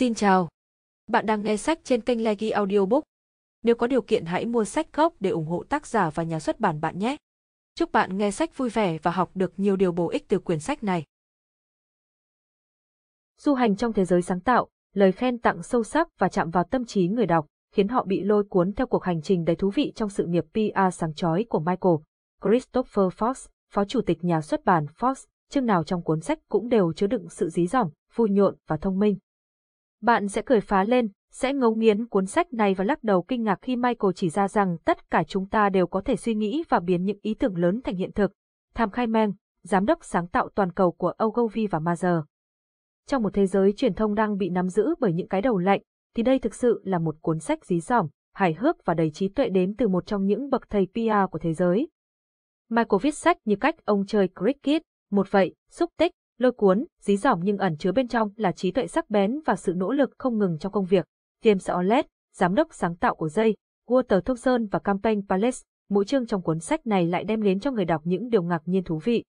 Xin chào. Bạn đang nghe sách trên kênh Leggy Audiobook. Nếu có điều kiện hãy mua sách gốc để ủng hộ tác giả và nhà xuất bản bạn nhé. Chúc bạn nghe sách vui vẻ và học được nhiều điều bổ ích từ quyển sách này. Du hành trong thế giới sáng tạo, lời khen tặng sâu sắc và chạm vào tâm trí người đọc, khiến họ bị lôi cuốn theo cuộc hành trình đầy thú vị trong sự nghiệp PR sáng chói của Michael Christopher Fox, phó chủ tịch nhà xuất bản Fox. Chương nào trong cuốn sách cũng đều chứa đựng sự dí dỏm, vui nhộn và thông minh. Bạn sẽ cười phá lên, sẽ ngấu nghiến cuốn sách này và lắc đầu kinh ngạc khi Michael chỉ ra rằng tất cả chúng ta đều có thể suy nghĩ và biến những ý tưởng lớn thành hiện thực. Tham Khai Meng, giám đốc sáng tạo toàn cầu của Ogilvy và Mather. Trong một thế giới truyền thông đang bị nắm giữ bởi những cái đầu lạnh, thì đây thực sự là một cuốn sách dí dỏm, hài hước và đầy trí tuệ đến từ một trong những bậc thầy PR của thế giới. Michael viết sách như cách ông chơi cricket, một vậy, xúc tích, lôi cuốn, dí dỏm nhưng ẩn chứa bên trong là trí tuệ sắc bén và sự nỗ lực không ngừng trong công việc. James Olet, giám đốc sáng tạo của Jay, Walter Thompson và Campaign Palace, mỗi chương trong cuốn sách này lại đem đến cho người đọc những điều ngạc nhiên thú vị.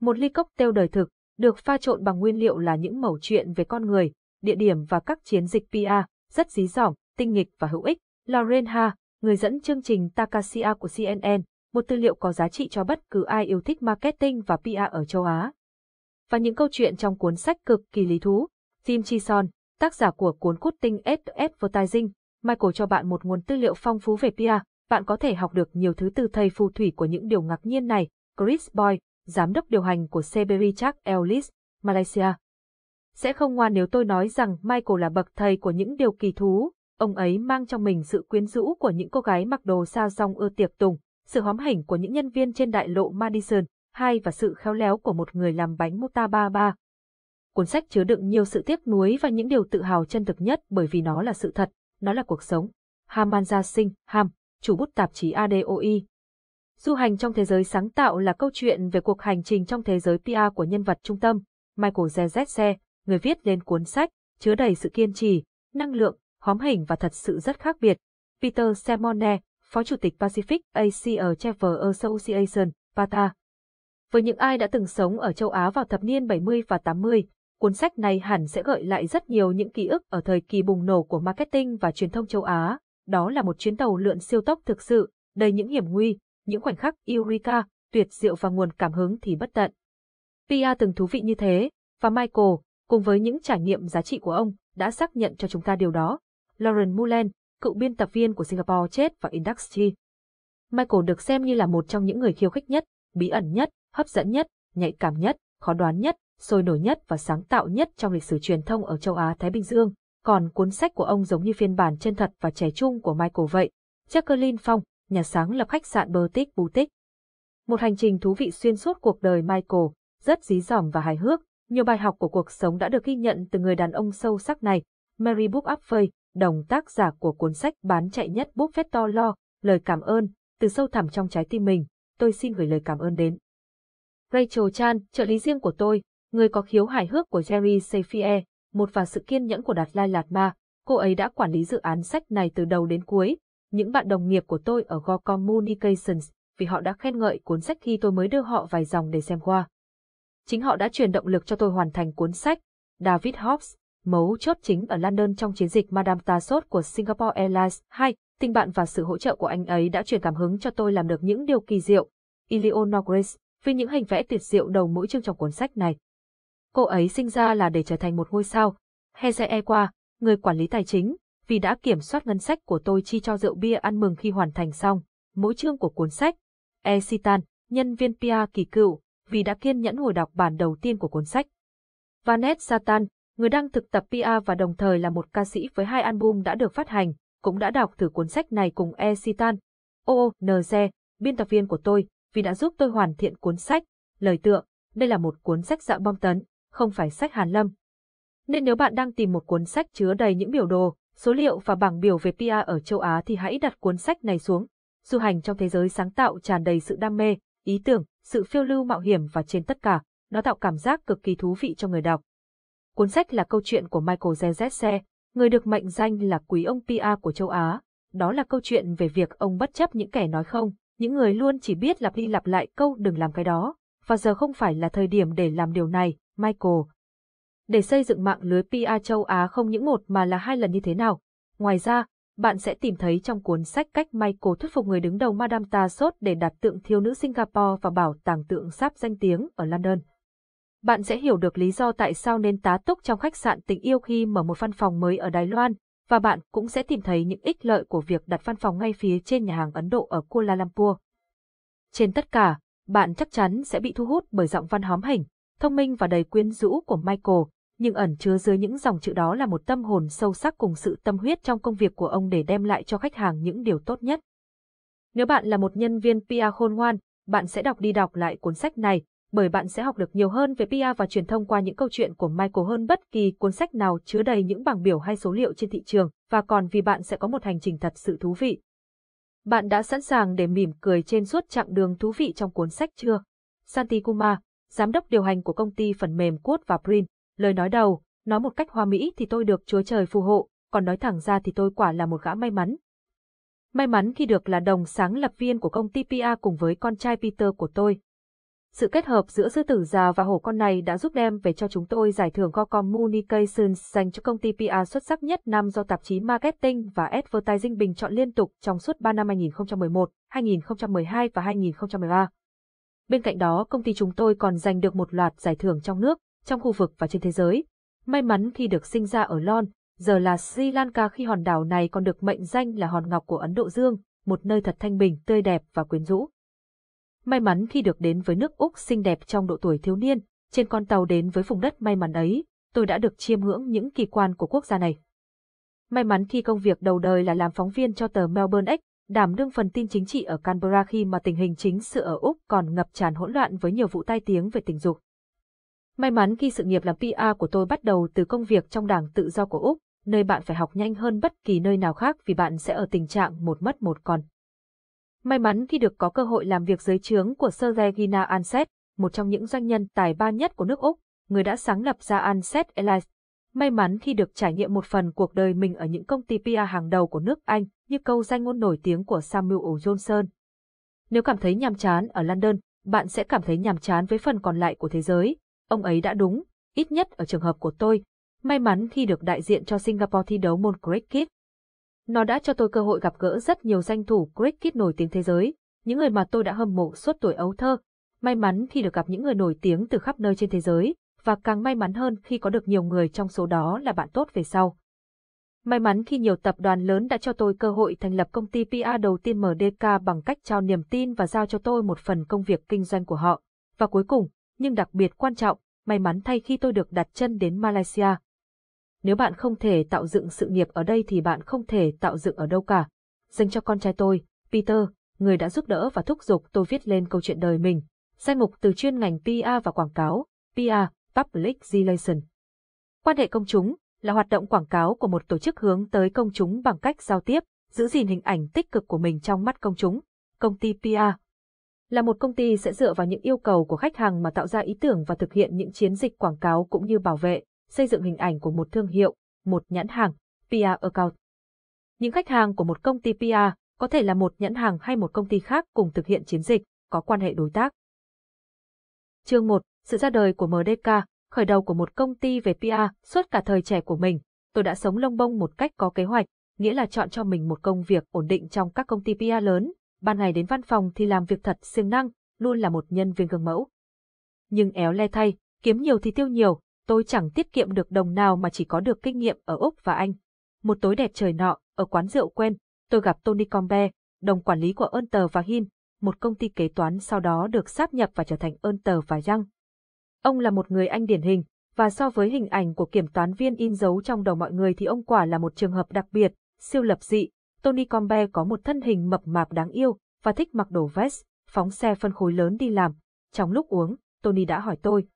Một ly cocktail đời thực, được pha trộn bằng nguyên liệu là những mẩu chuyện về con người, địa điểm và các chiến dịch PR, rất dí dỏm, tinh nghịch và hữu ích. Lauren Ha, người dẫn chương trình Takasia của CNN, một tư liệu có giá trị cho bất cứ ai yêu thích marketing và PR ở châu Á. Và những câu chuyện trong cuốn sách cực kỳ lý thú. Tim Chison, tác giả của cuốn Cutting Edge Advertising, Michael cho bạn một nguồn tư liệu phong phú về PR. Bạn có thể học được nhiều thứ từ thầy phù thủy của những điều ngạc nhiên này, Chris Boy, giám đốc điều hành của CBRI Chak Ellis, Malaysia. Sẽ không ngoan nếu tôi nói rằng Michael là bậc thầy của những điều kỳ thú. Ông ấy mang trong mình sự quyến rũ của những cô gái mặc đồ sa dong ưa tiệc tùng, sự hóm hỉnh của những nhân viên trên đại lộ Madison, hay và sự khéo léo của một người làm bánh mutaba. Cuốn sách chứa đựng nhiều sự tiếc nuối và những điều tự hào chân thực nhất bởi vì nó là sự thật, nó là cuộc sống. Hamanja Singh, Ham, chủ bút tạp chí ADOI. Du hành trong thế giới sáng tạo là câu chuyện về cuộc hành trình trong thế giới PR của nhân vật trung tâm, Michael Zezetse, người viết lên cuốn sách, chứa đầy sự kiên trì, năng lượng, hóm hỉnh và thật sự rất khác biệt. Peter Simone, phó chủ tịch Pacific Asia Travel Association, PATA. Với những ai đã từng sống ở châu Á vào thập niên 70 và 80, cuốn sách này hẳn sẽ gợi lại rất nhiều những ký ức ở thời kỳ bùng nổ của marketing và truyền thông châu Á. Đó là một chuyến tàu lượn siêu tốc thực sự, đầy những hiểm nguy, những khoảnh khắc eureka, tuyệt diệu và nguồn cảm hứng thì bất tận. PR từng thú vị như thế, và Michael, cùng với những trải nghiệm giá trị của ông, đã xác nhận cho chúng ta điều đó. Lauren Mullen, cựu biên tập viên của Singapore Trade và Industry. Michael được xem như là một trong những người khiêu khích nhất, bí ẩn nhất, hấp dẫn nhất, nhạy cảm nhất, khó đoán nhất, sôi nổi nhất và sáng tạo nhất trong lịch sử truyền thông ở châu Á-Thái Bình Dương. Còn cuốn sách của ông giống như phiên bản chân thật và trẻ trung của Michael vậy. Jacqueline Phong, nhà sáng lập khách sạn Bertic Boutique. Một hành trình thú vị xuyên suốt cuộc đời Michael, rất dí dỏm và hài hước. Nhiều bài học của cuộc sống đã được ghi nhận từ người đàn ông sâu sắc này. Mary Book Upway, đồng tác giả của cuốn sách bán chạy nhất Buffett To Lo, lời cảm ơn, từ sâu thẳm trong trái tim mình, tôi xin gửi lời cảm ơn đến. Rachel Chan, trợ lý riêng của tôi, người có khiếu hài hước của Jerry Safie, một và sự kiên nhẫn của Đạt Lai Lạt Ma, cô ấy đã quản lý dự án sách này từ đầu đến cuối. Những bạn đồng nghiệp của tôi ở Go Communications, vì họ đã khen ngợi cuốn sách khi tôi mới đưa họ vài dòng để xem qua. Chính họ đã truyền động lực cho tôi hoàn thành cuốn sách. David Hobbs, mấu chốt chính ở London trong chiến dịch Madame Tussauds của Singapore Airlines. Hai, tình bạn và sự hỗ trợ của anh ấy đã truyền cảm hứng cho tôi làm được những điều kỳ diệu. Eleanor Grace, vì những hình vẽ tuyệt diệu đầu mỗi chương trong cuốn sách này. Cô ấy sinh ra là để trở thành một ngôi sao. Hezekiah Qua, người quản lý tài chính, vì đã kiểm soát ngân sách của tôi chi cho rượu bia ăn mừng khi hoàn thành xong mỗi chương của cuốn sách. Esitan, nhân viên PR kỳ cựu, vì đã kiên nhẫn hồi đọc bản đầu tiên của cuốn sách. Vanessa Satan, người đang thực tập PR và đồng thời là một ca sĩ với hai album đã được phát hành, cũng đã đọc thử cuốn sách này cùng Esitan. Oonze, biên tập viên của tôi, vì đã giúp tôi hoàn thiện cuốn sách. Lời tựa, đây là một cuốn sách dạng bom tấn, không phải sách hàn lâm. Nên nếu bạn đang tìm một cuốn sách chứa đầy những biểu đồ, số liệu và bảng biểu về PR ở châu Á thì hãy đặt cuốn sách này xuống. Du hành trong thế giới sáng tạo tràn đầy sự đam mê, ý tưởng, sự phiêu lưu mạo hiểm và trên tất cả, nó tạo cảm giác cực kỳ thú vị cho người đọc. Cuốn sách là câu chuyện của Michael Zezetse, người được mệnh danh là quý ông PR của châu Á. Đó là câu chuyện về việc ông bất chấp những kẻ nói không, những người luôn chỉ biết lặp đi lặp lại câu đừng làm cái đó, và giờ không phải là thời điểm để làm điều này, Michael. để xây dựng mạng lưới PR châu Á không những một mà là hai lần như thế nào. Ngoài ra, bạn sẽ tìm thấy trong cuốn sách cách Michael thuyết phục người đứng đầu Madame Tussauds để đặt tượng thiếu nữ Singapore và bảo tàng tượng sáp danh tiếng ở London. Bạn sẽ hiểu được lý do tại sao nên tá túc trong khách sạn tình yêu khi mở một văn phòng mới ở Đài Loan, và bạn cũng sẽ tìm thấy những ích lợi của việc đặt văn phòng ngay phía trên nhà hàng Ấn Độ ở Kuala Lumpur. Trên tất cả, bạn chắc chắn sẽ bị thu hút bởi giọng văn hóm hỉnh, thông minh và đầy quyến rũ của Michael, nhưng ẩn chứa dưới những dòng chữ đó là một tâm hồn sâu sắc cùng sự tâm huyết trong công việc của ông để đem lại cho khách hàng những điều tốt nhất. Nếu bạn là một nhân viên PR khôn ngoan, bạn sẽ đọc đi đọc lại cuốn sách này, bởi bạn sẽ học được nhiều hơn về PR và truyền thông qua những câu chuyện của Michael hơn bất kỳ cuốn sách nào chứa đầy những bảng biểu hay số liệu trên thị trường, và còn vì bạn sẽ có một hành trình thật sự thú vị. Bạn đã sẵn sàng để mỉm cười trên suốt chặng đường thú vị trong cuốn sách chưa? Santi Kumar, giám đốc điều hành của công ty phần mềm Quote và Print, lời nói đầu, nói một cách hoa mỹ thì tôi được Chúa Trời phù hộ, còn nói thẳng ra thì tôi quả là một gã may mắn. May mắn khi được là đồng sáng lập viên của công ty PR cùng với con trai Peter của tôi. Sự kết hợp giữa sư tử già và hổ con này đã giúp đem về cho chúng tôi giải thưởng Go Communications dành cho công ty PR xuất sắc nhất năm do tạp chí Marketing và Advertising bình chọn liên tục trong suốt 3 năm 2011, 2012 và 2013. Bên cạnh đó, công ty chúng tôi còn giành được một loạt giải thưởng trong nước, trong khu vực và trên thế giới. May mắn khi được sinh ra ở Lon, giờ là Sri Lanka, khi hòn đảo này còn được mệnh danh là hòn ngọc của Ấn Độ Dương, một nơi thật thanh bình, tươi đẹp và quyến rũ. May mắn khi được đến với nước Úc xinh đẹp trong độ tuổi thiếu niên, trên con tàu đến với vùng đất may mắn ấy, tôi đã được chiêm ngưỡng những kỳ quan của quốc gia này. May mắn khi công việc đầu đời là làm phóng viên cho tờ Melbourne Age, đảm đương phần tin chính trị ở Canberra khi mà tình hình chính sự ở Úc còn ngập tràn hỗn loạn với nhiều vụ tai tiếng về tình dục. May mắn khi sự nghiệp làm PR của tôi bắt đầu từ công việc trong Đảng Tự do của Úc, nơi bạn phải học nhanh hơn bất kỳ nơi nào khác vì bạn sẽ ở tình trạng một mất một còn. May mắn khi được có cơ hội làm việc dưới trướng của Sir Reginald Ansett, một trong những doanh nhân tài ba nhất của nước Úc, người đã sáng lập ra Ansett Airlines. May mắn khi được trải nghiệm một phần cuộc đời mình ở những công ty PR hàng đầu của nước Anh, như câu danh ngôn nổi tiếng của Samuel Johnson. Nếu cảm thấy nhàm chán ở London, bạn sẽ cảm thấy nhàm chán với phần còn lại của thế giới. Ông ấy đã đúng, ít nhất ở trường hợp của tôi. May mắn khi được đại diện cho Singapore thi đấu môn cricket. Nó đã cho tôi cơ hội gặp gỡ rất nhiều danh thủ cricket nổi tiếng thế giới, những người mà tôi đã hâm mộ suốt tuổi ấu thơ. May mắn khi được gặp những người nổi tiếng từ khắp nơi trên thế giới, và càng may mắn hơn khi có được nhiều người trong số đó là bạn tốt về sau. May mắn khi nhiều tập đoàn lớn đã cho tôi cơ hội thành lập công ty PR đầu tiên MDK bằng cách trao niềm tin và giao cho tôi một phần công việc kinh doanh của họ. Và cuối cùng, nhưng đặc biệt quan trọng, may mắn thay khi tôi được đặt chân đến Malaysia. Nếu bạn không thể tạo dựng sự nghiệp ở đây thì bạn không thể tạo dựng ở đâu cả. Dành cho con trai tôi, Peter, người đã giúp đỡ và thúc giục tôi viết lên câu chuyện đời mình. Danh mục từ chuyên ngành PR và quảng cáo, PR, Public Relations. Quan hệ công chúng là hoạt động quảng cáo của một tổ chức hướng tới công chúng bằng cách giao tiếp, giữ gìn hình ảnh tích cực của mình trong mắt công chúng. Công ty PR là một công ty sẽ dựa vào những yêu cầu của khách hàng mà tạo ra ý tưởng và thực hiện những chiến dịch quảng cáo cũng như bảo vệ, xây dựng hình ảnh của một thương hiệu, một nhãn hàng, PR account. Những khách hàng của một công ty PR có thể là một nhãn hàng hay một công ty khác cùng thực hiện chiến dịch, có quan hệ đối tác. Chương 1. Sự ra đời của MDK, khởi đầu của một công ty về PR. Suốt cả thời trẻ của mình, tôi đã sống lông bông một cách có kế hoạch, nghĩa là chọn cho mình một công việc ổn định trong các công ty PR lớn, ban ngày đến văn phòng thì làm việc thật siêng năng, luôn là một nhân viên gương mẫu. Nhưng éo le thay, kiếm nhiều thì tiêu nhiều, tôi chẳng tiết kiệm được đồng nào mà chỉ có được kinh nghiệm ở Úc và Anh. Một tối đẹp trời nọ, ở quán rượu quen, tôi gặp Tony Combe, đồng quản lý của Ernst & Young, một công ty kế toán sau đó được sáp nhập và trở thành Ernst & Young. Ông là một người Anh điển hình, và so với hình ảnh của kiểm toán viên in dấu trong đầu mọi người thì ông quả là một trường hợp đặc biệt, siêu lập dị. Tony Combe có một thân hình mập mạp đáng yêu và thích mặc đồ vest, phóng xe phân khối lớn đi làm. Trong lúc uống, Tony đã hỏi tôi: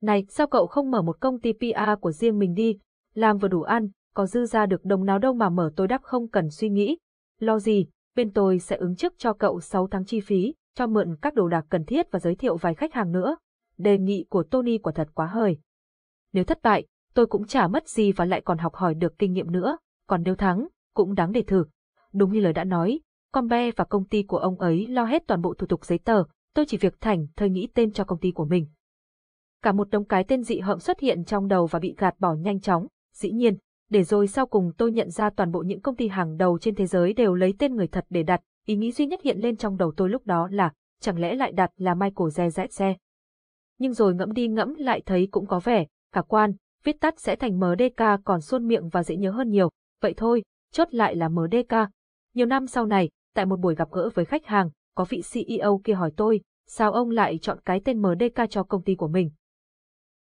"Này, sao cậu không mở một công ty PR của riêng mình đi? Làm vừa đủ ăn, có dư ra được đồng nào đâu mà mở." Tôi đáp không cần suy nghĩ. "Lo gì, bên tôi sẽ ứng trước cho cậu 6 tháng chi phí, cho mượn các đồ đạc cần thiết và giới thiệu vài khách hàng nữa." Đề nghị của Tony quả thật quá hời. Nếu thất bại, tôi cũng chả mất gì và lại còn học hỏi được kinh nghiệm nữa. Còn nếu thắng, cũng đáng để thử. Đúng như lời đã nói, Combe và công ty của ông ấy lo hết toàn bộ thủ tục giấy tờ, tôi chỉ việc thảnh thơi nghĩ tên cho công ty của mình. cả một đống cái tên dị hợm xuất hiện trong đầu và bị gạt bỏ nhanh chóng. Dĩ nhiên, để rồi sau cùng tôi nhận ra toàn bộ những công ty hàng đầu trên thế giới đều lấy tên người thật để đặt. Ý nghĩ duy nhất hiện lên trong đầu tôi lúc đó là, chẳng lẽ lại đặt là Michael Zeze? Nhưng rồi ngẫm đi ngẫm lại thấy cũng có vẻ khả quan, viết tắt sẽ thành MDK còn suôn miệng và dễ nhớ hơn nhiều. Vậy thôi, chốt lại là MDK. Nhiều năm sau này, tại một buổi gặp gỡ với khách hàng, có vị CEO kia hỏi tôi, sao ông lại chọn cái tên MDK cho công ty của mình?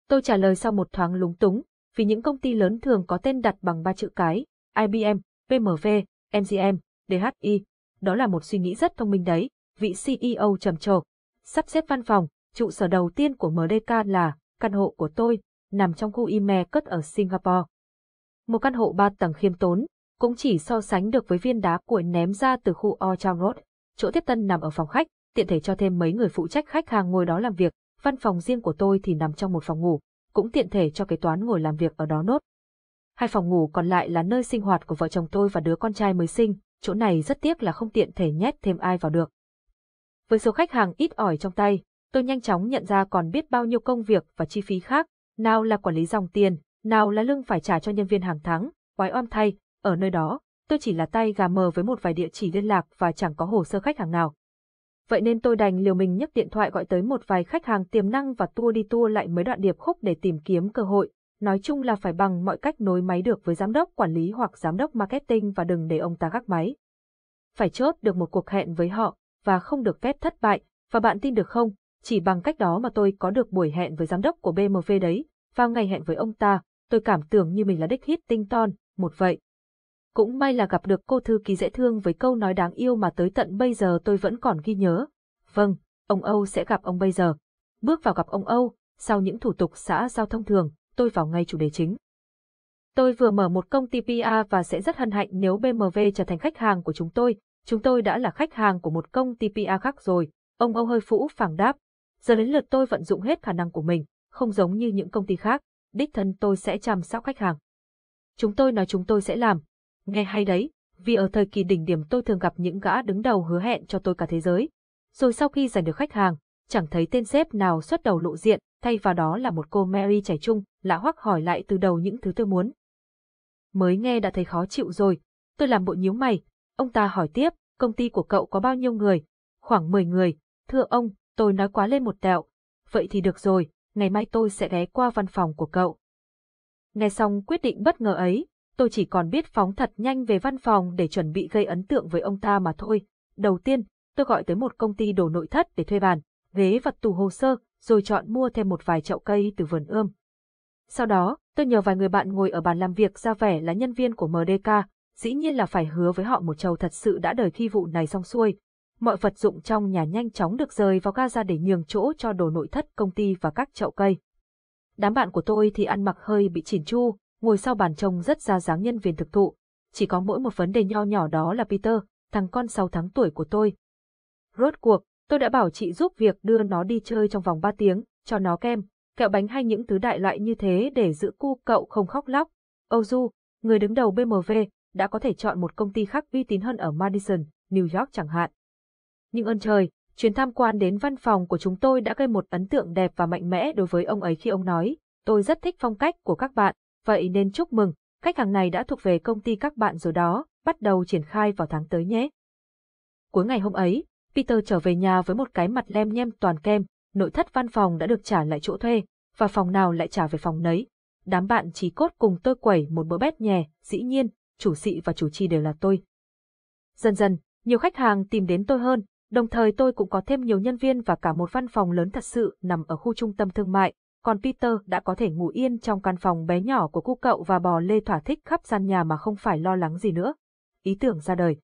Tôi trả lời sau một thoáng lúng túng, vì những công ty lớn thường có tên đặt bằng ba chữ cái, IBM, BMW, MGM, DHI. Đó là một suy nghĩ rất thông minh đấy, vị CEO trầm trồ. Sắp xếp văn phòng, trụ sở đầu tiên của MDK là căn hộ của tôi, nằm trong khu Imecut ở Singapore. Một căn hộ 3 tầng khiêm tốn, cũng chỉ so sánh được với viên đá cuội ném ra từ khu Old Town Road. Chỗ tiếp tân nằm ở phòng khách, tiện thể cho thêm mấy người phụ trách khách hàng ngồi đó làm việc. Văn phòng riêng của tôi thì nằm trong một phòng ngủ, cũng tiện thể cho kế toán ngồi làm việc ở đó nốt. Hai phòng ngủ còn lại là nơi sinh hoạt của vợ chồng tôi và đứa con trai mới sinh, chỗ này rất tiếc là không tiện thể nhét thêm ai vào được. Với số khách hàng ít ỏi trong tay, tôi nhanh chóng nhận ra còn biết bao nhiêu công việc và chi phí khác, nào là quản lý dòng tiền, nào là lương phải trả cho nhân viên hàng tháng. Quái oăm thay, ở nơi đó, tôi chỉ là tay gà mờ với một vài địa chỉ liên lạc và chẳng có hồ sơ khách hàng nào. Vậy nên tôi đành liều mình nhấc điện thoại gọi tới một vài khách hàng tiềm năng và tua đi tua lại mấy đoạn điệp khúc để tìm kiếm cơ hội. Nói chung là phải bằng mọi cách nối máy được với giám đốc quản lý hoặc giám đốc marketing và đừng để ông ta gác máy. Phải chốt được một cuộc hẹn với họ và không được phép thất bại. Và bạn tin được không, chỉ bằng cách đó mà tôi có được buổi hẹn với giám đốc của BMW đấy. Vào ngày hẹn với ông ta, tôi cảm tưởng như mình là đích hit tinh ton, một vậy. Cũng may là gặp được cô thư ký dễ thương với câu nói đáng yêu mà tới tận bây giờ tôi vẫn còn ghi nhớ. Vâng, ông Âu sẽ gặp ông bây giờ. Bước vào gặp ông Âu, sau những thủ tục xã giao thông thường, tôi vào ngay chủ đề chính. Tôi vừa mở một công ty PR và sẽ rất hân hạnh nếu BMW trở thành khách hàng của chúng tôi. Chúng tôi đã là khách hàng của một công ty PR khác rồi. Ông Âu hơi phũ phàng đáp. Giờ đến lượt tôi vận dụng hết khả năng của mình, không giống như những công ty khác. Đích thân tôi sẽ chăm sóc khách hàng. Chúng tôi nói chúng tôi sẽ làm. Nghe hay đấy, vì ở thời kỳ đỉnh điểm tôi thường gặp những gã đứng đầu hứa hẹn cho tôi cả thế giới. Rồi sau khi giành được khách hàng, chẳng thấy tên sếp nào xuất đầu lộ diện, thay vào đó là một cô Mary trẻ trung, lạ hoắc hỏi lại từ đầu những thứ tôi muốn. Mới nghe đã thấy khó chịu rồi, tôi làm bộ nhíu mày. Ông ta hỏi tiếp, công ty của cậu có bao nhiêu người? Khoảng 10 người. Thưa ông, tôi nói quá lên một tẹo. Vậy thì được rồi, ngày mai tôi sẽ ghé qua văn phòng của cậu. Nghe xong quyết định bất ngờ ấy, tôi chỉ còn biết phóng thật nhanh về văn phòng để chuẩn bị gây ấn tượng với ông ta mà thôi. Đầu tiên, tôi gọi tới một công ty đồ nội thất để thuê bàn, ghế và tủ hồ sơ, rồi chọn mua thêm một vài chậu cây từ vườn ươm. Sau đó, tôi nhờ vài người bạn ngồi ở bàn làm việc ra vẻ là nhân viên của MDK, dĩ nhiên là phải hứa với họ một chầu thật sự đã đời khi vụ này xong xuôi. Mọi vật dụng trong nhà nhanh chóng được rời vào gaza để nhường chỗ cho đồ nội thất công ty và các chậu cây. Đám bạn của tôi thì ăn mặc hơi bị chỉn chu, ngồi sau bàn trông rất ra dáng nhân viên thực thụ. Chỉ có mỗi một vấn đề nho nhỏ đó là Peter, thằng con 6 tháng tuổi của tôi. Rốt cuộc, tôi đã bảo chị giúp việc đưa nó đi chơi trong vòng 3 tiếng, cho nó kem, kẹo bánh hay những thứ đại loại như thế để giữ cu cậu không khóc lóc. Ozu, người đứng đầu BMW, đã có thể chọn một công ty khác uy tín hơn ở Madison, New York chẳng hạn. Nhưng ơn trời, chuyến tham quan đến văn phòng của chúng tôi đã gây một ấn tượng đẹp và mạnh mẽ đối với ông ấy khi ông nói, tôi rất thích phong cách của các bạn. Vậy nên chúc mừng, khách hàng này đã thuộc về công ty các bạn rồi đó, bắt đầu triển khai vào tháng tới nhé. Cuối ngày hôm ấy, Peter trở về nhà với một cái mặt lem nhem toàn kem, nội thất văn phòng đã được trả lại chỗ thuê, và phòng nào lại trả về phòng nấy. Đám bạn chí cốt cùng tôi quẩy một bữa bét nhè, dĩ nhiên, chủ sĩ và chủ trì đều là tôi. Dần dần, nhiều khách hàng tìm đến tôi hơn, đồng thời tôi cũng có thêm nhiều nhân viên và cả một văn phòng lớn thật sự nằm ở khu trung tâm thương mại. Còn Peter đã có thể ngủ yên trong căn phòng bé nhỏ của cu cậu và bò lê thỏa thích khắp gian nhà mà không phải lo lắng gì nữa. Ý tưởng ra đời.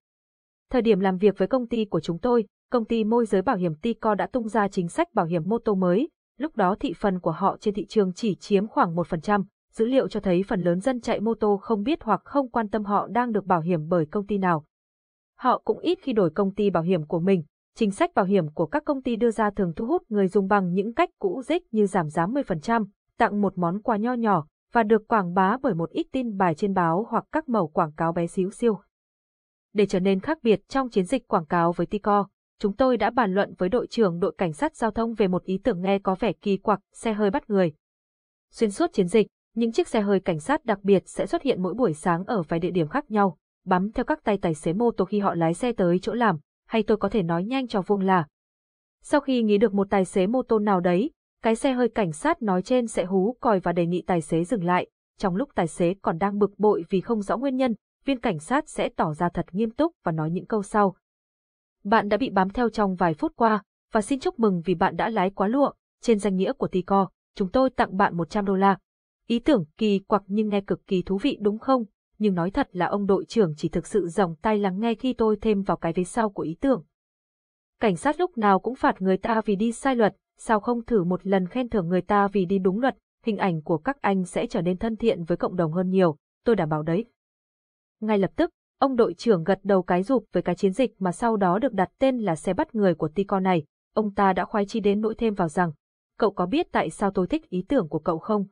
Thời điểm làm việc với công ty của chúng tôi, công ty môi giới bảo hiểm Tico đã tung ra chính sách bảo hiểm mô tô mới. Lúc đó thị phần của họ trên thị trường chỉ chiếm khoảng 1%. Dữ liệu cho thấy phần lớn dân chạy mô tô không biết hoặc không quan tâm họ đang được bảo hiểm bởi công ty nào. Họ cũng ít khi đổi công ty bảo hiểm của mình. Chính sách bảo hiểm của các công ty đưa ra thường thu hút người dùng bằng những cách cũ rích như giảm giá 10%, tặng một món quà nho nhỏ và được quảng bá bởi một ít tin bài trên báo hoặc các mẩu quảng cáo bé xíu xiu. Để trở nên khác biệt trong chiến dịch quảng cáo với Tico, chúng tôi đã bàn luận với đội trưởng đội cảnh sát giao thông về một ý tưởng nghe có vẻ kỳ quặc, xe hơi bắt người. Xuyên suốt chiến dịch, những chiếc xe hơi cảnh sát đặc biệt sẽ xuất hiện mỗi buổi sáng ở vài địa điểm khác nhau, bám theo các tay tài xế mô tô khi họ lái xe tới chỗ làm, hay tôi có thể nói nhanh cho vuông là. Sau khi nghĩ được một tài xế mô tô nào đấy, cái xe hơi cảnh sát nói trên sẽ hú còi và đề nghị tài xế dừng lại. Trong lúc tài xế còn đang bực bội vì không rõ nguyên nhân, viên cảnh sát sẽ tỏ ra thật nghiêm túc và nói những câu sau. Bạn đã bị bám theo trong vài phút qua, và xin chúc mừng vì bạn đã lái quá lụa. Trên danh nghĩa của Tico, chúng tôi tặng bạn $100. Ý tưởng kỳ quặc nhưng nghe cực kỳ thú vị đúng không? Nhưng nói thật là ông đội trưởng chỉ thực sự dòng tay lắng nghe khi tôi thêm vào cái vế sau của ý tưởng. Cảnh sát lúc nào cũng phạt người ta vì đi sai luật, sao không thử một lần khen thưởng người ta vì đi đúng luật, hình ảnh của các anh sẽ trở nên thân thiện với cộng đồng hơn nhiều, tôi đảm bảo đấy. Ngay lập tức, ông đội trưởng gật đầu cái rụp với cái chiến dịch mà sau đó được đặt tên là xe bắt người của Tico này, ông ta đã khoái chí đến nỗi thêm vào rằng, cậu có biết tại sao tôi thích ý tưởng của cậu không?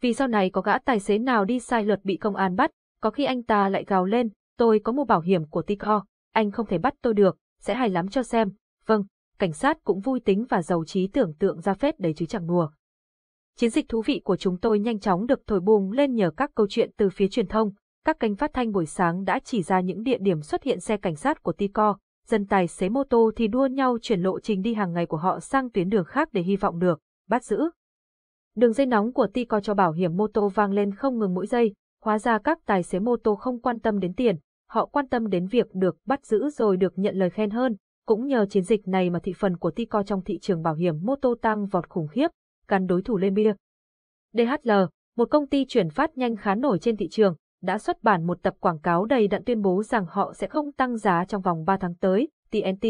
Vì sau này có gã tài xế nào đi sai luật bị công an bắt, có khi anh ta lại gào lên, tôi có mua bảo hiểm của Tico, anh không thể bắt tôi được, sẽ hay lắm cho xem. Vâng, cảnh sát cũng vui tính và giàu trí tưởng tượng ra phết đấy chứ chẳng đùa. Chiến dịch thú vị của chúng tôi nhanh chóng được thổi bùng lên nhờ các câu chuyện từ phía truyền thông. Các kênh phát thanh buổi sáng đã chỉ ra những địa điểm xuất hiện xe cảnh sát của Tico, dân tài xế mô tô thì đua nhau chuyển lộ trình đi hàng ngày của họ sang tuyến đường khác để hy vọng được bắt giữ. Đường dây nóng của Tico cho bảo hiểm mô tô vang lên không ngừng mỗi giây, hóa ra các tài xế mô tô không quan tâm đến tiền, họ quan tâm đến việc được bắt giữ rồi được nhận lời khen hơn. Cũng nhờ chiến dịch này mà thị phần của Tico trong thị trường bảo hiểm mô tô tăng vọt khủng khiếp, gắn đối thủ lên bia. DHL, một công ty chuyển phát nhanh khá nổi trên thị trường, đã xuất bản một tập quảng cáo đầy đặn tuyên bố rằng họ sẽ không tăng giá trong vòng 3 tháng tới. TNT,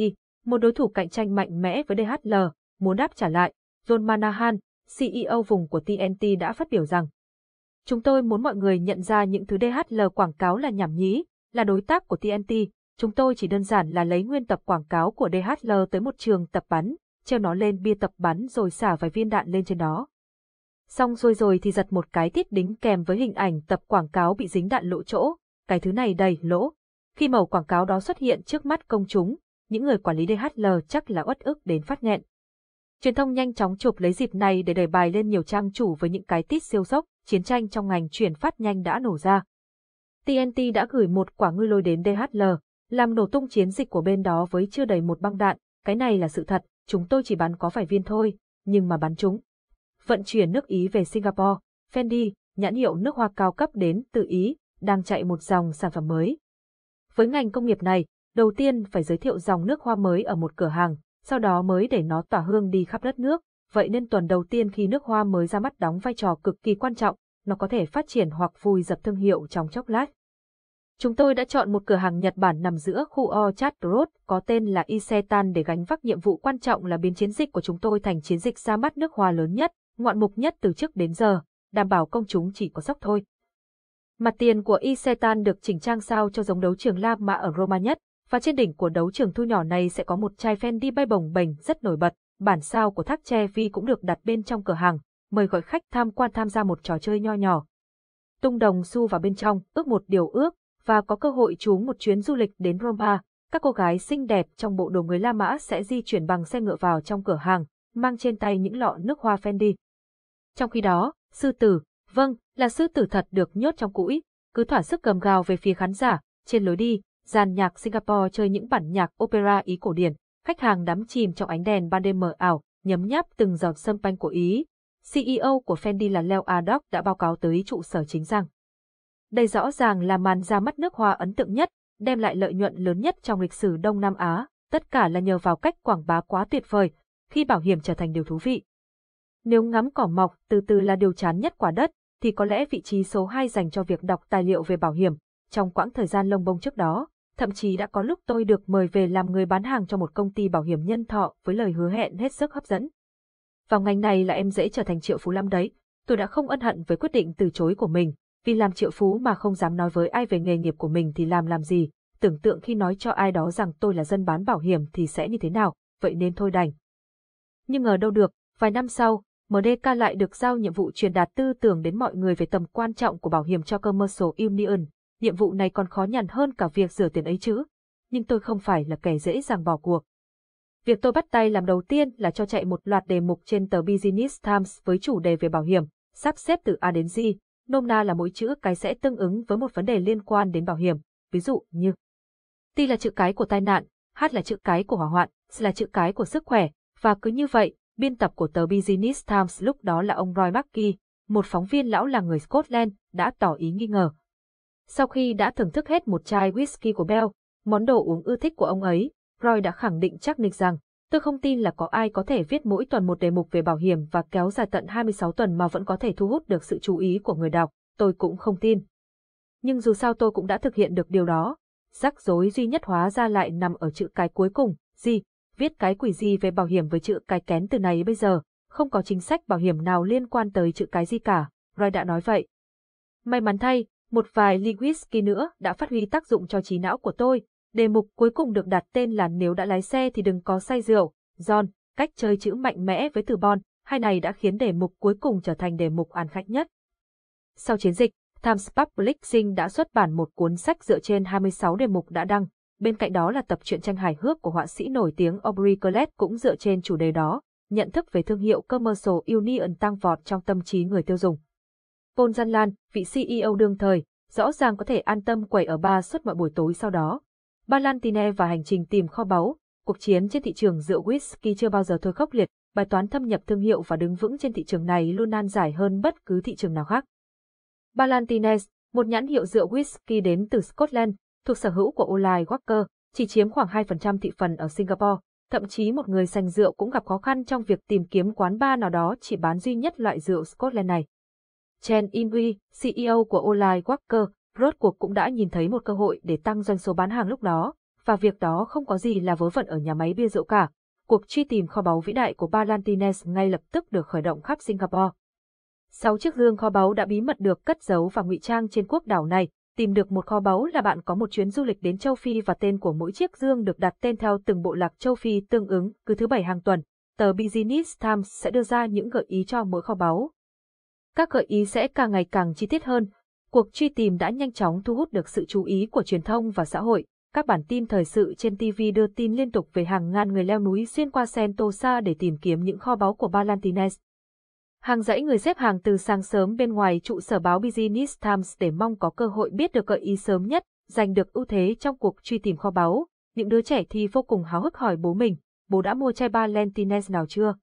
một đối thủ cạnh tranh mạnh mẽ với DHL, muốn đáp trả lại. John Manahan, CEO vùng của TNT đã phát biểu rằng, chúng tôi muốn mọi người nhận ra những thứ DHL quảng cáo là nhảm nhí, là đối tác của TNT. Chúng tôi chỉ đơn giản là lấy nguyên tập quảng cáo của DHL tới một trường tập bắn, treo nó lên bia tập bắn rồi xả vài viên đạn lên trên đó. Xong rồi thì giật một cái tiết đính kèm với hình ảnh tập quảng cáo bị dính đạn lỗ chỗ, cái thứ này đầy lỗ. Khi mẩu quảng cáo đó xuất hiện trước mắt công chúng, những người quản lý DHL chắc là uất ức đến phát nghẹn. Truyền thông nhanh chóng chụp lấy dịp này để đẩy bài lên nhiều trang chủ với những cái tít siêu sốc, chiến tranh trong ngành chuyển phát nhanh đã nổ ra. TNT đã gửi một quả ngư lôi đến DHL, làm nổ tung chiến dịch của bên đó với chưa đầy một băng đạn, cái này là sự thật, chúng tôi chỉ bán có vài viên thôi, nhưng mà bán chúng. Vận chuyển nước Ý về Singapore, Fendi, nhãn hiệu nước hoa cao cấp đến từ Ý, đang chạy một dòng sản phẩm mới. Với ngành công nghiệp này, đầu tiên phải giới thiệu dòng nước hoa mới ở một cửa hàng, sau đó mới để nó tỏa hương đi khắp đất nước, vậy nên tuần đầu tiên khi nước hoa mới ra mắt đóng vai trò cực kỳ quan trọng, nó có thể phát triển hoặc vùi dập thương hiệu trong chốc lát. Chúng tôi đã chọn một cửa hàng Nhật Bản nằm giữa khu Orchard Road có tên là Isetan để gánh vác nhiệm vụ quan trọng là biến chiến dịch của chúng tôi thành chiến dịch ra mắt nước hoa lớn nhất, ngoạn mục nhất từ trước đến giờ, đảm bảo công chúng chỉ có sốc thôi. Mặt tiền của Isetan được chỉnh trang sao cho giống đấu trường La Mã ở Roma nhất, và trên đỉnh của đấu trường thu nhỏ này sẽ có một chai Fendi bay bồng bềnh rất nổi bật, bản sao của thác tre vi cũng được đặt bên trong cửa hàng, mời gọi khách tham quan tham gia một trò chơi nho nhỏ. Tung đồng xu vào bên trong, ước một điều ước, và có cơ hội trúng một chuyến du lịch đến Roma. Các cô gái xinh đẹp trong bộ đồ người La Mã sẽ di chuyển bằng xe ngựa vào trong cửa hàng, mang trên tay những lọ nước hoa Fendi. Trong khi đó, sư tử, vâng, là sư tử thật được nhốt trong cũi, cứ thỏa sức gầm gào về phía khán giả. Trên lối đi, dàn nhạc Singapore chơi những bản nhạc opera Ý cổ điển, khách hàng đắm chìm trong ánh đèn ban đêm mờ ảo, nhấm nháp từng giọt sâm panh của Ý. CEO của Fendi là Leo Adoc đã báo cáo tới trụ sở chính rằng, đây rõ ràng là màn ra mắt nước hoa ấn tượng nhất, đem lại lợi nhuận lớn nhất trong lịch sử Đông Nam Á, tất cả là nhờ vào cách quảng bá quá tuyệt vời, khi bảo hiểm trở thành điều thú vị. Nếu ngắm cỏ mọc từ từ là điều chán nhất quả đất, thì có lẽ vị trí số 2 dành cho việc đọc tài liệu về bảo hiểm. Trong quãng thời gian lông bông trước đó, thậm chí đã có lúc tôi được mời về làm người bán hàng cho một công ty bảo hiểm nhân thọ với lời hứa hẹn hết sức hấp dẫn. Vào ngành này là em dễ trở thành triệu phú lắm đấy, tôi đã không ân hận với quyết định từ chối của mình. Vì làm triệu phú mà không dám nói với ai về nghề nghiệp của mình thì làm gì, tưởng tượng khi nói cho ai đó rằng tôi là dân bán bảo hiểm thì sẽ như thế nào, vậy nên thôi đành. Nhưng ngờ đâu được, vài năm sau, MDK lại được giao nhiệm vụ truyền đạt tư tưởng đến mọi người về tầm quan trọng của bảo hiểm cho Commercial Union, nhiệm vụ này còn khó nhằn hơn cả việc rửa tiền ấy chứ. Nhưng tôi không phải là kẻ dễ dàng bỏ cuộc. Việc tôi bắt tay làm đầu tiên là cho chạy một loạt đề mục trên tờ Business Times với chủ đề về bảo hiểm, sắp xếp từ A đến Z, nôm na là mỗi chữ cái sẽ tương ứng với một vấn đề liên quan đến bảo hiểm, ví dụ như T là chữ cái của tai nạn, H là chữ cái của hỏa hoạn, S là chữ cái của sức khỏe, và cứ như vậy. Biên tập của tờ Business Times lúc đó là ông Roy Mackey, một phóng viên lão làng người Scotland, đã tỏ ý nghi ngờ. Sau khi đã thưởng thức hết một chai whisky của Bell, món đồ uống ưa thích của ông ấy, Roy đã khẳng định chắc nịch rằng, tôi không tin là có ai có thể viết mỗi tuần một đề mục về bảo hiểm và kéo dài tận 26 tuần mà vẫn có thể thu hút được sự chú ý của người đọc, tôi cũng không tin. Nhưng dù sao tôi cũng đã thực hiện được điều đó, rắc rối duy nhất hóa ra lại nằm ở chữ cái cuối cùng, gì? Viết cái quỷ gì về bảo hiểm với chữ cái kén từ này bây giờ, không có chính sách bảo hiểm nào liên quan tới chữ cái gì cả, Roy đã nói vậy. May mắn thay, một vài ly whisky nữa đã phát huy tác dụng cho trí não của tôi, đề mục cuối cùng được đặt tên là nếu đã lái xe thì đừng có say rượu, John, cách chơi chữ mạnh mẽ với từ bon, hai này đã khiến đề mục cuối cùng trở thành đề mục ăn khách nhất. Sau chiến dịch, Times Publishing đã xuất bản một cuốn sách dựa trên 26 đề mục đã đăng. Bên cạnh đó là tập truyện tranh hài hước của họa sĩ nổi tiếng Aubrey Collette cũng dựa trên chủ đề đó, nhận thức về thương hiệu Commercial Union tăng vọt trong tâm trí người tiêu dùng. Paul Zanlan, vị CEO đương thời, rõ ràng có thể an tâm quẩy ở bar suốt mọi buổi tối sau đó. Ballantine và hành trình tìm kho báu, cuộc chiến trên thị trường rượu whisky chưa bao giờ thôi khốc liệt, bài toán thâm nhập thương hiệu và đứng vững trên thị trường này luôn nan giải hơn bất cứ thị trường nào khác. Ballantine, một nhãn hiệu rượu whisky đến từ Scotland, thuộc sở hữu của Ollie Walker, chỉ chiếm khoảng 2% thị phần ở Singapore, thậm chí một người sành rượu cũng gặp khó khăn trong việc tìm kiếm quán bar nào đó chỉ bán duy nhất loại rượu Scotland này. Chen Inui, CEO của Ollie Walker, rốt cuộc cũng đã nhìn thấy một cơ hội để tăng doanh số bán hàng lúc đó, và việc đó không có gì là vớ vẩn ở nhà máy bia rượu cả. Cuộc truy tìm kho báu vĩ đại của Ballantines ngay lập tức được khởi động khắp Singapore. 6 chiếc gương kho báu đã bí mật được cất giấu và ngụy trang trên quốc đảo này. Tìm được một kho báu là bạn có một chuyến du lịch đến châu Phi và tên của mỗi chiếc dương được đặt tên theo từng bộ lạc châu Phi tương ứng. Cứ thứ Bảy hàng tuần, tờ Business Times sẽ đưa ra những gợi ý cho mỗi kho báu. Các gợi ý sẽ càng ngày càng chi tiết hơn. Cuộc truy tìm đã nhanh chóng thu hút được sự chú ý của truyền thông và xã hội. Các bản tin thời sự trên TV đưa tin liên tục về hàng ngàn người leo núi xuyên qua Sentosa để tìm kiếm những kho báu của Ballantines. Hàng dãy người xếp hàng từ sáng sớm bên ngoài trụ sở báo Business Times để mong có cơ hội biết được gợi ý sớm nhất, giành được ưu thế trong cuộc truy tìm kho báu. Những đứa trẻ thì vô cùng háo hức hỏi bố mình, bố đã mua chai Ballantines nào chưa?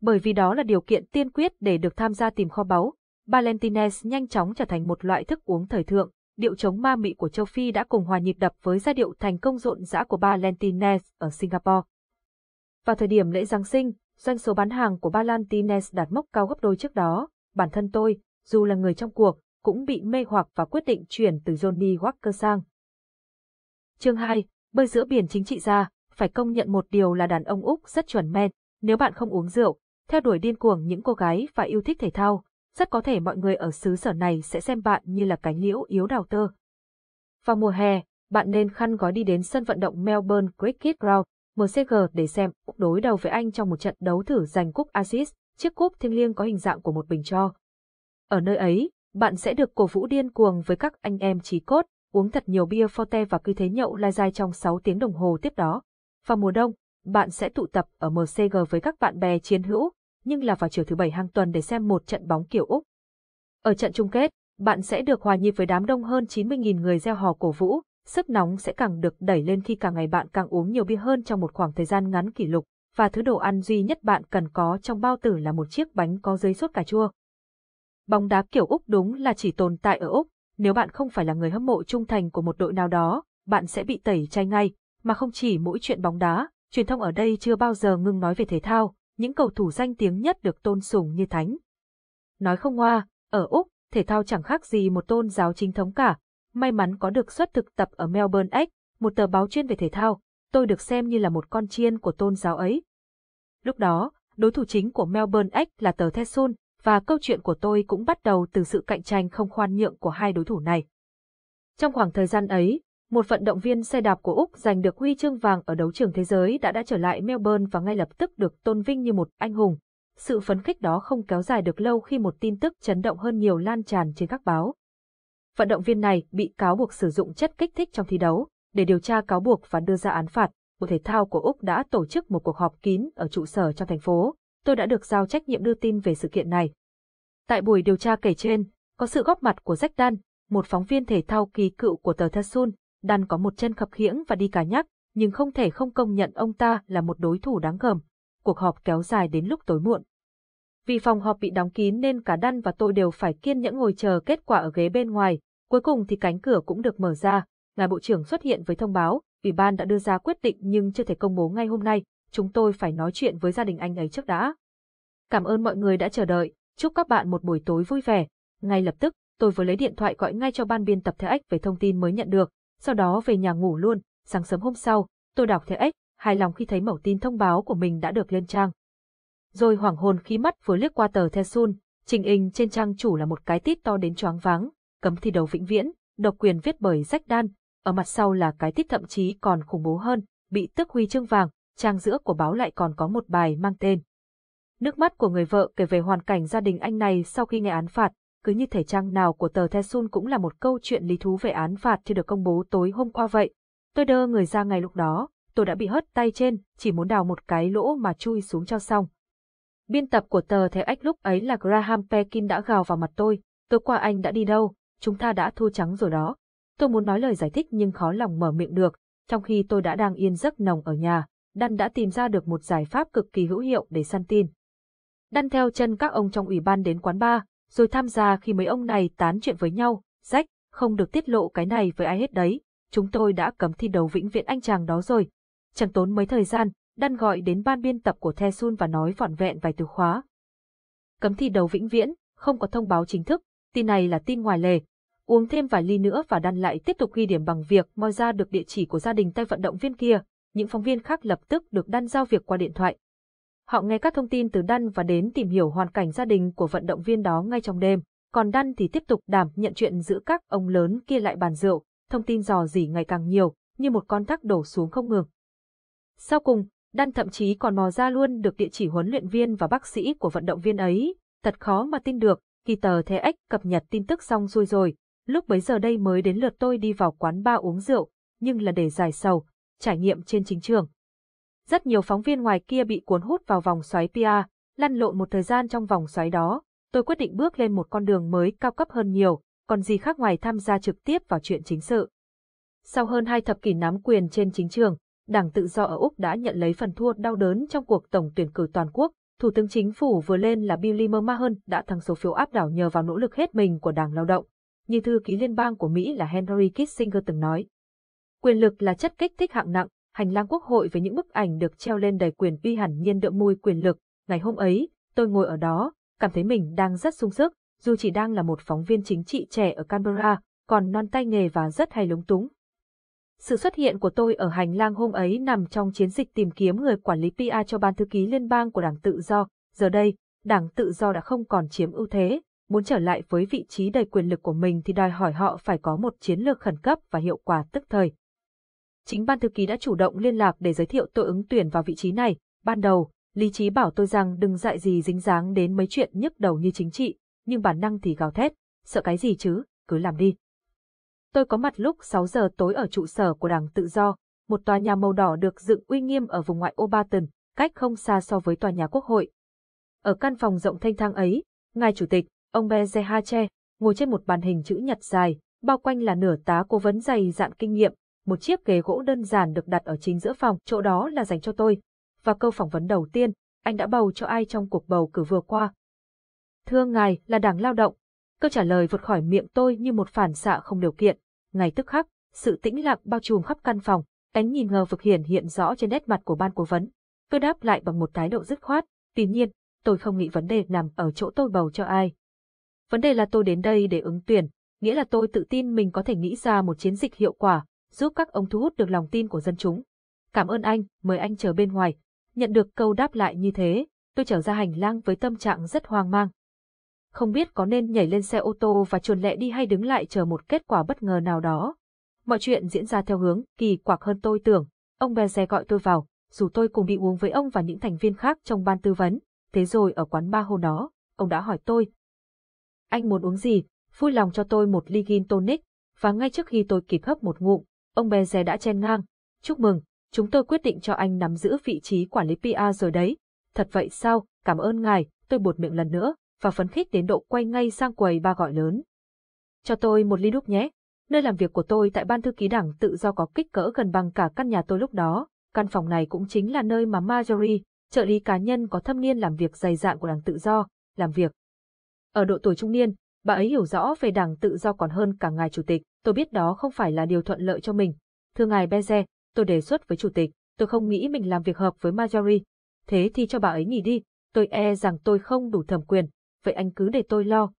Bởi vì đó là điều kiện tiên quyết để được tham gia tìm kho báu, Ballantines nhanh chóng trở thành một loại thức uống thời thượng. Điệu chống ma mị của châu Phi đã cùng hòa nhịp đập với giai điệu thành công rộn rã của Ballantines ở Singapore. Vào thời điểm lễ Giáng sinh, doanh số bán hàng của Ballantines đạt mốc cao gấp đôi trước đó. Bản thân tôi, dù là người trong cuộc, cũng bị mê hoặc và quyết định chuyển từ Johnnie Walker sang. Chương 2. Bơi giữa biển chính trị gia. Phải công nhận một điều là đàn ông Úc rất chuẩn men. Nếu bạn không uống rượu, theo đuổi điên cuồng những cô gái và yêu thích thể thao, rất có thể mọi người ở xứ sở này sẽ xem bạn như là cánh liễu yếu đào tơ. Vào mùa hè, bạn nên khăn gói đi đến sân vận động Melbourne Cricket Ground MCG để xem Úc đối đầu với Anh trong một trận đấu thử giành cúp Ashes, chiếc cúp thiêng liêng có hình dạng của một bình tro. Ở nơi ấy, bạn sẽ được cổ vũ điên cuồng với các anh em chí cốt, uống thật nhiều bia forte và cứ thế nhậu lai dai trong 6 tiếng đồng hồ tiếp đó. Vào mùa đông, bạn sẽ tụ tập ở MCG với các bạn bè chiến hữu, nhưng là vào chiều thứ Bảy hàng tuần để xem một trận bóng kiểu Úc. Ở trận chung kết, bạn sẽ được hòa nhịp với đám đông hơn 90.000 người reo hò cổ vũ. Sức nóng sẽ càng được đẩy lên khi càng ngày bạn càng uống nhiều bia hơn trong một khoảng thời gian ngắn kỷ lục, và thứ đồ ăn duy nhất bạn cần có trong bao tử là một chiếc bánh có dưới sốt cà chua. Bóng đá kiểu Úc đúng là chỉ tồn tại ở Úc, nếu bạn không phải là người hâm mộ trung thành của một đội nào đó, bạn sẽ bị tẩy chay ngay, mà không chỉ mỗi chuyện bóng đá, truyền thông ở đây chưa bao giờ ngừng nói về thể thao, những cầu thủ danh tiếng nhất được tôn sùng như thánh. Nói không ngoa, ở Úc, thể thao chẳng khác gì một tôn giáo chính thống cả. May mắn có được suất thực tập ở Melbourne X, một tờ báo chuyên về thể thao, tôi được xem như là một con chiên của tôn giáo ấy. Lúc đó, đối thủ chính của Melbourne X là tờ Tesson, và câu chuyện của tôi cũng bắt đầu từ sự cạnh tranh không khoan nhượng của hai đối thủ này. Trong khoảng thời gian ấy, một vận động viên xe đạp của Úc giành được huy chương vàng ở đấu trường thế giới đã trở lại Melbourne và ngay lập tức được tôn vinh như một anh hùng. Sự phấn khích đó không kéo dài được lâu khi một tin tức chấn động hơn nhiều lan tràn trên các báo. Vận động viên này bị cáo buộc sử dụng chất kích thích trong thi đấu. Để điều tra cáo buộc và đưa ra án phạt, Bộ Thể thao của Úc đã tổ chức một cuộc họp kín ở trụ sở trong thành phố. Tôi đã được giao trách nhiệm đưa tin về sự kiện này. Tại buổi điều tra kể trên, có sự góp mặt của Jack Dunn, một phóng viên thể thao kỳ cựu của tờ Tassoon. Dunn có một chân khập khiễng và đi cà nhắc, nhưng không thể không công nhận ông ta là một đối thủ đáng gờm. Cuộc họp kéo dài đến lúc tối muộn. Vì phòng họp bị đóng kín nên cả Dunn và tôi đều phải kiên nhẫn ngồi chờ kết quả ở ghế bên ngoài. Cuối cùng thì cánh cửa cũng được mở ra. Ngài Bộ trưởng xuất hiện với thông báo, Ủy ban đã đưa ra quyết định nhưng chưa thể công bố ngay hôm nay. Chúng tôi phải nói chuyện với gia đình anh ấy trước đã. Cảm ơn mọi người đã chờ đợi. Chúc các bạn một buổi tối vui vẻ. Ngay lập tức, tôi vừa lấy điện thoại gọi ngay cho ban biên tập The X về thông tin mới nhận được. Sau đó về nhà ngủ luôn. Sáng sớm hôm sau, tôi đọc The X, hài lòng khi thấy mẩu tin thông báo của mình đã được lên trang. Rồi hoảng hồn khi mắt vừa liếc qua tờ Tassoon, trình hình trên trang chủ là một cái tít to đến choáng váng. Cấm thi đấu vĩnh viễn, độc quyền viết bởi Jack Dunn. Ở mặt sau là cái tít thậm chí còn khủng bố hơn, bị tước huy chương vàng. Trang giữa của báo lại còn có một bài mang tên Nước mắt của người vợ kể về hoàn cảnh gia đình anh này sau khi nghe án phạt. Cứ như thể trang nào của tờ Tassoon cũng là một câu chuyện lý thú về án phạt chưa được công bố tối hôm qua vậy. Tôi đơ người ra ngay lúc đó, tôi đã bị hất tay trên, chỉ muốn đào một cái lỗ mà chui xuống cho xong. Biên tập của tờ The X lúc ấy là Graham Perkin đã gào vào mặt tôi. Tối qua anh đã đi đâu? Chúng ta đã thua trắng rồi đó. Tôi muốn nói lời giải thích nhưng khó lòng mở miệng được. Trong khi tôi đã đang yên giấc nồng ở nhà, Dunn đã tìm ra được một giải pháp cực kỳ hữu hiệu để săn tin. Dunn theo chân các ông trong ủy ban đến quán bar, rồi tham gia khi mấy ông này tán chuyện với nhau. Jack, không được tiết lộ cái này với ai hết đấy. Chúng tôi đã cấm thi đấu vĩnh viễn anh chàng đó rồi. Chẳng tốn mấy thời gian, Dunn gọi đến ban biên tập của Tassoon và nói vỏn vẹn vài từ khóa. Cấm thi đấu vĩnh viễn, không có thông báo chính thức. Tin này là tin ngoài lề. Uống thêm vài ly nữa và Dunn lại tiếp tục ghi điểm bằng việc moi ra được địa chỉ của gia đình tay vận động viên kia. Những phóng viên khác lập tức được Dunn giao việc qua điện thoại. Họ nghe các thông tin từ Dunn và đến tìm hiểu hoàn cảnh gia đình của vận động viên đó ngay trong đêm. Còn Dunn thì tiếp tục đảm nhận chuyện giữa các ông lớn kia lại bàn rượu. Thông tin rò rỉ ngày càng nhiều, như một con thác đổ xuống không ngừng. Sau cùng, Dunn thậm chí còn mò ra luôn được địa chỉ huấn luyện viên và bác sĩ của vận động viên ấy. Thật khó mà tin được, khi tờ The X cập nhật tin tức xong xuôi rồi. Lúc bấy giờ đây mới đến lượt tôi đi vào quán bar uống rượu, nhưng là để giải sầu, trải nghiệm trên chính trường. Rất nhiều phóng viên ngoài kia bị cuốn hút vào vòng xoáy PR, lăn lộn một thời gian trong vòng xoáy đó. Tôi quyết định bước lên một con đường mới cao cấp hơn nhiều, còn gì khác ngoài tham gia trực tiếp vào chuyện chính sự. Sau hơn 2 thập kỷ nắm quyền trên chính trường, Đảng Tự do ở Úc đã nhận lấy phần thua đau đớn trong cuộc tổng tuyển cử toàn quốc. Thủ tướng chính phủ vừa lên là Billy Mermahan đã thắng số phiếu áp đảo nhờ vào nỗ lực hết mình của Đảng Lao động. Như thư ký liên bang của Mỹ là Henry Kissinger từng nói, quyền lực là chất kích thích hạng nặng. Hành lang quốc hội với những bức ảnh được treo lên đầy quyền uy hẳn nhiên đượm mùi quyền lực. Ngày hôm ấy, tôi ngồi ở đó, cảm thấy mình đang rất sung sức, dù chỉ đang là một phóng viên chính trị trẻ ở Canberra, còn non tay nghề và rất hay lúng túng. Sự xuất hiện của tôi ở hành lang hôm ấy nằm trong chiến dịch tìm kiếm người quản lý PR cho ban thư ký liên bang của Đảng Tự do. Giờ đây, Đảng Tự do đã không còn chiếm ưu thế. Muốn trở lại với vị trí đầy quyền lực của mình thì đòi hỏi họ phải có một chiến lược khẩn cấp và hiệu quả tức thời. Chính ban thư ký đã chủ động liên lạc để giới thiệu tôi ứng tuyển vào vị trí này. Ban đầu, lý trí bảo tôi rằng đừng dạy gì dính dáng đến mấy chuyện nhức đầu như chính trị, nhưng bản năng thì gào thét, sợ cái gì chứ, cứ làm đi. Tôi có mặt lúc 6 giờ tối ở trụ sở của Đảng Tự do, một tòa nhà màu đỏ được dựng uy nghiêm ở vùng ngoại ô Barton, cách không xa so với tòa nhà quốc hội. Ở căn phòng rộng thênh thang ấy, ngài chủ tịch, ông Bezehache, ngồi trên một bàn hình chữ nhật dài, bao quanh là nửa tá cố vấn dày dạn kinh nghiệm. Một chiếc ghế gỗ đơn giản được đặt ở chính giữa phòng, chỗ đó là dành cho tôi. Và câu phỏng vấn đầu tiên, anh đã bầu cho ai trong cuộc bầu cử vừa qua? Thưa ngài, là Đảng Lao động. Câu trả lời vượt khỏi miệng tôi như một phản xạ không điều kiện. Ngay tức khắc, sự tĩnh lặng bao trùm khắp căn phòng, ánh nhìn ngờ vực hiện rõ trên nét mặt của ban cố vấn. Tôi đáp lại bằng một thái độ dứt khoát, tuy nhiên, tôi không nghĩ vấn đề nằm ở chỗ tôi bầu cho ai. Vấn đề là tôi đến đây để ứng tuyển, nghĩa là tôi tự tin mình có thể nghĩ ra một chiến dịch hiệu quả, giúp các ông thu hút được lòng tin của dân chúng. Cảm ơn anh, mời anh chờ bên ngoài. Nhận được câu đáp lại như thế, tôi trở ra hành lang với tâm trạng rất hoang mang. Không biết có nên nhảy lên xe ô tô và chuồn lẹ đi hay đứng lại chờ một kết quả bất ngờ nào đó. Mọi chuyện diễn ra theo hướng kỳ quặc hơn tôi tưởng. Ông Beze gọi tôi vào, dù tôi cùng đi uống với ông và những thành viên khác trong ban tư vấn. Thế rồi ở quán bar hôm đó, ông đã hỏi tôi. Anh muốn uống gì? Vui lòng cho tôi một ly gin tonic. Và ngay trước khi tôi kịp hấp một ngụm, ông Beze đã chen ngang. Chúc mừng, chúng tôi quyết định cho anh nắm giữ vị trí quản lý PR rồi đấy. Thật vậy sao, cảm ơn ngài, tôi buột miệng lần nữa, và phấn khích đến độ quay ngay sang quầy bar gọi lớn. Cho tôi một ly đúc nhé. Nơi làm việc của tôi tại ban thư ký Đảng Tự Do có kích cỡ gần bằng cả căn nhà tôi lúc đó. Căn phòng này cũng chính là nơi mà Marjorie, trợ lý cá nhân có thâm niên làm việc dày dạn của Đảng Tự Do, làm việc. Ở độ tuổi trung niên, bà ấy hiểu rõ về Đảng Tự Do còn hơn cả ngài chủ tịch. Tôi biết đó không phải là điều thuận lợi cho mình. Thưa ngài Beze, tôi đề xuất với chủ tịch, tôi không nghĩ mình làm việc hợp với Marjorie. Thế thì cho bà ấy nghỉ đi, tôi e rằng tôi không đủ thẩm quyền, vậy anh cứ để tôi lo.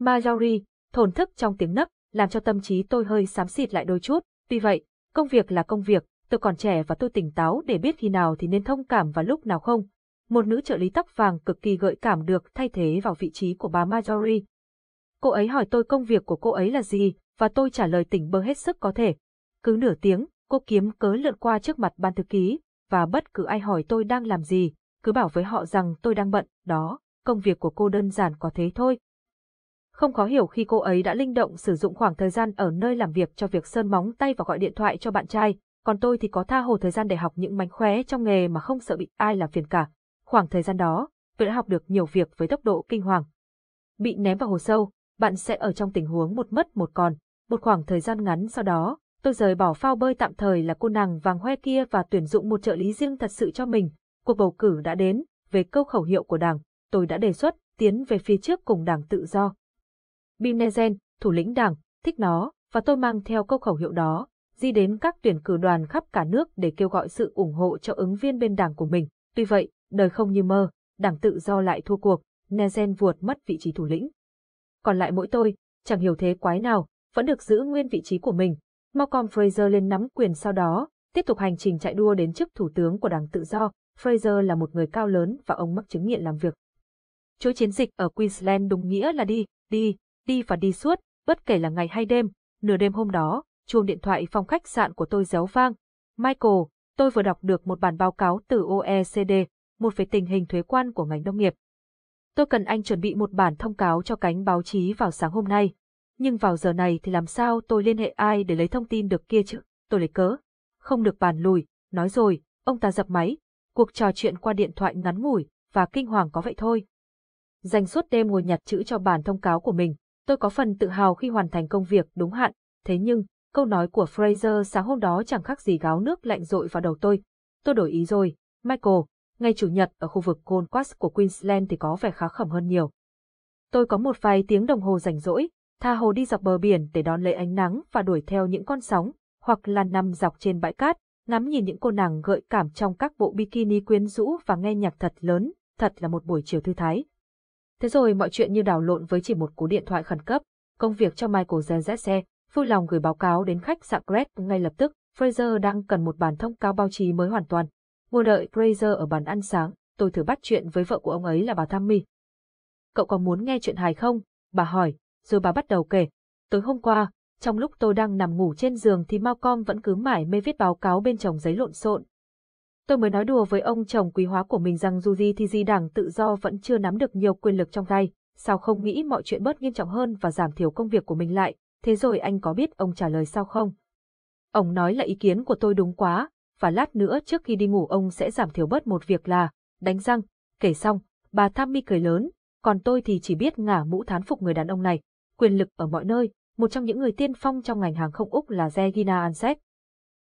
Marjorie, thổn thức trong tiếng nấc, làm cho tâm trí tôi hơi xám xịt lại đôi chút. Tuy vậy, công việc là công việc, tôi còn trẻ và tôi tỉnh táo để biết khi nào thì nên thông cảm và lúc nào không. Một nữ trợ lý tóc vàng cực kỳ gợi cảm được thay thế vào vị trí của bà Marjorie. Cô ấy hỏi tôi công việc của cô ấy là gì, và tôi trả lời tỉnh bơ hết sức có thể. Cứ nửa tiếng, cô kiếm cớ lượn qua trước mặt ban thư ký, và bất cứ ai hỏi tôi đang làm gì, cứ bảo với họ rằng tôi đang bận, đó, công việc của cô đơn giản có thế thôi. Không khó hiểu khi cô ấy đã linh động sử dụng khoảng thời gian ở nơi làm việc cho việc sơn móng tay và gọi điện thoại cho bạn trai, còn tôi thì có tha hồ thời gian để học những mánh khóe trong nghề mà không sợ bị ai làm phiền cả. Khoảng thời gian đó, tôi đã học được nhiều việc với tốc độ kinh hoàng. Bị ném vào hồ sâu, bạn sẽ ở trong tình huống một mất một còn. Một khoảng thời gian ngắn sau đó, tôi rời bỏ phao bơi tạm thời là cô nàng vàng hoe kia và tuyển dụng một trợ lý riêng thật sự cho mình. Cuộc bầu cử đã đến, về câu khẩu hiệu của đảng, tôi đã đề xuất tiến về phía trước cùng Đảng Tự Do. Binesen, thủ lĩnh đảng, thích nó, và tôi mang theo câu khẩu hiệu đó, đi đến các tuyển cử đoàn khắp cả nước để kêu gọi sự ủng hộ cho ứng viên bên đảng của mình. Tuy vậy, đời không như mơ, Đảng Tự Do lại thua cuộc, Nezen vuột mất vị trí thủ lĩnh. Còn lại mỗi tôi, chẳng hiểu thế quái nào, vẫn được giữ nguyên vị trí của mình. Malcolm Fraser lên nắm quyền sau đó, tiếp tục hành trình chạy đua đến chức thủ tướng của Đảng Tự Do. Fraser là một người cao lớn và ông mắc chứng nghiện làm việc. Chuỗi chiến dịch ở Queensland đúng nghĩa là đi, đi, đi và đi suốt, bất kể là ngày hay đêm. Nửa đêm hôm đó, chuông điện thoại phòng khách sạn của tôi réo vang. Michael, tôi vừa đọc được một bản báo cáo từ OECD, một về tình hình thuế quan của ngành nông nghiệp. Tôi cần anh chuẩn bị một bản thông cáo cho cánh báo chí vào sáng hôm nay. Nhưng vào giờ này thì làm sao tôi liên hệ ai để lấy thông tin được kia chứ? Tôi lấy cớ. Không được bàn lùi, nói rồi, ông ta dập máy. Cuộc trò chuyện qua điện thoại ngắn ngủi, và kinh hoàng có vậy thôi. Dành suốt đêm ngồi nhặt chữ cho bản thông cáo của mình, tôi có phần tự hào khi hoàn thành công việc đúng hạn. Thế nhưng, câu nói của Fraser sáng hôm đó chẳng khác gì gáo nước lạnh dội vào đầu tôi. Tôi đổi ý rồi, Michael. Ngày Chủ nhật ở khu vực Gold Coast của Queensland thì có vẻ khá khẩm hơn nhiều. Tôi có một vài tiếng đồng hồ rảnh rỗi, tha hồ đi dọc bờ biển để đón lấy ánh nắng và đuổi theo những con sóng, hoặc là nằm dọc trên bãi cát, ngắm nhìn những cô nàng gợi cảm trong các bộ bikini quyến rũ và nghe nhạc thật lớn, thật là một buổi chiều thư thái. Thế rồi mọi chuyện như đảo lộn với chỉ một cú điện thoại khẩn cấp, công việc cho Michael Zezese, vui lòng gửi báo cáo đến khách sạn Greg ngay lập tức, Fraser đang cần một bản thông cáo báo chí mới hoàn toàn. Ngồi đợi Fraser ở bàn ăn sáng, tôi thử bắt chuyện với vợ của ông ấy là bà Tammy. Cậu có muốn nghe chuyện hài không? Bà hỏi, rồi bà bắt đầu kể. Tối hôm qua, trong lúc tôi đang nằm ngủ trên giường thì Malcolm vẫn cứ mải mê viết báo cáo bên chồng giấy lộn xộn. Tôi mới nói đùa với ông chồng quý hóa của mình rằng dù gì thì Đảng Tự Do vẫn chưa nắm được nhiều quyền lực trong tay, sao không nghĩ mọi chuyện bớt nghiêm trọng hơn và giảm thiểu công việc của mình lại, thế rồi anh có biết ông trả lời sao không? Ông nói là ý kiến của tôi đúng quá, và lát nữa trước khi đi ngủ ông sẽ giảm thiểu bớt một việc là đánh răng. Kể xong, bà Tammy cười lớn, còn tôi thì chỉ biết ngả mũ thán phục người đàn ông này. Quyền lực ở mọi nơi, một trong những người tiên phong trong ngành hàng không Úc là Regina Ansett.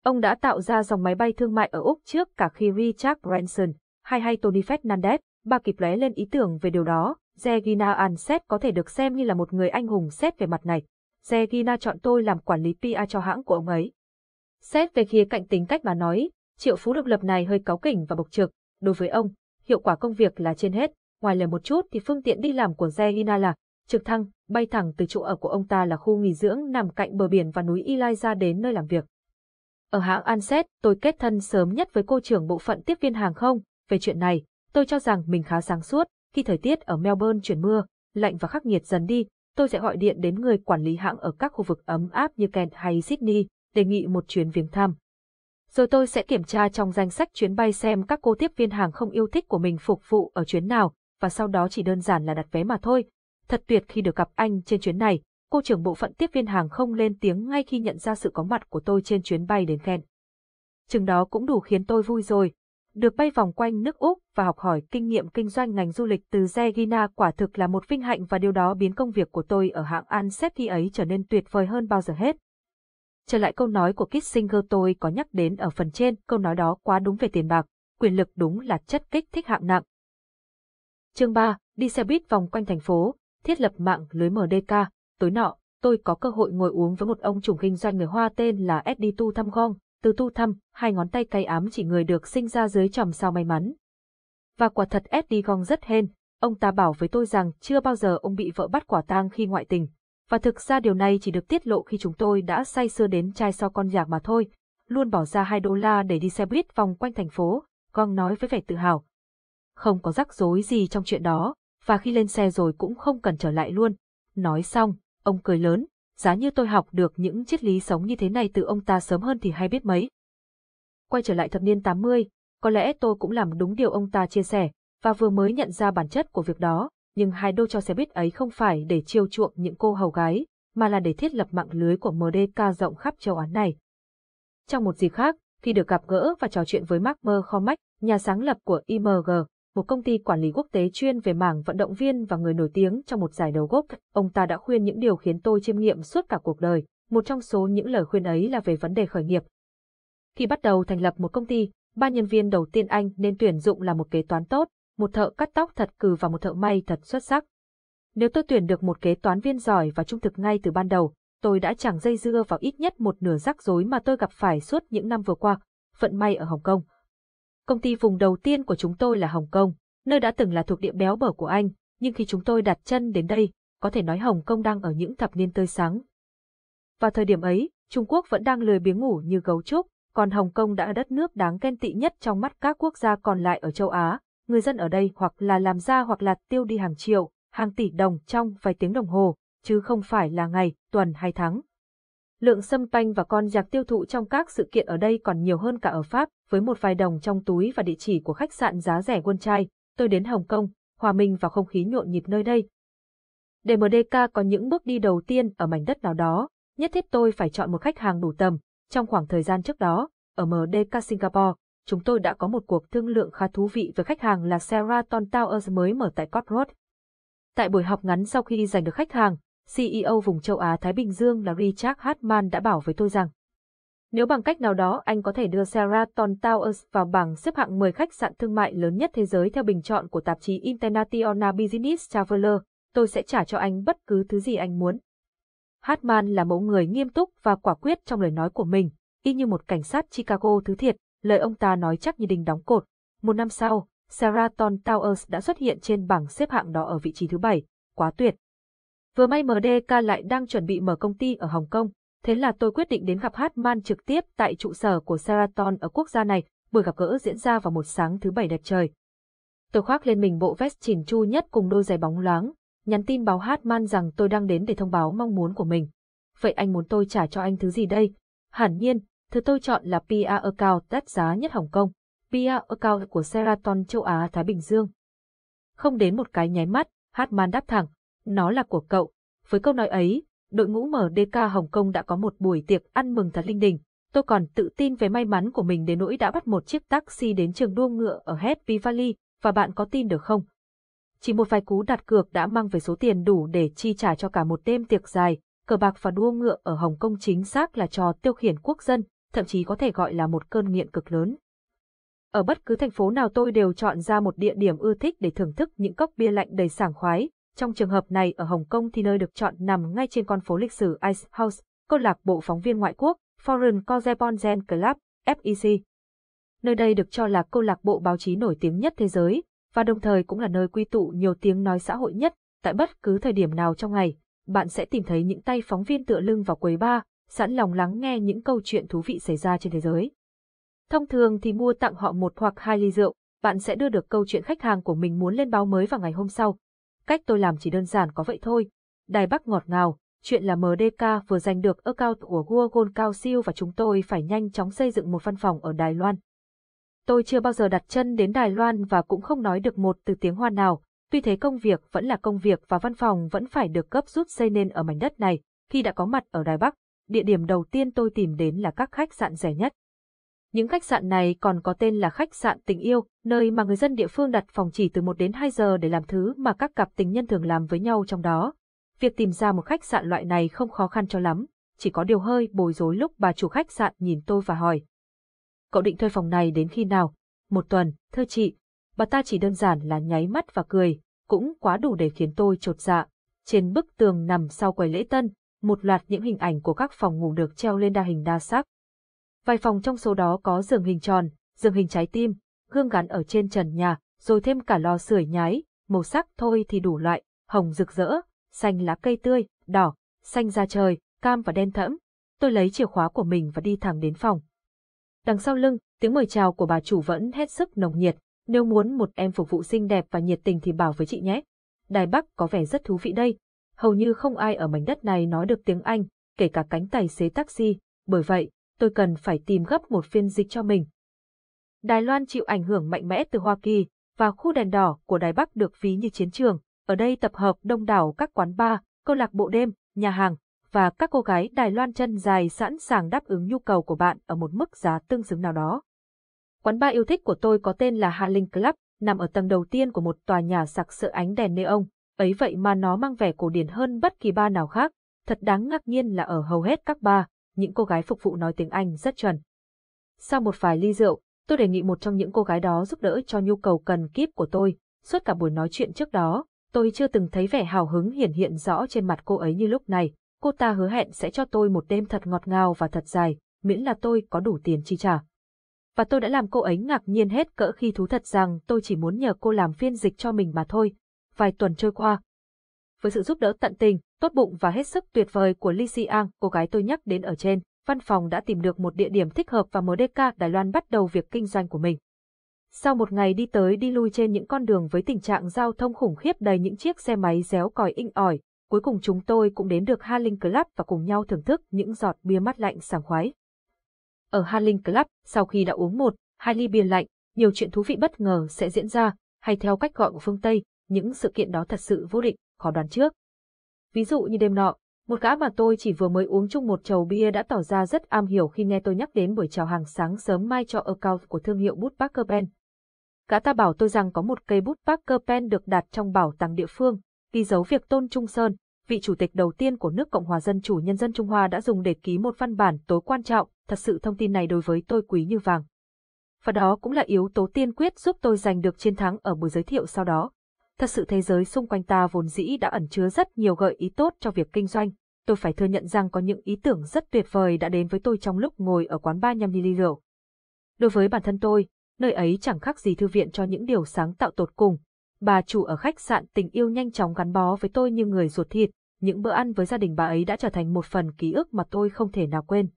Ông đã tạo ra dòng máy bay thương mại ở Úc trước cả khi Richard Branson hay Tony Fernandez. Bà kịp lóe lên ý tưởng về điều đó. Regina Ansett có thể được xem như là một người anh hùng xét về mặt này. Regina chọn tôi làm quản lý PR cho hãng của ông ấy. Xét về khía cạnh tính cách mà nói, triệu phú độc lập này hơi cáu kỉnh và bộc trực. Đối với ông, hiệu quả công việc là trên hết. Ngoài lời một chút thì phương tiện đi làm của Regina là trực thăng, bay thẳng từ chỗ ở của ông ta là khu nghỉ dưỡng nằm cạnh bờ biển và núi Eliza đến nơi làm việc. Ở hãng Ansett, tôi kết thân sớm nhất với cô trưởng bộ phận tiếp viên hàng không. Về chuyện này, tôi cho rằng mình khá sáng suốt. Khi thời tiết ở Melbourne chuyển mưa, lạnh và khắc nghiệt dần đi, tôi sẽ gọi điện đến người quản lý hãng ở các khu vực ấm áp như Kent hay Sydney, đề nghị một chuyến viếng thăm. Rồi tôi sẽ kiểm tra trong danh sách chuyến bay xem các cô tiếp viên hàng không yêu thích của mình phục vụ ở chuyến nào, và sau đó chỉ đơn giản là đặt vé mà thôi. Thật tuyệt khi được gặp anh trên chuyến này, cô trưởng bộ phận tiếp viên hàng không lên tiếng ngay khi nhận ra sự có mặt của tôi trên chuyến bay đến Kent. chừng đó cũng đủ khiến tôi vui rồi. Được bay vòng quanh nước Úc và học hỏi kinh nghiệm kinh doanh ngành du lịch từ Zegina quả thực là một vinh hạnh, và điều đó biến công việc của tôi ở hãng Ansetti ấy trở nên tuyệt vời hơn bao giờ hết. Trở lại câu nói của Kissinger tôi có nhắc đến ở phần trên, câu nói đó quá đúng về tiền bạc, quyền lực đúng là chất kích thích hạng nặng. Chương 3, đi xe buýt vòng quanh thành phố, thiết lập mạng lưới MDK. Tối nọ, tôi có cơ hội ngồi uống với một ông chủ kinh doanh người Hoa tên là Eddie Tu Tham Gong, từ Tu Tham, hai ngón tay cay ám chỉ người được sinh ra dưới chòm sao may mắn. Và quả thật Eddie Gong rất hên, ông ta bảo với tôi rằng chưa bao giờ ông bị vợ bắt quả tang khi ngoại tình. Và thực ra điều này chỉ được tiết lộ khi chúng tôi đã say sưa đến chai so con nhạc mà thôi, luôn bỏ ra $2 để đi xe buýt vòng quanh thành phố, Gong nói với vẻ tự hào. Không có rắc rối gì trong chuyện đó, và khi lên xe rồi cũng không cần trở lại luôn. Nói xong, ông cười lớn, giá như tôi học được những triết lý sống như thế này từ ông ta sớm hơn thì hay biết mấy. Quay trở lại thập niên 80, có lẽ tôi cũng làm đúng điều ông ta chia sẻ, và vừa mới nhận ra bản chất của việc đó. Nhưng $2 cho xe buýt ấy không phải để chiêu chuộng những cô hầu gái, mà là để thiết lập mạng lưới của MDK rộng khắp châu Á này. Trong một dịp khác, khi được gặp gỡ và trò chuyện với Mark McCormack, nhà sáng lập của IMG, một công ty quản lý quốc tế chuyên về mảng vận động viên và người nổi tiếng trong một giải đấu golf, ông ta đã khuyên những điều khiến tôi chiêm nghiệm suốt cả cuộc đời. Một trong số những lời khuyên ấy là về vấn đề khởi nghiệp. Khi bắt đầu thành lập một công ty, 3 nhân viên đầu tiên anh nên tuyển dụng là một kế toán tốt, một thợ cắt tóc thật cừ và một thợ may thật xuất sắc. Nếu tôi tuyển được một kế toán viên giỏi và trung thực ngay từ ban đầu, tôi đã chẳng dây dưa vào ít nhất một nửa rắc rối mà tôi gặp phải suốt những năm vừa qua, vận may ở Hồng Kông. Công ty vùng đầu tiên của chúng tôi là Hồng Kông, nơi đã từng là thuộc địa béo bở của anh, nhưng khi chúng tôi đặt chân đến đây, có thể nói Hồng Kông đang ở những thập niên tươi sáng. Vào thời điểm ấy, Trung Quốc vẫn đang lười biếng ngủ như gấu trúc, còn Hồng Kông đã là đất nước đáng ghen tị nhất trong mắt các quốc gia còn lại ở châu Á. Người dân ở đây hoặc là làm ra hoặc là tiêu đi hàng triệu, hàng tỷ đồng trong vài tiếng đồng hồ, chứ không phải là ngày, tuần hay tháng. Lượng sâm panh và con giặc tiêu thụ trong các sự kiện ở đây còn nhiều hơn cả ở Pháp. Với một vài đồng trong túi và địa chỉ của khách sạn giá rẻ Won Chai, tôi đến Hồng Kông, hòa mình vào không khí nhộn nhịp nơi đây. Để MDK có những bước đi đầu tiên ở mảnh đất nào đó, nhất thiết tôi phải chọn một khách hàng đủ tầm. Trong khoảng thời gian trước đó, ở MDK Singapore, chúng tôi đã có một cuộc thương lượng khá thú vị với khách hàng là Sheraton Towers mới mở tại Court Road. Tại buổi họp ngắn sau khi giành được khách hàng, CEO vùng châu Á-Thái Bình Dương là Richard Hartman đã bảo với tôi rằng nếu bằng cách nào đó anh có thể đưa Sheraton Towers vào bảng xếp hạng 10 khách sạn thương mại lớn nhất thế giới theo bình chọn của tạp chí International Business Traveler, tôi sẽ trả cho anh bất cứ thứ gì anh muốn. Hartman là mẫu người nghiêm túc và quả quyết trong lời nói của mình, y như một cảnh sát Chicago thứ thiệt. Lời ông ta nói chắc như đinh đóng cột. Một năm sau, Sheraton Towers đã xuất hiện trên bảng xếp hạng đó ở vị trí thứ 7. Quá tuyệt. Vừa may MDK lại đang chuẩn bị mở công ty ở Hồng Kông, thế là tôi quyết định đến gặp Hartman trực tiếp tại trụ sở của Sheraton ở quốc gia này. Buổi gặp gỡ diễn ra vào một sáng thứ 7 đẹp trời. Tôi khoác lên mình bộ vest chỉn chu nhất cùng đôi giày bóng loáng, nhắn tin báo Hartman rằng tôi đang đến để thông báo mong muốn của mình. Vậy anh muốn tôi trả cho anh thứ gì đây? Hẳn nhiên, thứ tôi chọn là PR account đắt giá nhất Hồng Kông, PR account của Sheraton châu Á-Thái Bình Dương. Không đến một cái nháy mắt, Hartman đáp thẳng, nó là của cậu. Với câu nói ấy, đội ngũ MDK Hồng Kông đã có một buổi tiệc ăn mừng thật linh đình. Tôi còn tự tin về may mắn của mình đến nỗi đã bắt một chiếc taxi đến trường đua ngựa ở Happy Valley, và bạn có tin được không? Chỉ một vài cú đặt cược đã mang về số tiền đủ để chi trả cho cả một đêm tiệc dài. Cờ bạc và đua ngựa ở Hồng Kông chính xác là trò tiêu khiển quốc dân, thậm chí có thể gọi là một cơn nghiện cực lớn. Ở bất cứ thành phố nào tôi đều chọn ra một địa điểm ưa thích để thưởng thức những cốc bia lạnh đầy sảng khoái. Trong trường hợp này ở Hồng Kông thì nơi được chọn nằm ngay trên con phố lịch sử Ice House, câu lạc bộ phóng viên ngoại quốc Foreign Correspondents Club (FEC). Nơi đây được cho là câu lạc bộ báo chí nổi tiếng nhất thế giới và đồng thời cũng là nơi quy tụ nhiều tiếng nói xã hội nhất. Tại bất cứ thời điểm nào trong ngày, bạn sẽ tìm thấy những tay phóng viên tựa lưng vào quầy bar, sẵn lòng lắng nghe những câu chuyện thú vị xảy ra trên thế giới. Thông thường thì mua tặng họ một hoặc hai ly rượu, bạn sẽ đưa được câu chuyện khách hàng của mình muốn lên báo mới vào ngày hôm sau. Cách tôi làm chỉ đơn giản có vậy thôi. Đài Bắc ngọt ngào, chuyện là MDK vừa giành được account của Google Cao Siêu và chúng tôi phải nhanh chóng xây dựng một văn phòng ở Đài Loan. Tôi chưa bao giờ đặt chân đến Đài Loan và cũng không nói được một từ tiếng Hoa nào, tuy thế công việc vẫn là công việc và văn phòng vẫn phải được gấp rút xây nên ở mảnh đất này. Khi đã có mặt ở Đài Bắc, địa điểm đầu tiên tôi tìm đến là các khách sạn rẻ nhất. Những khách sạn này còn có tên là khách sạn tình yêu, nơi mà người dân địa phương đặt phòng chỉ từ 1 đến 2 giờ để làm thứ mà các cặp tình nhân thường làm với nhau trong đó. Việc tìm ra một khách sạn loại này không khó khăn cho lắm, chỉ có điều hơi bối rối lúc bà chủ khách sạn nhìn tôi và hỏi: "Cậu định thuê phòng này đến khi nào?" "Một tuần, thưa chị." Bà ta chỉ đơn giản là nháy mắt và cười, cũng quá đủ để khiến tôi chột dạ. Trên bức tường nằm sau quầy lễ tân, một loạt những hình ảnh của các phòng ngủ được treo lên đa hình đa sắc. Vài phòng trong số đó có giường hình tròn, giường hình trái tim, gương gắn ở trên trần nhà, rồi thêm cả lò sưởi nhái, màu sắc thôi thì đủ loại, hồng rực rỡ, xanh lá cây tươi, đỏ, xanh da trời, cam và đen thẫm. Tôi lấy chìa khóa của mình và đi thẳng đến phòng. Đằng sau lưng, tiếng mời chào của bà chủ vẫn hết sức nồng nhiệt. "Nếu muốn một em phục vụ xinh đẹp và nhiệt tình thì bảo với chị nhé. Đài Bắc có vẻ rất thú vị đây." Hầu như không ai ở mảnh đất này nói được tiếng Anh, kể cả cánh tài xế taxi, bởi vậy tôi cần phải tìm gấp một phiên dịch cho mình. Đài Loan chịu ảnh hưởng mạnh mẽ từ Hoa Kỳ, và khu đèn đỏ của Đài Bắc được ví như chiến trường. Ở đây tập hợp đông đảo các quán bar, câu lạc bộ đêm, nhà hàng, và các cô gái Đài Loan chân dài sẵn sàng đáp ứng nhu cầu của bạn ở một mức giá tương xứng nào đó. Quán bar yêu thích của tôi có tên là Hà Linh Club, nằm ở tầng đầu tiên của một tòa nhà sặc sỡ ánh đèn neon, ấy vậy mà nó mang vẻ cổ điển hơn bất kỳ bar nào khác. Thật đáng ngạc nhiên là ở hầu hết các bar, những cô gái phục vụ nói tiếng Anh rất chuẩn. Sau một vài ly rượu, tôi đề nghị một trong những cô gái đó giúp đỡ cho nhu cầu cần kíp của tôi. Suốt cả buổi nói chuyện trước đó, tôi chưa từng thấy vẻ hào hứng hiện rõ trên mặt cô ấy như lúc này. Cô ta hứa hẹn sẽ cho tôi một đêm thật ngọt ngào và thật dài, miễn là tôi có đủ tiền chi trả. Và tôi đã làm cô ấy ngạc nhiên hết cỡ khi thú thật rằng tôi chỉ muốn nhờ cô làm phiên dịch cho mình mà thôi. Vài tuần trôi qua, với sự giúp đỡ tận tình, tốt bụng và hết sức tuyệt vời của Lee Si-ang, cô gái tôi nhắc đến ở trên, văn phòng đã tìm được một địa điểm thích hợp và MDK Đài Loan bắt đầu việc kinh doanh của mình. Sau một ngày đi tới đi lui trên những con đường với tình trạng giao thông khủng khiếp đầy những chiếc xe máy réo còi inh ỏi, cuối cùng chúng tôi cũng đến được Ha Linh Club và cùng nhau thưởng thức những giọt bia mát lạnh sảng khoái. Ở Ha Linh Club, sau khi đã uống 1-2 ly bia lạnh, nhiều chuyện thú vị bất ngờ sẽ diễn ra, hay theo cách gọi của phương Tây, những sự kiện đó thật sự vô định, khó đoán trước. Ví dụ như đêm nọ, một gã mà tôi chỉ vừa mới uống chung một chầu bia đã tỏ ra rất am hiểu khi nghe tôi nhắc đến buổi chào hàng sáng sớm mai cho account của thương hiệu bút Parker Pen. Gã ta bảo tôi rằng có một cây bút Parker Pen được đặt trong bảo tàng địa phương, ghi dấu việc Tôn Trung Sơn, vị chủ tịch đầu tiên của nước Cộng hòa Dân chủ Nhân dân Trung Hoa đã dùng để ký một văn bản tối quan trọng. Thật sự thông tin này đối với tôi quý như vàng. Và đó cũng là yếu tố tiên quyết giúp tôi giành được chiến thắng ở buổi giới thiệu sau đó. Thật sự thế giới xung quanh ta vốn dĩ đã ẩn chứa rất nhiều gợi ý tốt cho việc kinh doanh. Tôi phải thừa nhận rằng có những ý tưởng rất tuyệt vời đã đến với tôi trong lúc ngồi ở quán bar nhâm nhi ly rượu. Đối với bản thân tôi, nơi ấy chẳng khác gì thư viện cho những điều sáng tạo tột cùng. Bà chủ ở khách sạn tình yêu nhanh chóng gắn bó với tôi như người ruột thịt. Những bữa ăn với gia đình bà ấy đã trở thành một phần ký ức mà tôi không thể nào quên.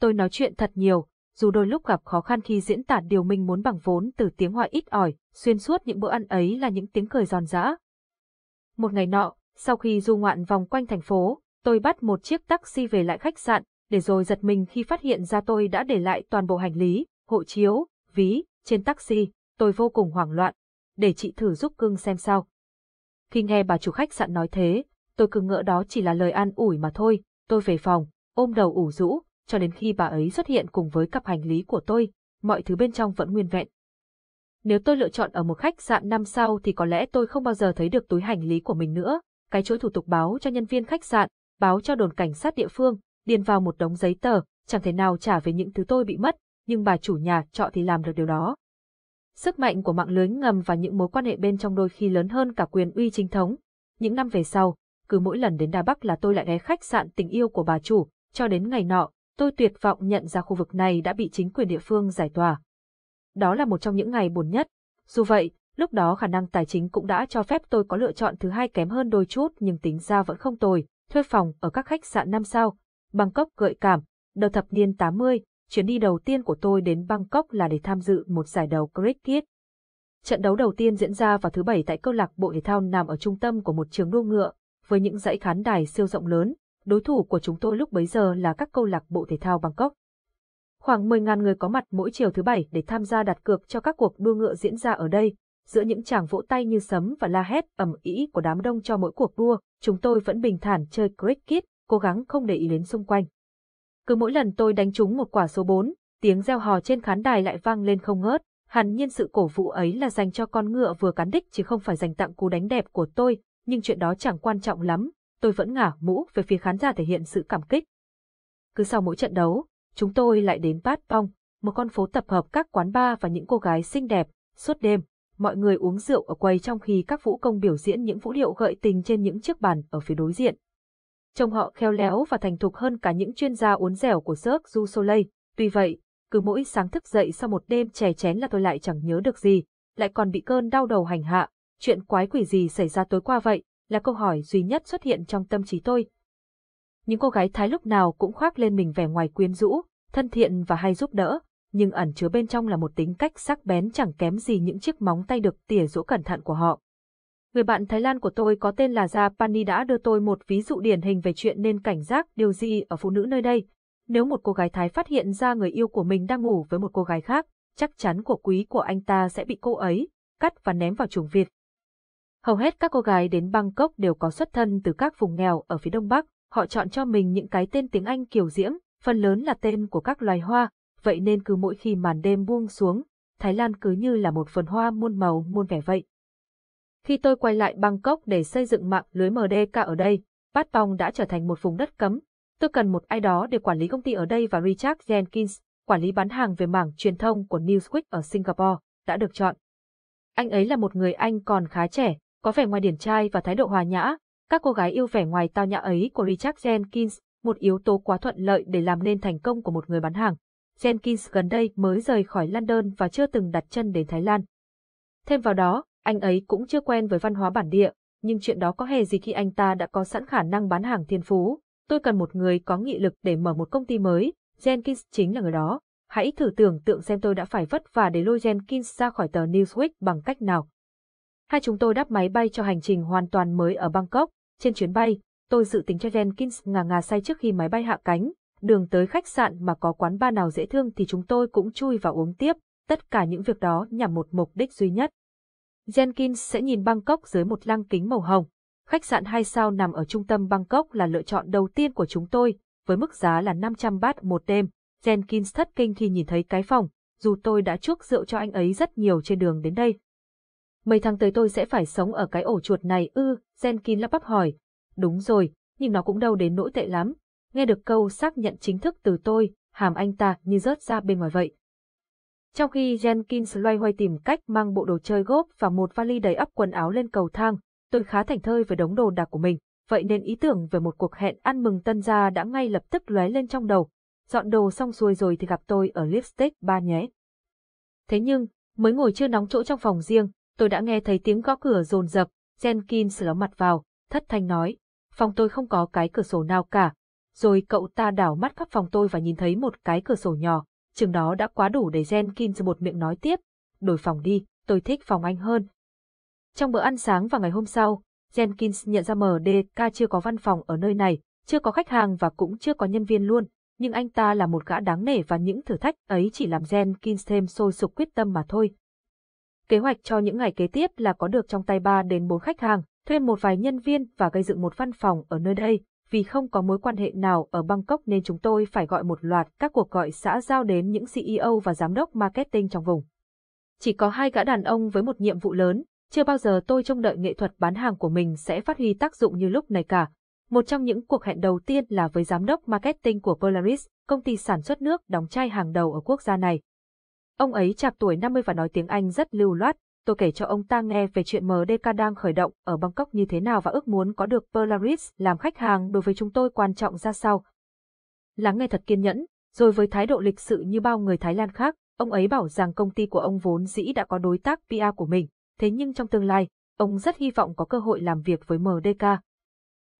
Tôi nói chuyện thật nhiều, dù đôi lúc gặp khó khăn khi diễn tả điều mình muốn bằng vốn từ tiếng Hoa ít ỏi. Xuyên suốt những bữa ăn ấy là những tiếng cười giòn giã. Một ngày nọ, sau khi du ngoạn vòng quanh thành phố, tôi bắt một chiếc taxi về lại khách sạn, để rồi giật mình khi phát hiện ra tôi đã để lại toàn bộ hành lý, hộ chiếu, ví, trên taxi. Tôi vô cùng hoảng loạn. "Để chị thử giúp cưng xem sao." Khi nghe bà chủ khách sạn nói thế, tôi cứ ngỡ đó chỉ là lời an ủi mà thôi. Tôi về phòng, ôm đầu ủ rũ, cho đến khi bà ấy xuất hiện cùng với cặp hành lý của tôi. Mọi thứ bên trong vẫn nguyên vẹn. Nếu tôi lựa chọn ở một khách sạn 5 sao thì có lẽ tôi không bao giờ thấy được túi hành lý của mình nữa. Cái chuỗi thủ tục báo cho nhân viên khách sạn, báo cho đồn cảnh sát địa phương, điền vào một đống giấy tờ, chẳng thể nào trả về những thứ tôi bị mất, nhưng bà chủ nhà trọ thì làm được điều đó. Sức mạnh của mạng lưới ngầm và những mối quan hệ bên trong đôi khi lớn hơn cả quyền uy chính thống. Những năm về sau, cứ mỗi lần đến Đài Bắc là tôi lại ghé khách sạn tình yêu của bà chủ, cho đến ngày nọ, tôi tuyệt vọng nhận ra khu vực này đã bị chính quyền địa phương giải tỏa. Đó là một trong những ngày buồn nhất. Dù vậy, lúc đó khả năng tài chính cũng đã cho phép tôi có lựa chọn thứ hai kém hơn đôi chút, nhưng tính ra vẫn không tồi, thuê phòng ở các khách sạn 5 sao. Bangkok gợi cảm. Đầu thập niên 80, chuyến đi đầu tiên của tôi đến Bangkok là để tham dự một giải đấu cricket. Trận đấu đầu tiên diễn ra vào thứ Bảy tại câu lạc bộ thể thao nằm ở trung tâm của một trường đua ngựa, với những dãy khán đài siêu rộng lớn. Đối thủ của chúng tôi lúc bấy giờ là các câu lạc bộ thể thao Bangkok. Khoảng 10.000 người có mặt mỗi chiều thứ Bảy để tham gia đặt cược cho các cuộc đua ngựa diễn ra ở đây. Giữa những tràng vỗ tay như sấm và la hét ầm ĩ của đám đông cho mỗi cuộc đua, chúng tôi vẫn bình thản chơi cricket, cố gắng không để ý đến xung quanh. Cứ mỗi lần tôi đánh trúng một quả số 4, tiếng reo hò trên khán đài lại vang lên không ngớt. Hẳn nhiên sự cổ vũ ấy là dành cho con ngựa vừa cán đích chứ không phải dành tặng cú đánh đẹp của tôi, nhưng chuyện đó chẳng quan trọng lắm, tôi vẫn ngả mũ về phía khán giả thể hiện sự cảm kích. Cứ sau mỗi trận đấu, chúng tôi lại đến Pat Pong, một con phố tập hợp các quán bar và những cô gái xinh đẹp. Suốt đêm, mọi người uống rượu ở quầy trong khi các vũ công biểu diễn những vũ điệu gợi tình trên những chiếc bàn ở phía đối diện. Trông họ khéo léo và thành thục hơn cả những chuyên gia uốn dẻo của Cirque du Soleil. Tuy vậy, cứ mỗi sáng thức dậy sau một đêm chè chén là tôi lại chẳng nhớ được gì, lại còn bị cơn đau đầu hành hạ. Chuyện quái quỷ gì xảy ra tối qua vậy, là câu hỏi duy nhất xuất hiện trong tâm trí tôi. Những cô gái Thái lúc nào cũng khoác lên mình vẻ ngoài quyến rũ, thân thiện và hay giúp đỡ, nhưng ẩn chứa bên trong là một tính cách sắc bén chẳng kém gì những chiếc móng tay được tỉa rũ cẩn thận của họ. Người bạn Thái Lan của tôi có tên là Japani đã đưa tôi một ví dụ điển hình về chuyện nên cảnh giác điều gì ở phụ nữ nơi đây. Nếu một cô gái Thái phát hiện ra người yêu của mình đang ngủ với một cô gái khác, chắc chắn của quý của anh ta sẽ bị cô ấy cắt và ném vào chuồng vịt. Hầu hết các cô gái đến Bangkok đều có xuất thân từ các vùng nghèo ở phía Đông Bắc. Họ chọn cho mình những cái tên tiếng Anh kiều diễm, phần lớn là tên của các loài hoa, vậy nên cứ mỗi khi màn đêm buông xuống, Thái Lan cứ như là một vườn hoa muôn màu muôn vẻ vậy. Khi tôi quay lại Bangkok để xây dựng mạng lưới MDK ở đây, Pat Pong đã trở thành một vùng đất cấm. Tôi cần một ai đó để quản lý công ty ở đây và Richard Jenkins, quản lý bán hàng về mảng truyền thông của Newsweek ở Singapore, đã được chọn. Anh ấy là một người Anh còn khá trẻ, có vẻ ngoài điển trai và thái độ hòa nhã. Các cô gái yêu vẻ ngoài tao nhã ấy của Richard Jenkins, một yếu tố quá thuận lợi để làm nên thành công của một người bán hàng. Jenkins gần đây mới rời khỏi London và chưa từng đặt chân đến Thái Lan. Thêm vào đó, anh ấy cũng chưa quen với văn hóa bản địa, nhưng chuyện đó có hề gì khi anh ta đã có sẵn khả năng bán hàng thiên phú. Tôi cần một người có nghị lực để mở một công ty mới, Jenkins chính là người đó. Hãy thử tưởng tượng xem tôi đã phải vất vả để lôi Jenkins ra khỏi tờ Newsweek bằng cách nào. Hai chúng tôi đáp máy bay cho hành trình hoàn toàn mới ở Bangkok. Trên chuyến bay, tôi dự tính cho Jenkins ngà say trước khi máy bay hạ cánh. Đường tới khách sạn mà có quán bar nào dễ thương thì chúng tôi cũng chui vào uống tiếp. Tất cả những việc đó nhằm một mục đích duy nhất. Jenkins sẽ nhìn Bangkok dưới một lăng kính màu hồng. Khách sạn 2 sao nằm ở trung tâm Bangkok là lựa chọn đầu tiên của chúng tôi, với mức giá là 500 baht một đêm. Jenkins thất kinh khi nhìn thấy cái phòng, dù tôi đã chuốc rượu cho anh ấy rất nhiều trên đường đến đây. Mấy tháng tới tôi sẽ phải sống ở cái ổ chuột này ư? Jenkins lắp bắp hỏi. Đúng rồi, nhưng nó cũng đâu đến nỗi tệ lắm. Nghe được câu xác nhận chính thức từ tôi, hàm anh ta như rớt ra bên ngoài vậy. Trong khi Jenkins loay hoay tìm cách mang bộ đồ chơi golf và một vali đầy ắp quần áo lên cầu thang, tôi khá thảnh thơi với đống đồ đạc của mình, vậy nên ý tưởng về một cuộc hẹn ăn mừng tân gia đã ngay lập tức lóe lên trong đầu. Dọn đồ xong xuôi rồi thì gặp tôi ở Lipstick Bar nhé. Thế nhưng, mới ngồi chưa nóng chỗ trong phòng riêng, tôi đã nghe thấy tiếng gõ cửa dồn dập. Jenkins ló mặt vào, thất thanh nói, phòng tôi không có cái cửa sổ nào cả. Rồi cậu ta đảo mắt khắp phòng tôi và nhìn thấy một cái cửa sổ nhỏ, chừng đó đã quá đủ để Jenkins một miệng nói tiếp, đổi phòng đi, tôi thích phòng anh hơn. Trong bữa ăn sáng và ngày hôm sau, Jenkins nhận ra MDK chưa có văn phòng ở nơi này, chưa có khách hàng và cũng chưa có nhân viên luôn, nhưng anh ta là một gã đáng nể và những thử thách ấy chỉ làm Jenkins thêm sôi sục quyết tâm mà thôi. Kế hoạch cho những ngày kế tiếp là có được trong tay 3 đến 4 khách hàng, thuê một vài nhân viên và gây dựng một văn phòng ở nơi đây. Vì không có mối quan hệ nào ở Bangkok nên chúng tôi phải gọi một loạt các cuộc gọi xã giao đến những CEO và giám đốc marketing trong vùng. Chỉ có 2 gã đàn ông với một nhiệm vụ lớn, chưa bao giờ tôi trông đợi nghệ thuật bán hàng của mình sẽ phát huy tác dụng như lúc này cả. Một trong những cuộc hẹn đầu tiên là với giám đốc marketing của Polaris, công ty sản xuất nước đóng chai hàng đầu ở quốc gia này. Ông ấy chạc tuổi 50 và nói tiếng Anh rất lưu loát. Tôi kể cho ông ta nghe về chuyện MDK đang khởi động ở Bangkok như thế nào và ước muốn có được Polaris làm khách hàng đối với chúng tôi quan trọng ra sao. Lắng nghe thật kiên nhẫn, rồi với thái độ lịch sự như bao người Thái Lan khác, ông ấy bảo rằng công ty của ông vốn dĩ đã có đối tác PR của mình, thế nhưng trong tương lai, ông rất hy vọng có cơ hội làm việc với MDK.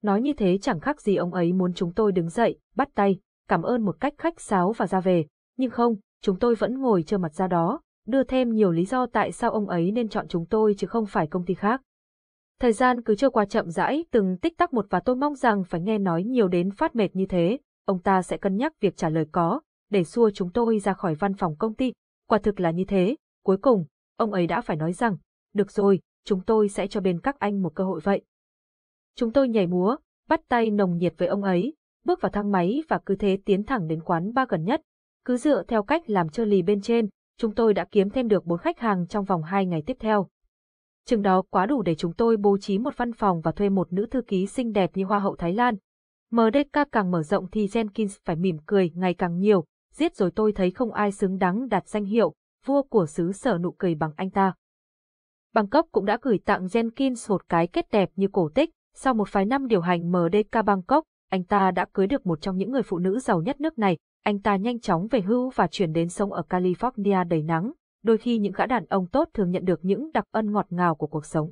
Nói như thế chẳng khác gì ông ấy muốn chúng tôi đứng dậy, bắt tay, cảm ơn một cách khách sáo và ra về, nhưng không, chúng tôi vẫn ngồi trơ mặt ra đó. Đưa thêm nhiều lý do tại sao ông ấy nên chọn chúng tôi chứ không phải công ty khác. Thời gian cứ trôi qua chậm rãi từng tích tắc một và tôi mong rằng phải nghe nói nhiều đến phát mệt như thế, ông ta sẽ cân nhắc việc trả lời có, để xua chúng tôi ra khỏi văn phòng công ty. Quả thực là như thế, cuối cùng, ông ấy đã phải nói rằng, được rồi, chúng tôi sẽ cho bên các anh một cơ hội vậy. Chúng tôi nhảy múa, bắt tay nồng nhiệt với ông ấy, bước vào thang máy và cứ thế tiến thẳng đến quán bar gần nhất. Cứ dựa theo cách làm chơi lì bên trên, chúng tôi đã kiếm thêm được 4 khách hàng trong vòng 2 ngày tiếp theo. Chừng đó quá đủ để chúng tôi bố trí một văn phòng và thuê một nữ thư ký xinh đẹp như Hoa hậu Thái Lan. MDK càng mở rộng thì Jenkins phải mỉm cười ngày càng nhiều, giết rồi tôi thấy không ai xứng đáng đạt danh hiệu vua của xứ sở nụ cười bằng anh ta. Bangkok cũng đã gửi tặng Jenkins một cái kết đẹp như cổ tích. Sau một vài năm điều hành MDK Bangkok, anh ta đã cưới được một trong những người phụ nữ giàu nhất nước này. Anh ta nhanh chóng về hưu và chuyển đến sống ở California đầy nắng. Đôi khi những gã đàn ông tốt thường nhận được những đặc ân ngọt ngào của cuộc sống.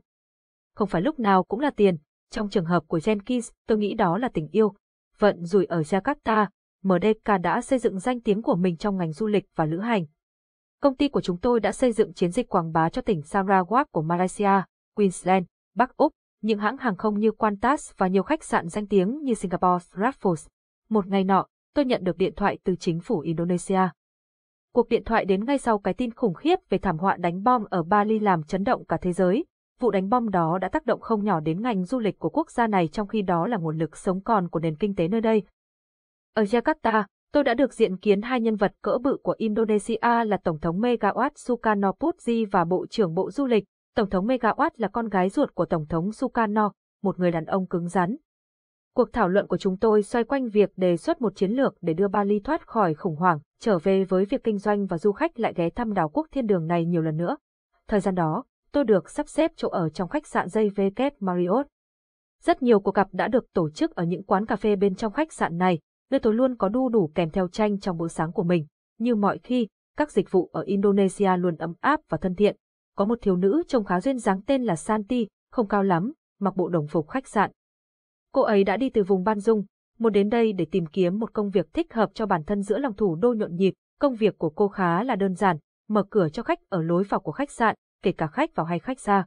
Không phải lúc nào cũng là tiền. Trong trường hợp của Jenkins, tôi nghĩ đó là tình yêu. Vận rủi ở Jakarta, MDK đã xây dựng danh tiếng của mình trong ngành du lịch và lữ hành. Công ty của chúng tôi đã xây dựng chiến dịch quảng bá cho tỉnh Sarawak của Malaysia, Queensland, Bắc Úc, những hãng hàng không như Qantas và nhiều khách sạn danh tiếng như Singapore Raffles. Một ngày nọ, tôi nhận được điện thoại từ chính phủ Indonesia. Cuộc điện thoại đến ngay sau cái tin khủng khiếp về thảm họa đánh bom ở Bali làm chấn động cả thế giới. Vụ đánh bom đó đã tác động không nhỏ đến ngành du lịch của quốc gia này, trong khi đó là nguồn lực sống còn của nền kinh tế nơi đây. Ở Jakarta, tôi đã được diện kiến hai nhân vật cỡ bự của Indonesia là Tổng thống Megawati Sukarno Putri và Bộ trưởng Bộ Du lịch. Tổng thống Megawati là con gái ruột của Tổng thống Sukarno, một người đàn ông cứng rắn. Cuộc thảo luận của chúng tôi xoay quanh việc đề xuất một chiến lược để đưa Bali thoát khỏi khủng hoảng, trở về với việc kinh doanh và du khách lại ghé thăm đảo quốc thiên đường này nhiều lần nữa. Thời gian đó, tôi được sắp xếp chỗ ở trong khách sạn JW Marriott. Rất nhiều cuộc gặp đã được tổ chức ở những quán cà phê bên trong khách sạn này, nơi tôi luôn có đu đủ kèm theo chanh trong bữa sáng của mình. Như mọi khi, các dịch vụ ở Indonesia luôn ấm áp và thân thiện. Có một thiếu nữ trông khá duyên dáng tên là Santi, không cao lắm, mặc bộ đồng phục khách sạn. Cô ấy đã đi từ vùng Ban Dung, muốn đến đây để tìm kiếm một công việc thích hợp cho bản thân giữa lòng thủ đô nhộn nhịp. Công việc của cô khá là đơn giản, mở cửa cho khách ở lối vào của khách sạn, kể cả khách vào hay khách ra.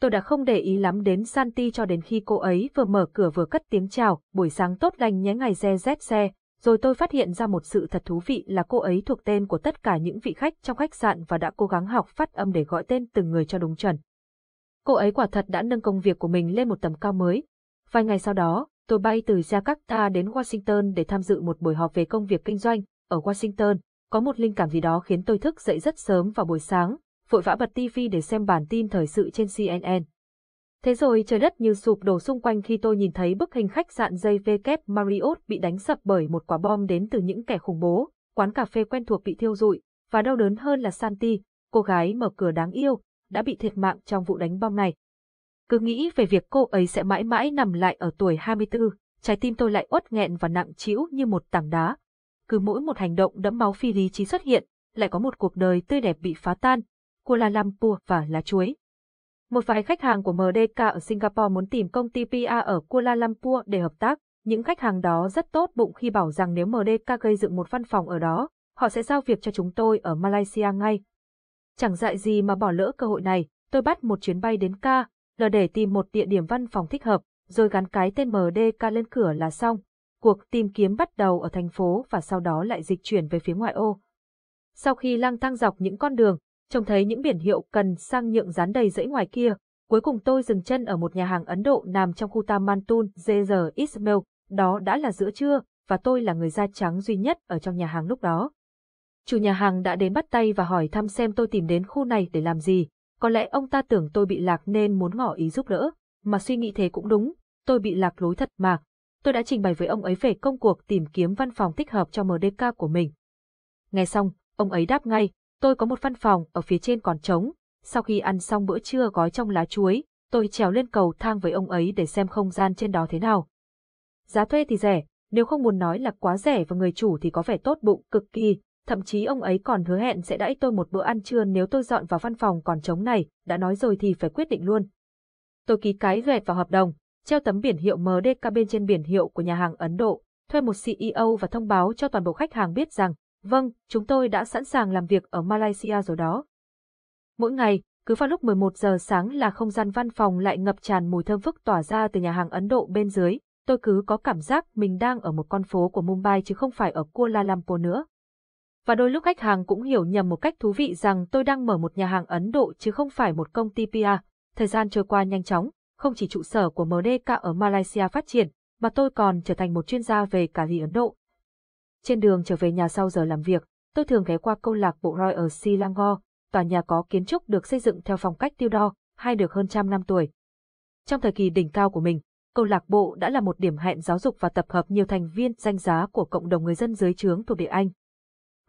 Tôi đã không để ý lắm đến Santi cho đến khi cô ấy vừa mở cửa vừa cất tiếng chào, buổi sáng tốt lành nhé ngày ZZC, rồi tôi phát hiện ra một sự thật thú vị là cô ấy thuộc tên của tất cả những vị khách trong khách sạn và đã cố gắng học phát âm để gọi tên từng người cho đúng chuẩn. Cô ấy quả thật đã nâng công việc của mình lên một tầm cao mới. Vài ngày sau đó, tôi bay từ Jakarta đến Washington để tham dự một buổi họp về công việc kinh doanh. Ở Washington, có một linh cảm gì đó khiến tôi thức dậy rất sớm vào buổi sáng, vội vã bật TV để xem bản tin thời sự trên CNN. Thế rồi trời đất như sụp đổ xung quanh khi tôi nhìn thấy bức hình khách sạn JW Marriott bị đánh sập bởi một quả bom đến từ những kẻ khủng bố, quán cà phê quen thuộc bị thiêu rụi, và đau đớn hơn là Santi, cô gái mở cửa đáng yêu, đã bị thiệt mạng trong vụ đánh bom này. Cứ nghĩ về việc cô ấy sẽ mãi mãi nằm lại ở tuổi 24, trái tim tôi lại uất nghẹn và nặng trĩu như một tảng đá. Cứ mỗi một hành động đẫm máu phi lý trí xuất hiện, lại có một cuộc đời tươi đẹp bị phá tan. Kuala Lumpur và lá chuối. Một vài khách hàng của MDK ở Singapore muốn tìm công ty PR ở Kuala Lumpur để hợp tác. Những khách hàng đó rất tốt bụng khi bảo rằng nếu MDK gây dựng một văn phòng ở đó, họ sẽ giao việc cho chúng tôi ở Malaysia ngay. Chẳng dại gì mà bỏ lỡ cơ hội này, tôi bắt một chuyến bay đến KL để tìm một địa điểm văn phòng thích hợp, rồi gắn cái tên MDK lên cửa là xong. Cuộc tìm kiếm bắt đầu ở thành phố và sau đó lại dịch chuyển về phía ngoại ô. Sau khi lang thang dọc những con đường, trông thấy những biển hiệu cần sang nhượng dán đầy dãy ngoài kia, cuối cùng tôi dừng chân ở một nhà hàng Ấn Độ nằm trong khu Tamantun Jr. Ismail. Đó đã là giữa trưa, và tôi là người da trắng duy nhất ở trong nhà hàng lúc đó. Chủ nhà hàng đã đến bắt tay và hỏi thăm xem tôi tìm đến khu này để làm gì. Có lẽ ông ta tưởng tôi bị lạc nên muốn ngỏ ý giúp đỡ, mà suy nghĩ thế cũng đúng, tôi bị lạc lối thật mà. Tôi đã trình bày với ông ấy về công cuộc tìm kiếm văn phòng thích hợp cho MDK của mình. Nghe xong, ông ấy đáp ngay. Tôi có một văn phòng ở phía trên còn trống. Sau khi ăn xong bữa trưa gói trong lá chuối, tôi trèo lên cầu thang với ông ấy để xem không gian trên đó thế nào. Giá thuê thì rẻ, nếu không muốn nói là quá rẻ, và người chủ thì có vẻ tốt bụng cực kỳ. Thậm chí ông ấy còn hứa hẹn sẽ đãi tôi một bữa ăn trưa nếu tôi dọn vào văn phòng còn trống này. Đã nói rồi thì phải quyết định luôn. Tôi ký cái vẹt vào hợp đồng, treo tấm biển hiệu MDK bên trên biển hiệu của nhà hàng Ấn Độ, thuê một CEO và thông báo cho toàn bộ khách hàng biết rằng vâng, chúng tôi đã sẵn sàng làm việc ở Malaysia rồi đó. Mỗi ngày, cứ vào lúc 11 giờ sáng là không gian văn phòng lại ngập tràn mùi thơm phức tỏa ra từ nhà hàng Ấn Độ bên dưới. Tôi cứ có cảm giác mình đang ở một con phố của Mumbai chứ không phải ở Kuala Lumpur nữa. Và đôi lúc khách hàng cũng hiểu nhầm một cách thú vị rằng tôi đang mở một nhà hàng Ấn Độ chứ không phải một công ty PR. Thời gian trôi qua nhanh chóng, không chỉ trụ sở của MDK ở Malaysia phát triển, mà tôi còn trở thành một chuyên gia về cà ri Ấn Độ. Trên đường trở về nhà sau giờ làm việc, tôi thường ghé qua câu lạc bộ Roy ở Selangor, tòa nhà có kiến trúc được xây dựng theo phong cách Tudor, hay được hơn 100 năm tuổi. Trong thời kỳ đỉnh cao của mình, câu lạc bộ đã là một điểm hẹn giáo dục và tập hợp nhiều thành viên danh giá của cộng đồng người dân dưới trướng thuộc địa Anh.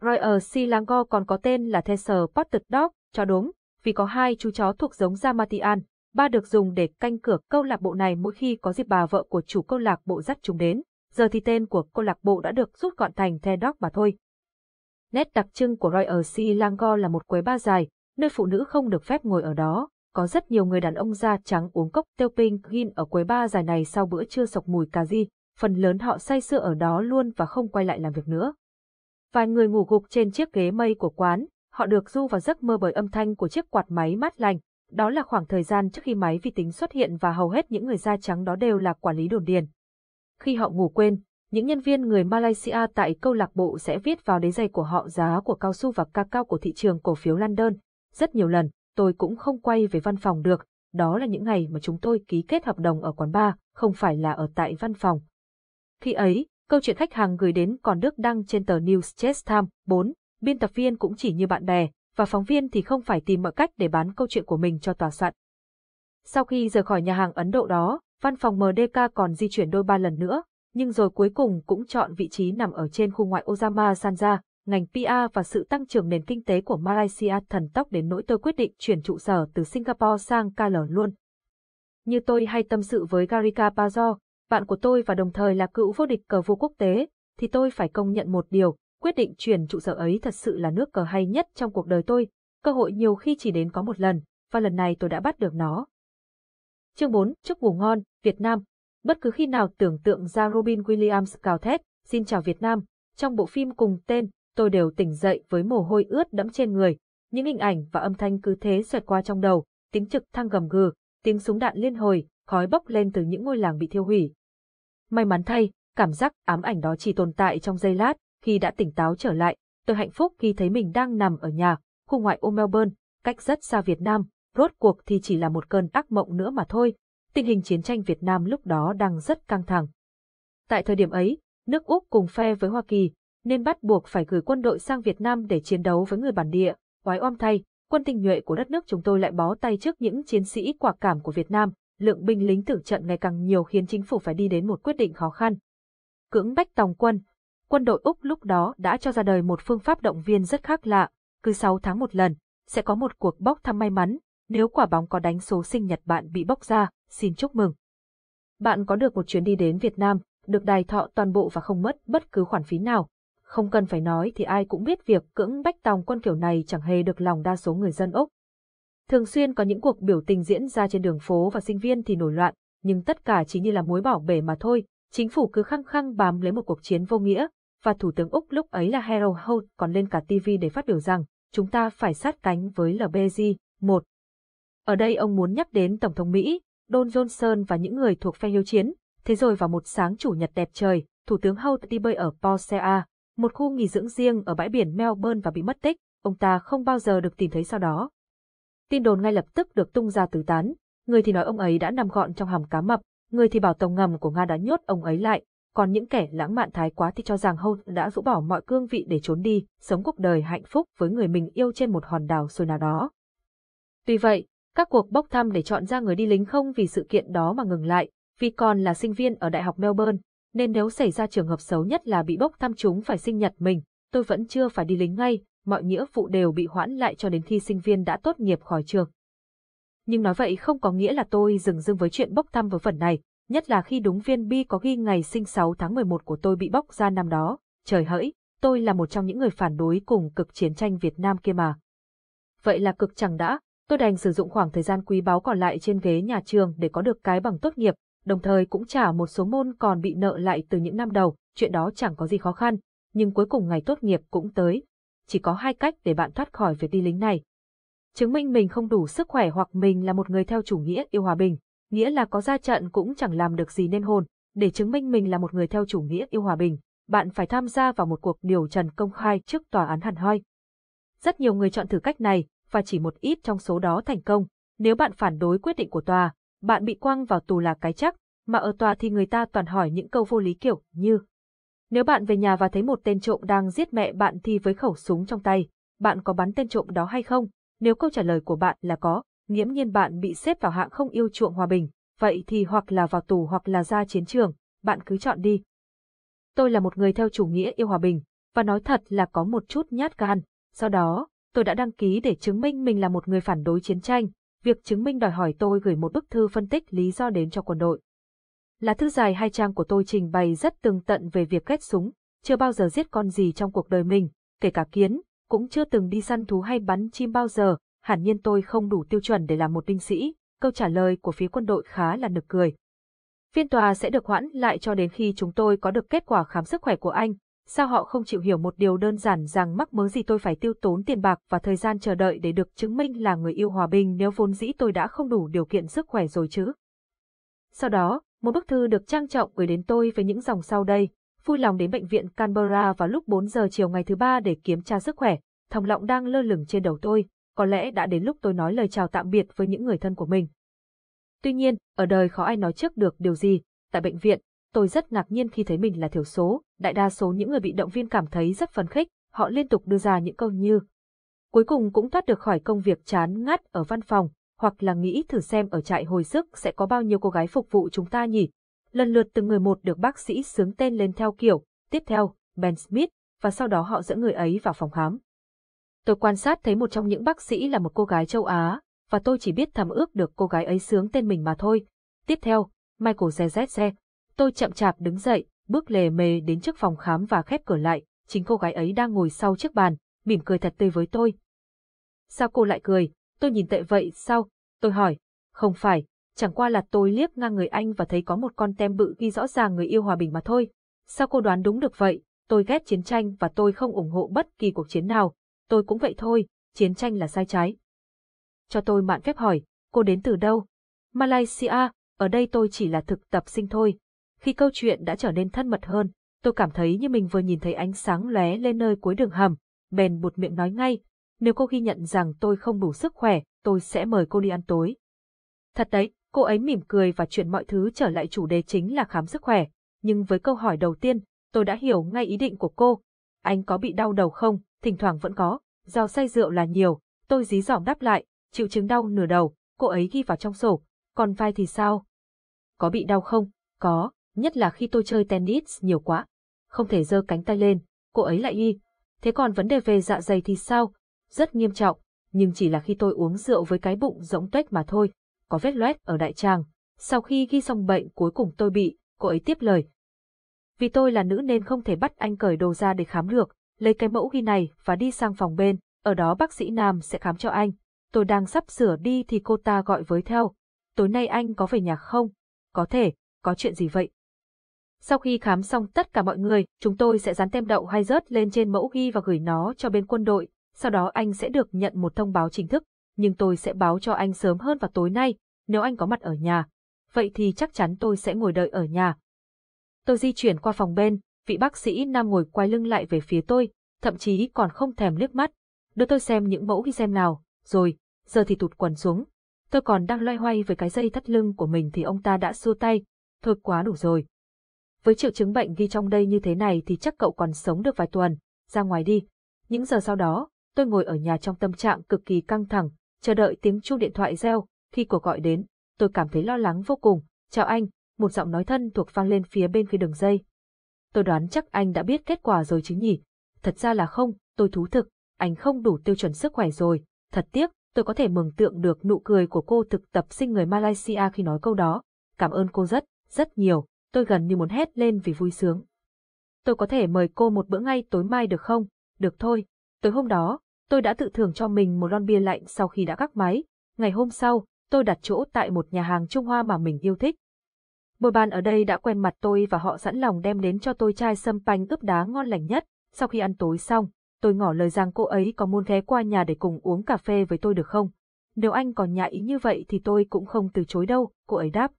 Roy ở Selangor còn có tên là Terrier Spotted Dog, chó đốm, vì có 2 chú chó thuộc giống Dalmatian, 3 được dùng để canh cửa câu lạc bộ này mỗi khi có dịp bà vợ của chủ câu lạc bộ dắt chúng đến. Giờ thì tên của câu lạc bộ đã được rút gọn thành The Dog mà thôi. Nét đặc trưng của Roy ở Selangor là một quầy bar dài, nơi phụ nữ không được phép ngồi ở đó. Có rất nhiều người đàn ông da trắng uống cocktail pink gin ở quầy bar dài này sau bữa trưa sộc mùi cà ri, phần lớn họ say sưa ở đó luôn và không quay lại làm việc nữa. Vài người ngủ gục trên chiếc ghế mây của quán, họ được du vào giấc mơ bởi âm thanh của chiếc quạt máy mát lành. Đó là khoảng thời gian trước khi máy vi tính xuất hiện và hầu hết những người da trắng đó đều là quản lý đồn điền. Khi họ ngủ quên, những nhân viên người Malaysia tại câu lạc bộ sẽ viết vào đế giày của họ giá của cao su và cacao của thị trường cổ phiếu London. Rất nhiều lần, tôi cũng không quay về văn phòng được, đó là những ngày mà chúng tôi ký kết hợp đồng ở quán bar, không phải là ở tại văn phòng. Khi ấy, câu chuyện khách hàng gửi đến còn được đăng trên tờ New Straits Times. 4. Biên tập viên cũng chỉ như bạn bè, và phóng viên thì không phải tìm mọi cách để bán câu chuyện của mình cho tòa soạn. Sau khi rời khỏi nhà hàng Ấn Độ đó, văn phòng MDK còn di chuyển đôi ba lần nữa, nhưng rồi cuối cùng cũng chọn vị trí nằm ở trên khu ngoại ô Jama Sanja. Ngành PR và sự tăng trưởng nền kinh tế của Malaysia thần tốc đến nỗi tôi quyết định chuyển trụ sở từ Singapore sang KL luôn. Như tôi hay tâm sự với Garika Pazor, bạn của tôi và đồng thời là cựu vô địch cờ vua quốc tế, thì tôi phải công nhận một điều, quyết định chuyển trụ sở ấy thật sự là nước cờ hay nhất trong cuộc đời tôi, cơ hội nhiều khi chỉ đến có một lần, và lần này tôi đã bắt được nó. Chương 4. Chúc ngủ ngon, Việt Nam. Bất cứ khi nào tưởng tượng ra Robin Williams gào thét, xin chào Việt Nam, trong bộ phim cùng tên, tôi đều tỉnh dậy với mồ hôi ướt đẫm trên người, những hình ảnh và âm thanh cứ thế xoẹt qua trong đầu, tiếng trực thăng gầm gừ, tiếng súng đạn liên hồi, khói bốc lên từ những ngôi làng bị thiêu hủy. May mắn thay, cảm giác ám ảnh đó chỉ tồn tại trong giây lát, khi đã tỉnh táo trở lại, tôi hạnh phúc khi thấy mình đang nằm ở nhà, khu ngoại ô Melbourne, cách rất xa Việt Nam, rốt cuộc thì chỉ là một cơn ác mộng nữa mà thôi. Tình hình chiến tranh Việt Nam lúc đó đang rất căng thẳng. Tại thời điểm ấy, nước Úc cùng phe với Hoa Kỳ, nên bắt buộc phải gửi quân đội sang Việt Nam để chiến đấu với người bản địa. Oái oăm thay, quân tinh nhuệ của đất nước chúng tôi lại bó tay trước những chiến sĩ quả cảm của Việt Nam, lượng binh lính tử trận ngày càng nhiều khiến chính phủ phải đi đến một quyết định khó khăn. Cưỡng bách tòng quân. Quân đội Úc lúc đó đã cho ra đời một phương pháp động viên rất khác lạ, cứ 6 tháng một lần, sẽ có một cuộc bốc thăm may mắn, nếu quả bóng có đánh số sinh nhật bạn bị bốc ra, xin chúc mừng. Bạn có được một chuyến đi đến Việt Nam, được đài thọ toàn bộ và không mất bất cứ khoản phí nào. Không cần phải nói thì ai cũng biết việc cưỡng bách tòng quân kiểu này chẳng hề được lòng đa số người dân Úc. Thường xuyên có những cuộc biểu tình diễn ra trên đường phố và sinh viên thì nổi loạn, nhưng tất cả chỉ như là muối bỏ bể mà thôi, chính phủ cứ khăng khăng bám lấy một cuộc chiến vô nghĩa, và Thủ tướng Úc lúc ấy là Harold Holt còn lên cả TV để phát biểu rằng chúng ta phải sát cánh với LBG. 1. Ở đây ông muốn nhắc đến Tổng thống Mỹ, Donald Johnson và những người thuộc phe hiếu chiến, thế rồi vào một sáng chủ nhật đẹp trời, Thủ tướng Holt đi bơi ở Porsea, một khu nghỉ dưỡng riêng ở bãi biển Melbourne và bị mất tích, ông ta không bao giờ được tìm thấy sau đó. Tin đồn ngay lập tức được tung ra tứ tán, người thì nói ông ấy đã nằm gọn trong hầm cá mập, người thì bảo tàu ngầm của Nga đã nhốt ông ấy lại, còn những kẻ lãng mạn thái quá thì cho rằng Holt đã rũ bỏ mọi cương vị để trốn đi, sống cuộc đời hạnh phúc với người mình yêu trên một hòn đảo xôi nào đó. Tuy vậy, các cuộc bốc thăm để chọn ra người đi lính không vì sự kiện đó mà ngừng lại, vì còn là sinh viên ở Đại học Melbourne, nên nếu xảy ra trường hợp xấu nhất là bị bốc thăm chúng phải sinh nhật mình, tôi vẫn chưa phải đi lính ngay, mọi nghĩa vụ đều bị hoãn lại cho đến khi sinh viên đã tốt nghiệp khỏi trường. Nhưng nói vậy không có nghĩa là tôi dừng dưng với chuyện bốc thăm với phần này, nhất là khi đúng viên bi có ghi ngày sinh 6 tháng 11 của tôi bị bốc ra năm đó, trời hỡi, tôi là một trong những người phản đối cùng cực chiến tranh Việt Nam kia mà. Vậy là cực chẳng đã, tôi đành sử dụng khoảng thời gian quý báu còn lại trên ghế nhà trường để có được cái bằng tốt nghiệp, đồng thời cũng trả một số môn còn bị nợ lại từ những năm đầu, chuyện đó chẳng có gì khó khăn, nhưng cuối cùng ngày tốt nghiệp cũng tới. Chỉ có 2 cách để bạn thoát khỏi việc đi lính này. Chứng minh mình không đủ sức khỏe hoặc mình là một người theo chủ nghĩa yêu hòa bình, nghĩa là có ra trận cũng chẳng làm được gì nên hồn. Để chứng minh mình là một người theo chủ nghĩa yêu hòa bình, bạn phải tham gia vào một cuộc điều trần công khai trước tòa án hẳn hoi. Rất nhiều người chọn thử cách này, và chỉ một ít trong số đó thành công. Nếu bạn phản đối quyết định của tòa, bạn bị quăng vào tù là cái chắc, mà ở tòa thì người ta toàn hỏi những câu vô lý kiểu như Nếu bạn về nhà và thấy một tên trộm đang giết mẹ bạn thì với khẩu súng trong tay, bạn có bắn tên trộm đó hay không? Nếu câu trả lời của bạn là có, nghiễm nhiên bạn bị xếp vào hạng không yêu chuộng hòa bình, vậy thì hoặc là vào tù hoặc là ra chiến trường, bạn cứ chọn đi. Tôi là một người theo chủ nghĩa yêu hòa bình, và nói thật là có một chút nhát gan, sau đó, tôi đã đăng ký để chứng minh mình là một người phản đối chiến tranh, việc chứng minh đòi hỏi tôi gửi một bức thư phân tích lý do đến cho quân đội. Lá thư dài 2 trang của tôi trình bày rất tường tận về việc ghét súng, chưa bao giờ giết con gì trong cuộc đời mình, kể cả kiến, cũng chưa từng đi săn thú hay bắn chim bao giờ, hẳn nhiên tôi không đủ tiêu chuẩn để làm một binh sĩ, câu trả lời của phía quân đội khá là nực cười. Phiên tòa sẽ được hoãn lại cho đến khi chúng tôi có được kết quả khám sức khỏe của anh, sao họ không chịu hiểu một điều đơn giản rằng mắc mớ gì tôi phải tiêu tốn tiền bạc và thời gian chờ đợi để được chứng minh là người yêu hòa bình nếu vốn dĩ tôi đã không đủ điều kiện sức khỏe rồi chứ. Sau đó, một bức thư được trang trọng gửi đến tôi với những dòng sau đây, vui lòng đến bệnh viện Canberra vào lúc 4 giờ chiều ngày thứ 3 để kiểm tra sức khỏe, thòng lọng đang lơ lửng trên đầu tôi, có lẽ đã đến lúc tôi nói lời chào tạm biệt với những người thân của mình. Tuy nhiên, ở đời khó ai nói trước được điều gì, tại bệnh viện, tôi rất ngạc nhiên khi thấy mình là thiểu số, đại đa số những người bị động viên cảm thấy rất phấn khích, họ liên tục đưa ra những câu như cuối cùng cũng thoát được khỏi công việc chán ngắt ở văn phòng, hoặc là nghĩ thử xem ở trại hồi sức sẽ có bao nhiêu cô gái phục vụ chúng ta nhỉ. Lần lượt từng người một được bác sĩ xướng tên lên theo kiểu, tiếp theo, Ben Smith, và sau đó họ dẫn người ấy vào phòng khám. Tôi quan sát thấy một trong những bác sĩ là một cô gái châu Á, và tôi chỉ biết thầm ước được cô gái ấy xướng tên mình mà thôi. Tiếp theo, Michael Zezze. Tôi chậm chạp đứng dậy, bước lề mề đến trước phòng khám và khép cửa lại, chính cô gái ấy đang ngồi sau chiếc bàn, mỉm cười thật tươi với tôi. Sao cô lại cười? Tôi nhìn tệ vậy sao? Tôi hỏi. Không phải, chẳng qua là tôi liếc ngang người anh và thấy có một con tem bự ghi rõ ràng người yêu hòa bình mà thôi. Sao cô đoán đúng được vậy? Tôi ghét chiến tranh và tôi không ủng hộ bất kỳ cuộc chiến nào. Tôi cũng vậy thôi, chiến tranh là sai trái. Cho tôi mạn phép hỏi, cô đến từ đâu? Malaysia, ở đây tôi chỉ là thực tập sinh thôi. Khi câu chuyện đã trở nên thân mật hơn, tôi cảm thấy như mình vừa nhìn thấy ánh sáng lóe lên nơi cuối đường hầm, bèn buột miệng nói ngay. Nếu cô ghi nhận rằng tôi không đủ sức khỏe, tôi sẽ mời cô đi ăn tối. Thật đấy, cô ấy mỉm cười và chuyển mọi thứ trở lại chủ đề chính là khám sức khỏe. Nhưng với câu hỏi đầu tiên, tôi đã hiểu ngay ý định của cô. Anh có bị đau đầu không? Thỉnh thoảng vẫn có, do say rượu là nhiều. Tôi dí dỏm đáp lại, triệu chứng đau nửa đầu, cô ấy ghi vào trong sổ. Còn vai thì sao? Có bị đau không? Có, nhất là khi tôi chơi tennis nhiều quá. Không thể giơ cánh tay lên, cô ấy lại ghi. Thế còn vấn đề về dạ dày thì sao? Rất nghiêm trọng, nhưng chỉ là khi tôi uống rượu với cái bụng rỗng tuếch mà thôi, có vết loét ở đại tràng. Sau khi ghi xong bệnh cuối cùng tôi bị, cô ấy tiếp lời. Vì tôi là nữ nên không thể bắt anh cởi đồ ra để khám được, lấy cái mẫu ghi này và đi sang phòng bên, ở đó bác sĩ nam sẽ khám cho anh. Tôi đang sắp sửa đi thì cô ta gọi với theo. Tối nay anh có về nhà không? Có thể, có chuyện gì vậy? Sau khi khám xong tất cả mọi người, chúng tôi sẽ dán tem đậu hay rớt lên trên mẫu ghi và gửi nó cho bên quân đội. Sau đó anh sẽ được nhận một thông báo chính thức, nhưng tôi sẽ báo cho anh sớm hơn vào tối nay, nếu anh có mặt ở nhà. Vậy thì chắc chắn tôi sẽ ngồi đợi ở nhà. Tôi di chuyển qua phòng bên, vị bác sĩ nam ngồi quay lưng lại về phía tôi, thậm chí còn không thèm liếc mắt. Đưa tôi xem những mẫu ghi xem nào, rồi, giờ thì tụt quần xuống. Tôi còn đang loay hoay với cái dây thắt lưng của mình thì ông ta đã xua tay, thôi quá đủ rồi. Với triệu chứng bệnh ghi trong đây như thế này thì chắc cậu còn sống được vài tuần, ra ngoài đi. Những giờ sau đó, tôi ngồi ở nhà trong tâm trạng cực kỳ căng thẳng, chờ đợi tiếng chuông điện thoại reo. Khi cuộc gọi đến, tôi cảm thấy lo lắng vô cùng. Chào anh, một giọng nói thân thuộc vang lên phía bên kia đường dây. Tôi đoán chắc anh đã biết kết quả rồi chứ nhỉ? Thật ra là không, tôi thú thực, anh không đủ tiêu chuẩn sức khỏe rồi. Thật tiếc, tôi có thể mường tượng được nụ cười của cô thực tập sinh người Malaysia khi nói câu đó. Cảm ơn cô rất, rất nhiều, tôi gần như muốn hét lên vì vui sướng. Tôi có thể mời cô một bữa ngay tối mai được không? Được thôi, tối hôm đó. Tôi đã tự thưởng cho mình một lon bia lạnh sau khi đã gác máy. Ngày hôm sau, tôi đặt chỗ tại một nhà hàng Trung Hoa mà mình yêu thích. Bồi bàn ở đây đã quen mặt tôi và họ sẵn lòng đem đến cho tôi chai sâm panh ướp đá ngon lành nhất. Sau khi ăn tối xong, tôi ngỏ lời rằng cô ấy có muốn ghé qua nhà để cùng uống cà phê với tôi được không? Nếu anh còn nhã ý như vậy thì tôi cũng không từ chối đâu, cô ấy đáp.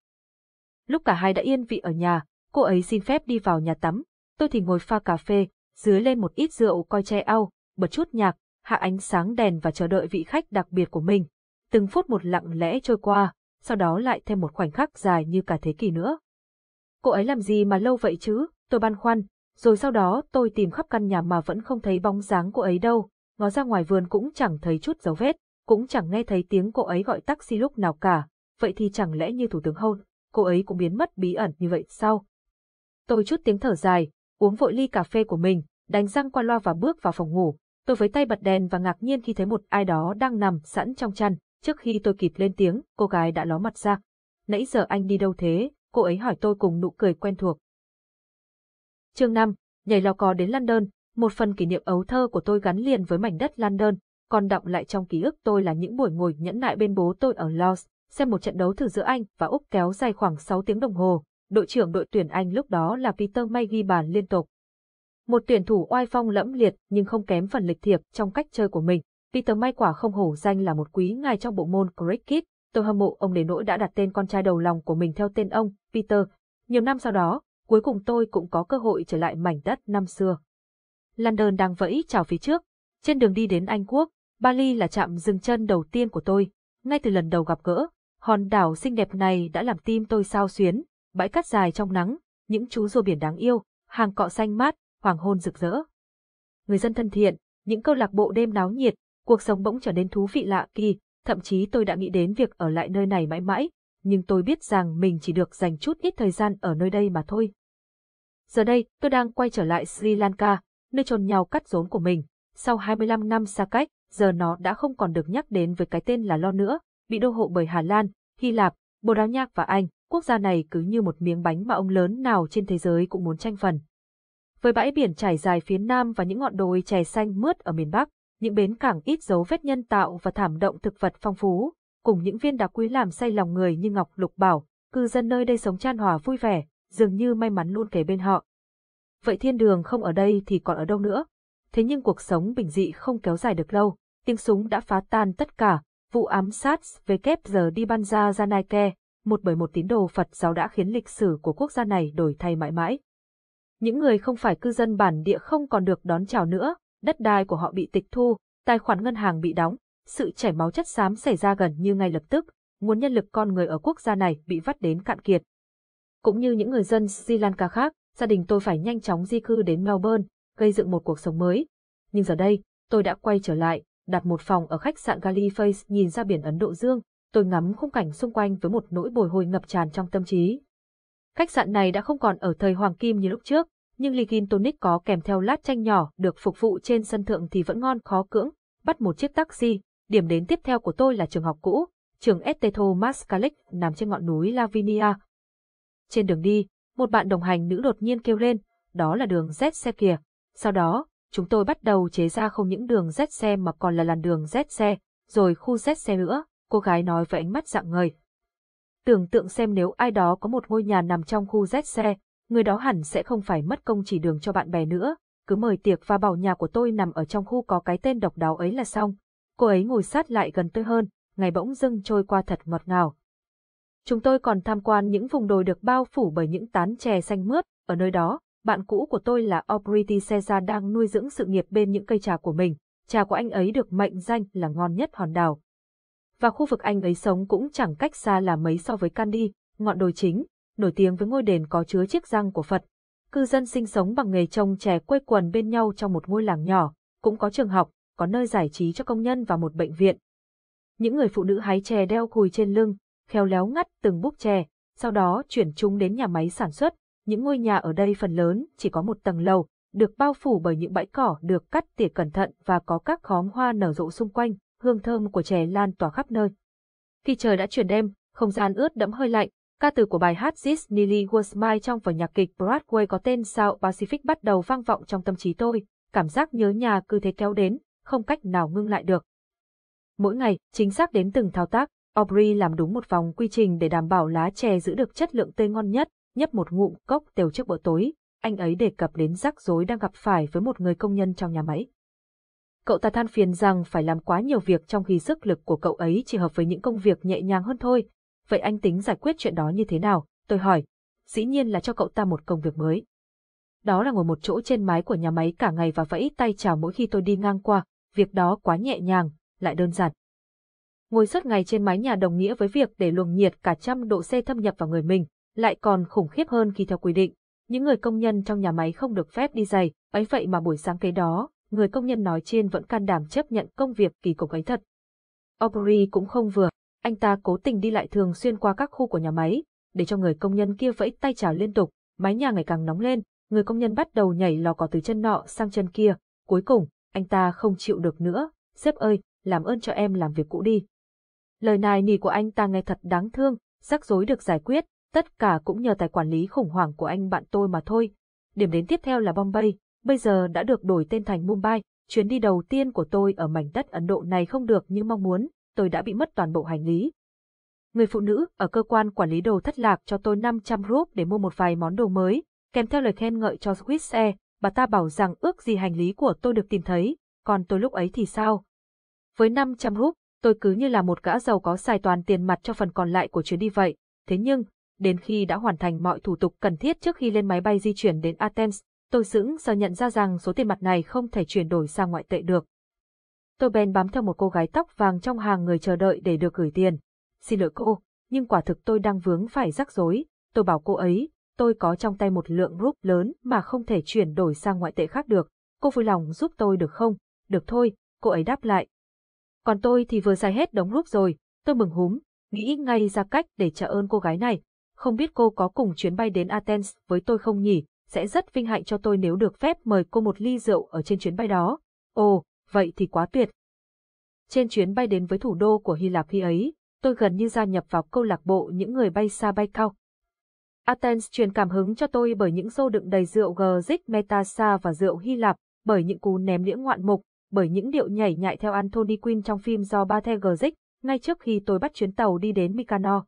Lúc cả hai đã yên vị ở nhà, cô ấy xin phép đi vào nhà tắm. Tôi thì ngồi pha cà phê, dưới lên một ít rượu coi che ao, bật chút nhạc, hạ ánh sáng đèn và chờ đợi vị khách đặc biệt của mình. Từng phút một lặng lẽ trôi qua, sau đó lại thêm một khoảnh khắc dài như cả thế kỷ nữa. Cô ấy làm gì mà lâu vậy chứ? Tôi băn khoăn, Rồi sau đó tôi tìm khắp căn nhà mà vẫn không thấy bóng dáng cô ấy đâu, ngó ra ngoài vườn cũng chẳng thấy chút dấu vết, cũng chẳng nghe thấy tiếng cô ấy gọi taxi lúc nào cả. Vậy thì chẳng lẽ như Thủ tướng Hôn, cô ấy cũng biến mất bí ẩn như vậy sao? Tôi chút tiếng thở dài, uống vội ly cà phê của mình, đánh răng qua loa và bước vào phòng ngủ. Tôi với tay bật đèn và ngạc nhiên khi thấy một ai đó đang nằm sẵn trong chăn. Trước khi tôi kịp lên tiếng, cô gái đã ló mặt ra. Nãy giờ anh đi đâu thế? Cô ấy hỏi tôi cùng nụ cười quen thuộc. Chương 5. Nhảy lò cò đến London. Một phần kỷ niệm ấu thơ của tôi gắn liền với mảnh đất London, còn đọng lại trong ký ức tôi là những buổi ngồi nhẫn nại bên bố tôi ở Lords, xem một trận đấu thử giữa Anh và Úc kéo dài khoảng 6 tiếng đồng hồ. Đội trưởng đội tuyển Anh lúc đó là Peter May ghi bàn liên tục. Một tuyển thủ oai phong lẫm liệt nhưng không kém phần lịch thiệp trong cách chơi của mình. Peter May quả không hổ danh là một quý ngài trong bộ môn cricket. Tôi hâm mộ ông đến nỗi đã đặt tên con trai đầu lòng của mình theo tên ông, Peter. Nhiều năm sau đó, cuối cùng tôi cũng có cơ hội trở lại mảnh đất năm xưa. London đang vẫy chào phía trước. Trên đường đi đến Anh Quốc, Bali là trạm dừng chân đầu tiên của tôi. Ngay từ lần đầu gặp gỡ, hòn đảo xinh đẹp này đã làm tim tôi xao xuyến. Bãi cát dài trong nắng, những chú rùa biển đáng yêu, hàng cọ xanh mát, hoàng hôn rực rỡ. Người dân thân thiện, những câu lạc bộ đêm náo nhiệt, cuộc sống bỗng trở nên thú vị lạ kỳ. Thậm chí tôi đã nghĩ đến việc ở lại nơi này mãi mãi, nhưng tôi biết rằng mình chỉ được dành chút ít thời gian ở nơi đây mà thôi. Giờ đây, tôi đang quay trở lại Sri Lanka, nơi chôn nhau cắt rốn của mình. Sau 25 năm xa cách, giờ nó đã không còn được nhắc đến với cái tên là Lo nữa, bị đô hộ bởi Hà Lan, Hy Lạp, Bồ Đào Nha và Anh. Quốc gia này cứ như một miếng bánh mà ông lớn nào trên thế giới cũng muốn tranh phần. Với bãi biển trải dài phía nam và những ngọn đồi chè xanh mướt ở miền bắc, những bến cảng ít dấu vết nhân tạo và thảm động thực vật phong phú, cùng những viên đá quý làm say lòng người như ngọc lục bảo, cư dân nơi đây sống chan hòa vui vẻ, dường như may mắn luôn kề bên họ. Vậy thiên đường không ở đây thì còn ở đâu nữa? Thế nhưng cuộc sống bình dị không kéo dài được lâu, tiếng súng đã phá tan tất cả. Vụ ám sát Vkpdibanja Janaike, một tín đồ Phật giáo, đã khiến lịch sử của quốc gia này đổi thay mãi mãi. Những người không phải cư dân bản địa không còn được đón chào nữa, đất đai của họ bị tịch thu, tài khoản ngân hàng bị đóng, sự chảy máu chất xám xảy ra gần như ngay lập tức, nguồn nhân lực con người ở quốc gia này bị vắt đến cạn kiệt. Cũng như những người dân Sri Lanka khác, gia đình tôi phải nhanh chóng di cư đến Melbourne, gây dựng một cuộc sống mới. Nhưng giờ đây, tôi đã quay trở lại, đặt một phòng ở khách sạn Gallifrey nhìn ra biển Ấn Độ Dương. Tôi ngắm khung cảnh xung quanh với một nỗi bồi hồi ngập tràn trong tâm trí. Khách sạn này đã không còn ở thời hoàng kim như lúc trước, nhưng ly gin tonic có kèm theo lát chanh nhỏ được phục vụ trên sân thượng thì vẫn ngon khó cưỡng. Bắt một chiếc taxi, điểm đến tiếp theo của tôi là trường học cũ, trường St Thomas College nằm trên ngọn núi Lavinia. Trên đường đi, một bạn đồng hành nữ đột nhiên kêu lên, đó là đường Z-xe kìa. Sau đó, chúng tôi bắt đầu chế ra không những đường Z-xe mà còn là làn đường Z-xe, rồi khu Z-xe nữa, cô gái nói với ánh mắt rạng ngời. Tưởng tượng xem nếu ai đó có một ngôi nhà nằm trong khu Z-xe, người đó hẳn sẽ không phải mất công chỉ đường cho bạn bè nữa, cứ mời tiệc và bảo nhà của tôi nằm ở trong khu có cái tên độc đáo ấy là xong. Cô ấy ngồi sát lại gần tôi hơn, ngày bỗng dưng trôi qua thật ngọt ngào. Chúng tôi còn tham quan những vùng đồi được bao phủ bởi những tán chè xanh mướt. Ở nơi đó, bạn cũ của tôi là Aubrey Caesar đang nuôi dưỡng sự nghiệp bên những cây trà của mình. Trà của anh ấy được mệnh danh là ngon nhất hòn đảo. Và khu vực anh ấy sống cũng chẳng cách xa là mấy so với Kandy, ngọn đồi chính, nổi tiếng với ngôi đền có chứa chiếc răng của Phật. Cư dân sinh sống bằng nghề trồng chè quây quần bên nhau trong một ngôi làng nhỏ, cũng có trường học, có nơi giải trí cho công nhân và một bệnh viện. Những người phụ nữ hái chè đeo cùi trên lưng, khéo léo ngắt từng búp chè, sau đó chuyển chúng đến nhà máy sản xuất. Những ngôi nhà ở đây phần lớn chỉ có một tầng lầu, được bao phủ bởi những bãi cỏ được cắt tỉa cẩn thận và có các khóm hoa nở rộ xung quanh, hương thơm của chè lan tỏa khắp nơi. Khi trời đã chuyển đêm, không gian ướt đẫm hơi lạnh, ca từ của bài hát This Nearly Was Mine trong vở nhạc kịch Broadway có tên South Pacific bắt đầu vang vọng trong tâm trí tôi, cảm giác nhớ nhà cứ thế kéo đến, không cách nào ngưng lại được. Mỗi ngày, chính xác đến từng thao tác, Aubrey làm đúng một vòng quy trình để đảm bảo lá chè giữ được chất lượng tươi ngon nhất. Nhấp một ngụm cốc tều trước bữa tối, anh ấy đề cập đến rắc rối đang gặp phải với một người công nhân trong nhà máy. Cậu ta than phiền rằng phải làm quá nhiều việc trong khi sức lực của cậu ấy chỉ hợp với những công việc nhẹ nhàng hơn thôi. Vậy anh tính giải quyết chuyện đó như thế nào? Tôi hỏi. Dĩ nhiên là cho cậu ta một công việc mới. Đó là ngồi một chỗ trên mái của nhà máy cả ngày và vẫy tay chào mỗi khi tôi đi ngang qua. Việc đó quá nhẹ nhàng, lại đơn giản. Ngồi suốt ngày trên mái nhà đồng nghĩa với việc để luồng nhiệt cả 100 độ C thâm nhập vào người mình, lại còn khủng khiếp hơn khi theo quy định. Những người công nhân trong nhà máy không được phép đi giày, ấy vậy mà buổi sáng kế đó, người công nhân nói trên vẫn can đảm chấp nhận công việc kỳ cục ấy thật. Aubrey cũng không vừa, anh ta cố tình đi lại thường xuyên qua các khu của nhà máy, để cho người công nhân kia vẫy tay chào liên tục, mái nhà ngày càng nóng lên, người công nhân bắt đầu nhảy lò cò từ chân nọ sang chân kia, cuối cùng, anh ta không chịu được nữa, sếp ơi, làm ơn cho em làm việc cũ đi. Lời nài nỉ của anh ta nghe thật đáng thương, rắc rối được giải quyết, tất cả cũng nhờ tài quản lý khủng hoảng của anh bạn tôi mà thôi. Điểm đến tiếp theo là Bombay, bây giờ đã được đổi tên thành Mumbai, chuyến đi đầu tiên của tôi ở mảnh đất Ấn Độ này không được như mong muốn, tôi đã bị mất toàn bộ hành lý. Người phụ nữ ở cơ quan quản lý đồ thất lạc cho tôi 500 rúp để mua một vài món đồ mới, kèm theo lời khen ngợi cho Swiss Air, bà ta bảo rằng ước gì hành lý của tôi được tìm thấy, còn tôi lúc ấy thì sao? Với 500 rúp, tôi cứ như là một gã giàu có xài toàn tiền mặt cho phần còn lại của chuyến đi vậy, thế nhưng, đến khi đã hoàn thành mọi thủ tục cần thiết trước khi lên máy bay di chuyển đến Athens, tôi sững sờ nhận ra rằng số tiền mặt này không thể chuyển đổi sang ngoại tệ được. Tôi bèn bám theo một cô gái tóc vàng trong hàng người chờ đợi để được gửi tiền. Xin lỗi cô, nhưng quả thực tôi đang vướng phải rắc rối, tôi bảo cô ấy, tôi có trong tay một lượng rúp lớn mà không thể chuyển đổi sang ngoại tệ khác được, cô vui lòng giúp tôi được không? Được thôi, cô ấy đáp lại. Còn tôi thì vừa xài hết đống rúp rồi, tôi mừng húm, nghĩ ngay ra cách để trả ơn cô gái này. Không biết cô có cùng chuyến bay đến Athens với tôi không nhỉ, sẽ rất vinh hạnh cho tôi nếu được phép mời cô một ly rượu ở trên chuyến bay đó. Ồ, vậy thì quá tuyệt. Trên chuyến bay đến với thủ đô của Hy Lạp khi ấy, tôi gần như gia nhập vào câu lạc bộ những người bay xa bay cao. Athens truyền cảm hứng cho tôi bởi những xô đựng đầy rượu Gzik Metasa và rượu Hy Lạp, bởi những cú ném đĩa ngoạn mục, bởi những điệu nhảy nhại theo Anthony Quinn trong phim do Bate Gzik, ngay trước khi tôi bắt chuyến tàu đi đến Mykonos.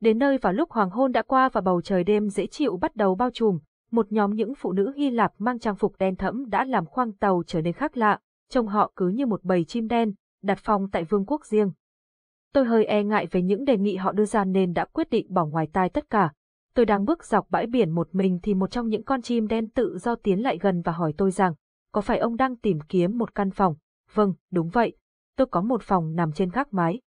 Đến nơi vào lúc hoàng hôn đã qua và bầu trời đêm dễ chịu bắt đầu bao trùm, một nhóm những phụ nữ Hy Lạp mang trang phục đen thẫm đã làm khoang tàu trở nên khác lạ, trông họ cứ như một bầy chim đen, đặt phòng tại vương quốc riêng. Tôi hơi e ngại về những đề nghị họ đưa ra nên đã quyết định bỏ ngoài tai tất cả. Tôi đang bước dọc bãi biển một mình thì một trong những con chim đen tự do tiến lại gần và hỏi tôi rằng, có phải ông đang tìm kiếm một căn phòng? Vâng, đúng vậy. Tôi có một phòng nằm trên gác mái.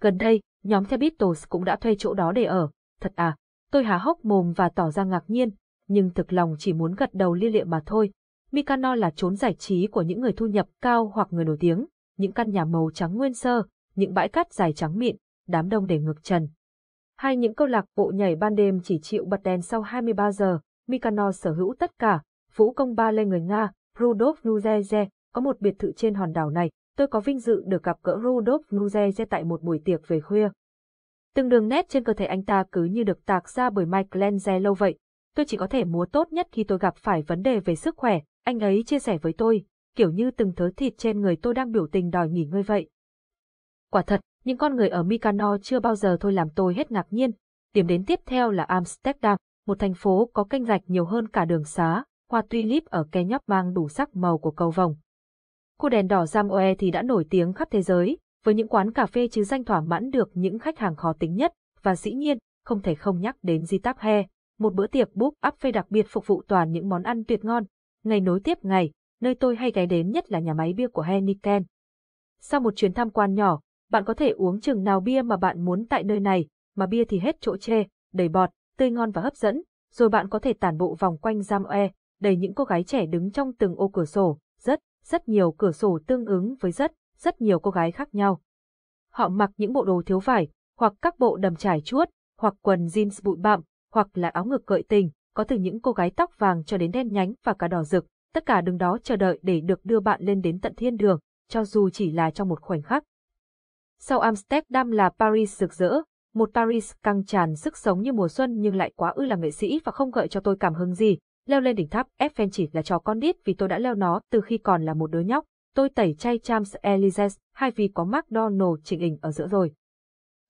Gần đây, nhóm The Beatles cũng đã thuê chỗ đó để ở. Thật à? Tôi há hốc mồm và tỏ ra ngạc nhiên, nhưng thực lòng chỉ muốn gật đầu lia lịa mà thôi. Mykonos là chốn giải trí của những người thu nhập cao hoặc người nổi tiếng, những căn nhà màu trắng nguyên sơ, những bãi cát dài trắng mịn, đám đông để ngược trần. Hay những câu lạc bộ nhảy ban đêm chỉ chịu bật đèn sau 23 giờ, Mykonos sở hữu tất cả, vũ công ba lê người Nga, Rudolf Nuzeje, có một biệt thự trên hòn đảo này. Tôi có vinh dự được gặp gỡ Rudolf Nuzeje tại một buổi tiệc về khuya. Từng đường nét trên cơ thể anh ta cứ như được tạc ra bởi Michelangelo vậy. Tôi chỉ có thể múa tốt nhất khi tôi gặp phải vấn đề về sức khỏe, anh ấy chia sẻ với tôi, kiểu như từng thớ thịt trên người tôi đang biểu tình đòi nghỉ ngơi vậy. Quả thật, những con người ở Mykonos chưa bao giờ thôi làm tôi hết ngạc nhiên. Điểm đến tiếp theo là Amsterdam, một thành phố có kênh rạch nhiều hơn cả đường xá, hoa tulip ở khe nhóc mang đủ sắc màu của cầu vồng. Cô đèn đỏ Zamoe thì đã nổi tiếng khắp thế giới, với những quán cà phê chứ danh thỏa mãn được những khách hàng khó tính nhất, và dĩ nhiên, không thể không nhắc đến Getafe, một bữa tiệc buffet đặc biệt phục vụ toàn những món ăn tuyệt ngon. Ngày nối tiếp ngày, nơi tôi hay ghé đến nhất là nhà máy bia của Heineken. Sau một chuyến tham quan nhỏ, bạn có thể uống chừng nào bia mà bạn muốn tại nơi này, mà bia thì hết chỗ chê, đầy bọt, tươi ngon và hấp dẫn, rồi bạn có thể tản bộ vòng quanh Zamoe, đầy những cô gái trẻ đứng trong từng ô cửa sổ, rất nhiều cửa sổ tương ứng với rất nhiều cô gái khác nhau. Họ mặc những bộ đồ thiếu vải, hoặc các bộ đầm trải chuốt, hoặc quần jeans bụi bặm, hoặc là áo ngực gợi tình, có từ những cô gái tóc vàng cho đến đen nhánh và cả đỏ rực, tất cả đứng đó chờ đợi để được đưa bạn lên đến tận thiên đường, cho dù chỉ là trong một khoảnh khắc. Sau Amsterdam là Paris rực rỡ, một Paris căng tràn sức sống như mùa xuân nhưng lại quá ư là nghệ sĩ và không gợi cho tôi cảm hứng gì. Leo lên đỉnh tháp Eiffel chỉ là trò con nít vì tôi đã leo nó từ khi còn là một đứa nhóc. Tôi tẩy chay Champs-Élysées hay vì có McDonald's chỉnh hình ở giữa rồi.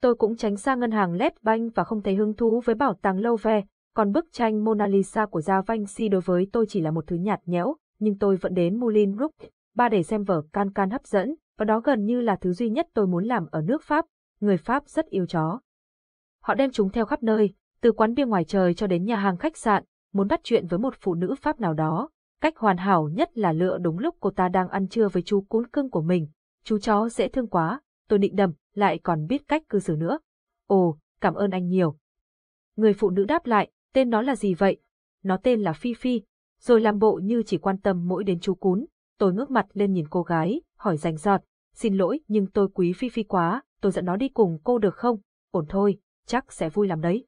Tôi cũng tránh xa ngân hàng Led Bank và không thấy hứng thú với bảo tàng Louvre, còn bức tranh Mona Lisa của Da Vinci đối với tôi chỉ là một thứ nhạt nhẽo, nhưng tôi vẫn đến Moulin Rouge, ba để xem vở Can hấp dẫn, và đó gần như là thứ duy nhất tôi muốn làm ở nước Pháp. Người Pháp rất yêu chó. Họ đem chúng theo khắp nơi, từ quán bia ngoài trời cho đến nhà hàng khách sạn. Muốn bắt chuyện với một phụ nữ Pháp nào đó, cách hoàn hảo nhất là lựa đúng lúc cô ta đang ăn trưa với chú cún cưng của mình. Chú chó dễ thương quá, tôi định đầm, lại còn biết cách cư xử nữa. Ồ, cảm ơn anh nhiều. Người phụ nữ đáp lại, tên nó là gì vậy? nó tên là Phi Phi, rồi làm bộ như chỉ quan tâm mỗi đến chú cún. Tôi ngước mặt lên nhìn cô gái, hỏi rành rọt, xin lỗi nhưng tôi quý Phi Phi quá, tôi dẫn nó đi cùng cô được không? Ổn thôi, chắc sẽ vui lắm đấy.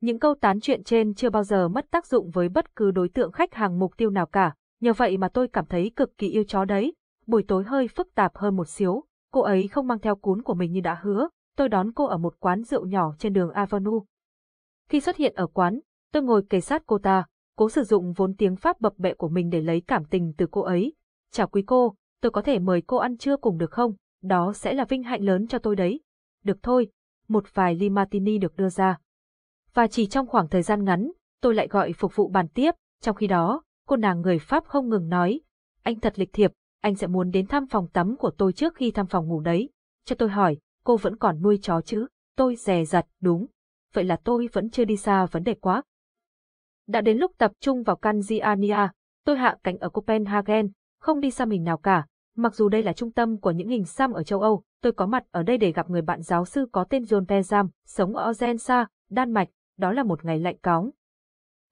Những câu tán chuyện trên chưa bao giờ mất tác dụng với bất cứ đối tượng khách hàng mục tiêu nào cả, nhờ vậy mà tôi cảm thấy cực kỳ yêu chó đấy. Buổi tối hơi phức tạp hơn một xíu, cô ấy không mang theo cún của mình như đã hứa, tôi đón cô ở một quán rượu nhỏ trên đường Avenue. Khi xuất hiện ở quán, tôi ngồi kề sát cô ta, cố sử dụng vốn tiếng Pháp bập bẹ của mình để lấy cảm tình từ cô ấy. Chào quý cô, tôi có thể mời cô ăn trưa cùng được không? Đó sẽ là vinh hạnh lớn cho tôi đấy. Được thôi, một vài ly martini được đưa ra. Và chỉ trong khoảng thời gian ngắn, tôi lại gọi phục vụ bàn tiếp, trong khi đó, cô nàng người Pháp không ngừng nói. Anh thật lịch thiệp, anh sẽ muốn đến thăm phòng tắm của tôi trước khi thăm phòng ngủ đấy. Cho tôi hỏi, cô vẫn còn nuôi chó chứ? Tôi dè dặt, đúng. Vậy là tôi vẫn chưa đi xa vấn đề quá. Đã đến lúc tập trung vào Tanzania, tôi hạ cánh ở Copenhagen, không đi xăm hình nào cả. Mặc dù đây là trung tâm của những hình xăm ở châu Âu, tôi có mặt ở đây để gặp người bạn giáo sư có tên John Pezam, sống ở Odense, Đan Mạch. Đó là một ngày lạnh cóng.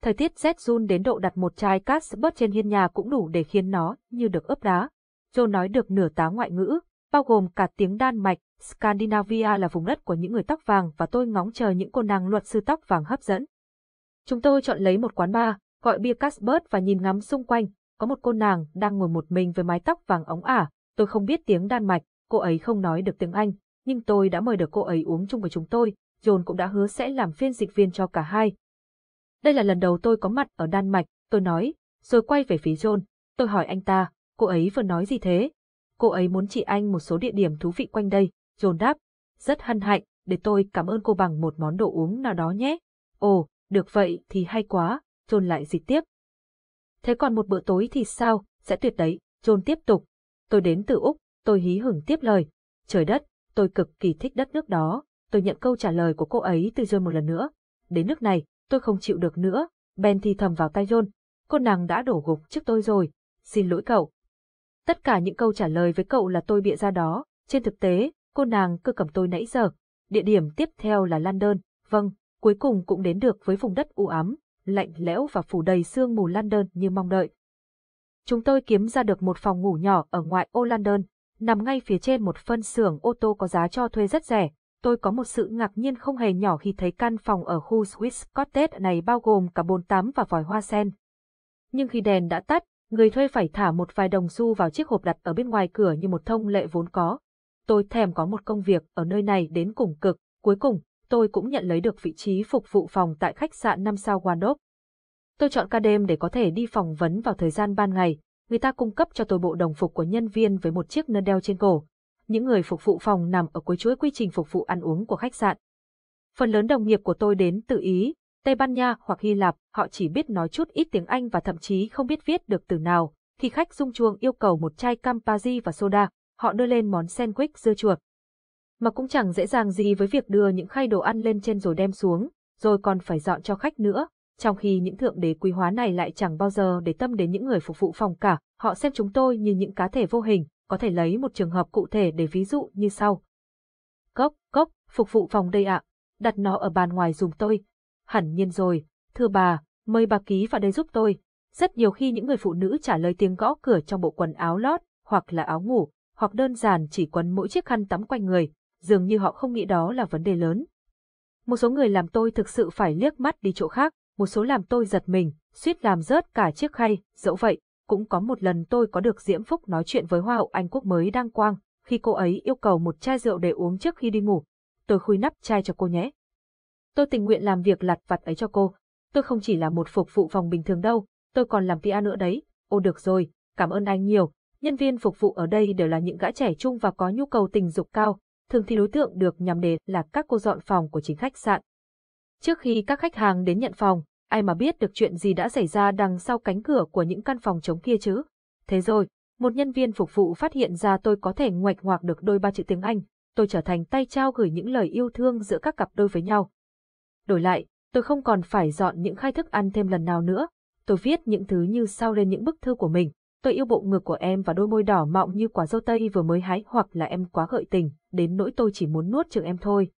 Thời tiết rét run đến độ đặt một chai Carlsberg trên hiên nhà cũng đủ để khiến nó như được ướp đá. John nói được nửa tá ngoại ngữ, bao gồm cả tiếng Đan Mạch. Scandinavia là vùng đất của những người tóc vàng và tôi ngóng chờ những cô nàng luật sư tóc vàng hấp dẫn. Chúng tôi chọn lấy một quán bar, gọi bia Carlsberg và nhìn ngắm xung quanh. Có một cô nàng đang ngồi một mình với mái tóc vàng óng ả. Tôi không biết tiếng Đan Mạch, cô ấy không nói được tiếng Anh, nhưng tôi đã mời được cô ấy uống chung với chúng tôi. John cũng đã hứa sẽ làm phiên dịch viên cho cả hai. Đây là lần đầu tôi có mặt ở Đan Mạch, tôi nói, rồi quay về phía John. Tôi hỏi anh ta, cô ấy vừa nói gì thế? Cô ấy muốn chỉ anh một số địa điểm thú vị quanh đây. John đáp, rất hân hạnh, để tôi cảm ơn cô bằng một món đồ uống nào đó nhé. Ồ, được vậy thì hay quá, John lại dịch tiếp. Thế còn một bữa tối thì sao, sẽ tuyệt đấy, John tiếp tục. Tôi đến từ Úc, tôi hí hửng tiếp lời. Trời đất, tôi cực kỳ thích đất nước đó. Tôi nhận câu trả lời của cô ấy từ John một lần nữa. Đến nước này, tôi không chịu được nữa. Ben thì thầm vào tai John. Cô nàng đã đổ gục trước tôi rồi. Xin lỗi cậu. Tất cả những câu trả lời với cậu là tôi bịa ra đó. Trên thực tế, cô nàng cứ cầm tôi nãy giờ. Địa điểm tiếp theo là London. Vâng, cuối cùng cũng đến được với vùng đất u ám, lạnh lẽo và phủ đầy sương mù London như mong đợi. Chúng tôi kiếm ra được một phòng ngủ nhỏ ở ngoại ô London, nằm ngay phía trên một phân xưởng ô tô có giá cho thuê rất rẻ. Tôi có một sự ngạc nhiên không hề nhỏ khi thấy căn phòng ở khu Swiss Cottage này bao gồm cả bồn tắm và vòi hoa sen. Nhưng khi đèn đã tắt, người thuê phải thả một vài đồng xu vào chiếc hộp đặt ở bên ngoài cửa như một thông lệ vốn có. Tôi thèm có một công việc ở nơi này đến cùng cực. Cuối cùng, tôi cũng nhận lấy được vị trí phục vụ phòng tại khách sạn 5 sao Waldorf. Tôi chọn ca đêm để có thể đi phỏng vấn vào thời gian ban ngày. Người ta cung cấp cho tôi bộ đồng phục của nhân viên với một chiếc nơ đeo trên cổ. Những người phục vụ phòng nằm ở cuối chuỗi quy trình phục vụ ăn uống của khách sạn. Phần lớn đồng nghiệp của tôi đến từ Ý, Tây Ban Nha hoặc Hy Lạp, họ chỉ biết nói chút ít tiếng Anh và thậm chí không biết viết được từ nào. Khi khách rung chuông yêu cầu một chai Campari và soda, họ đưa lên món sandwich dưa chuột. Mà cũng chẳng dễ dàng gì với việc đưa những khay đồ ăn lên trên rồi đem xuống, rồi còn phải dọn cho khách nữa. Trong khi những thượng đế quý hóa này lại chẳng bao giờ để tâm đến những người phục vụ phòng cả, họ xem chúng tôi như những cá thể vô hình. Có thể lấy một trường hợp cụ thể để ví dụ như sau. Cốc, cốc, phục vụ phòng đây ạ. Đặt nó ở bàn ngoài giùm tôi. Hẳn nhiên rồi. Thưa bà, mời bà ký vào đây giúp tôi. Rất nhiều khi những người phụ nữ trả lời tiếng gõ cửa trong bộ quần áo lót, hoặc là áo ngủ, hoặc đơn giản chỉ quấn mỗi chiếc khăn tắm quanh người. Dường như họ không nghĩ đó là vấn đề lớn. Một số người làm tôi thực sự phải liếc mắt đi chỗ khác. Một số làm tôi giật mình, suýt làm rớt cả chiếc khay, dẫu vậy. Cũng có một lần tôi có được diễm phúc nói chuyện với Hoa hậu Anh quốc mới đăng quang, khi cô ấy yêu cầu một chai rượu để uống trước khi đi ngủ. Tôi khui nắp chai cho cô nhé. Tôi tình nguyện làm việc lặt vặt ấy cho cô. Tôi không chỉ là một phục vụ phòng bình thường đâu, tôi còn làm PR nữa đấy. Ô được rồi, cảm ơn anh nhiều. Nhân viên phục vụ ở đây đều là những gã trẻ trung và có nhu cầu tình dục cao. Thường thì đối tượng được nhắm đến là các cô dọn phòng của chính khách sạn. Trước khi các khách hàng đến nhận phòng, ai mà biết được chuyện gì đã xảy ra đằng sau cánh cửa của những căn phòng trống kia chứ? Thế rồi, một nhân viên phục vụ phát hiện ra tôi có thể ngoạch ngoạc được đôi ba chữ tiếng Anh. Tôi trở thành tay trao gửi những lời yêu thương giữa các cặp đôi với nhau. Đổi lại, tôi không còn phải dọn những khay thức ăn thêm lần nào nữa. Tôi viết những thứ như sau lên những bức thư của mình. Tôi yêu bộ ngực của em và đôi môi đỏ mọng như quả dâu tây vừa mới hái, hoặc là em quá gợi tình, đến nỗi tôi chỉ muốn nuốt chửng em thôi.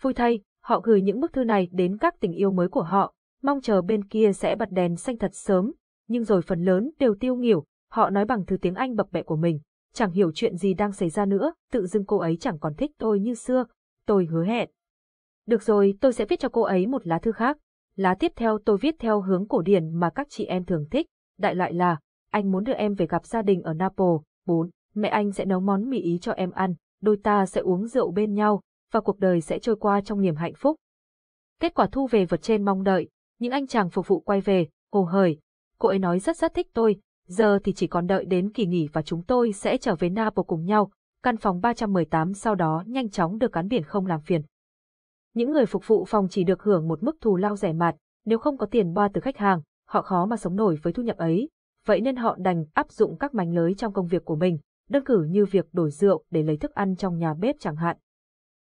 Vui thay, họ gửi những bức thư này đến các tình yêu mới của họ. mong chờ bên kia sẽ bật đèn xanh thật sớm, nhưng rồi phần lớn đều tiêu nghỉu, họ nói bằng thứ tiếng Anh bập bẹ của mình. Chẳng hiểu chuyện gì đang xảy ra nữa, tự dưng cô ấy chẳng còn thích tôi như xưa. Tôi hứa hẹn. Được rồi, tôi sẽ viết cho cô ấy một lá thư khác. Lá tiếp theo tôi viết theo hướng cổ điển mà các chị em thường thích. Đại loại là, anh muốn đưa em về gặp gia đình ở Naples. 4. Mẹ anh sẽ nấu món mì Ý cho em ăn, đôi ta sẽ uống rượu bên nhau, và cuộc đời sẽ trôi qua trong niềm hạnh phúc. Kết quả thu về vượt trên mong đợi, những anh chàng phục vụ quay về, hồ hởi. Cô ấy nói rất thích tôi, giờ thì chỉ còn đợi đến kỳ nghỉ và chúng tôi sẽ trở về Naples cùng nhau. Căn phòng 318 sau đó nhanh chóng được cán biển không làm phiền. Những người phục vụ phòng chỉ được hưởng một mức thù lao rẻ mạt, nếu không có tiền boa từ khách hàng, họ khó mà sống nổi với thu nhập ấy. Vậy nên họ đành áp dụng các mánh lới trong công việc của mình, đơn cử như việc đổi rượu để lấy thức ăn trong nhà bếp chẳng hạn.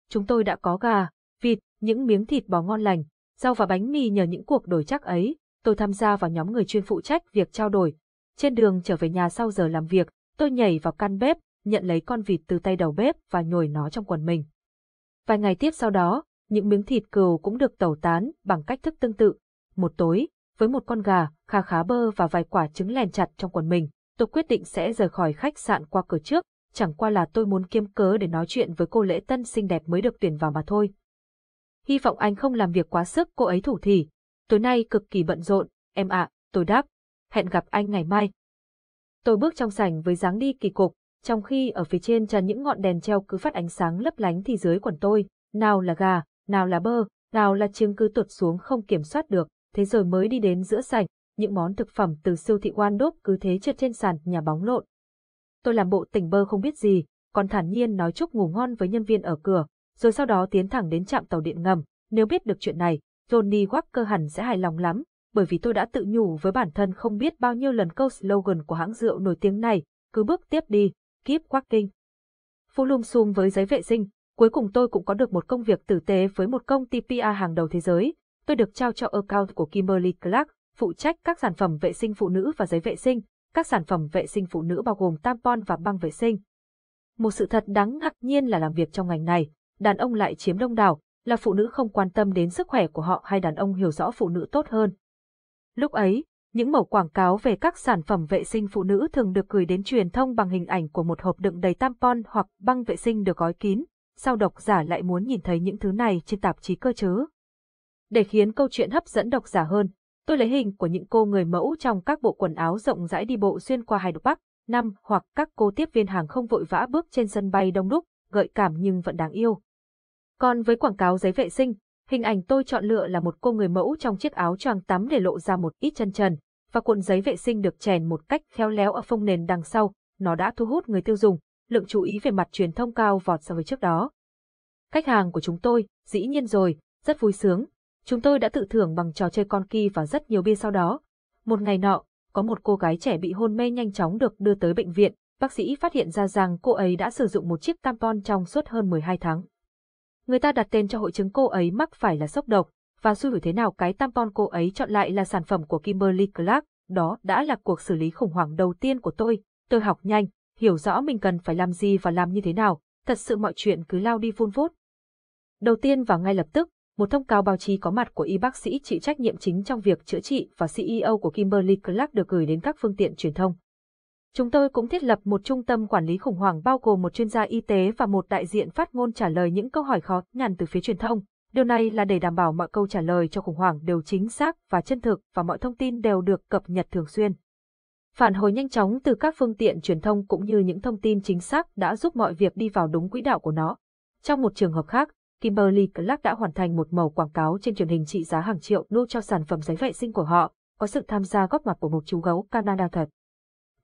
Chúng tôi đã có gà, vịt, những miếng thịt bò ngon lành, rau và bánh mì nhờ những cuộc đổi trác ấy. Tôi tham gia vào nhóm người chuyên phụ trách việc trao đổi. Trên đường trở về nhà sau giờ làm việc, tôi nhảy vào căn bếp, nhận lấy con vịt từ tay đầu bếp và nhồi nó trong quần mình. Vài ngày tiếp sau đó, những miếng thịt cừu cũng được tẩu tán bằng cách thức tương tự. Một tối, với một con gà, khá bơ và vài quả trứng lèn chặt trong quần mình, tôi quyết định sẽ rời khỏi khách sạn qua cửa trước, chẳng qua là tôi muốn kiếm cớ để nói chuyện với cô lễ tân xinh đẹp mới được tuyển vào mà thôi. Hy vọng anh không làm việc quá sức, cô ấy thủ thỉ. Tối nay cực kỳ bận rộn, em ạ, tôi đáp. Hẹn gặp anh ngày mai. Tôi bước trong sảnh với dáng đi kỳ cục, trong khi ở phía trên trần những ngọn đèn treo cứ phát ánh sáng lấp lánh thì dưới quần tôi, nào là gà, nào là bơ, nào là trứng cứ tuột xuống không kiểm soát được, thế rồi mới đi đến giữa sảnh, những món thực phẩm từ siêu thị Waldorf cứ thế trượt trên sàn nhà bóng lộn. Tôi làm bộ tỉnh bơ không biết gì, còn thản nhiên nói chúc ngủ ngon với nhân viên ở cửa, rồi sau đó tiến thẳng đến trạm tàu điện ngầm. Nếu biết được chuyện này, Johnny Walker hẳn sẽ hài lòng lắm, bởi vì tôi đã tự nhủ với bản thân không biết bao nhiêu lần câu slogan của hãng rượu nổi tiếng này, cứ bước tiếp đi, keep walking. Phụ lùm xùm với giấy vệ sinh, cuối cùng tôi cũng có được một công việc tử tế với một công ty PR hàng đầu thế giới. Tôi được trao cho account của Kimberly Clark, phụ trách các sản phẩm vệ sinh phụ nữ và giấy vệ sinh. Các sản phẩm vệ sinh phụ nữ bao gồm tampon và băng vệ sinh. Một sự thật đáng ngạc nhiên là làm việc trong ngành này, đàn ông lại chiếm đông đảo, là phụ nữ không quan tâm đến sức khỏe của họ hay đàn ông hiểu rõ phụ nữ tốt hơn. Lúc ấy, những mẩu quảng cáo về các sản phẩm vệ sinh phụ nữ thường được gửi đến truyền thông bằng hình ảnh của một hộp đựng đầy tampon hoặc băng vệ sinh được gói kín, sao độc giả lại muốn nhìn thấy những thứ này trên tạp chí cơ chứ? Để khiến câu chuyện hấp dẫn độc giả hơn, tôi lấy hình của những cô người mẫu trong các bộ quần áo rộng rãi đi bộ xuyên qua hai đô Bắc, Nam hoặc các cô tiếp viên hàng không vội vã bước trên sân bay đông đúc, gợi cảm nhưng vẫn đáng yêu. Còn với quảng cáo giấy vệ sinh, hình ảnh tôi chọn lựa là một cô người mẫu trong chiếc áo choàng tắm để lộ ra một ít chân trần, và cuộn giấy vệ sinh được chèn một cách khéo léo ở phông nền đằng sau, nó đã thu hút người tiêu dùng, lượng chú ý về mặt truyền thông cao vọt so với trước đó. Khách hàng của chúng tôi, dĩ nhiên rồi, rất vui sướng, chúng tôi đã tự thưởng bằng trò chơi con kỳ và rất nhiều bia sau đó. Một ngày nọ, có một cô gái trẻ bị hôn mê nhanh chóng được đưa tới bệnh viện, bác sĩ phát hiện ra rằng cô ấy đã sử dụng một chiếc tampon trong suốt hơn 12 tháng. Người ta đặt tên cho hội chứng cô ấy mắc phải là sốc độc, và xui rủi thế nào cái tampon cô ấy chọn lại là sản phẩm của Kimberly Clark, đó đã là cuộc xử lý khủng hoảng đầu tiên của tôi học nhanh, hiểu rõ mình cần phải làm gì và làm như thế nào, thật sự mọi chuyện cứ lao đi vun vút. Đầu tiên và ngay lập tức, một thông cáo báo chí có mặt của y bác sĩ chịu trách nhiệm chính trong việc chữa trị và CEO của Kimberly Clark được gửi đến các phương tiện truyền thông. Chúng tôi cũng thiết lập một trung tâm quản lý khủng hoảng bao gồm một chuyên gia y tế và một đại diện phát ngôn trả lời những câu hỏi khó nhằn từ phía truyền thông. Điều này là để đảm bảo mọi câu trả lời cho khủng hoảng đều chính xác và chân thực và mọi thông tin đều được cập nhật thường xuyên. Phản hồi nhanh chóng từ các phương tiện truyền thông cũng như những thông tin chính xác đã giúp mọi việc đi vào đúng quỹ đạo của nó. Trong một trường hợp khác, Kimberly Clark đã hoàn thành một mẩu quảng cáo trên truyền hình trị giá hàng triệu đô cho sản phẩm giấy vệ sinh của họ, có sự tham gia góp mặt của một chú gấu Canada thật.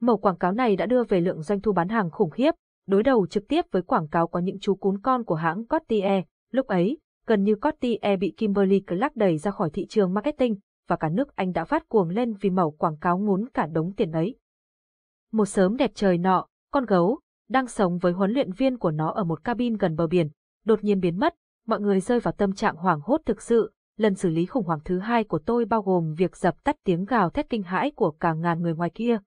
Mẩu quảng cáo này đã đưa về lượng doanh thu bán hàng khủng khiếp, đối đầu trực tiếp với quảng cáo có những chú cún con của hãng Cartier. Lúc ấy, gần như Cartier bị Kimberly Clark đẩy ra khỏi thị trường marketing, và cả nước Anh đã phát cuồng lên vì mẩu quảng cáo ngốn cả đống tiền ấy. Một sớm đẹp trời nọ, con gấu, đang sống với huấn luyện viên của nó ở một cabin gần bờ biển, đột nhiên biến mất, mọi người rơi vào tâm trạng hoảng hốt thực sự. Lần xử lý khủng hoảng thứ hai của tôi bao gồm việc dập tắt tiếng gào thét kinh hãi của cả ngàn người ngoài kia.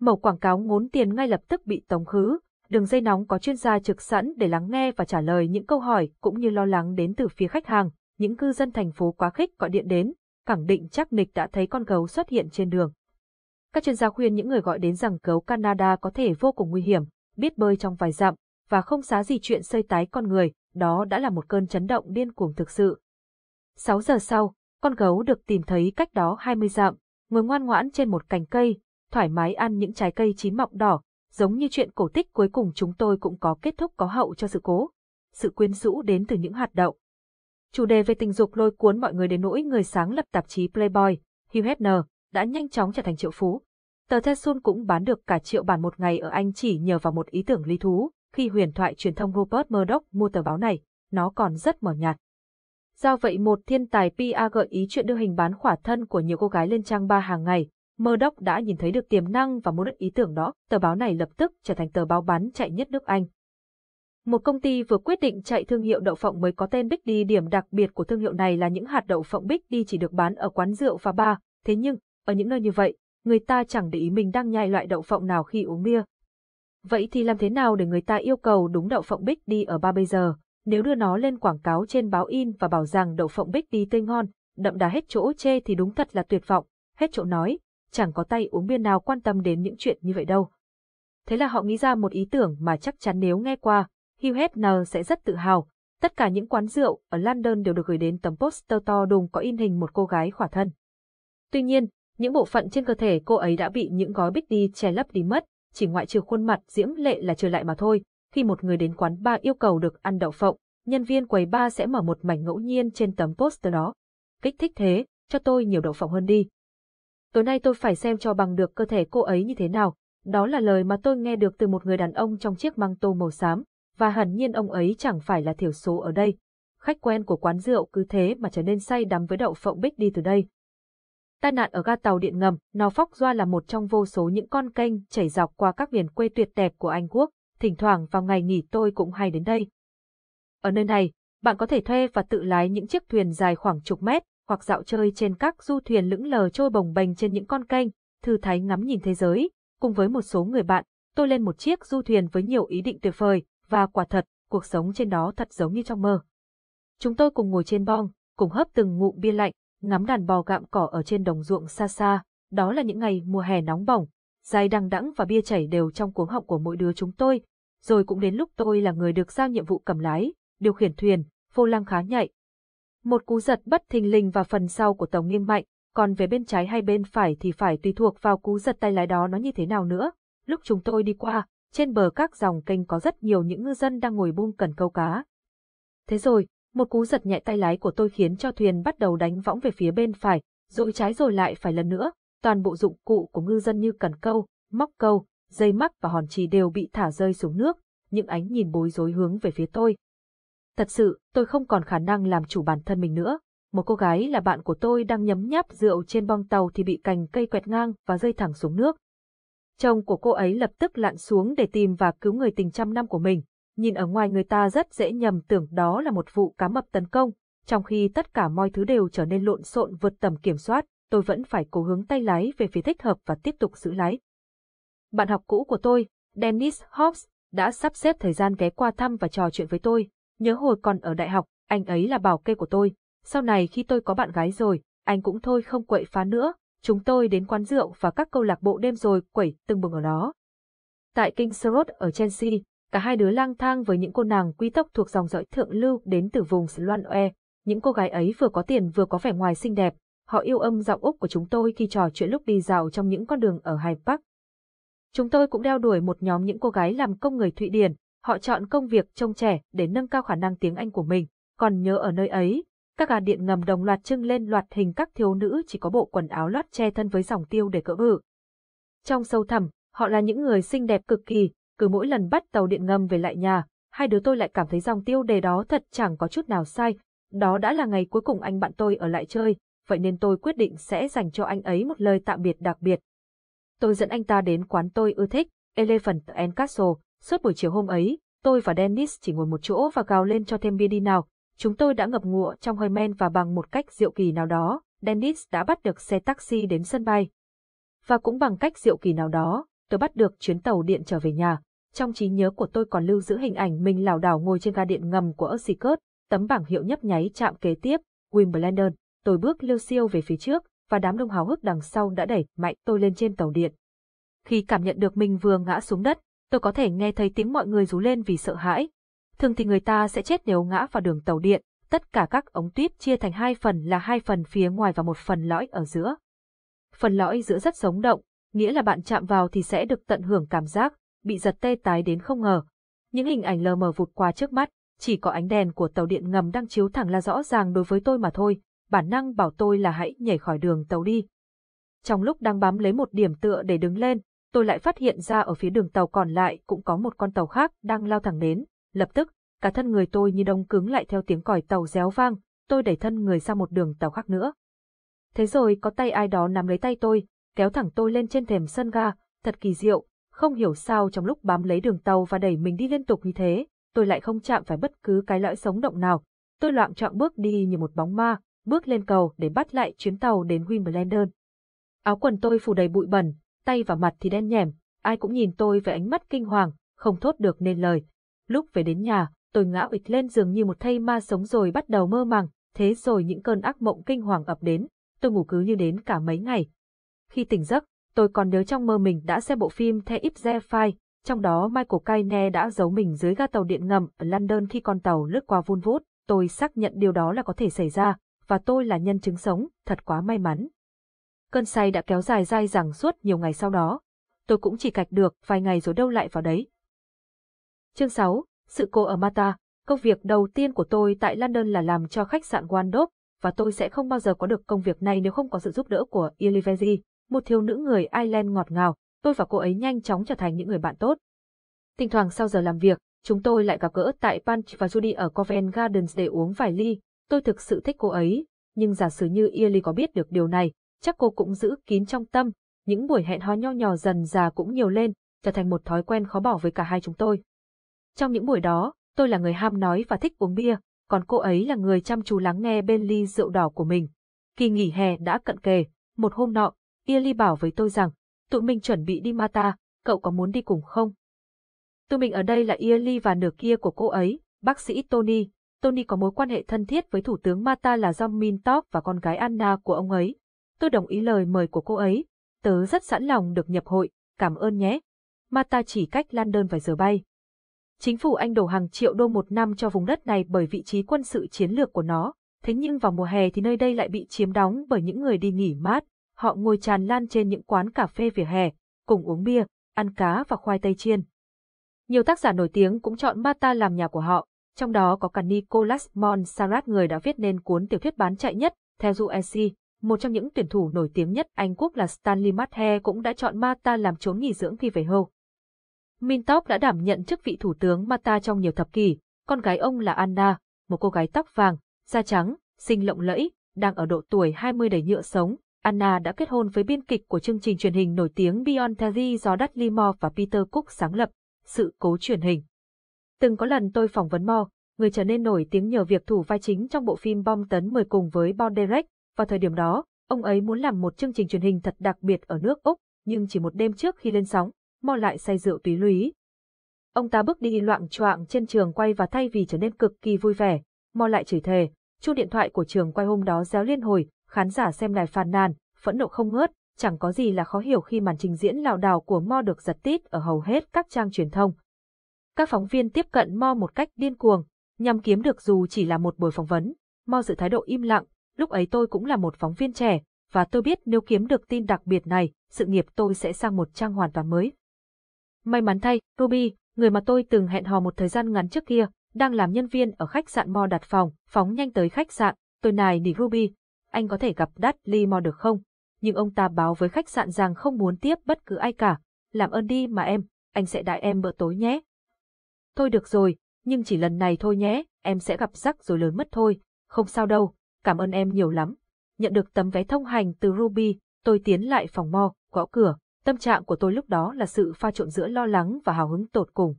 Mẩu quảng cáo ngốn tiền ngay lập tức bị tống khứ, đường dây nóng có chuyên gia trực sẵn để lắng nghe và trả lời những câu hỏi cũng như lo lắng đến từ phía khách hàng, những cư dân thành phố quá khích gọi điện đến, khẳng định chắc nịch đã thấy con gấu xuất hiện trên đường. Các chuyên gia khuyên những người gọi đến rằng gấu Canada có thể vô cùng nguy hiểm, biết bơi trong vài dặm, và không xá gì chuyện xơi tái con người, đó đã là một cơn chấn động điên cuồng thực sự. 6 giờ sau, con gấu được tìm thấy cách đó 20 dặm, ngồi ngoan ngoãn trên một cành cây, thoải mái ăn những trái cây chín mọng đỏ, giống như chuyện cổ tích cuối cùng chúng tôi cũng có kết thúc có hậu cho sự cố. Sự quyến rũ đến từ những hạt đậu. Chủ đề về tình dục lôi cuốn mọi người đến nỗi người sáng lập tạp chí Playboy, Hugh Hefner, đã nhanh chóng trở thành triệu phú. Tờ Thesun cũng bán được cả triệu bản một ngày ở Anh chỉ nhờ vào một ý tưởng lý thú. Khi huyền thoại truyền thông Rupert Murdoch mua tờ báo này, nó còn rất mờ nhạt. Do vậy một thiên tài PR gợi ý chuyện đưa hình bán khỏa thân của nhiều cô gái lên trang 3 hàng ngày. Murdoch đã nhìn thấy được tiềm năng và muốn được ý tưởng đó. Tờ báo này lập tức trở thành tờ báo bán chạy nhất nước Anh. Một công ty vừa quyết định chạy thương hiệu đậu phộng mới có tên Big D. Điểm đặc biệt của thương hiệu này là những hạt đậu phộng Big D chỉ được bán ở quán rượu và bar. Thế nhưng, ở những nơi như vậy, người ta chẳng để ý mình đang nhai loại đậu phộng nào khi uống bia. Vậy thì làm thế nào để người ta yêu cầu đúng đậu phộng Big D ở bar bây giờ? Nếu đưa nó lên quảng cáo trên báo in và bảo rằng đậu phộng Big D tươi ngon, đậm đà hết chỗ chê thì đúng thật là tuyệt vọng, hết chỗ nói, chẳng có tay uống bia nào quan tâm đến những chuyện như vậy đâu. Thế là họ nghĩ ra một ý tưởng mà chắc chắn nếu nghe qua, Hugh Hefner sẽ rất tự hào. Tất cả những quán rượu ở London đều được gửi đến tấm poster to đùng có in hình một cô gái khỏa thân. Tuy nhiên, những bộ phận trên cơ thể cô ấy đã bị những gói Big D che lấp đi mất, chỉ ngoại trừ khuôn mặt diễm lệ là trở lại mà thôi. Khi một người đến quán bar yêu cầu được ăn đậu phộng, nhân viên quầy bar sẽ mở một mảnh ngẫu nhiên trên tấm poster đó. Kích thích thế, cho tôi nhiều đậu phộng hơn đi. Tối nay tôi phải xem cho bằng được cơ thể cô ấy như thế nào. Đó là lời mà tôi nghe được từ một người đàn ông trong chiếc măng tô màu xám, và hẳn nhiên ông ấy chẳng phải là thiểu số ở đây. Khách quen của quán rượu cứ thế mà trở nên say đắm với đậu phộng Big D từ đây. Tai nạn ở ga tàu điện ngầm Norfolk Dock là một trong vô số những con kênh chảy dọc qua các miền quê tuyệt đẹp của Anh Quốc. Thỉnh thoảng vào ngày nghỉ tôi cũng hay đến đây. Ở nơi này, bạn có thể thuê và tự lái những chiếc thuyền dài khoảng chục mét, hoặc dạo chơi trên các du thuyền lững lờ trôi bồng bềnh trên những con kênh, thư thái ngắm nhìn thế giới. Cùng với một số người bạn, tôi lên một chiếc du thuyền với nhiều ý định tuyệt vời, và quả thật, cuộc sống trên đó thật giống như trong mơ. Chúng tôi cùng ngồi trên bong, cùng hớp từng ngụm bia lạnh, ngắm đàn bò gặm cỏ ở trên đồng ruộng xa xa. Đó là những ngày mùa hè nóng bỏng, dài đằng đẵng và bia chảy đều trong cuống họng của mỗi đứa chúng tôi. Rồi cũng đến lúc tôi là người được giao nhiệm vụ cầm lái, điều khiển thuyền, vô lăng khá nhạy. Một cú giật bất thình lình và phần sau của tàu nghiêng mạnh, còn về bên trái hay bên phải thì phải tùy thuộc vào cú giật tay lái đó nó như thế nào nữa. Lúc chúng tôi đi qua, trên bờ các dòng kênh có rất nhiều những ngư dân đang ngồi bung cần câu cá. Thế rồi, một cú giật nhẹ tay lái của tôi khiến cho thuyền bắt đầu đánh võng về phía bên phải, rồi trái rồi lại phải lần nữa. Toàn bộ dụng cụ của ngư dân như cần câu, móc câu, dây mắc và hòn chì đều bị thả rơi xuống nước, những ánh nhìn bối rối hướng về phía tôi. Thật sự, tôi không còn khả năng làm chủ bản thân mình nữa. Một cô gái là bạn của tôi đang nhấm nháp rượu trên bong tàu thì bị cành cây quẹt ngang và rơi thẳng xuống nước. Chồng của cô ấy lập tức lặn xuống để tìm và cứu người tình trăm năm của mình. Nhìn ở ngoài người ta rất dễ nhầm tưởng đó là một vụ cá mập tấn công, trong khi tất cả mọi thứ đều trở nên lộn xộn vượt tầm kiểm soát, tôi vẫn phải cố hướng tay lái về phía thích hợp và tiếp tục giữ lái. Bạn học cũ của tôi, Dennis Hobbs, đã sắp xếp thời gian ghé qua thăm và trò chuyện với tôi. Nhớ hồi còn ở đại học, anh ấy là bảo kê của tôi. Sau này khi tôi có bạn gái rồi, anh cũng thôi không quậy phá nữa. Chúng tôi đến quán rượu và các câu lạc bộ đêm rồi quẩy tưng bừng ở đó. Tại King's Road ở Chelsea, cả hai đứa lang thang với những cô nàng quý tộc thuộc dòng dõi thượng lưu đến từ vùng Sloane. Những cô gái ấy vừa có tiền vừa có vẻ ngoài xinh đẹp. Họ yêu âm giọng Úc của chúng tôi khi trò chuyện lúc đi dạo trong những con đường ở Hyde Park. Chúng tôi cũng đeo đuổi một nhóm những cô gái làm công người Thụy Điển. Họ chọn công việc trông trẻ để nâng cao khả năng tiếng Anh của mình. Còn nhớ ở nơi ấy, các gà điện ngầm đồng loạt trưng lên loạt hình các thiếu nữ chỉ có bộ quần áo lót che thân với dòng tiêu để cỡ bự. Trong sâu thẳm, họ là những người xinh đẹp cực kỳ. Cứ mỗi lần bắt tàu điện ngầm về lại nhà, hai đứa tôi lại cảm thấy dòng tiêu đề đó thật chẳng có chút nào sai. Đó đã là ngày cuối cùng anh bạn tôi ở lại chơi, vậy nên tôi quyết định sẽ dành cho anh ấy một lời tạm biệt đặc biệt. Tôi dẫn anh ta đến quán tôi ưa thích, Elephant and Castle. Suốt buổi chiều hôm ấy, tôi và Dennis chỉ ngồi một chỗ và gào lên cho thêm bia đi nào. Chúng tôi đã ngập ngụa trong hơi men và bằng một cách diệu kỳ nào đó, Dennis đã bắt được xe taxi đến sân bay. Và cũng bằng cách diệu kỳ nào đó, tôi bắt được chuyến tàu điện trở về nhà. Trong trí nhớ của tôi còn lưu giữ hình ảnh mình lảo đảo ngồi trên ga điện ngầm của Osicurt, tấm bảng hiệu nhấp nháy trạm kế tiếp, Wimbledon, Tôi bước liêu xiêu về phía trước, và đám đông háo hức đằng sau đã đẩy mạnh tôi lên trên tàu điện. Khi cảm nhận được mình vừa ngã xuống đất, tôi có thể nghe thấy tiếng mọi người rú lên vì sợ hãi. Thường thì người ta sẽ chết nếu ngã vào đường tàu điện, tất cả các ống tuyết chia thành hai phần là hai phần phía ngoài và một phần lõi ở giữa. Phần lõi giữa rất sống động, nghĩa là bạn chạm vào thì sẽ được tận hưởng cảm giác bị giật tê tái đến không ngờ. Những hình ảnh lờ mờ vụt qua trước mắt, chỉ có ánh đèn của tàu điện ngầm đang chiếu thẳng là rõ ràng đối với tôi mà thôi, bản năng bảo tôi là hãy nhảy khỏi đường tàu đi. Trong lúc đang bám lấy một điểm tựa để đứng lên, tôi lại phát hiện ra ở phía đường tàu còn lại cũng có một con tàu khác đang lao thẳng đến. Lập tức, cả thân người tôi như đông cứng lại theo tiếng còi tàu réo vang, tôi đẩy thân người sang một đường tàu khác nữa. Thế rồi có tay ai đó nắm lấy tay tôi, kéo thẳng tôi lên trên thềm sân ga, thật kỳ diệu, không hiểu sao trong lúc bám lấy đường tàu và đẩy mình đi liên tục như thế, tôi lại không chạm phải bất cứ cái lõi sống động nào. Tôi loạng choạng bước đi như một bóng ma, bước lên cầu để bắt lại chuyến tàu đến Wimbledon. Áo quần tôi phủ đầy bụi bẩn, tay và mặt thì đen nhẻm, ai cũng nhìn tôi với ánh mắt kinh hoàng, không thốt được nên lời. Lúc về đến nhà, tôi ngã ụp lên giường như một thây ma sống rồi bắt đầu mơ màng, thế rồi những cơn ác mộng kinh hoàng ập đến, tôi ngủ cứ như đến cả mấy ngày. Khi tỉnh giấc, tôi còn nhớ trong mơ mình đã xem bộ phim The Ipsefile, trong đó Michael Caine đã giấu mình dưới ga tàu điện ngầm ở London khi con tàu lướt qua vun vút, tôi xác nhận điều đó là có thể xảy ra, và tôi là nhân chứng sống, thật quá may mắn. Cơn say đã kéo dài dai dẳng suốt nhiều ngày sau đó, tôi cũng chỉ cạch được vài ngày rồi đâu lại vào đấy. Chương 6. Sự cố ở Malta. Công việc đầu tiên của tôi tại London là làm cho khách sạn Waldorf, và tôi sẽ không bao giờ có được công việc này nếu không có sự giúp đỡ của Ilivesi, một thiếu nữ người Ireland ngọt ngào. Tôi và cô ấy nhanh chóng trở thành những người bạn tốt. Thỉnh thoảng sau giờ làm việc, chúng tôi lại gặp gỡ tại Punch và Judy ở Covent Garden để uống vài ly. Tôi thực sự thích cô ấy, nhưng giả sử như Illy có biết được điều này, chắc cô cũng giữ kín trong tâm. Những buổi hẹn hò nho nhỏ dần già cũng nhiều lên, trở thành một thói quen khó bỏ với cả hai chúng tôi. Trong những buổi đó, tôi là người ham nói và thích uống bia, còn cô ấy là người chăm chú lắng nghe bên ly rượu đỏ của mình. Kỳ nghỉ hè đã cận kề, một hôm nọ, Illy bảo với tôi rằng, tụi mình chuẩn bị đi Malta, cậu có muốn đi cùng không? Tụi mình ở đây là Illy và nửa kia của cô ấy, bác sĩ Tony. Tony có mối quan hệ thân thiết với thủ tướng Malta là John Mintoff và con gái Anna của ông ấy. Tôi đồng ý lời mời của cô ấy, tớ rất sẵn lòng được nhập hội, cảm ơn nhé. Malta chỉ cách London vài giờ bay. Chính phủ Anh đổ hàng triệu đô một năm cho vùng đất này bởi vị trí quân sự chiến lược của nó, thế nhưng vào mùa hè thì nơi đây lại bị chiếm đóng bởi những người đi nghỉ mát, họ ngồi tràn lan trên những quán cà phê vỉa hè, cùng uống bia, ăn cá và khoai tây chiên. Nhiều tác giả nổi tiếng cũng chọn Malta làm nhà của họ, trong đó có cả Nicolas Monserrat, người đã viết nên cuốn tiểu thuyết bán chạy nhất, theo USC. Một trong những tuyển thủ nổi tiếng nhất Anh quốc là Stanley Mathe cũng đã chọn Malta làm chốn nghỉ dưỡng khi về hưu. Mintoff đã đảm nhận chức vị thủ tướng Malta trong nhiều thập kỷ, con gái ông là Anna, một cô gái tóc vàng, da trắng, xinh lộng lẫy, đang ở độ tuổi 20 đầy nhựa sống. Anna đã kết hôn với biên kịch của chương trình truyền hình nổi tiếng Beyond TV do Dudley Moore và Peter Cook sáng lập, sự cố truyền hình. Từng có lần tôi phỏng vấn Moore, người trở nên nổi tiếng nhờ việc thủ vai chính trong bộ phim Bom tấn 10 cùng với Bonderek. Vào thời điểm đó, ông ấy muốn làm một chương trình truyền hình thật đặc biệt ở nước Úc, nhưng chỉ một đêm trước khi lên sóng, Moore lại say rượu túy lúy. Ông ta bước đi loạng choạng trên trường quay và thay vì trở nên cực kỳ vui vẻ, Moore lại chửi thề. Chuông điện thoại của trường quay hôm đó réo liên hồi, khán giả xem đài phàn nàn, phẫn nộ không ngớt. Chẳng có gì là khó hiểu khi màn trình diễn lảo đảo của Moore được giật tít ở hầu hết các trang truyền thông. Các phóng viên tiếp cận Moore một cách điên cuồng, nhằm kiếm được dù chỉ là một buổi phỏng vấn. Moore giữ thái độ im lặng. Lúc ấy tôi cũng là một phóng viên trẻ, và tôi biết nếu kiếm được tin đặc biệt này, sự nghiệp tôi sẽ sang một trang hoàn toàn mới. May mắn thay, Ruby, người mà tôi từng hẹn hò một thời gian ngắn trước kia, đang làm nhân viên ở khách sạn Moore đặt phòng, phóng nhanh tới khách sạn. Tôi nài nỉ Ruby, anh có thể gặp Dudley Moore được không? Nhưng ông ta báo với khách sạn rằng không muốn tiếp bất cứ ai cả. Làm ơn đi mà em, anh sẽ đãi em bữa tối nhé. Thôi được rồi, nhưng chỉ lần này thôi nhé, em sẽ gặp rắc rối lớn mất thôi. Không sao đâu, cảm ơn em nhiều lắm. Nhận được tấm vé thông hành từ Ruby, tôi tiến lại phòng Moore, gõ cửa. Tâm trạng của tôi lúc đó là sự pha trộn giữa lo lắng và hào hứng tột cùng.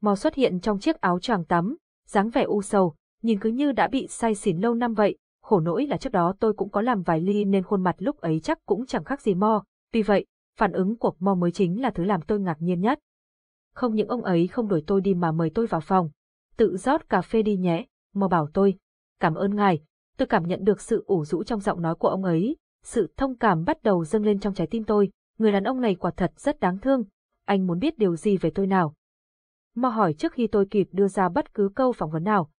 Moore xuất hiện trong chiếc áo choàng tắm, dáng vẻ u sầu, nhìn cứ như đã bị say xỉn lâu năm vậy. Khổ nỗi là trước đó tôi cũng có làm vài ly nên khuôn mặt lúc ấy chắc cũng chẳng khác gì Moore. Tuy vậy, phản ứng của Moore mới chính là thứ làm tôi ngạc nhiên nhất. Không những ông ấy không đuổi tôi đi mà mời tôi vào phòng. Tự rót cà phê đi nhé, Moore bảo tôi. Cảm ơn ngài. Tôi cảm nhận được sự ủ rũ trong giọng nói của ông ấy, sự thông cảm bắt đầu dâng lên trong trái tim tôi. Người đàn ông này quả thật rất đáng thương. Anh muốn biết điều gì về tôi nào? Mau hỏi trước khi tôi kịp đưa ra bất cứ câu phỏng vấn nào.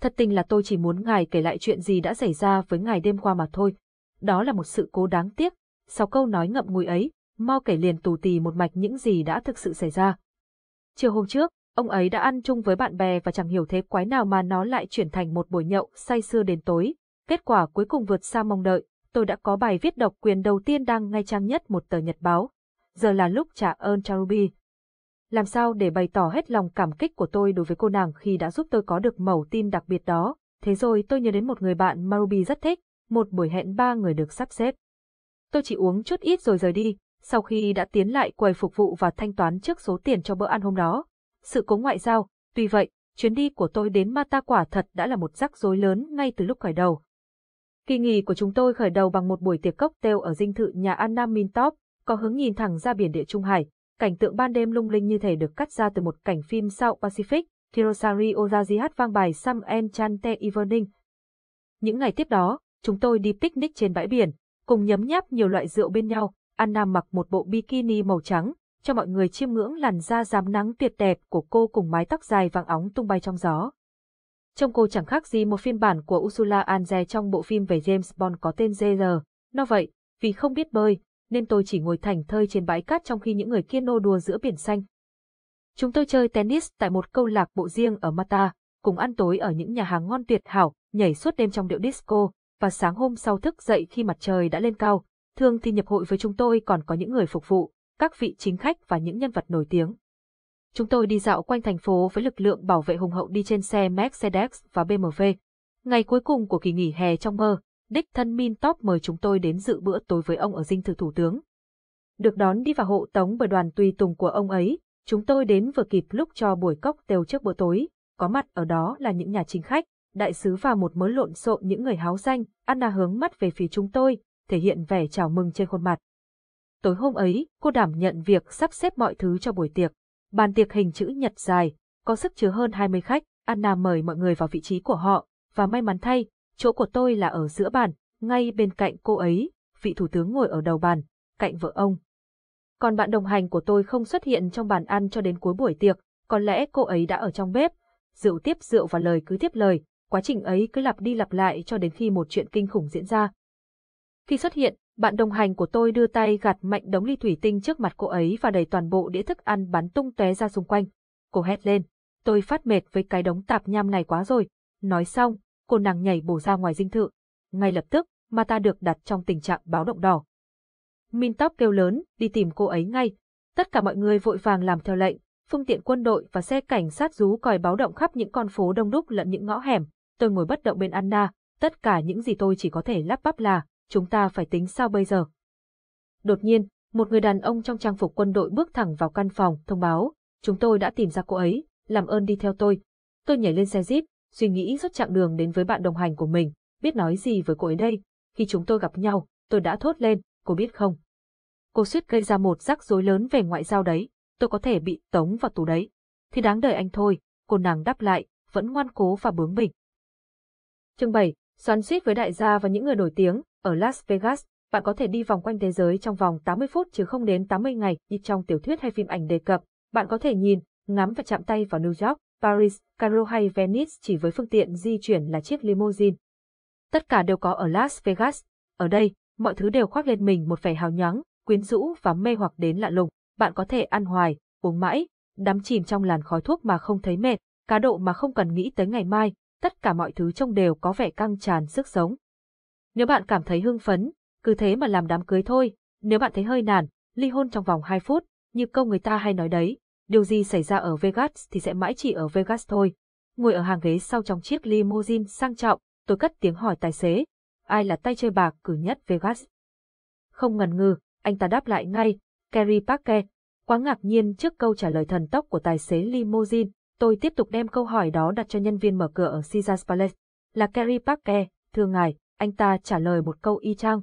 Thật tình là tôi chỉ muốn ngài kể lại chuyện gì đã xảy ra với ngài đêm qua mà thôi. Đó là một sự cố đáng tiếc. Sau câu nói ngậm ngùi ấy, mau kể liền tù tì một mạch những gì đã thực sự xảy ra. Chiều hôm trước, ông ấy đã ăn chung với bạn bè và chẳng hiểu thế quái nào mà nó lại chuyển thành một buổi nhậu say sưa đến tối. Kết quả cuối cùng vượt xa mong đợi. Tôi đã có bài viết độc quyền đầu tiên đăng ngay trang nhất một tờ nhật báo. Giờ là lúc trả ơn Charubi. Làm sao để bày tỏ hết lòng cảm kích của tôi đối với cô nàng khi đã giúp tôi có được mẩu tin đặc biệt đó. Thế rồi tôi nhớ đến một người bạn mà Ruby rất thích, một buổi hẹn 3 người được sắp xếp. Tôi chỉ uống chút ít rồi rời đi, sau khi đã tiến lại quầy phục vụ và thanh toán trước số tiền cho bữa ăn hôm đó. Sự cố ngoại giao, tuy vậy, chuyến đi của tôi đến Mata quả thật đã là một rắc rối lớn ngay từ lúc khởi đầu. Kỳ nghỉ của chúng tôi khởi đầu bằng một buổi tiệc cocktail ở dinh thự nhà Anna Mintop, có hướng nhìn thẳng ra biển Địa Trung Hải. Cảnh tượng ban đêm lung linh như thể được cắt ra từ một cảnh phim South Pacific, Kirosari Ozaji hát vang bài Some Enchanted Evening. Những ngày tiếp đó, chúng tôi đi picnic trên bãi biển, cùng nhấm nháp nhiều loại rượu bên nhau. Anna mặc một bộ bikini màu trắng, cho mọi người chiêm ngưỡng làn da rám nắng tuyệt đẹp của cô cùng mái tóc dài vàng óng tung bay trong gió. Trông cô chẳng khác gì một phiên bản của Ursula Anze trong bộ phim về James Bond có tên JR. Nó vậy, vì không biết bơi, nên tôi chỉ ngồi thảnh thơi trên bãi cát trong khi những người kia nô đùa giữa biển xanh. Chúng tôi chơi tennis tại một câu lạc bộ riêng ở Mata, cùng ăn tối ở những nhà hàng ngon tuyệt hảo, nhảy suốt đêm trong điệu disco, và sáng hôm sau thức dậy khi mặt trời đã lên cao. Thường thì nhập hội với chúng tôi còn có những người phục vụ, các vị chính khách và những nhân vật nổi tiếng. Chúng tôi đi dạo quanh thành phố với lực lượng bảo vệ hùng hậu đi trên xe Mercedes và BMW. Ngày cuối cùng của kỳ nghỉ hè trong mơ, đích thân Mintop mời chúng tôi đến dự bữa tối với ông ở dinh thự thủ tướng. Được đón đi và hộ tống bởi đoàn tùy tùng của ông ấy, chúng tôi đến vừa kịp lúc cho buổi cocktail trước bữa tối. Có mặt ở đó là những nhà chính khách, đại sứ và một mớ lộn xộn những người háo danh. Anna hướng mắt về phía chúng tôi, thể hiện vẻ chào mừng trên khuôn mặt. Tối hôm ấy, cô đảm nhận việc sắp xếp mọi thứ cho buổi tiệc. Bàn tiệc hình chữ nhật dài, có sức chứa hơn 20 khách, Anna mời mọi người vào vị trí của họ, và may mắn thay, chỗ của tôi là ở giữa bàn, ngay bên cạnh cô ấy, vị thủ tướng ngồi ở đầu bàn, cạnh vợ ông. Còn bạn đồng hành của tôi không xuất hiện trong bàn ăn cho đến cuối buổi tiệc, có lẽ cô ấy đã ở trong bếp, rượu tiếp rượu và lời cứ tiếp lời, quá trình ấy cứ lặp đi lặp lại cho đến khi một chuyện kinh khủng diễn ra. Khi xuất hiện, bạn đồng hành của tôi đưa tay gạt mạnh đống ly thủy tinh trước mặt cô ấy và đẩy toàn bộ đĩa thức ăn bắn tung tóe ra xung quanh. Cô hét lên, tôi phát mệt với cái đống tạp nham này quá rồi. Nói xong, cô nàng nhảy bổ ra ngoài dinh thự. Ngay lập tức, Mata được đặt trong tình trạng báo động đỏ. Mintop kêu lớn, đi tìm cô ấy ngay. Tất cả mọi người vội vàng làm theo lệnh, phương tiện quân đội và xe cảnh sát rú còi báo động khắp những con phố đông đúc lẫn những ngõ hẻm. Tôi ngồi bất động bên Anna, tất cả những gì tôi chỉ có thể lắp bắp là: chúng ta phải tính sao bây giờ? Đột nhiên, một người đàn ông trong trang phục quân đội bước thẳng vào căn phòng, thông báo: chúng tôi đã tìm ra cô ấy, làm ơn đi theo tôi. Tôi nhảy lên xe Jeep, suy nghĩ suốt chặng đường đến với bạn đồng hành của mình, biết nói gì với cô ấy đây. Khi chúng tôi gặp nhau, tôi đã thốt lên, cô biết không? Cô suýt gây ra một rắc rối lớn về ngoại giao đấy, tôi có thể bị tống vào tù đấy. Thì đáng đời anh thôi, cô nàng đáp lại, vẫn ngoan cố và bướng bỉnh. Chương 7, xoắn suýt với đại gia và những người nổi tiếng. Ở Las Vegas, bạn có thể đi vòng quanh thế giới trong vòng 80 phút chứ không đến 80 ngày như trong tiểu thuyết hay phim ảnh đề cập. Bạn có thể nhìn, ngắm và chạm tay vào New York, Paris, Cairo hay Venice chỉ với phương tiện di chuyển là chiếc limousine. Tất cả đều có ở Las Vegas. Ở đây, mọi thứ đều khoác lên mình một vẻ hào nhoáng, quyến rũ và mê hoặc đến lạ lùng. Bạn có thể ăn hoài, uống mãi, đắm chìm trong làn khói thuốc mà không thấy mệt, cá độ mà không cần nghĩ tới ngày mai. Tất cả mọi thứ trông đều có vẻ căng tràn sức sống. Nếu bạn cảm thấy hưng phấn, cứ thế mà làm đám cưới thôi. Nếu bạn thấy hơi nản, ly hôn trong vòng 2 phút, như câu người ta hay nói đấy, điều gì xảy ra ở Vegas thì sẽ mãi chỉ ở Vegas thôi. Ngồi ở hàng ghế sau trong chiếc limousine sang trọng, tôi cất tiếng hỏi tài xế, ai là tay chơi bạc cử nhất Vegas? Không ngần ngừ, anh ta đáp lại ngay, Kerry Parker. Quá ngạc nhiên trước câu trả lời thần tốc của tài xế limousine, tôi tiếp tục đem câu hỏi đó đặt cho nhân viên mở cửa ở Caesars Palace. Là Kerry Parker, thưa ngài. Anh ta trả lời một câu y chang.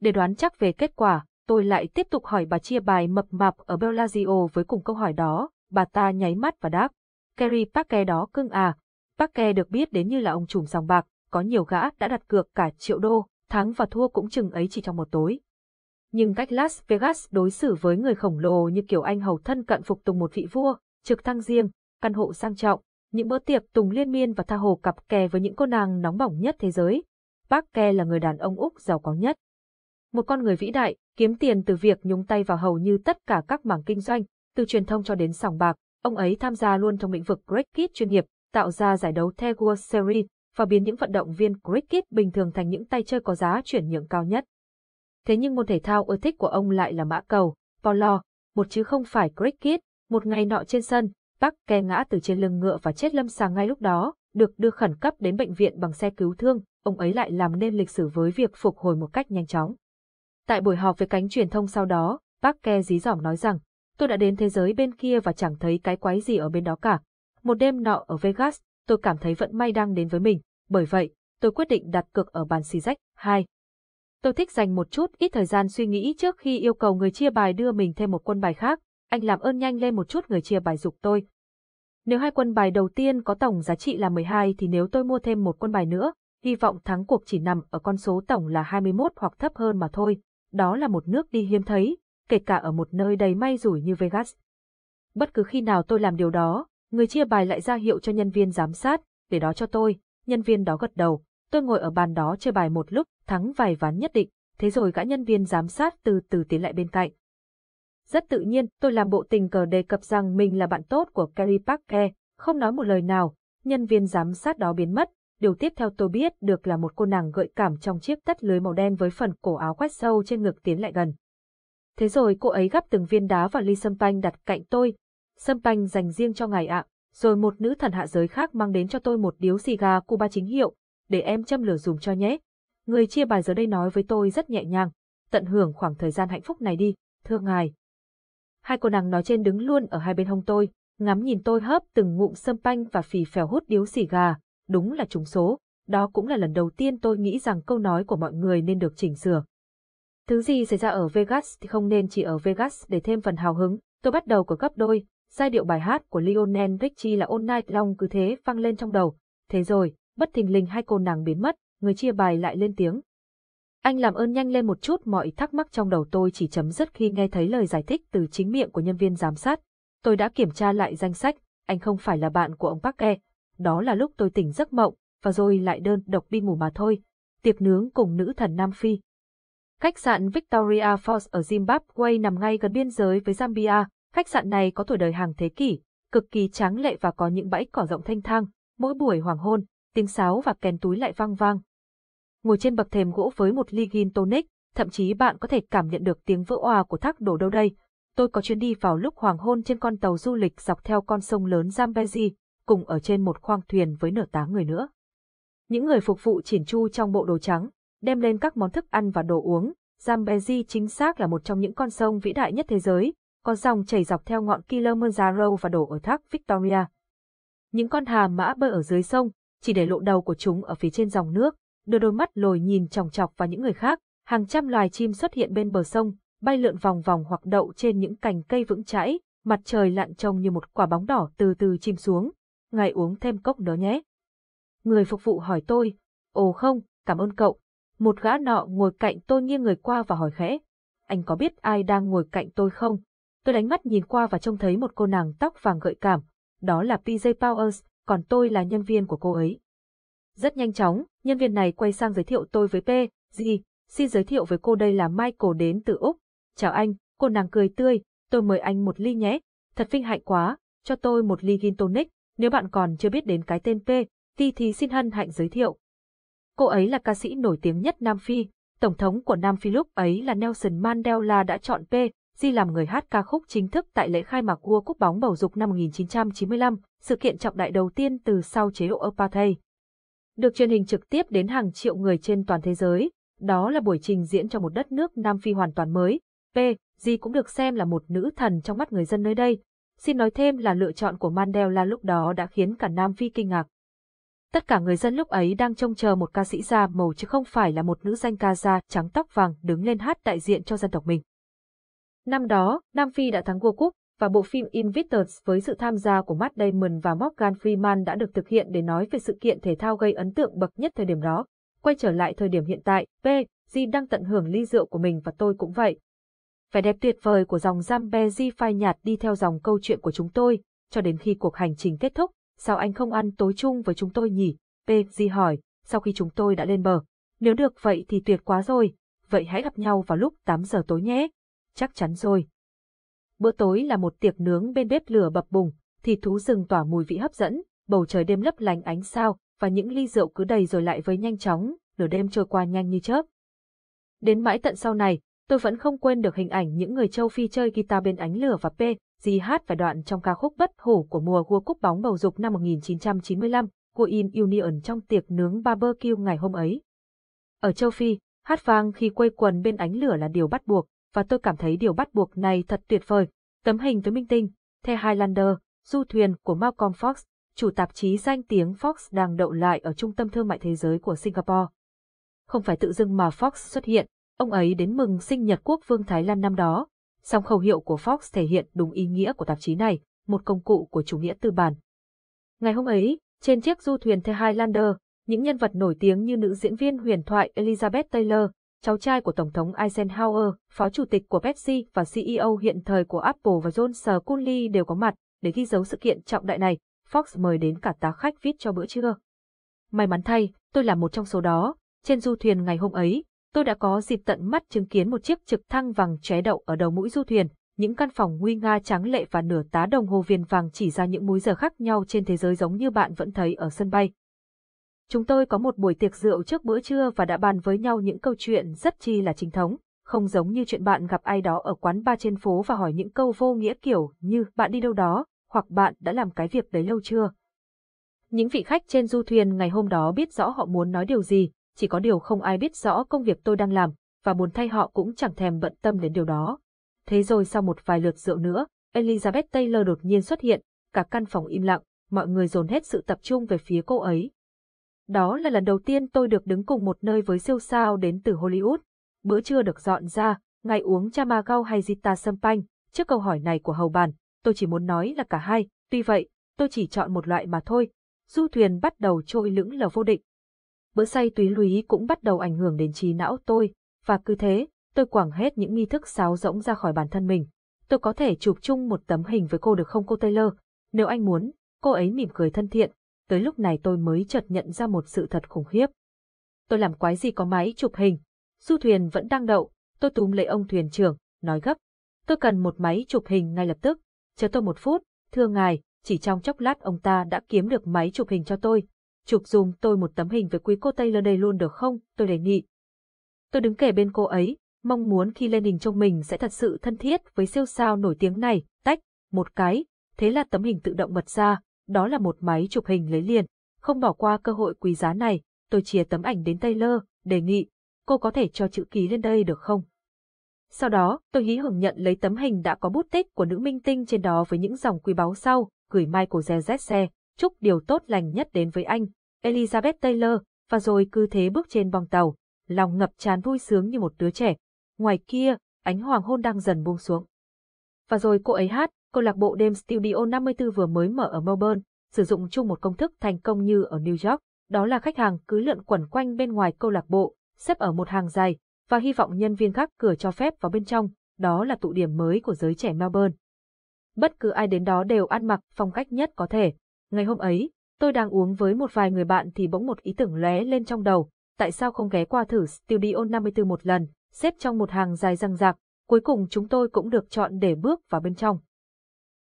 Để đoán chắc về kết quả, tôi lại tiếp tục hỏi bà chia bài mập mạp ở Bellagio với cùng câu hỏi đó. Bà ta nháy mắt và đáp, Kerry Parker đó cưng à. Parker được biết đến như là ông trùm sòng bạc, có nhiều gã đã đặt cược cả $1.000, thắng và thua cũng chừng ấy chỉ trong một tối. Nhưng cách Las Vegas đối xử với người khổng lồ như kiểu anh hầu thân cận phục tùng một vị vua, trực thăng riêng, căn hộ sang trọng, những bữa tiệc tùng liên miên và tha hồ cặp kè với những cô nàng nóng bỏng nhất thế giới. Parker là người đàn ông Úc giàu có nhất. Một con người vĩ đại, kiếm tiền từ việc nhúng tay vào hầu như tất cả các mảng kinh doanh, từ truyền thông cho đến sòng bạc, ông ấy tham gia luôn trong lĩnh vực cricket chuyên nghiệp, tạo ra giải đấu The World Series và biến những vận động viên cricket bình thường thành những tay chơi có giá chuyển nhượng cao nhất. Thế nhưng môn thể thao ưa thích của ông lại là mã cầu, polo, một chứ không phải cricket. Một ngày nọ trên sân, Parker ngã từ trên lưng ngựa và chết lâm sàng ngay lúc đó, được đưa khẩn cấp đến bệnh viện bằng xe cứu thương, ông ấy lại làm nên lịch sử với việc phục hồi một cách nhanh chóng. Tại buổi họp với cánh truyền thông sau đó, Parker dí dỏm nói rằng, tôi đã đến thế giới bên kia và chẳng thấy cái quái gì ở bên đó cả. Một đêm nọ ở Vegas, tôi cảm thấy vận may đang đến với mình, bởi vậy, tôi quyết định đặt cược ở bàn xì rách 2. Tôi thích dành một chút ít thời gian suy nghĩ trước khi yêu cầu người chia bài đưa mình thêm một quân bài khác. Anh làm ơn nhanh lên một chút, người chia bài giục tôi. Nếu hai quân bài đầu tiên có tổng giá trị là 12 thì nếu tôi mua thêm một quân bài nữa, hy vọng thắng cuộc chỉ nằm ở con số tổng là 21 hoặc thấp hơn mà thôi. Đó là một nước đi hiếm thấy, kể cả ở một nơi đầy may rủi như Vegas. Bất cứ khi nào tôi làm điều đó, người chia bài lại ra hiệu cho nhân viên giám sát, để đó cho tôi. Nhân viên đó gật đầu, tôi ngồi ở bàn đó chơi bài một lúc, thắng vài ván nhất định, thế rồi gã nhân viên giám sát từ từ tiến lại bên cạnh. Rất tự nhiên, tôi làm bộ tình cờ đề cập rằng mình là bạn tốt của Kerry Parker, không nói một lời nào, nhân viên giám sát đó biến mất. Điều tiếp theo tôi biết được là một cô nàng gợi cảm trong chiếc tất lưới màu đen với phần cổ áo khoét sâu trên ngực tiến lại gần. Thế rồi cô ấy gắp từng viên đá vào ly sâm panh đặt cạnh tôi. Sâm panh dành riêng cho ngài ạ. Rồi một nữ thần hạ giới khác mang đến cho tôi một điếu xì gà Cuba chính hiệu, để em châm lửa dùm cho nhé. Người chia bài giờ đây nói với tôi rất nhẹ nhàng, tận hưởng khoảng thời gian hạnh phúc này đi, thưa ngài. Hai cô nàng nói trên đứng luôn ở hai bên hông tôi, ngắm nhìn tôi hớp từng ngụm sâm panh và phì phèo hút điếu xì gà. Đúng là trúng số, đó cũng là lần đầu tiên tôi nghĩ rằng câu nói của mọi người nên được chỉnh sửa. Thứ gì xảy ra ở Vegas thì không nên chỉ ở Vegas. Để thêm phần hào hứng, tôi bắt đầu của gấp đôi, giai điệu bài hát của Lionel Richie là All Night Long cứ thế vang lên trong đầu. Thế rồi, bất thình lình hai cô nàng biến mất, người chia bài lại lên tiếng. Anh làm ơn nhanh lên một chút, mọi thắc mắc trong đầu tôi chỉ chấm dứt khi nghe thấy lời giải thích từ chính miệng của nhân viên giám sát. Tôi đã kiểm tra lại danh sách, anh không phải là bạn của ông Parker. Đó là lúc tôi tỉnh giấc mộng, và rồi lại đơn độc đi ngủ mà thôi. Tiệc nướng cùng nữ thần Nam Phi. Khách sạn Victoria Falls ở Zimbabwe nằm ngay gần biên giới với Zambia. Khách sạn này có tuổi đời hàng thế kỷ, cực kỳ tráng lệ và có những bãi cỏ rộng thênh thang. Mỗi buổi hoàng hôn, tiếng sáo và kèn túi lại vang vang. Ngồi trên bậc thềm gỗ với một ly gin tonic, thậm chí bạn có thể cảm nhận được tiếng vỡ òa của thác đổ đâu đây. Tôi có chuyến đi vào lúc hoàng hôn trên con tàu du lịch dọc theo con sông lớn Zambezi, cùng ở trên một khoang thuyền với nửa tá người nữa. Những người phục vụ chỉn chu trong bộ đồ trắng, đem lên các món thức ăn và đồ uống. Zambezi chính xác là một trong những con sông vĩ đại nhất thế giới, có dòng chảy dọc theo ngọn Kilimanjaro và đổ ở thác Victoria. Những con hà mã bơi ở dưới sông, chỉ để lộ đầu của chúng ở phía trên dòng nước, đưa đôi mắt lồi nhìn chòng chọc vào những người khác. Hàng trăm loài chim xuất hiện bên bờ sông, bay lượn vòng vòng hoặc đậu trên những cành cây vững chãi. Mặt trời lặn trông như một quả bóng đỏ từ từ chìm xuống. Ngài uống thêm cốc nữa nhé. Người phục vụ hỏi tôi. Ồ không, cảm ơn cậu. Một gã nọ ngồi cạnh tôi nghiêng người qua và hỏi khẽ. Anh có biết ai đang ngồi cạnh tôi không? Tôi đánh mắt nhìn qua và trông thấy một cô nàng tóc vàng gợi cảm. Đó là PJ Powers, còn tôi là nhân viên của cô ấy. Rất nhanh chóng, nhân viên này quay sang giới thiệu tôi với PJ. Xin giới thiệu với cô, đây là Michael đến từ Úc. Chào anh, cô nàng cười tươi. Tôi mời anh một ly nhé. Thật vinh hạnh quá, cho tôi một ly gin tonic. Nếu bạn còn chưa biết đến cái tên PJ thì xin hân hạnh giới thiệu. Cô ấy là ca sĩ nổi tiếng nhất Nam Phi. Tổng thống của Nam Phi lúc ấy là Nelson Mandela đã chọn PJ làm người hát ca khúc chính thức tại lễ khai mạc World Cup bóng bầu dục năm 1995, sự kiện trọng đại đầu tiên từ sau chế độ Apartheid. Được truyền hình trực tiếp đến hàng triệu người trên toàn thế giới, đó là buổi trình diễn cho một đất nước Nam Phi hoàn toàn mới. PJ cũng được xem là một nữ thần trong mắt người dân nơi đây. Xin nói thêm là lựa chọn của Mandela lúc đó đã khiến cả Nam Phi kinh ngạc. Tất cả người dân lúc ấy đang trông chờ một ca sĩ da màu chứ không phải là một nữ danh ca da trắng tóc vàng đứng lên hát đại diện cho dân tộc mình. Năm đó, Nam Phi đã thắng World Cup, và bộ phim Invictus với sự tham gia của Matt Damon và Morgan Freeman đã được thực hiện để nói về sự kiện thể thao gây ấn tượng bậc nhất thời điểm đó. Quay trở lại thời điểm hiện tại, PG đang tận hưởng ly rượu của mình và tôi cũng vậy. Vẻ đẹp tuyệt vời của dòng Zambezi phai nhạt đi theo dòng câu chuyện của chúng tôi, cho đến khi cuộc hành trình kết thúc. Sao anh không ăn tối chung với chúng tôi nhỉ? PG hỏi, sau khi chúng tôi đã lên bờ. Nếu được vậy thì tuyệt quá rồi, vậy hãy gặp nhau vào lúc 8 giờ tối nhé. Chắc chắn rồi. Bữa tối là một tiệc nướng bên bếp lửa bập bùng, thịt thú rừng tỏa mùi vị hấp dẫn, bầu trời đêm lấp lánh ánh sao, và những ly rượu cứ đầy rồi lại với nhanh chóng, nửa đêm trôi qua nhanh như chớp. Đến mãi tận sau này, tôi vẫn không quên được hình ảnh những người châu Phi chơi guitar bên ánh lửa và PG hát vài đoạn trong ca khúc bất hủ của mùa World Cup bóng bầu dục năm 1995 của In Union trong tiệc nướng barbecue ngày hôm ấy. Ở châu Phi, hát vang khi quây quần bên ánh lửa là điều bắt buộc, và tôi cảm thấy điều bắt buộc này thật tuyệt vời. Tấm hình với minh tinh, The Highlander, du thuyền của Malcolm Fox, chủ tạp chí danh tiếng Fox đang đậu lại ở trung tâm thương mại thế giới của Singapore. Không phải tự dưng mà Fox xuất hiện, ông ấy đến mừng sinh nhật quốc vương Thái Lan năm đó. Song khẩu hiệu của Fox thể hiện đúng ý nghĩa của tạp chí này, một công cụ của chủ nghĩa tư bản. Ngày hôm ấy, trên chiếc du thuyền The Highlander, những nhân vật nổi tiếng như nữ diễn viên huyền thoại Elizabeth Taylor, cháu trai của Tổng thống Eisenhower, phó chủ tịch của Pepsi và CEO hiện thời của Apple và John Scully đều có mặt. Để ghi dấu sự kiện trọng đại này, Fox mời đến cả tá khách VIP cho bữa trưa. May mắn thay, tôi là một trong số đó. Trên du thuyền ngày hôm ấy, tôi đã có dịp tận mắt chứng kiến một chiếc trực thăng vàng chóe đậu ở đầu mũi du thuyền, những căn phòng nguy nga tráng lệ và nửa tá đồng hồ viền vàng chỉ ra những múi giờ khác nhau trên thế giới giống như bạn vẫn thấy ở sân bay. Chúng tôi có một buổi tiệc rượu trước bữa trưa và đã bàn với nhau những câu chuyện rất chi là chính thống, không giống như chuyện bạn gặp ai đó ở quán bar trên phố và hỏi những câu vô nghĩa kiểu như bạn đi đâu đó, hoặc bạn đã làm cái việc đấy lâu chưa. Những vị khách trên du thuyền ngày hôm đó biết rõ họ muốn nói điều gì, chỉ có điều không ai biết rõ công việc tôi đang làm, và buồn thay họ cũng chẳng thèm bận tâm đến điều đó. Thế rồi sau một vài lượt rượu nữa, Elizabeth Taylor đột nhiên xuất hiện, cả căn phòng im lặng, mọi người dồn hết sự tập trung về phía cô ấy. Đó là lần đầu tiên tôi được đứng cùng một nơi với siêu sao đến từ Hollywood. Bữa trưa được dọn ra, ngày uống Chamagao hay Zita Champagne, trước câu hỏi này của hầu bàn, tôi chỉ muốn nói là cả hai, tuy vậy, tôi chỉ chọn một loại mà thôi. Du thuyền bắt đầu trôi lững lờ vô định. Bữa say túy lúy cũng bắt đầu ảnh hưởng đến trí não tôi, và cứ thế, tôi quẳng hết những nghi thức sáo rỗng ra khỏi bản thân mình. Tôi có thể chụp chung một tấm hình với cô được không cô Taylor? Nếu anh muốn, cô ấy mỉm cười thân thiện. Tới lúc này tôi mới chợt nhận ra một sự thật khủng khiếp. Tôi làm quái gì có máy chụp hình. Du thuyền vẫn đang đậu, tôi túm lấy ông thuyền trưởng, nói gấp. Tôi cần một máy chụp hình ngay lập tức. Chờ tôi một phút, thưa ngài, chỉ trong chốc lát ông ta đã kiếm được máy chụp hình cho tôi. Chụp dùm tôi một tấm hình với quý cô Taylor đây luôn được không, tôi đề nghị. Tôi đứng kề bên cô ấy, mong muốn khi lên hình trông mình sẽ thật sự thân thiết với siêu sao nổi tiếng này, tách, một cái, thế là tấm hình tự động bật ra. Đó là một máy chụp hình lấy liền, không bỏ qua cơ hội quý giá này, tôi chìa tấm ảnh đến Taylor, đề nghị, cô có thể cho chữ ký lên đây được không? Sau đó, tôi hí hưởng nhận lấy tấm hình đã có bút tích của nữ minh tinh trên đó với những dòng quý báu sau, gửi Michael Zezze, chúc điều tốt lành nhất đến với anh, Elizabeth Taylor, và rồi cứ thế bước trên bong tàu, lòng ngập tràn vui sướng như một đứa trẻ. Ngoài kia, ánh hoàng hôn đang dần buông xuống. Và rồi cô ấy hát. Câu lạc bộ đêm Studio 54 vừa mới mở ở Melbourne, sử dụng chung một công thức thành công như ở New York, đó là khách hàng cứ lượn quẩn quanh bên ngoài câu lạc bộ, xếp ở một hàng dài, và hy vọng nhân viên gác cửa cho phép vào bên trong, đó là tụ điểm mới của giới trẻ Melbourne. Bất cứ ai đến đó đều ăn mặc phong cách nhất có thể. Ngày hôm ấy, tôi đang uống với một vài người bạn thì bỗng một ý tưởng lóe lên trong đầu, tại sao không ghé qua thử Studio 54 một lần, xếp trong một hàng dài răng rạc, cuối cùng chúng tôi cũng được chọn để bước vào bên trong.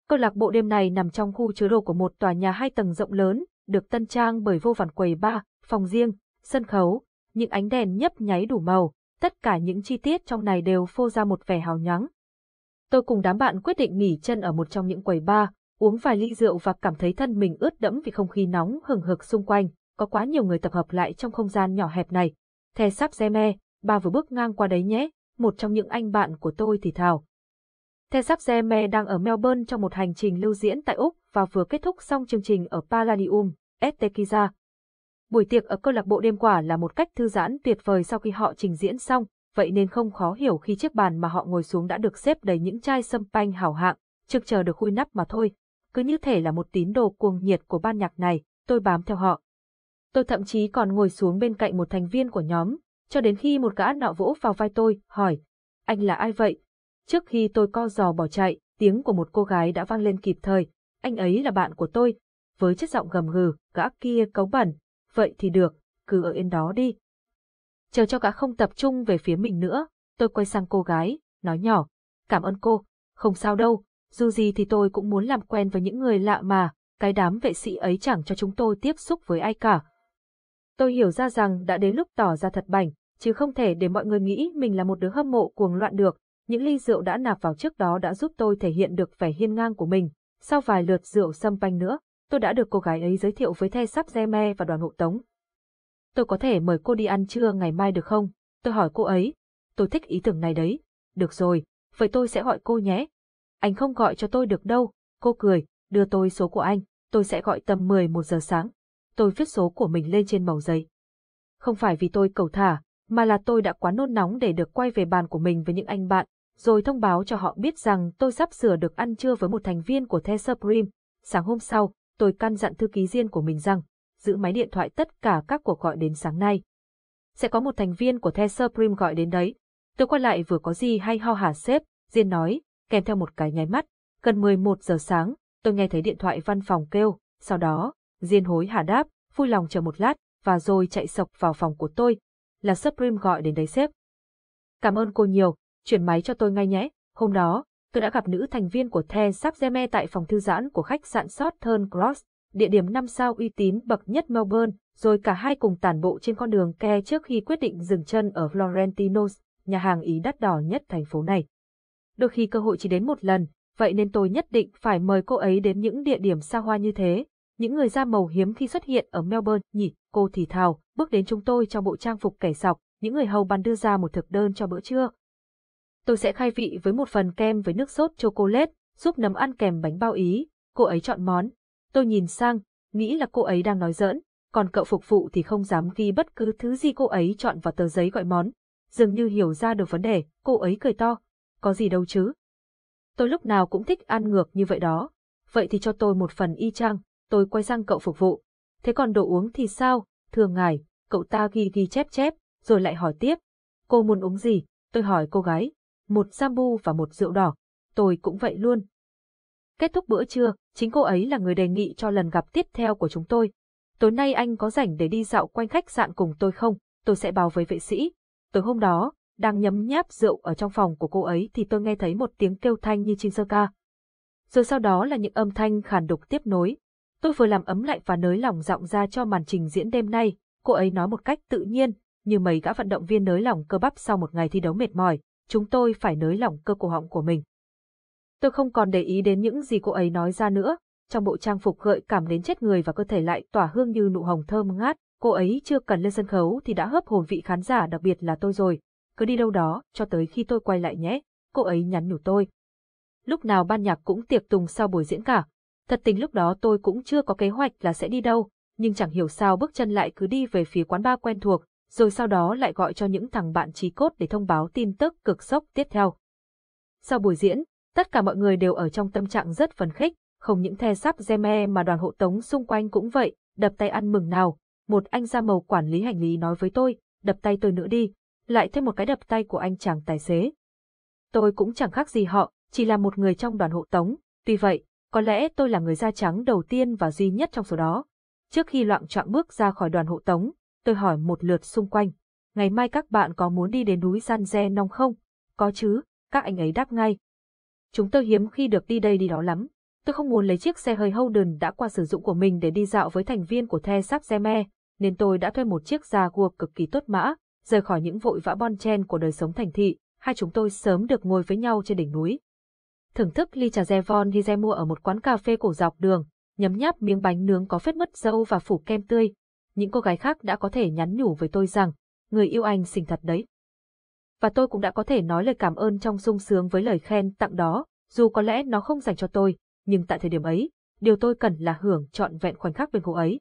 Câu lạc bộ đêm này nằm trong khu chứa đồ của một tòa nhà 2 tầng rộng lớn, được tân trang bởi vô vàn quầy bar, phòng riêng, sân khấu, những ánh đèn nhấp nháy đủ màu, tất cả những chi tiết trong này đều phô ra một vẻ hào nhoáng. Tôi cùng đám bạn quyết định nghỉ chân ở một trong những quầy bar, uống vài ly rượu và cảm thấy thân mình ướt đẫm vì không khí nóng hừng hực xung quanh, có quá nhiều người tập hợp lại trong không gian nhỏ hẹp này. Thè sắp xe me, ba vừa bước ngang qua đấy nhé, một trong những anh bạn của tôi thì thào. The Sapseme đang ở Melbourne trong một hành trình lưu diễn tại Úc và vừa kết thúc xong chương trình ở Palladium, Estekiza. Buổi tiệc ở câu lạc bộ đêm quả là một cách thư giãn tuyệt vời sau khi họ trình diễn xong, vậy nên không khó hiểu khi chiếc bàn mà họ ngồi xuống đã được xếp đầy những chai champagne hào hạng, trực chờ được khui nắp mà thôi. Cứ như thể là một tín đồ cuồng nhiệt của ban nhạc này, tôi bám theo họ. Tôi thậm chí còn ngồi xuống bên cạnh một thành viên của nhóm, cho đến khi một gã nọ vỗ vào vai tôi, hỏi, anh là ai vậy? Trước khi tôi co giò bỏ chạy, tiếng của một cô gái đã vang lên kịp thời, anh ấy là bạn của tôi. Với chất giọng gầm gừ, gã kia cáu bẩn, vậy thì được, cứ ở yên đó đi. Chờ cho gã không tập trung về phía mình nữa, tôi quay sang cô gái, nói nhỏ, cảm ơn cô, không sao đâu, dù gì thì tôi cũng muốn làm quen với những người lạ mà, cái đám vệ sĩ ấy chẳng cho chúng tôi tiếp xúc với ai cả. Tôi hiểu ra rằng đã đến lúc tỏ ra thật bảnh, chứ không thể để mọi người nghĩ mình là một đứa hâm mộ cuồng loạn được. Những ly rượu đã nạp vào trước đó đã giúp tôi thể hiện được vẻ hiên ngang của mình. Sau vài lượt rượu sâm panh nữa, tôi đã được cô gái ấy giới thiệu với The Subjeme và đoàn hộ tống. Tôi có thể mời cô đi ăn trưa ngày mai được không? Tôi hỏi cô ấy. Tôi thích ý tưởng này đấy. Được rồi, vậy tôi sẽ gọi cô nhé. Anh không gọi cho tôi được đâu. Cô cười, đưa tôi số của anh. Tôi sẽ gọi tầm 11 giờ sáng. Tôi viết số của mình lên trên mẩu giấy. Không phải vì tôi cầu thả, mà là tôi đã quá nôn nóng để được quay về bàn của mình với những anh bạn, rồi thông báo cho họ biết rằng tôi sắp sửa được ăn trưa với một thành viên của The Supreme. Sáng hôm sau, tôi căn dặn thư ký riêng của mình rằng, giữ máy điện thoại tất cả các cuộc gọi đến sáng nay. Sẽ có một thành viên của The Supreme gọi đến đấy. Tôi quay lại vừa có gì hay ho hả sếp, Diên nói, kèm theo một cái nháy mắt. Gần 11 giờ sáng, tôi nghe thấy điện thoại văn phòng kêu, sau đó, Diên hối hả đáp, vui lòng chờ một lát, và rồi chạy sộc vào phòng của tôi. Là Supreme gọi đến đấy sếp. Cảm ơn cô nhiều, chuyển máy cho tôi ngay nhé. Hôm đó, tôi đã gặp nữ thành viên của The Subjeme tại phòng thư giãn của khách sạn Southern Cross, địa điểm 5 sao uy tín bậc nhất Melbourne, rồi cả hai cùng tản bộ trên con đường ke trước khi quyết định dừng chân ở Florentino's, nhà hàng Ý đắt đỏ nhất thành phố này. Đôi khi cơ hội chỉ đến một lần, vậy nên tôi nhất định phải mời cô ấy đến những địa điểm xa hoa như thế. Những người da màu hiếm khi xuất hiện ở Melbourne nhỉ, cô thì thào, bước đến chúng tôi trong bộ trang phục kẻ sọc, những người hầu bàn đưa ra một thực đơn cho bữa trưa. Tôi sẽ khai vị với một phần kem với nước sốt chocolate, súp nấm ăn kèm bánh bao Ý, cô ấy chọn món. Tôi nhìn sang, nghĩ là cô ấy đang nói giỡn, còn cậu phục vụ thì không dám ghi bất cứ thứ gì cô ấy chọn vào tờ giấy gọi món. Dường như hiểu ra được vấn đề, cô ấy cười to, có gì đâu chứ. Tôi lúc nào cũng thích ăn ngược như vậy đó, vậy thì cho tôi một phần y chang. Tôi quay sang cậu phục vụ. Thế còn đồ uống thì sao? Thưa ngài, cậu ta ghi chép, rồi lại hỏi tiếp. Cô muốn uống gì? Tôi hỏi cô gái. Một sambu và một rượu đỏ. Tôi cũng vậy luôn. Kết thúc bữa trưa, chính cô ấy là người đề nghị cho lần gặp tiếp theo của chúng tôi. Tối nay anh có rảnh để đi dạo quanh khách sạn cùng tôi không? Tôi sẽ báo với vệ sĩ. Tối hôm đó, đang nhấm nháp rượu ở trong phòng của cô ấy thì tôi nghe thấy một tiếng kêu thanh như chim sơ ca. Rồi sau đó là những âm thanh khàn đục tiếp nối. Tôi vừa làm ấm lại và nới lỏng giọng ra cho màn trình diễn đêm nay, cô ấy nói một cách tự nhiên, như mấy gã vận động viên nới lỏng cơ bắp sau một ngày thi đấu mệt mỏi, chúng tôi phải nới lỏng cơ cổ họng của mình. Tôi không còn để ý đến những gì cô ấy nói ra nữa, trong bộ trang phục gợi cảm đến chết người và cơ thể lại tỏa hương như nụ hồng thơm ngát, cô ấy chưa cần lên sân khấu thì đã hớp hồn vị khán giả đặc biệt là tôi rồi, cứ đi đâu đó cho tới khi tôi quay lại nhé, cô ấy nhắn nhủ tôi. Lúc nào ban nhạc cũng tiệc tùng sau buổi diễn cả. Thật tình lúc đó tôi cũng chưa có kế hoạch là sẽ đi đâu, nhưng chẳng hiểu sao bước chân lại cứ đi về phía quán bar quen thuộc, rồi sau đó lại gọi cho những thằng bạn chí cốt để thông báo tin tức cực sốc tiếp theo. Sau buổi diễn, tất cả mọi người đều ở trong tâm trạng rất phấn khích, không những The Subjeme mà đoàn hộ tống xung quanh cũng vậy, đập tay ăn mừng nào. Một anh da màu quản lý hành lý nói với tôi, đập tay tôi nữa đi, lại thêm một cái đập tay của anh chàng tài xế. Tôi cũng chẳng khác gì họ, chỉ là một người trong đoàn hộ tống, tuy vậy, có lẽ tôi là người da trắng đầu tiên và duy nhất trong số đó. Trước khi loạng choạng bước ra khỏi đoàn hộ tống, tôi hỏi một lượt xung quanh. Ngày mai các bạn có muốn đi đến núi San Re Nong không? Có chứ, các anh ấy đáp ngay. Chúng tôi hiếm khi được đi đây đi đó lắm. Tôi không muốn lấy chiếc xe hơi Holden đã qua sử dụng của mình để đi dạo với thành viên của The Subjeme, nên tôi đã thuê một chiếc Jaguar cực kỳ tốt mã, rời khỏi những vội vã bon chen của đời sống thành thị, hai chúng tôi sớm được ngồi với nhau trên đỉnh núi. Thưởng thức ly trà Zevon Hize mua ở một quán cà phê cổ dọc đường, nhấm nháp miếng bánh nướng có phết mứt dâu và phủ kem tươi. Những cô gái khác đã có thể nhắn nhủ với tôi rằng, người yêu anh xinh thật đấy. Và tôi cũng đã có thể nói lời cảm ơn trong sung sướng với lời khen tặng đó, dù có lẽ nó không dành cho tôi, nhưng tại thời điểm ấy, điều tôi cần là hưởng trọn vẹn khoảnh khắc bên cô ấy.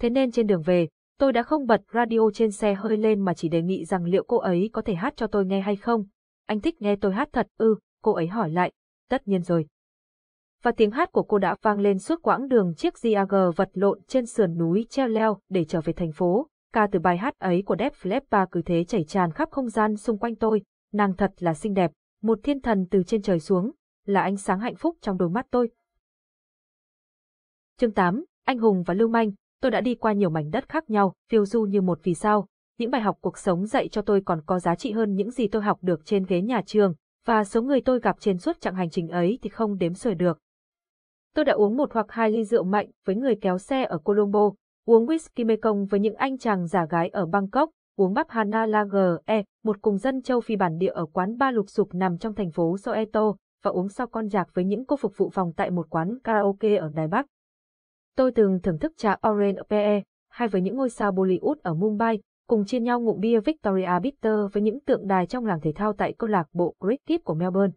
Thế nên trên đường về, tôi đã không bật radio trên xe hơi lên mà chỉ đề nghị rằng liệu cô ấy có thể hát cho tôi nghe hay không. Anh thích nghe tôi hát thật ư, cô ấy hỏi lại. Tất nhiên rồi, và tiếng hát của cô đã vang lên suốt quãng đường chiếc Jaguar vật lộn trên sườn núi treo leo để trở về thành phố. Ca từ bài hát ấy của Def Leppard cứ thế chảy tràn khắp không gian xung quanh tôi. Nàng thật là xinh đẹp, một thiên thần từ trên trời xuống, là ánh sáng hạnh phúc trong đôi mắt tôi. Chương 8, Anh hùng và lưu manh. Tôi đã đi qua nhiều mảnh đất khác nhau, phiêu du như một vì sao. Những bài học cuộc sống dạy cho tôi còn có giá trị hơn những gì tôi học được trên ghế nhà trường, và số người tôi gặp trên suốt chặng hành trình ấy thì không đếm xuể được. Tôi đã uống một hoặc hai ly rượu mạnh với người kéo xe ở Colombo, uống whisky Mekong với những anh chàng giả gái ở Bangkok, uống bắp Hana Lager E, một cùng dân châu Phi bản địa ở quán bar lục sục nằm trong thành phố Soweto, và uống sau con giạc với những cô phục vụ phòng tại một quán karaoke ở Đài Bắc. Tôi từng thưởng thức trà Orange ở PE, hay với những ngôi sao Bollywood ở Mumbai, cùng chia nhau ngụm bia Victoria Bitter với những tượng đài trong làng thể thao tại câu lạc bộ cricket của Melbourne.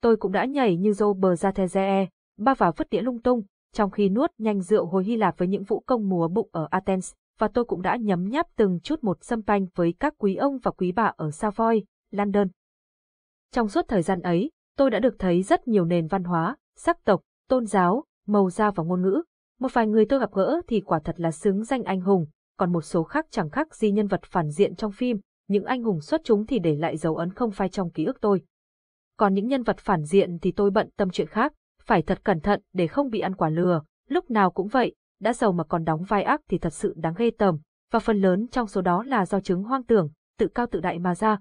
Tôi cũng đã nhảy như Robert Zatezee, ba và vứt đĩa lung tung, trong khi nuốt nhanh rượu hồi Hy Lạp với những vũ công múa bụng ở Athens, và tôi cũng đã nhấm nháp từng chút một sâm panh với các quý ông và quý bà ở Savoy, London. Trong suốt thời gian ấy, tôi đã được thấy rất nhiều nền văn hóa, sắc tộc, tôn giáo, màu da và ngôn ngữ. Một vài người tôi gặp gỡ thì quả thật là xứng danh anh hùng, còn một số khác chẳng khác gì nhân vật phản diện trong phim, những anh hùng xuất chúng thì để lại dấu ấn không phai trong ký ức tôi. Còn những nhân vật phản diện thì tôi bận tâm chuyện khác, phải thật cẩn thận để không bị ăn quả lừa, lúc nào cũng vậy, đã giàu mà còn đóng vai ác thì thật sự đáng ghê tởm, và phần lớn trong số đó là do chứng hoang tưởng, tự cao tự đại mà ra.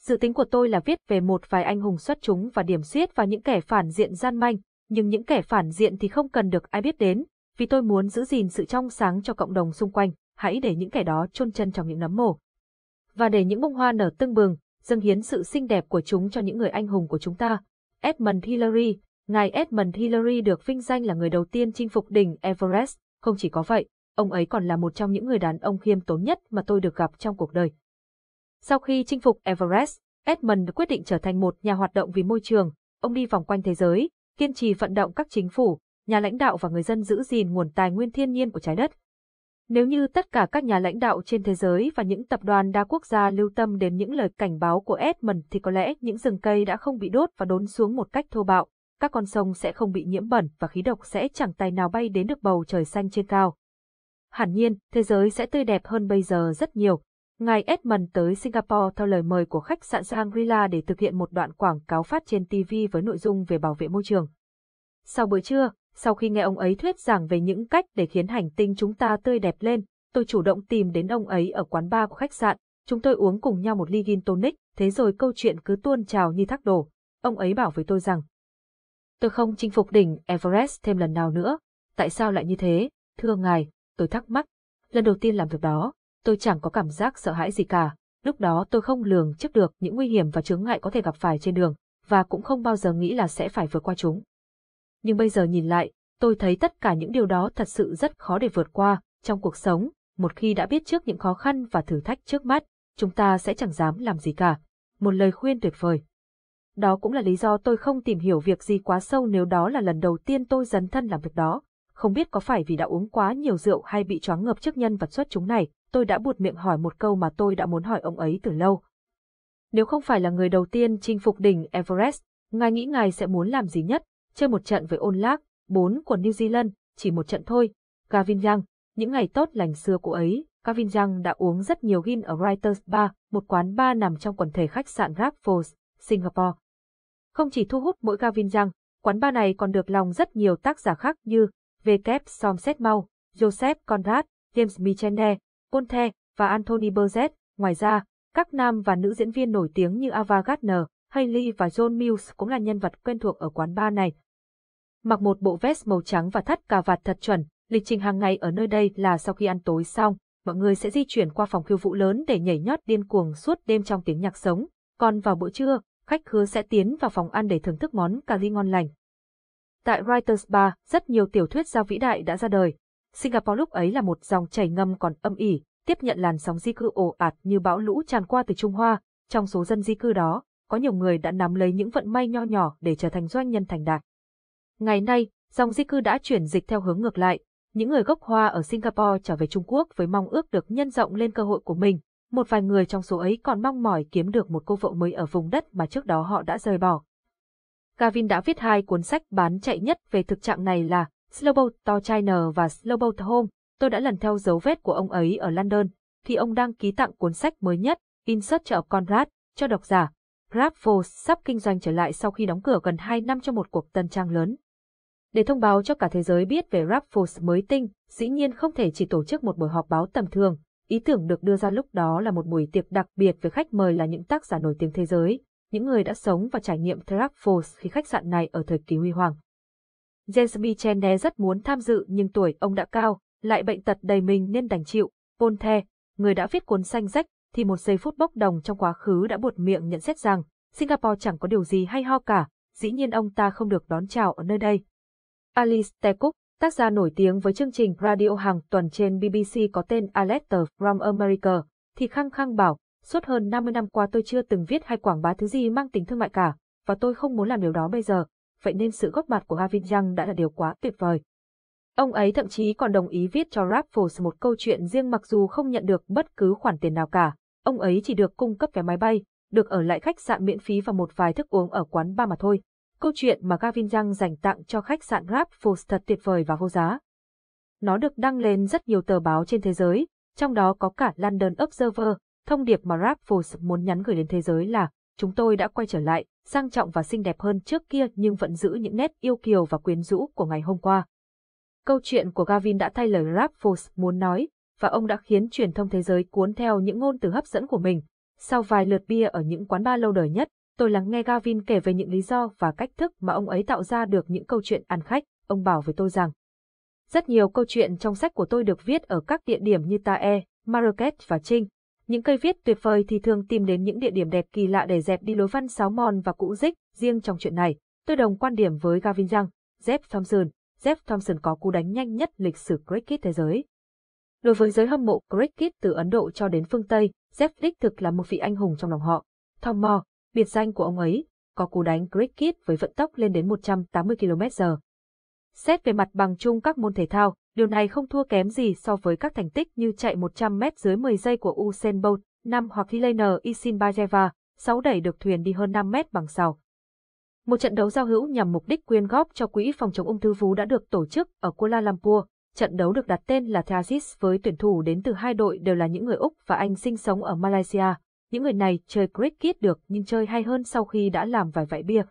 Dự tính của tôi là viết về một vài anh hùng xuất chúng và điểm xuyết vào những kẻ phản diện gian manh, nhưng những kẻ phản diện thì không cần được ai biết đến, vì tôi muốn giữ gìn sự trong sáng cho cộng đồng xung quanh, hãy để những kẻ đó chôn chân trong những nấm mồ. Và để những bông hoa nở tưng bừng, dâng hiến sự xinh đẹp của chúng cho những người anh hùng của chúng ta. Edmund Hillary, ngài Edmund Hillary được vinh danh là người đầu tiên chinh phục đỉnh Everest, không chỉ có vậy, ông ấy còn là một trong những người đàn ông khiêm tốn nhất mà tôi được gặp trong cuộc đời. Sau khi chinh phục Everest, Edmund quyết định trở thành một nhà hoạt động vì môi trường, ông đi vòng quanh thế giới, kiên trì vận động các chính phủ, nhà lãnh đạo và người dân giữ gìn nguồn tài nguyên thiên nhiên của trái đất. Nếu như tất cả các nhà lãnh đạo trên thế giới và những tập đoàn đa quốc gia lưu tâm đến những lời cảnh báo của Edmund thì có lẽ những rừng cây đã không bị đốt và đốn xuống một cách thô bạo, các con sông sẽ không bị nhiễm bẩn và khí độc sẽ chẳng tài nào bay đến được bầu trời xanh trên cao. Hẳn nhiên, thế giới sẽ tươi đẹp hơn bây giờ rất nhiều. Ngài Edmund tới Singapore theo lời mời của khách sạn Shangri-La để thực hiện một đoạn quảng cáo phát trên TV với nội dung về bảo vệ môi trường. Sau bữa trưa, sau khi nghe ông ấy thuyết giảng về những cách để khiến hành tinh chúng ta tươi đẹp lên, tôi chủ động tìm đến ông ấy ở quán bar của khách sạn. Chúng tôi uống cùng nhau một ly gin tonic, thế rồi câu chuyện cứ tuôn trào như thác đổ. Ông ấy bảo với tôi rằng, tôi không chinh phục đỉnh Everest thêm lần nào nữa. Tại sao lại như thế? Thưa ngài, tôi thắc mắc. Lần đầu tiên làm việc đó, tôi chẳng có cảm giác sợ hãi gì cả. Lúc đó tôi không lường trước được những nguy hiểm và chướng ngại có thể gặp phải trên đường, và cũng không bao giờ nghĩ là sẽ phải vượt qua chúng. Nhưng bây giờ nhìn lại, tôi thấy tất cả những điều đó thật sự rất khó để vượt qua. Trong cuộc sống, một khi đã biết trước những khó khăn và thử thách trước mắt, chúng ta sẽ chẳng dám làm gì cả. Một lời khuyên tuyệt vời. Đó cũng là lý do tôi không tìm hiểu việc gì quá sâu nếu đó là lần đầu tiên tôi dấn thân làm việc đó. Không biết có phải vì đã uống quá nhiều rượu hay bị choáng ngợp trước nhân vật xuất chúng này, tôi đã buột miệng hỏi một câu mà tôi đã muốn hỏi ông ấy từ lâu. Nếu không phải là người đầu tiên chinh phục đỉnh Everest, ngài nghĩ ngài sẽ muốn làm gì nhất? Chơi một trận với All Blacks, 4 của New Zealand, chỉ một trận thôi. Gavin Young, những ngày tốt lành xưa của ấy, Gavin Young đã uống rất nhiều gin ở Writers Bar, một quán bar nằm trong quần thể khách sạn Raffles, Singapore. Không chỉ thu hút mỗi Gavin Young, quán bar này còn được lòng rất nhiều tác giả khác như W. Somerset Maugham, Joseph Conrad, James Michener, Voltaire và Anthony Burgess. Ngoài ra, các nam và nữ diễn viên nổi tiếng như Ava Gardner, Hayley và John Mills cũng là nhân vật quen thuộc ở quán bar này. Mặc một bộ vest màu trắng và thắt cà vạt thật chuẩn, lịch trình hàng ngày ở nơi đây là sau khi ăn tối xong, mọi người sẽ di chuyển qua phòng khiêu vũ lớn để nhảy nhót điên cuồng suốt đêm trong tiếng nhạc sống. Còn vào bữa trưa, khách khứa sẽ tiến vào phòng ăn để thưởng thức món cà ri ngon lành. Tại Writers Bar, rất nhiều tiểu thuyết gia vĩ đại đã ra đời. Singapore lúc ấy là một dòng chảy ngầm còn âm ỉ, tiếp nhận làn sóng di cư ồ ạt như bão lũ tràn qua từ Trung Hoa. Trong số dân di cư đó, có nhiều người đã nắm lấy những vận may nho nhỏ để trở thành doanh nhân thành đạt. Ngày nay, dòng di cư đã chuyển dịch theo hướng ngược lại. Những người gốc Hoa ở Singapore trở về Trung Quốc với mong ước được nhân rộng lên cơ hội của mình. Một vài người trong số ấy còn mong mỏi kiếm được một cô vợ mới ở vùng đất mà trước đó họ đã rời bỏ. Gavin đã viết hai cuốn sách bán chạy nhất về thực trạng này là Slowboat to China và Slowboat Home. Tôi đã lần theo dấu vết của ông ấy ở London, thì ông đang ký tặng cuốn sách mới nhất, In Search of Conrad, cho độc giả. Grabfood sắp kinh doanh trở lại sau khi đóng cửa gần 2 năm cho một cuộc tân trang lớn. Để thông báo cho cả thế giới biết về Grabfood mới tinh, dĩ nhiên không thể chỉ tổ chức một buổi họp báo tầm thường. Ý tưởng được đưa ra lúc đó là một buổi tiệc đặc biệt với khách mời là những tác giả nổi tiếng thế giới, những người đã sống và trải nghiệm Grabfood khi khách sạn này ở thời kỳ huy hoàng. James Chene rất muốn tham dự nhưng tuổi ông đã cao, lại bệnh tật đầy mình nên đành chịu. Paul The, người đã viết cuốn Xanh Rách, thì một giây phút bốc đồng trong quá khứ đã buột miệng nhận xét rằng Singapore chẳng có điều gì hay ho cả, dĩ nhiên ông ta không được đón chào ở nơi đây. Alistair Cook, tác giả nổi tiếng với chương trình radio hàng tuần trên BBC có tên Alistair from America, thì khăng khăng bảo, suốt hơn 50 năm qua tôi chưa từng viết hay quảng bá thứ gì mang tính thương mại cả, và tôi không muốn làm điều đó bây giờ, vậy nên sự góp mặt của Gavin Young đã là điều quá tuyệt vời. Ông ấy thậm chí còn đồng ý viết cho Grabfood một câu chuyện riêng mặc dù không nhận được bất cứ khoản tiền nào cả. Ông ấy chỉ được cung cấp vé máy bay, được ở lại khách sạn miễn phí và một vài thức uống ở quán bar mà thôi. Câu chuyện mà Gavin Young dành tặng cho khách sạn Grabfood thật tuyệt vời và vô giá. Nó được đăng lên rất nhiều tờ báo trên thế giới, trong đó có cả London Observer. Thông điệp mà Grabfood muốn nhắn gửi đến thế giới là chúng tôi đã quay trở lại, sang trọng và xinh đẹp hơn trước kia nhưng vẫn giữ những nét yêu kiều và quyến rũ của ngày hôm qua. Câu chuyện của Gavin đã thay lời Grabfood muốn nói, và ông đã khiến truyền thông thế giới cuốn theo những ngôn từ hấp dẫn của mình. Sau vài lượt bia ở những quán bar lâu đời nhất, tôi lắng nghe Gavin kể về những lý do và cách thức mà ông ấy tạo ra được những câu chuyện ăn khách. Ông bảo với tôi rằng, rất nhiều câu chuyện trong sách của tôi được viết ở các địa điểm như Tae, Marrakech và Trinh. Những cây viết tuyệt vời thì thường tìm đến những địa điểm đẹp kỳ lạ để dẹp đi lối văn sáo mòn và cũ rích. Riêng trong chuyện này, tôi đồng quan điểm với Gavin rằng, Jeff Thompson có cú đánh nhanh nhất lịch sử cricket thế giới. Đối với giới hâm mộ cricket từ Ấn Độ cho đến phương Tây, Jeff đích thực là một vị anh hùng trong lòng họ. Tom Moore, biệt danh của ông ấy, có cú đánh cricket với vận tốc lên đến 180 km/h. Xét về mặt bằng chung các môn thể thao, điều này không thua kém gì so với các thành tích như chạy 100m dưới 10 giây của Usain Bolt, 5 hoặc Helena Isinbayeva, 6 đẩy được thuyền đi hơn 5m bằng sào. Một trận đấu giao hữu nhằm mục đích quyên góp cho quỹ phòng chống ung thư vú đã được tổ chức ở Kuala Lumpur. Trận đấu được đặt tên là Theasis với tuyển thủ đến từ hai đội đều là những người Úc và Anh sinh sống ở Malaysia. Những người này chơi cricket được nhưng chơi hay hơn sau khi đã làm vài vại bia.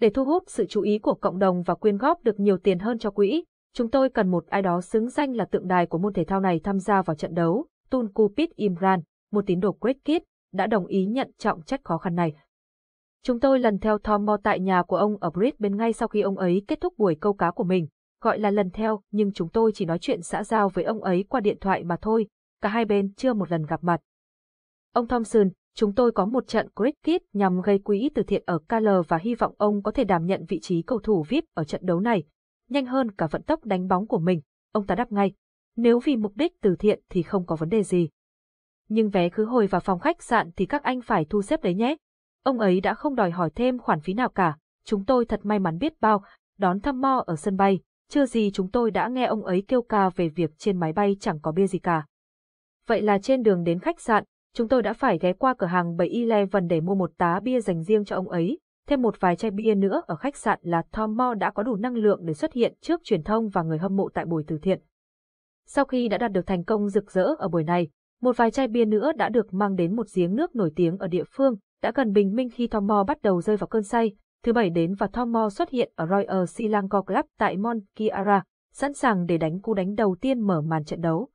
Để thu hút sự chú ý của cộng đồng và quyên góp được nhiều tiền hơn cho quỹ, chúng tôi cần một ai đó xứng danh là tượng đài của môn thể thao này tham gia vào trận đấu. Tunku Pit Imran, một tín đồ cricket, đã đồng ý nhận trọng trách khó khăn này. Chúng tôi lần theo Tom Moore tại nhà của ông ở Brisbane ngay sau khi ông ấy kết thúc buổi câu cá của mình. Gọi là lần theo nhưng chúng tôi chỉ nói chuyện xã giao với ông ấy qua điện thoại mà thôi, cả hai bên chưa một lần gặp mặt. Ông Thompson, chúng tôi có một trận cricket nhằm gây quỹ từ thiện ở KL và hy vọng ông có thể đảm nhận vị trí cầu thủ VIP ở trận đấu này, nhanh hơn cả vận tốc đánh bóng của mình, ông ta đáp ngay, nếu vì mục đích từ thiện thì không có vấn đề gì. Nhưng vé khứ hồi vào phòng khách sạn thì các anh phải thu xếp đấy nhé. Ông ấy đã không đòi hỏi thêm khoản phí nào cả, chúng tôi thật may mắn biết bao, đón thăm Mo ở sân bay. Chưa gì chúng tôi đã nghe ông ấy kêu ca về việc trên máy bay chẳng có bia gì cả. Vậy là trên đường đến khách sạn, chúng tôi đã phải ghé qua cửa hàng 7-Eleven để mua một tá bia dành riêng cho ông ấy. Thêm một vài chai bia nữa ở khách sạn là Tom Moore đã có đủ năng lượng để xuất hiện trước truyền thông và người hâm mộ tại buổi từ thiện. Sau khi đã đạt được thành công rực rỡ ở buổi này, một vài chai bia nữa đã được mang đến một giếng nước nổi tiếng ở địa phương. Đã gần bình minh khi Tom Moore bắt đầu rơi vào cơn say. Thứ Bảy đến và Tom Moore xuất hiện ở Royal Selangor Club tại Mount Kiara, sẵn sàng để đánh cú đánh đầu tiên mở màn trận đấu.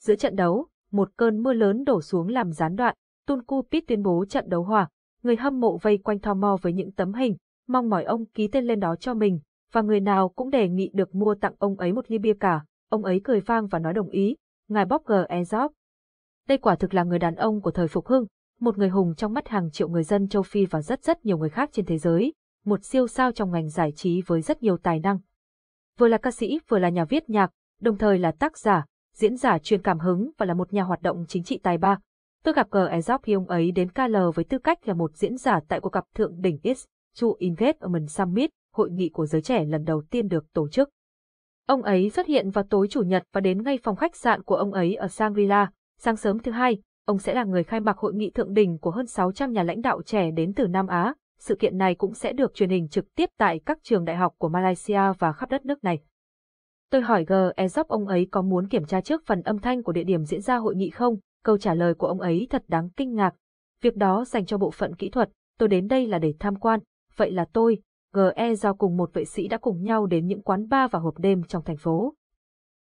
Giữa trận đấu, một cơn mưa lớn đổ xuống làm gián đoạn, Tunku Pit tuyên bố trận đấu hòa. Người hâm mộ vây quanh Tom Moore với những tấm hình, mong mỏi ông ký tên lên đó cho mình, và người nào cũng đề nghị được mua tặng ông ấy một ly bia cả. Ông ấy cười vang và nói đồng ý, ngài Bob G. Ezop. Đây quả thực là người đàn ông của thời phục hưng. Một người hùng trong mắt hàng triệu người dân châu Phi và rất nhiều người khác trên thế giới, một siêu sao trong ngành giải trí với rất nhiều tài năng. Vừa là ca sĩ, vừa là nhà viết nhạc, đồng thời là tác giả, diễn giả truyền cảm hứng và là một nhà hoạt động chính trị tài ba. Tôi gặp Ezop khi ông ấy đến KL với tư cách là một diễn giả tại cuộc gặp thượng đỉnh East Jew Engagement Summit, hội nghị của giới trẻ lần đầu tiên được tổ chức. Ông ấy xuất hiện vào tối Chủ nhật và đến ngay phòng khách sạn của ông ấy ở Shangri-La. Sáng sớm thứ Hai, ông sẽ là người khai mạc hội nghị thượng đỉnh của hơn 600 nhà lãnh đạo trẻ đến từ Nam Á, sự kiện này cũng sẽ được truyền hình trực tiếp tại các trường đại học của Malaysia và khắp đất nước này. Tôi hỏi George ông ấy có muốn kiểm tra trước phần âm thanh của địa điểm diễn ra hội nghị không? Câu trả lời của ông ấy thật đáng kinh ngạc. Việc đó dành cho bộ phận kỹ thuật, tôi đến đây là để tham quan. Vậy là tôi, George cùng một vệ sĩ đã cùng nhau đến những quán bar và hộp đêm trong thành phố.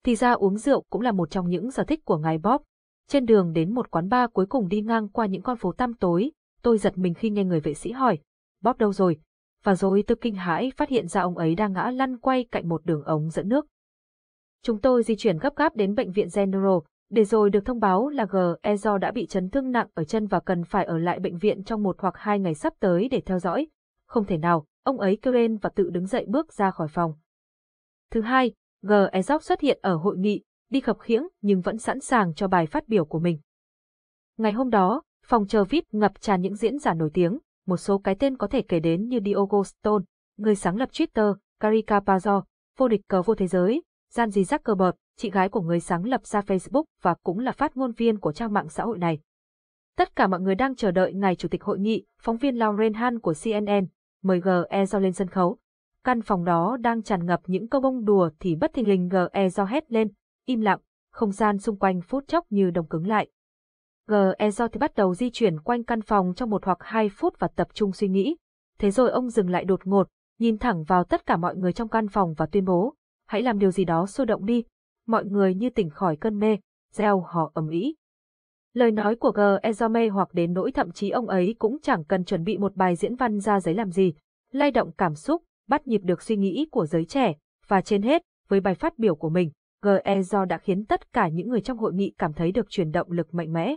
Thì ra uống rượu cũng là một trong những sở thích của ngài Bob. Trên đường đến một quán bar cuối cùng đi ngang qua những con phố tăm tối, tôi giật mình khi nghe người vệ sĩ hỏi, Bob đâu rồi? Và rồi tôi kinh hãi phát hiện ra ông ấy đang ngã lăn quay cạnh một đường ống dẫn nước. Chúng tôi di chuyển gấp gáp đến bệnh viện General, để rồi được thông báo là George đã bị chấn thương nặng ở chân và cần phải ở lại bệnh viện trong 1 hoặc 2 ngày sắp tới để theo dõi. Không thể nào, ông ấy kêu lên và tự đứng dậy bước ra khỏi phòng. Thứ hai, George xuất hiện ở hội nghị, đi khập khiễng nhưng vẫn sẵn sàng cho bài phát biểu của mình. Ngày hôm đó, phòng chờ VIP ngập tràn những diễn giả nổi tiếng, một số cái tên có thể kể đến như Diogo Stone, người sáng lập Twitter, Karika Pazzo, vô địch cờ vua thế giới, Gian Di Zuckerberg, chị gái của người sáng lập ra Facebook và cũng là phát ngôn viên của trang mạng xã hội này. Tất cả mọi người đang chờ đợi ngày chủ tịch hội nghị, phóng viên Lauren Han của CNN mời George lên sân khấu. Căn phòng đó đang tràn ngập những câu bông đùa thì bất thình lình George hét lên, im lặng, không gian xung quanh phút chốc như đông cứng lại. George thì bắt đầu di chuyển quanh căn phòng trong 1 hoặc 2 phút và tập trung suy nghĩ. Thế rồi ông dừng lại đột ngột, nhìn thẳng vào tất cả mọi người trong căn phòng và tuyên bố, hãy làm điều gì đó sôi động đi. Mọi người như tỉnh khỏi cơn mê, reo hò ầm ĩ. Lời nói của George mê hoặc đến nỗi thậm chí ông ấy cũng chẳng cần chuẩn bị một bài diễn văn ra giấy làm gì, lay động cảm xúc, bắt nhịp được suy nghĩ của giới trẻ, và trên hết, với bài phát biểu của mình, George đã khiến tất cả những người trong hội nghị cảm thấy được truyền động lực mạnh mẽ.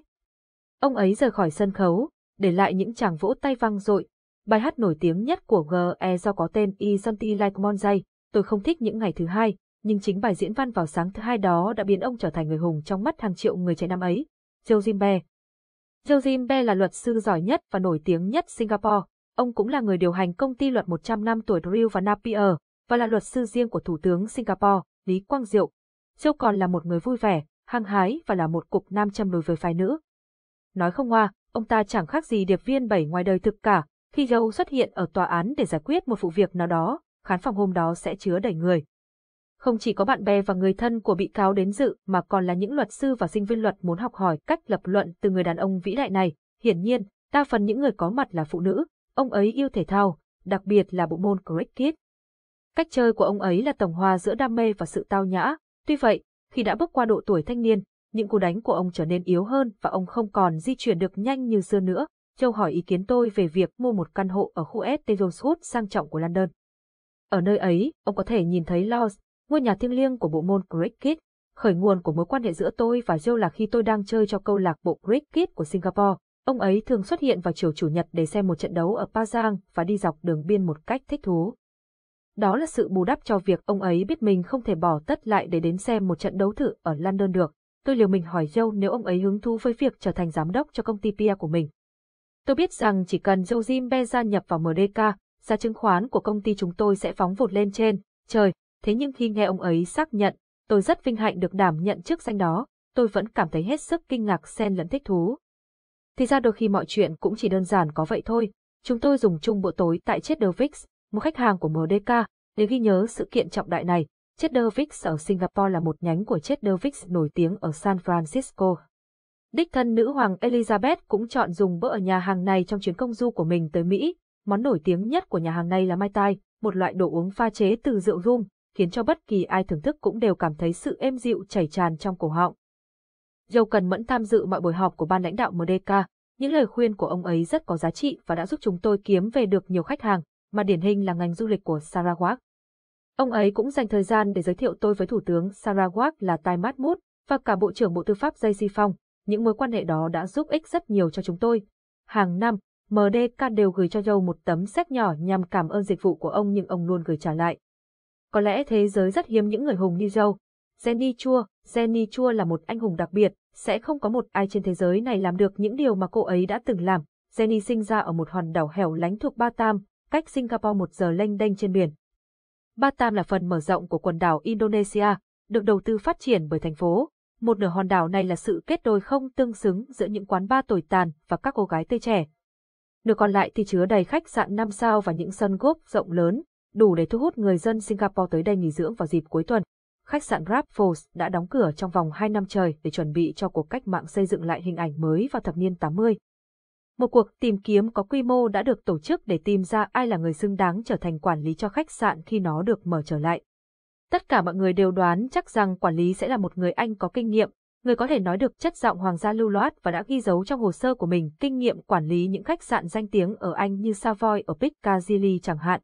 Ông ấy rời khỏi sân khấu, để lại những tràng vỗ tay vang dội. Bài hát nổi tiếng nhất của George có tên Isn't It Like Monday, tôi không thích những ngày thứ hai, nhưng chính bài diễn văn vào sáng thứ hai đó đã biến ông trở thành người hùng trong mắt hàng triệu người trẻ năm ấy. Joe Zimbe là luật sư giỏi nhất và nổi tiếng nhất Singapore. Ông cũng là người điều hành công ty luật 100 năm tuổi Drew và Napier, và là luật sư riêng của Thủ tướng Singapore, Lý Quang Diệu. Joe còn là một người vui vẻ, hăng hái và là một cục nam châm đối với phái nữ. Nói không hoa, ông ta chẳng khác gì điệp viên 7 ngoài đời thực cả. Khi Joe xuất hiện ở tòa án để giải quyết một vụ việc nào đó, khán phòng hôm đó sẽ chứa đầy người. Không chỉ có bạn bè và người thân của bị cáo đến dự mà còn là những luật sư và sinh viên luật muốn học hỏi cách lập luận từ người đàn ông vĩ đại này. Hiển nhiên, đa phần những người có mặt là phụ nữ. Ông ấy yêu thể thao, đặc biệt là bộ môn cricket. Cách chơi của ông ấy là tổng hòa giữa đam mê và sự tao nhã. Tuy vậy, khi đã bước qua độ tuổi thanh niên, những cú đánh của ông trở nên yếu hơn và ông không còn di chuyển được nhanh như xưa nữa. Châu hỏi ý kiến tôi về việc mua một căn hộ ở khu St John's Wood sang trọng của London. Ở nơi ấy, ông có thể nhìn thấy Lords, ngôi nhà thiêng liêng của bộ môn cricket. Khởi nguồn của mối quan hệ giữa tôi và Joe là khi tôi đang chơi cho câu lạc bộ cricket của Singapore. Ông ấy thường xuất hiện vào chiều chủ nhật để xem một trận đấu ở Pahang và đi dọc đường biên một cách thích thú. Đó là sự bù đắp cho việc ông ấy biết mình không thể bỏ tất lại để đến xem một trận đấu thử ở London được. Tôi liều mình hỏi Joe nếu ông ấy hứng thú với việc trở thành giám đốc cho công ty PR của mình. Tôi biết rằng chỉ cần Joe Zimbe gia nhập vào MDK, giá chứng khoán của công ty chúng tôi sẽ phóng vụt lên trên trời. Thế nhưng khi nghe ông ấy xác nhận, tôi rất vinh hạnh được đảm nhận chức danh đó, tôi vẫn cảm thấy hết sức kinh ngạc xen lẫn thích thú. Thì ra đôi khi mọi chuyện cũng chỉ đơn giản có vậy thôi. Chúng tôi dùng chung bữa tối tại Cheddarvix, một khách hàng của MDK, để ghi nhớ sự kiện trọng đại này. Cheddarvix ở Singapore là một nhánh của Cheddarvix nổi tiếng ở San Francisco. Đích thân nữ hoàng Elizabeth cũng chọn dùng bữa ở nhà hàng này trong chuyến công du của mình tới Mỹ. Món nổi tiếng nhất của nhà hàng này là Mai Tai, một loại đồ uống pha chế từ rượu rum, khiến cho bất kỳ ai thưởng thức cũng đều cảm thấy sự êm dịu chảy tràn trong cổ họng. Joe cần mẫn tham dự mọi buổi họp của ban lãnh đạo MDK, những lời khuyên của ông ấy rất có giá trị và đã giúp chúng tôi kiếm về được nhiều khách hàng, mà điển hình là ngành du lịch của Sarawak. Ông ấy cũng dành thời gian để giới thiệu tôi với Thủ tướng Sarawak là Thai Mahmoud và cả Bộ trưởng Bộ Tư pháp Jaisi Phong, những mối quan hệ đó đã giúp ích rất nhiều cho chúng tôi. Hàng năm, MDK đều gửi cho Joe một tấm séc nhỏ nhằm cảm ơn dịch vụ của ông nhưng ông luôn gửi trả lại. Có lẽ thế giới rất hiếm những người hùng như Joe. Jenny Chua là một anh hùng đặc biệt, sẽ không có một ai trên thế giới này làm được những điều mà cô ấy đã từng làm. Jenny sinh ra ở một hòn đảo hẻo lánh thuộc Batam, cách Singapore 1 giờ lênh đênh trên biển. Batam là phần mở rộng của quần đảo Indonesia, được đầu tư phát triển bởi thành phố. Một nửa hòn đảo này là sự kết đôi không tương xứng giữa những quán bar tồi tàn và các cô gái tươi trẻ. nửa còn lại thì chứa đầy khách sạn 5 sao và những sân golf rộng lớn, đủ để thu hút người dân Singapore tới đây nghỉ dưỡng vào dịp cuối tuần. Khách sạn Raffles đã đóng cửa trong vòng 2 năm trời để chuẩn bị cho cuộc cách mạng xây dựng lại hình ảnh mới vào thập niên 80. Một cuộc tìm kiếm có quy mô đã được tổ chức để tìm ra ai là người xứng đáng trở thành quản lý cho khách sạn khi nó được mở trở lại. Tất cả mọi người đều đoán chắc rằng quản lý sẽ là một người Anh có kinh nghiệm, người có thể nói được chất giọng hoàng gia lưu loát và đã ghi dấu trong hồ sơ của mình kinh nghiệm quản lý những khách sạn danh tiếng ở Anh như Savoy ở Piccadilly chẳng hạn.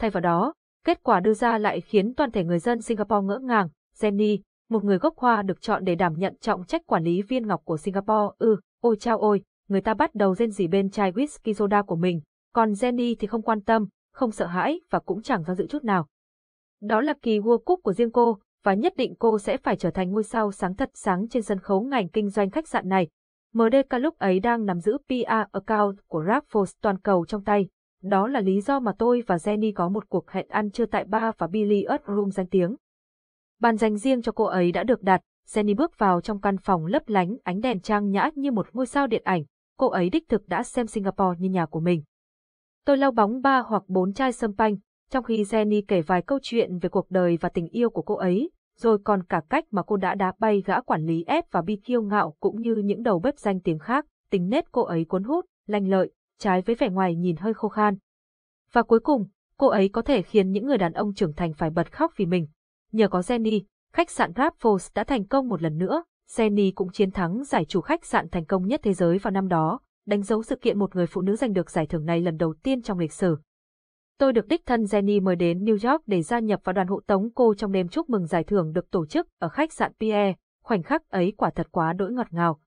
Thay vào đó, kết quả đưa ra lại khiến toàn thể người dân Singapore ngỡ ngàng. Jenny, một người gốc Hoa được chọn để đảm nhận trọng trách quản lý viên ngọc của Singapore. Ôi chao ôi, người ta bắt đầu rên rỉ bên chai whisky soda của mình, còn Jenny thì không quan tâm, không sợ hãi và cũng chẳng do dự chút nào. Đó là kỳ World Cup của riêng cô, và nhất định cô sẽ phải trở thành ngôi sao sáng thật sáng trên sân khấu ngành kinh doanh khách sạn này. MDK lúc ấy đang nắm giữ PR account của Raffles toàn cầu trong tay. Đó là lý do mà tôi và Jenny có một cuộc hẹn ăn trưa tại bar và billiard room danh tiếng. Bàn dành riêng cho cô ấy đã được đặt, Jenny bước vào trong căn phòng lấp lánh ánh đèn trang nhã như một ngôi sao điện ảnh. Cô ấy đích thực đã xem Singapore như nhà của mình. Tôi lau bóng 3 hoặc 4 chai champagne, trong khi Jenny kể vài câu chuyện về cuộc đời và tình yêu của cô ấy, rồi còn cả cách mà cô đã đá bay gã quản lý F và B kiêu ngạo cũng như những đầu bếp danh tiếng khác. Tính nết cô ấy cuốn hút, lanh lợi, trái với vẻ ngoài nhìn hơi khô khan. Và cuối cùng, cô ấy có thể khiến những người đàn ông trưởng thành phải bật khóc vì mình. Nhờ có Jenny, khách sạn Raffles đã thành công một lần nữa. Jenny cũng chiến thắng giải chủ khách sạn thành công nhất thế giới vào năm đó, đánh dấu sự kiện một người phụ nữ giành được giải thưởng này lần đầu tiên trong lịch sử. Tôi được đích thân Jenny mời đến New York để gia nhập vào đoàn hộ tống cô trong đêm chúc mừng giải thưởng được tổ chức ở khách sạn Pierre. Khoảnh khắc ấy quả thật quá đỗi ngọt ngào.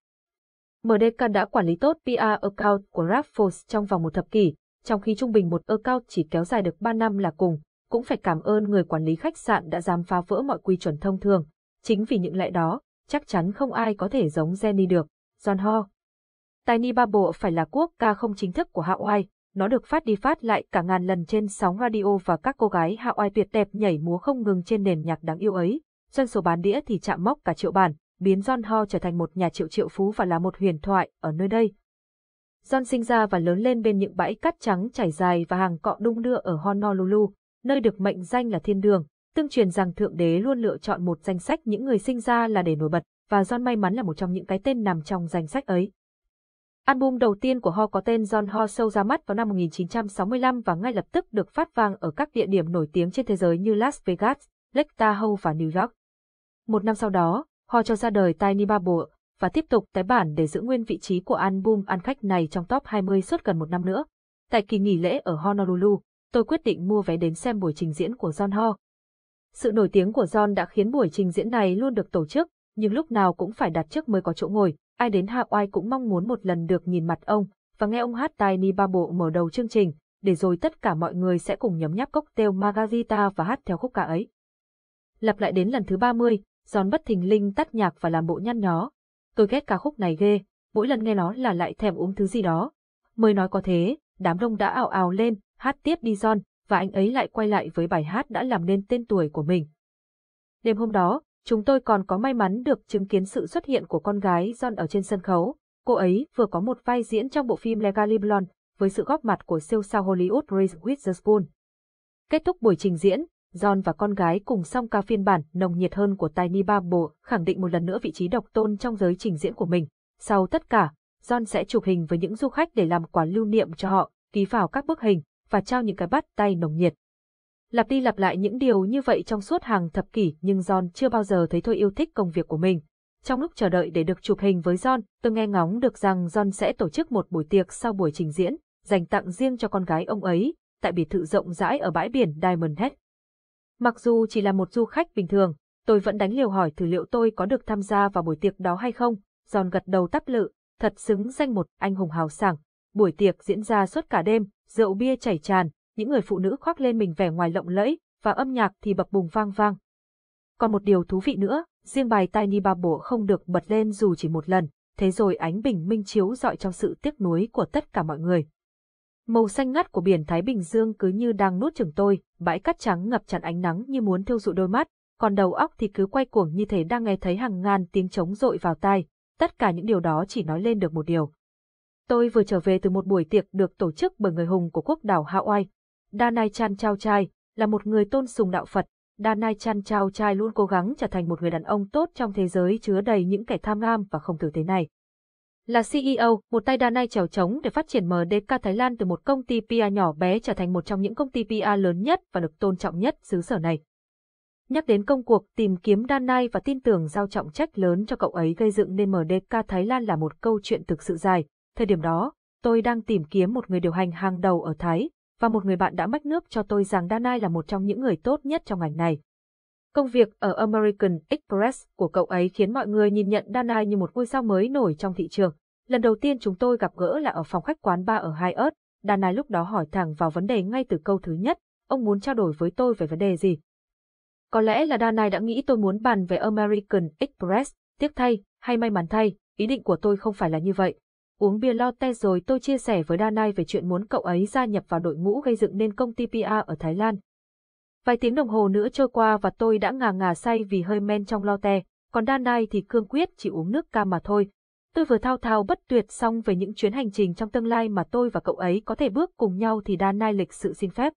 MDK đã quản lý tốt PR account của Raffles trong vòng một thập kỷ, trong khi trung bình một account chỉ kéo dài được 3 năm là cùng. Cũng phải cảm ơn người quản lý khách sạn đã dám phá vỡ mọi quy chuẩn thông thường. Chính vì những lẽ đó, chắc chắn không ai có thể giống Jenny được. John Ho. Tiny Bubble phải là quốc ca không chính thức của Hawaii. Nó được phát đi phát lại cả ngàn lần trên sóng radio và các cô gái Hawaii tuyệt đẹp nhảy múa không ngừng trên nền nhạc đáng yêu ấy. Doanh số bán đĩa thì chạm mốc cả triệu bản, biến John Ho trở thành một nhà triệu phú và là một huyền thoại ở nơi đây. John sinh ra và lớn lên bên những bãi cát trắng trải dài và hàng cọ đung đưa ở Honolulu, nơi được mệnh danh là thiên đường. Tương truyền rằng Thượng Đế luôn lựa chọn một danh sách những người sinh ra là để nổi bật, và John may mắn là một trong những cái tên nằm trong danh sách ấy. Album đầu tiên của Ho có tên John Ho Show ra mắt vào năm 1965 và ngay lập tức được phát vang ở các địa điểm nổi tiếng trên thế giới như Las Vegas, Lake Tahoe và New York. Một năm sau đó, Ho cho ra đời Tiny Bubble và tiếp tục tái bản để giữ nguyên vị trí của album ăn khách này trong top 20 suốt gần một năm nữa. Tại kỳ nghỉ lễ ở Honolulu, tôi quyết định mua vé đến xem buổi trình diễn của John Ho. Sự nổi tiếng của John đã khiến buổi trình diễn này luôn được tổ chức, nhưng lúc nào cũng phải đặt trước mới có chỗ ngồi. Ai đến Hawaii cũng mong muốn một lần được nhìn mặt ông và nghe ông hát Tiny Bubble mở đầu chương trình, để rồi tất cả mọi người sẽ cùng nhấm nháp cocktail margarita và hát theo khúc ca ấy. Lặp lại đến lần thứ 30, John bất thình lình tắt nhạc và làm bộ nhăn nhó. Tôi ghét ca khúc này ghê, mỗi lần nghe nó là lại thèm uống thứ gì đó. Mới nói có thế, đám đông đã ào ào lên, hát tiếp đi John, và anh ấy lại quay lại với bài hát đã làm nên tên tuổi của mình. Đêm hôm đó, chúng tôi còn có may mắn được chứng kiến sự xuất hiện của con gái John ở trên sân khấu. Cô ấy vừa có một vai diễn trong bộ phim Legally Blonde với sự góp mặt của siêu sao Hollywood Reese Witherspoon. Kết thúc buổi trình diễn, John và con gái cùng song ca phiên bản nồng nhiệt hơn của Tiny Bubble, khẳng định một lần nữa vị trí độc tôn trong giới trình diễn của mình. Sau tất cả, John sẽ chụp hình với những du khách để làm quà lưu niệm cho họ, ký vào các bức hình và trao những cái bắt tay nồng nhiệt. Lặp đi lặp lại những điều như vậy trong suốt hàng thập kỷ, nhưng John chưa bao giờ thấy tôi yêu thích công việc của mình. Trong lúc chờ đợi để được chụp hình với John, tôi nghe ngóng được rằng John sẽ tổ chức một buổi tiệc sau buổi trình diễn, dành tặng riêng cho con gái ông ấy, tại biệt thự rộng rãi ở bãi biển Diamond Head. Mặc dù chỉ là một du khách bình thường, tôi vẫn đánh liều hỏi thử liệu tôi có được tham gia vào buổi tiệc đó hay không. John gật đầu tắp lự, thật xứng danh một anh hùng hào sảng. Buổi tiệc diễn ra suốt cả đêm, rượu bia chảy tràn, những người phụ nữ khoác lên mình vẻ ngoài lộng lẫy, và âm nhạc thì bập bùng vang vang. Còn một điều thú vị nữa, riêng bài Tiny Bubble không được bật lên dù chỉ một lần, thế rồi ánh bình minh chiếu rọi trong sự tiếc nuối của tất cả mọi người. Màu xanh ngắt của biển Thái Bình Dương cứ như đang nuốt chửng tôi, bãi cát trắng ngập tràn ánh nắng như muốn thiêu rụi đôi mắt, còn đầu óc thì cứ quay cuồng như thể đang nghe thấy hàng ngàn tiếng trống dội vào tai. Tất cả những điều đó chỉ nói lên được một điều. Tôi vừa trở về từ một buổi tiệc được tổ chức bởi người hùng của quốc đảo Hawaii. Danai Chan Chao Chai là một người tôn sùng đạo Phật. Danai Chan Chao Chai luôn cố gắng trở thành một người đàn ông tốt trong thế giới chứa đầy những kẻ tham lam và không tử tế này. Là CEO, một tay Danai trèo trống để phát triển MDK Thái Lan từ một công ty PR nhỏ bé trở thành một trong những công ty PR lớn nhất và được tôn trọng nhất xứ sở này. Nhắc đến công cuộc tìm kiếm Danai và tin tưởng giao trọng trách lớn cho cậu ấy gây dựng nên MDK Thái Lan là một câu chuyện thực sự dài. Thời điểm đó, tôi đang tìm kiếm một người điều hành hàng đầu ở Thái, và một người bạn đã mách nước cho tôi rằng Danai là một trong những người tốt nhất trong ngành này. Công việc ở American Express của cậu ấy khiến mọi người nhìn nhận Danai như một ngôi sao mới nổi trong thị trường. Lần đầu tiên chúng tôi gặp gỡ là ở phòng khách quán bar ở Hyatt. Danai lúc đó hỏi thẳng vào vấn đề ngay từ câu thứ nhất, ông muốn trao đổi với tôi về vấn đề gì? Có lẽ là Danai đã nghĩ tôi muốn bàn về American Express, tiếc thay, hay may mắn thay, ý định của tôi không phải là như vậy. Uống bia latte rồi tôi chia sẻ với Danai về chuyện muốn cậu ấy gia nhập vào đội ngũ gây dựng nên công ty PR ở Thái Lan. Vài tiếng đồng hồ nữa trôi qua và tôi đã ngà say vì hơi men trong latte, còn Danai thì cương quyết chỉ uống nước cam mà thôi. Tôi vừa thao thao bất tuyệt xong về những chuyến hành trình trong tương lai mà tôi và cậu ấy có thể bước cùng nhau thì Danai lịch sự xin phép.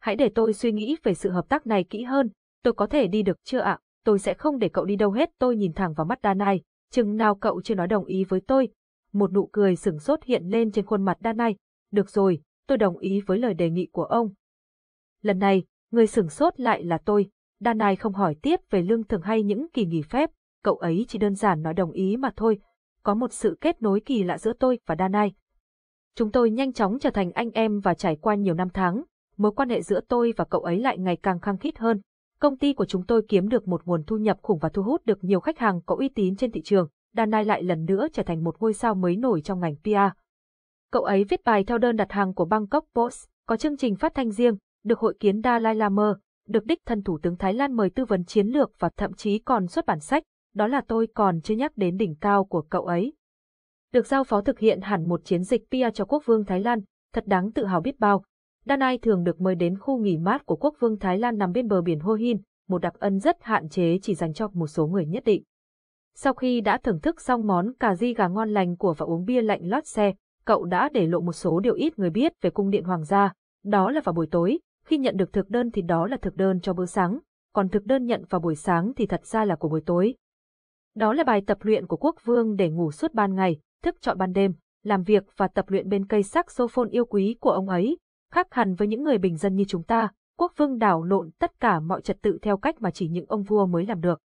Hãy để tôi suy nghĩ về sự hợp tác này kỹ hơn, tôi có thể đi được chưa ạ? Tôi sẽ không để cậu đi đâu hết, tôi nhìn thẳng vào mắt Danai, chừng nào cậu chưa nói đồng ý với tôi. Một nụ cười sửng sốt hiện lên trên khuôn mặt Danai. Được rồi, tôi đồng ý với lời đề nghị của ông. Lần này, người sửng sốt lại là tôi. Danai không hỏi tiếp về lương thưởng hay những kỳ nghỉ phép, cậu ấy chỉ đơn giản nói đồng ý mà thôi. Có một sự kết nối kỳ lạ giữa tôi và Danai. Chúng tôi nhanh chóng trở thành anh em và trải qua nhiều năm tháng, mối quan hệ giữa tôi và cậu ấy lại ngày càng khăng khít hơn. Công ty của chúng tôi kiếm được một nguồn thu nhập khủng và thu hút được nhiều khách hàng có uy tín trên thị trường. Danai lại lần nữa trở thành một ngôi sao mới nổi trong ngành PR. Cậu ấy viết bài theo đơn đặt hàng của Bangkok Post, có chương trình phát thanh riêng, được hội kiến Dalai Lama, được đích thân thủ tướng Thái Lan mời tư vấn chiến lược và thậm chí còn xuất bản sách, đó là tôi còn chưa nhắc đến đỉnh cao của cậu ấy. Được giao phó thực hiện hẳn một chiến dịch PR cho quốc vương Thái Lan, thật đáng tự hào biết bao. Danai thường được mời đến khu nghỉ mát của quốc vương Thái Lan nằm bên bờ biển Hoi Hin, một đặc ân rất hạn chế chỉ dành cho một số người nhất định. Sau khi đã thưởng thức xong món cà ri gà ngon lành của và uống bia lạnh lót xe, cậu đã để lộ một số điều ít người biết về cung điện hoàng gia. Đó là vào buổi tối, khi nhận được thực đơn thì đó là thực đơn cho bữa sáng, còn thực đơn nhận vào buổi sáng thì thật ra là của buổi tối. Đó là bài tập luyện của quốc vương để ngủ suốt ban ngày, thức trọn ban đêm, làm việc và tập luyện bên cây saxophone yêu quý của ông ấy. Khác hẳn với những người bình dân như chúng ta, quốc vương đảo lộn tất cả mọi trật tự theo cách mà chỉ những ông vua mới làm được.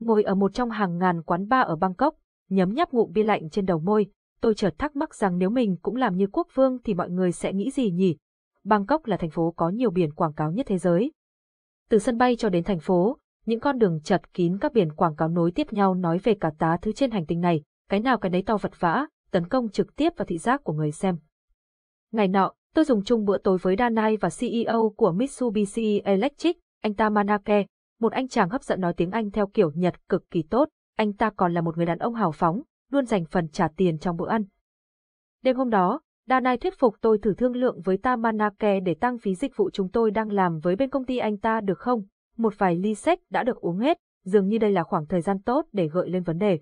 Ngồi ở một trong hàng ngàn quán bar ở Bangkok, nhấm nháp ngụm bia lạnh trên đầu môi, tôi chợt thắc mắc rằng nếu mình cũng làm như quốc vương thì mọi người sẽ nghĩ gì nhỉ? Bangkok là thành phố có nhiều biển quảng cáo nhất thế giới. Từ sân bay cho đến thành phố, những con đường chật kín các biển quảng cáo nối tiếp nhau nói về cả tá thứ trên hành tinh này, cái nào cái đấy to vật vã, tấn công trực tiếp vào thị giác của người xem. Ngày nọ, tôi dùng chung bữa tối với Danai và CEO của Mitsubishi Electric, anh ta Manake. Một anh chàng hấp dẫn nói tiếng Anh theo kiểu Nhật cực kỳ tốt, anh ta còn là một người đàn ông hào phóng, luôn dành phần trả tiền trong bữa ăn. Đêm hôm đó, Danai thuyết phục tôi thử thương lượng với Tamanake để tăng phí dịch vụ chúng tôi đang làm với bên công ty anh ta được không? Một vài ly sách đã được uống hết, dường như đây là khoảng thời gian tốt để gợi lên vấn đề.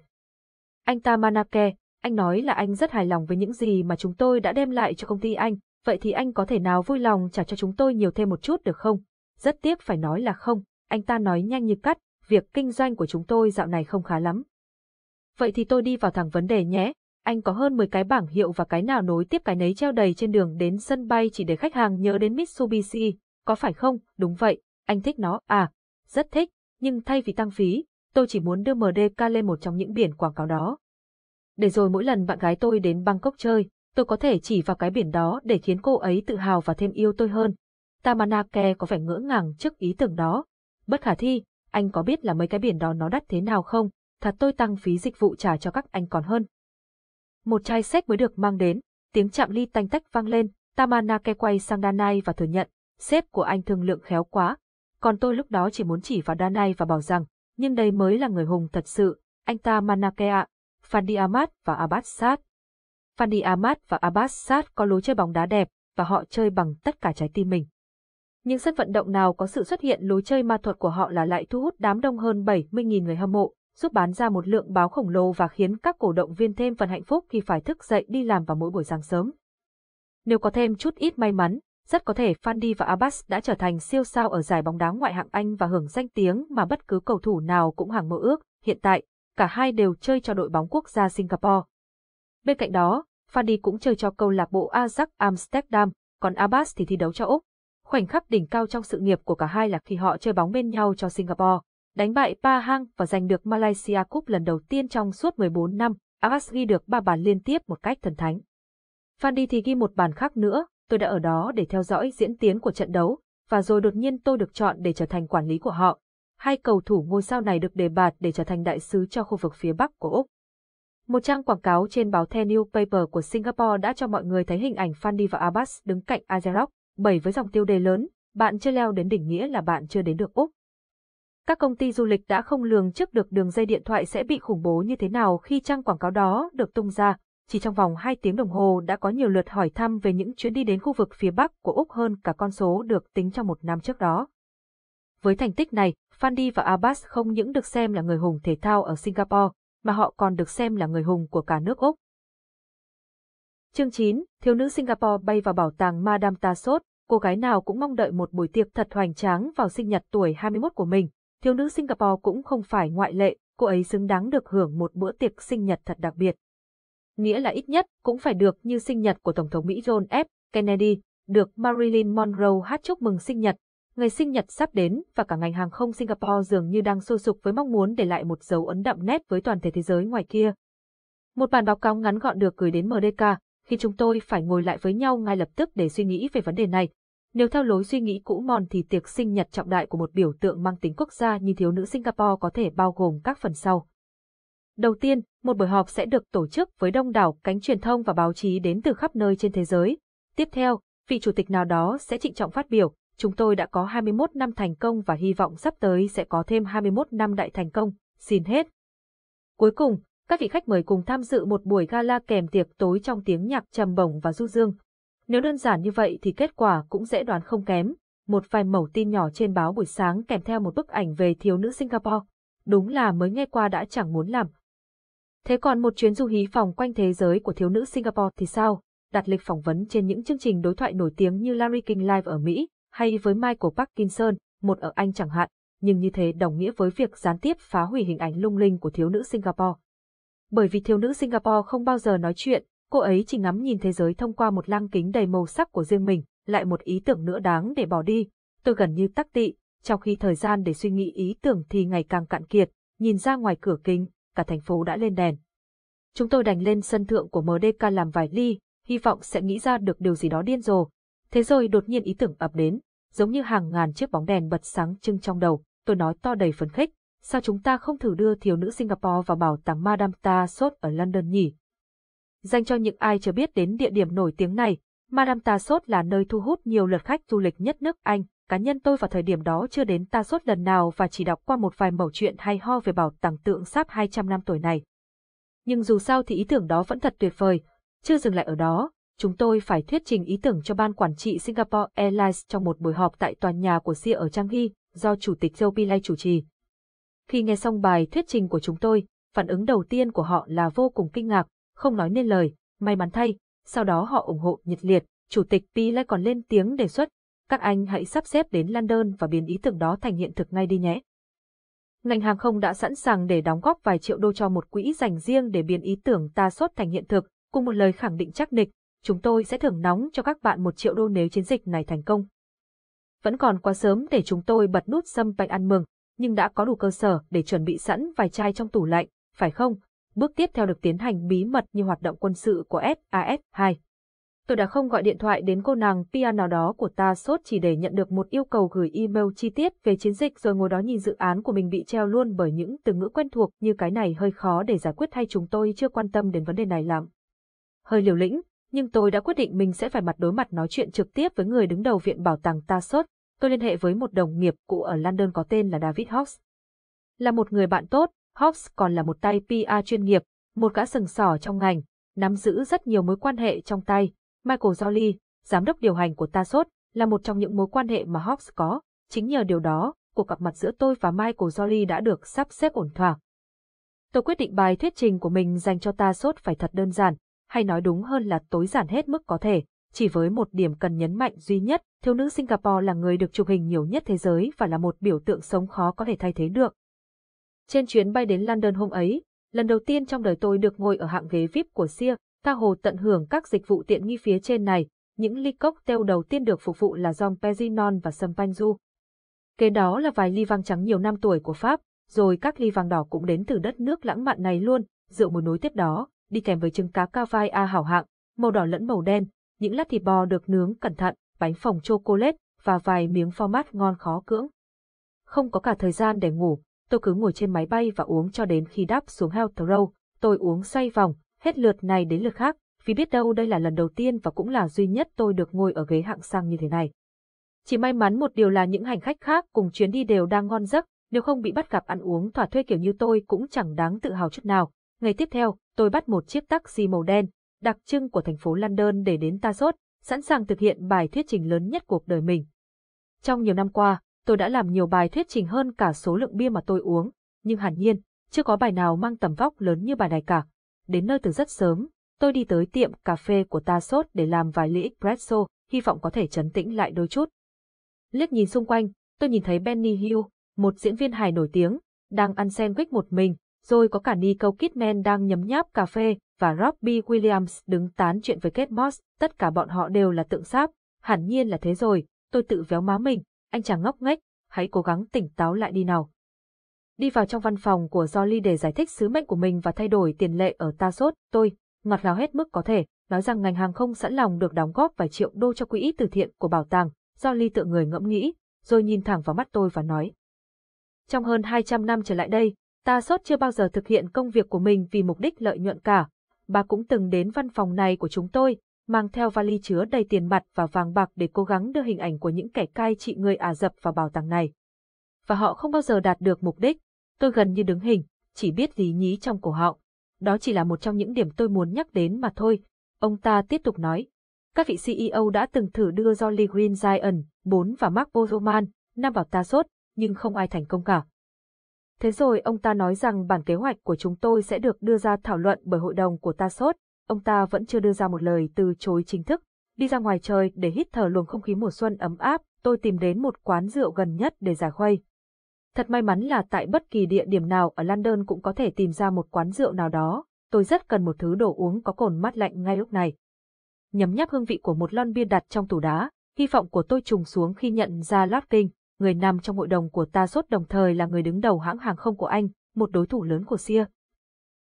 Anh Tamanake, anh nói là anh rất hài lòng với những gì mà chúng tôi đã đem lại cho công ty anh, vậy thì anh có thể nào vui lòng trả cho chúng tôi nhiều thêm một chút được không? Rất tiếc phải nói là không. Anh ta nói nhanh như cắt, việc kinh doanh của chúng tôi dạo này không khá lắm. Vậy thì tôi đi vào thẳng vấn đề nhé, anh có hơn 10 cái bảng hiệu và cái nào nối tiếp cái nấy treo đầy trên đường đến sân bay chỉ để khách hàng nhớ đến Mitsubishi, có phải không? Đúng vậy, anh thích nó, à, rất thích, nhưng thay vì tăng phí, tôi chỉ muốn đưa MDK lên một trong những biển quảng cáo đó. Để rồi mỗi lần bạn gái tôi đến Bangkok chơi, tôi có thể chỉ vào cái biển đó để khiến cô ấy tự hào và thêm yêu tôi hơn. Tamanake có vẻ ngỡ ngàng trước ý tưởng đó. Bất khả thi, anh có biết là mấy cái biển đó nó đắt thế nào không? Thật tôi tăng phí dịch vụ trả cho các anh còn hơn. Một chai sách mới được mang đến, tiếng chạm ly tanh tách vang lên, Tamanake quay sang Danai và thừa nhận, sếp của anh thương lượng khéo quá. Còn tôi lúc đó chỉ muốn chỉ vào Danai và bảo rằng, nhưng đây mới là người hùng thật sự, anh Tamanake ạ, Fandi Ahmad và Abbasat. Fandi Ahmad và Abbasat có lối chơi bóng đá đẹp, và họ chơi bằng tất cả trái tim mình. Nhưng sân vận động nào có sự xuất hiện lối chơi ma thuật của họ là lại thu hút đám đông hơn 70.000 người hâm mộ, giúp bán ra một lượng báo khổng lồ và khiến các cổ động viên thêm phần hạnh phúc khi phải thức dậy đi làm vào mỗi buổi sáng sớm. Nếu có thêm chút ít may mắn, rất có thể Fandi và Abbas đã trở thành siêu sao ở giải bóng đá ngoại hạng Anh và hưởng danh tiếng mà bất cứ cầu thủ nào cũng hằng mơ ước. Hiện tại, cả hai đều chơi cho đội bóng quốc gia Singapore. Bên cạnh đó, Fandi cũng chơi cho câu lạc bộ Ajax Amsterdam, còn Abbas thì thi đấu cho Úc. Khoảnh khắc đỉnh cao trong sự nghiệp của cả hai là khi họ chơi bóng bên nhau cho Singapore, đánh bại Pahang và giành được Malaysia Cup lần đầu tiên trong suốt 14 năm. Abbas ghi được 3 bàn liên tiếp một cách thần thánh. Fandi thì ghi một bàn khác nữa. Tôi đã ở đó để theo dõi diễn tiến của trận đấu, và rồi đột nhiên tôi được chọn để trở thành quản lý của họ. Hai cầu thủ ngôi sao này được đề bạt để trở thành đại sứ cho khu vực phía Bắc của Úc. Một trang quảng cáo trên báo The Newspaper của Singapore đã cho mọi người thấy hình ảnh Fandi và Abbas đứng cạnh Ajax, 7 với dòng tiêu đề lớn, bạn chưa leo đến đỉnh nghĩa là bạn chưa đến được Úc. Các công ty du lịch đã không lường trước được đường dây điện thoại sẽ bị khủng bố như thế nào khi trang quảng cáo đó được tung ra. Chỉ trong vòng 2 tiếng đồng hồ đã có nhiều lượt hỏi thăm về những chuyến đi đến khu vực phía Bắc của Úc hơn cả con số được tính trong một năm trước đó. Với thành tích này, Fandi và Abbas không những được xem là người hùng thể thao ở Singapore, mà họ còn được xem là người hùng của cả nước Úc. Chương 9. Thiếu nữ Singapore bay vào bảo tàng Madame Tussauds. Cô gái nào cũng mong đợi một buổi tiệc thật hoành tráng vào sinh nhật tuổi 21 của mình. Thiếu nữ Singapore cũng không phải ngoại lệ, cô ấy xứng đáng được hưởng một bữa tiệc sinh nhật thật đặc biệt. Nghĩa là ít nhất cũng phải được như sinh nhật của Tổng thống Mỹ John F. Kennedy, được Marilyn Monroe hát chúc mừng sinh nhật. Ngày sinh nhật sắp đến và cả ngành hàng không Singapore dường như đang sôi sục với mong muốn để lại một dấu ấn đậm nét với toàn thể thế giới ngoài kia. Một bản báo cáo ngắn gọn được gửi đến MDK, khi chúng tôi phải ngồi lại với nhau ngay lập tức để suy nghĩ về vấn đề này. Nếu theo lối suy nghĩ cũ mòn thì tiệc sinh nhật trọng đại của một biểu tượng mang tính quốc gia như thiếu nữ Singapore có thể bao gồm các phần sau. Đầu tiên, một buổi họp sẽ được tổ chức với đông đảo cánh truyền thông và báo chí đến từ khắp nơi trên thế giới. Tiếp theo, vị chủ tịch nào đó sẽ trịnh trọng phát biểu, chúng tôi đã có 21 năm thành công và hy vọng sắp tới sẽ có thêm 21 năm đại thành công, xin hết. Cuối cùng, các vị khách mời cùng tham dự một buổi gala kèm tiệc tối trong tiếng nhạc trầm bổng và du dương. Nếu đơn giản như vậy thì kết quả cũng dễ đoán không kém, một vài mẩu tin nhỏ trên báo buổi sáng kèm theo một bức ảnh về thiếu nữ Singapore. Đúng là mới nghe qua đã chẳng muốn làm. Thế còn một chuyến du hí vòng quanh thế giới của thiếu nữ Singapore thì sao? Đặt lịch phỏng vấn trên những chương trình đối thoại nổi tiếng như Larry King Live ở Mỹ, hay với Michael Parkinson, một ở Anh chẳng hạn, nhưng như thế đồng nghĩa với việc gián tiếp phá hủy hình ảnh lung linh của thiếu nữ Singapore. Bởi vì thiếu nữ Singapore không bao giờ nói chuyện, cô ấy chỉ ngắm nhìn thế giới thông qua một lăng kính đầy màu sắc của riêng mình, lại một ý tưởng nữa đáng để bỏ đi. Tôi gần như tắc tị, trong khi thời gian để suy nghĩ ý tưởng thì ngày càng cạn kiệt, nhìn ra ngoài cửa kính, cả thành phố đã lên đèn. Chúng tôi đành lên sân thượng của MDK làm vài ly, hy vọng sẽ nghĩ ra được điều gì đó điên rồ. Thế rồi đột nhiên ý tưởng ập đến, giống như hàng ngàn chiếc bóng đèn bật sáng trưng trong đầu. Tôi nói to đầy phấn khích, sao chúng ta không thử đưa thiếu nữ Singapore vào bảo tàng Madame Tussauds ở London nhỉ? Dành cho những ai chưa biết đến địa điểm nổi tiếng này, Madame Tussauds là nơi thu hút nhiều lượt khách du lịch nhất nước Anh. Cá nhân tôi vào thời điểm đó chưa đến Tussauds lần nào và chỉ đọc qua một vài mẩu chuyện hay ho về bảo tàng tượng sáp 200 năm tuổi này. Nhưng dù sao thì ý tưởng đó vẫn thật tuyệt vời. Chưa dừng lại ở đó, chúng tôi phải thuyết trình ý tưởng cho ban quản trị Singapore Airlines trong một buổi họp tại tòa nhà của Sia ở Changi, do Chủ tịch Joe Pillay chủ trì. Khi nghe xong bài thuyết trình của chúng tôi, phản ứng đầu tiên của họ là vô cùng kinh ngạc, không nói nên lời, may mắn thay. Sau đó họ ủng hộ nhiệt liệt, Chủ tịch Pillay còn lên tiếng đề xuất. Các anh hãy sắp xếp đến London và biến ý tưởng đó thành hiện thực ngay đi nhé. Ngành hàng không đã sẵn sàng để đóng góp vài triệu đô cho một quỹ dành riêng để biến ý tưởng Tussauds thành hiện thực, cùng một lời khẳng định chắc nịch, chúng tôi sẽ thưởng nóng cho các bạn 1 triệu đô nếu chiến dịch này thành công. Vẫn còn quá sớm để chúng tôi bật nút sâm banh ăn mừng, nhưng đã có đủ cơ sở để chuẩn bị sẵn vài chai trong tủ lạnh, phải không? Bước tiếp theo được tiến hành bí mật như hoạt động quân sự của SAS-2. Tôi đã không gọi điện thoại đến cô nàng Pia nào đó của Tussauds chỉ để nhận được một yêu cầu gửi email chi tiết về chiến dịch rồi ngồi đó nhìn dự án của mình bị treo luôn bởi những từ ngữ quen thuộc như cái này hơi khó để giải quyết hay chúng tôi chưa quan tâm đến vấn đề này lắm. Hơi liều lĩnh, nhưng tôi đã quyết định mình sẽ phải đối mặt nói chuyện trực tiếp với người đứng đầu viện bảo tàng Tussauds. Tôi liên hệ với một đồng nghiệp cũ ở London có tên là David Hobbs. Là một người bạn tốt, Hobbs còn là một tay PR chuyên nghiệp, một gã sừng sỏ trong ngành, nắm giữ rất nhiều mối quan hệ trong tay. Michael Jolly, giám đốc điều hành của Tussauds, là một trong những mối quan hệ mà Hobbs có. Chính nhờ điều đó, cuộc gặp mặt giữa tôi và Michael Jolly đã được sắp xếp ổn thỏa. Tôi quyết định bài thuyết trình của mình dành cho ta sốt phải thật đơn giản, hay nói đúng hơn là tối giản hết mức có thể, chỉ với một điểm cần nhấn mạnh duy nhất, thiếu nữ Singapore là người được chụp hình nhiều nhất thế giới và là một biểu tượng sống khó có thể thay thế được. Trên chuyến bay đến London hôm ấy, lần đầu tiên trong đời tôi được ngồi ở hạng ghế VIP của Sia, tha hồ tận hưởng các dịch vụ tiện nghi phía trên này, những ly cocktail đầu tiên được phục vụ là Dom Pérignon và Champagne Ju. Kế đó là vài ly vang trắng nhiều năm tuổi của Pháp, rồi các ly vàng đỏ cũng đến từ đất nước lãng mạn này luôn, rượu mùi nối tiếp đó, đi kèm với trứng cá Cavai A hảo hạng, màu đỏ lẫn màu đen, những lát thịt bò được nướng cẩn thận, bánh phồng chocolate và vài miếng format ngon khó cưỡng. Không có cả thời gian để ngủ, tôi cứ ngồi trên máy bay và uống cho đến khi đáp xuống Heathrow, tôi uống xoay vòng, hết lượt này đến lượt khác, vì biết đâu đây là lần đầu tiên và cũng là duy nhất tôi được ngồi ở ghế hạng sang như thế này. Chỉ may mắn một điều là những hành khách khác cùng chuyến đi đều đang ngon giấc, nếu không bị bắt gặp ăn uống thỏa thuê kiểu như tôi cũng chẳng đáng tự hào chút nào. Ngày tiếp theo, tôi bắt một chiếc taxi màu đen, đặc trưng của thành phố London để đến Tassos, sẵn sàng thực hiện bài thuyết trình lớn nhất cuộc đời mình. Trong nhiều năm qua, tôi đã làm nhiều bài thuyết trình hơn cả số lượng bia mà tôi uống, nhưng hẳn nhiên, chưa có bài nào mang tầm vóc lớn như bài này cả. Đến nơi từ rất sớm, tôi đi tới tiệm cà phê của Tassos để làm vài ly espresso, hy vọng có thể trấn tĩnh lại đôi chút. Liếc nhìn xung quanh, tôi nhìn thấy Benny Hill, một diễn viên hài nổi tiếng, đang ăn sandwich một mình, rồi có cả Nicole Kidman đang nhấm nháp cà phê và Robbie Williams đứng tán chuyện với Kate Moss, tất cả bọn họ đều là tượng sáp, hẳn nhiên là thế rồi, tôi tự véo má mình, anh chàng ngốc nghếch, hãy cố gắng tỉnh táo lại đi nào. Đi vào trong văn phòng của Jolly để giải thích sứ mệnh của mình và thay đổi tiền lệ ở Tassos, tôi ngọt ngào hết mức có thể, nói rằng ngành hàng không sẵn lòng được đóng góp vài triệu đô cho quỹ từ thiện của bảo tàng. Jolly tựa người ngẫm nghĩ, rồi nhìn thẳng vào mắt tôi và nói: "Trong hơn 200 năm trở lại đây, Tassos chưa bao giờ thực hiện công việc của mình vì mục đích lợi nhuận cả. Bà cũng từng đến văn phòng này của chúng tôi, mang theo vali chứa đầy tiền mặt và vàng bạc để cố gắng đưa hình ảnh của những kẻ cai trị người Ả Rập vào bảo tàng này. Và họ không bao giờ đạt được mục đích. Tôi gần như đứng hình, chỉ biết gì nhí trong cổ họng. Đó chỉ là một trong những điểm tôi muốn nhắc đến mà thôi." Ông ta tiếp tục nói: "Các vị CEO đã từng thử đưa Jolly Green Giant 4 và Mark Bozoman 5 vào Tassos, nhưng không ai thành công cả." Thế rồi ông ta nói rằng bản kế hoạch của chúng tôi sẽ được đưa ra thảo luận bởi hội đồng của Tassos. Ông ta vẫn chưa đưa ra một lời từ chối chính thức. Đi ra ngoài trời để hít thở luồng không khí mùa xuân ấm áp, tôi tìm đến một quán rượu gần nhất để giải khuây. Thật may mắn là tại bất kỳ địa điểm nào ở London cũng có thể tìm ra một quán rượu nào đó. Tôi rất cần một thứ đồ uống có cồn mát lạnh ngay lúc này. Nhấm nháp hương vị của một lon bia đặt trong tủ đá, hy vọng của tôi trùng xuống khi nhận ra Larkin, người nằm trong hội đồng của Tassos đồng thời là người đứng đầu hãng hàng không của Anh, một đối thủ lớn của Sia.